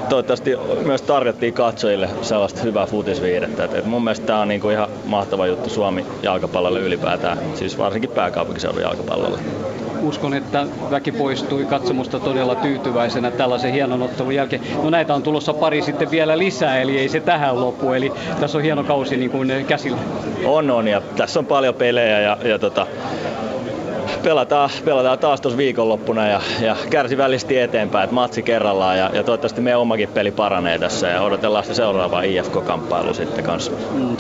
toivottavasti myös tarjottiin katsojille sellaista hyvää futisviihdettä. Et, et mun mielestä tää on niinku ihan mahtava juttu Suomi jalkapallolle ylipäätään, siis varsinkin pääkaupunkiseudun jalkapallolle. Uskon, että väki poistui katsomusta todella tyytyväisenä tällaisen hienon ottelun jälkeen. No näitä on tulossa pari sitten vielä lisää, eli ei se tähän lopu. Eli tässä on hieno kausi niin kuin käsillä. On, on ja tässä on paljon pelejä ja, ja tota, pelataan, pelataan taas tuossa viikonloppuna ja, ja kärsivällisesti eteenpäin. Et matsi kerrallaan ja, ja toivottavasti meidän omakin peli paranee tässä ja odotellaan sitä seuraavaa I F K-kamppailua sitten kanssa. Mm.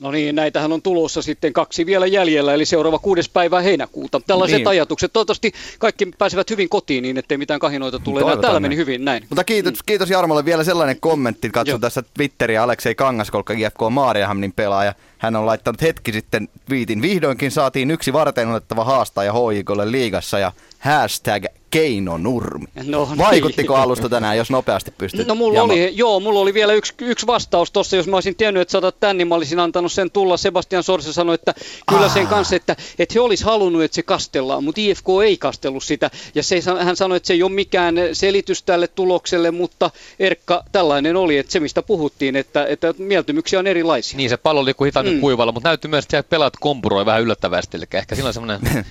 No niin, näitähän on tulossa sitten kaksi vielä jäljellä, eli seuraava kuudes päivä heinäkuuta. Tällaiset niin. Ajatukset. Toivottavasti kaikki pääsevät hyvin kotiin niin, ettei mitään kahinoita tule. Täällä meni hyvin näin. Mutta kiitos, mm. kiitos Jarmolle vielä sellainen kommentti. Katson tässä Twitteriä Aleksei Kangaskolka, I F K Maariahamnin pelaaja. Hän on laittanut hetki sitten viitin. Vihdoinkin saatiin yksi varten otettava haastaja H J K:lle liigassa ja hashtag Keinonurmi. No, vaikuttiko niin. Alusta tänään, jos nopeasti pystyt? No mulla oli, joo, mulla oli vielä yksi, yksi vastaus tuossa. Jos mä olisin tiennyt, että saatat tän, niin mä olisin antanut sen tulla. Sebastian Sorsa sanoi, että kyllä ah. sen kanssa, että, että he olisi halunnut, että se kastellaan, mutta I F K ei kastellut sitä. Ja se, hän sanoi, että se ei ole mikään selitys tälle tulokselle, mutta Erkka, tällainen oli, että se mistä puhuttiin, että, että mieltymyksiä on erilaisia. Niin, se pallo liikkuu hitaan mm. kuivalla, mutta näytti myös, että pelaat kompuroi vähän yllättävästi. Eli ehkä siinä on semmoinen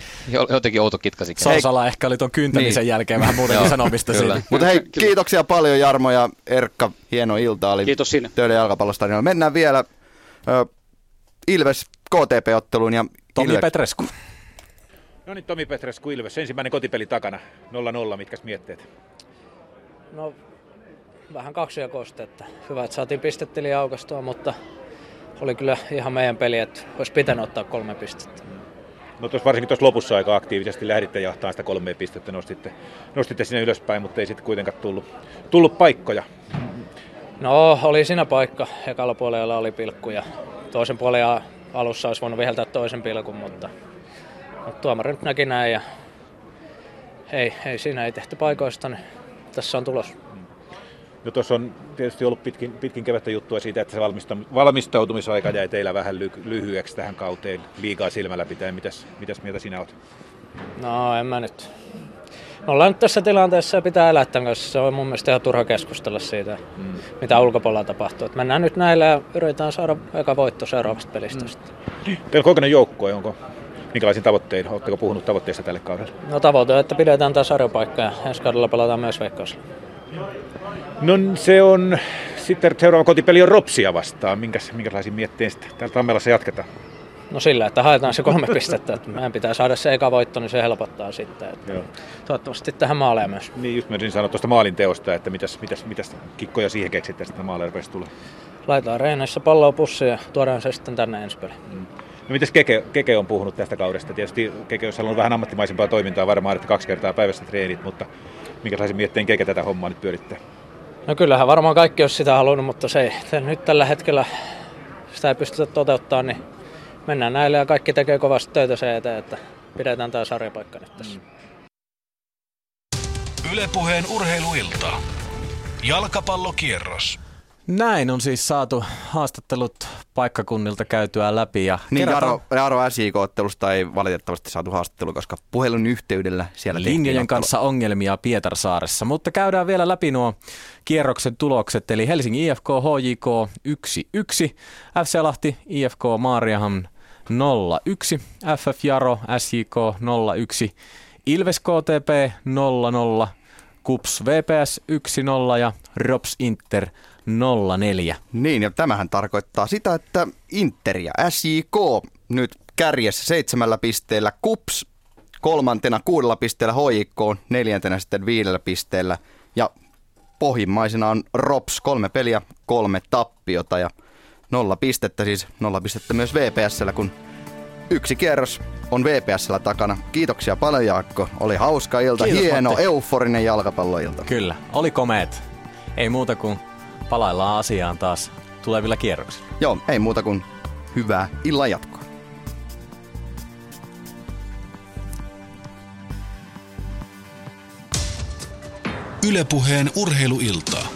jotenkin outo kitkasikä. Sorsala ehkä oli tuon kyntäni. Sen jälkeen vähän muutenkin sanomista siitä. Mutta hei, kiitoksia paljon Jarmo ja Erkka. Hieno ilta oli. Kiitos sinne. Töiden jalkapallostadionilla. Mennään vielä ö, Ilves K T P-otteluun. Ja Tomi Ilves. Petresku. No niin, Tomi Petresku Ilves. Ensimmäinen kotipeli takana. nolla nolla, mitkäs mietteet? No, vähän kaksijakoista. Hyvä, että saatiin pistetili aukastua, mutta oli kyllä ihan meidän peli, että olisi pitänyt ottaa kolme pistettä. No tuossa varsinkin tuossa lopussa aika aktiivisesti lähditte jahtaan sitä kolmea pistettä, nostitte, nostitte sinne ylöspäin, mutta ei sitten kuitenkaan tullut, tullut paikkoja. No oli siinä paikka. Ekalla puolella oli pilkku ja toisen puolen alussa olisi voinut viheltää toisen pilkun, mutta, mutta tuomari nyt näki näin ja ei, ei siinä ei tehty paikoista, niin tässä on tulos. No tuossa on tietysti ollut pitkin, pitkin kevättä juttua siitä, että se valmistautumisaika jäi teillä vähän lyhyeksi tähän kauteen liigaa silmällä pitäen. Mitäs, mitäs mieltä sinä olet? No en mä nyt. Me ollaan nyt tässä tilanteessa ja pitää elää tämän kanssa. Se on mun mielestä ihan turha keskustella siitä, mm. mitä ulkopuolella tapahtuu. Et mennään nyt näillä ja yritetään saada eka voitto seuraavasta pelistä. Mm. Teillä kokoinen joukko, onko? Minkälaisiin tavoittein? Oletteko puhunut tavoitteista tälle kaudelle? No tavoite on, että pidetään tämä sarjapaikka ja ensi kaudella pelataan myös Veikkausilla. No se on, sitten seuraava kotipeli on Ropsia vastaan. Minkäs, minkälaisiin miettiin sitten? Täällä Tammelassa jatketaan. No sillä, että haetaan se kolme pistettä. Että meidän pitää saada se eka voitto, niin se helpottaa sitten. Että toivottavasti tähän maaleen myös. Niin, just mä olisin sanonut tuosta maalin teosta, että mitäs, mitäs, mitäs kikkoja siihen keksitte, että maaleen rupesi tulla? Laitetaan reeneissä palloa pussiin ja tuodaan se sitten tänne ensi peli. Mm. No mitäs Keke, Keke on puhunut tästä kaudesta? Tietysti Keke on ollut vähän ammattimaisempaa toimintaa, varmaan että kaksi kertaa päivässä treenit, mutta minkälaisen mietteen Keke tätä hommaa nyt pyörittää? No kyllähän varmaan kaikki olisi sitä halunnut, mutta se ei, nyt tällä hetkellä sitä ei pystytä toteuttamaan, niin mennään näille ja kaikki tekee kovasti töitä sen eteen, että pidetään tämä sarjapaikka nyt tässä. Mm. Yle Puheen urheiluilta. Jalkapallokierros. Näin on siis saatu haastattelut paikkakunnilta käytyä läpi. Ja niin, Jaro, Jaro S J K-ottelusta ei valitettavasti saatu haastattelu, koska puhelun yhteydellä siellä linjojen kanssa ongelmia Pietarsaaressa. Mutta käydään vielä läpi nuo kierroksen tulokset. Eli Helsingin I F K, H J K yksi yksi, F C Lahti, I F K Maariahamn nolla yksi, F F Jaro, S J K nolla yksi, Ilves K T P nolla nolla, Kups V P S yksi nolla ja Rops Inter nolla neljä. Niin, ja tämähän tarkoittaa sitä, että Inter ja S J K nyt kärjessä seitsemällä pisteellä, Kups kolmantena kuudella pisteellä, H J K neljäntenä sitten viidellä pisteellä ja pohjimmaisena on Rops, kolme peliä, kolme tappiota ja nolla pistettä, siis nolla pistettä myös V P S:llä, kun yksi kierros on V P S:llä takana. Kiitoksia paljon, Jaakko. Oli hauska ilta. Kiitos, hieno, Matti. Euforinen jalkapalloilta. Kyllä, oli komeet. Ei muuta kuin palaillaan asiaan taas tulevilla kierroksilla. Joo, ei muuta kuin hyvää illan jatkoa. Yle Puheen urheiluilta.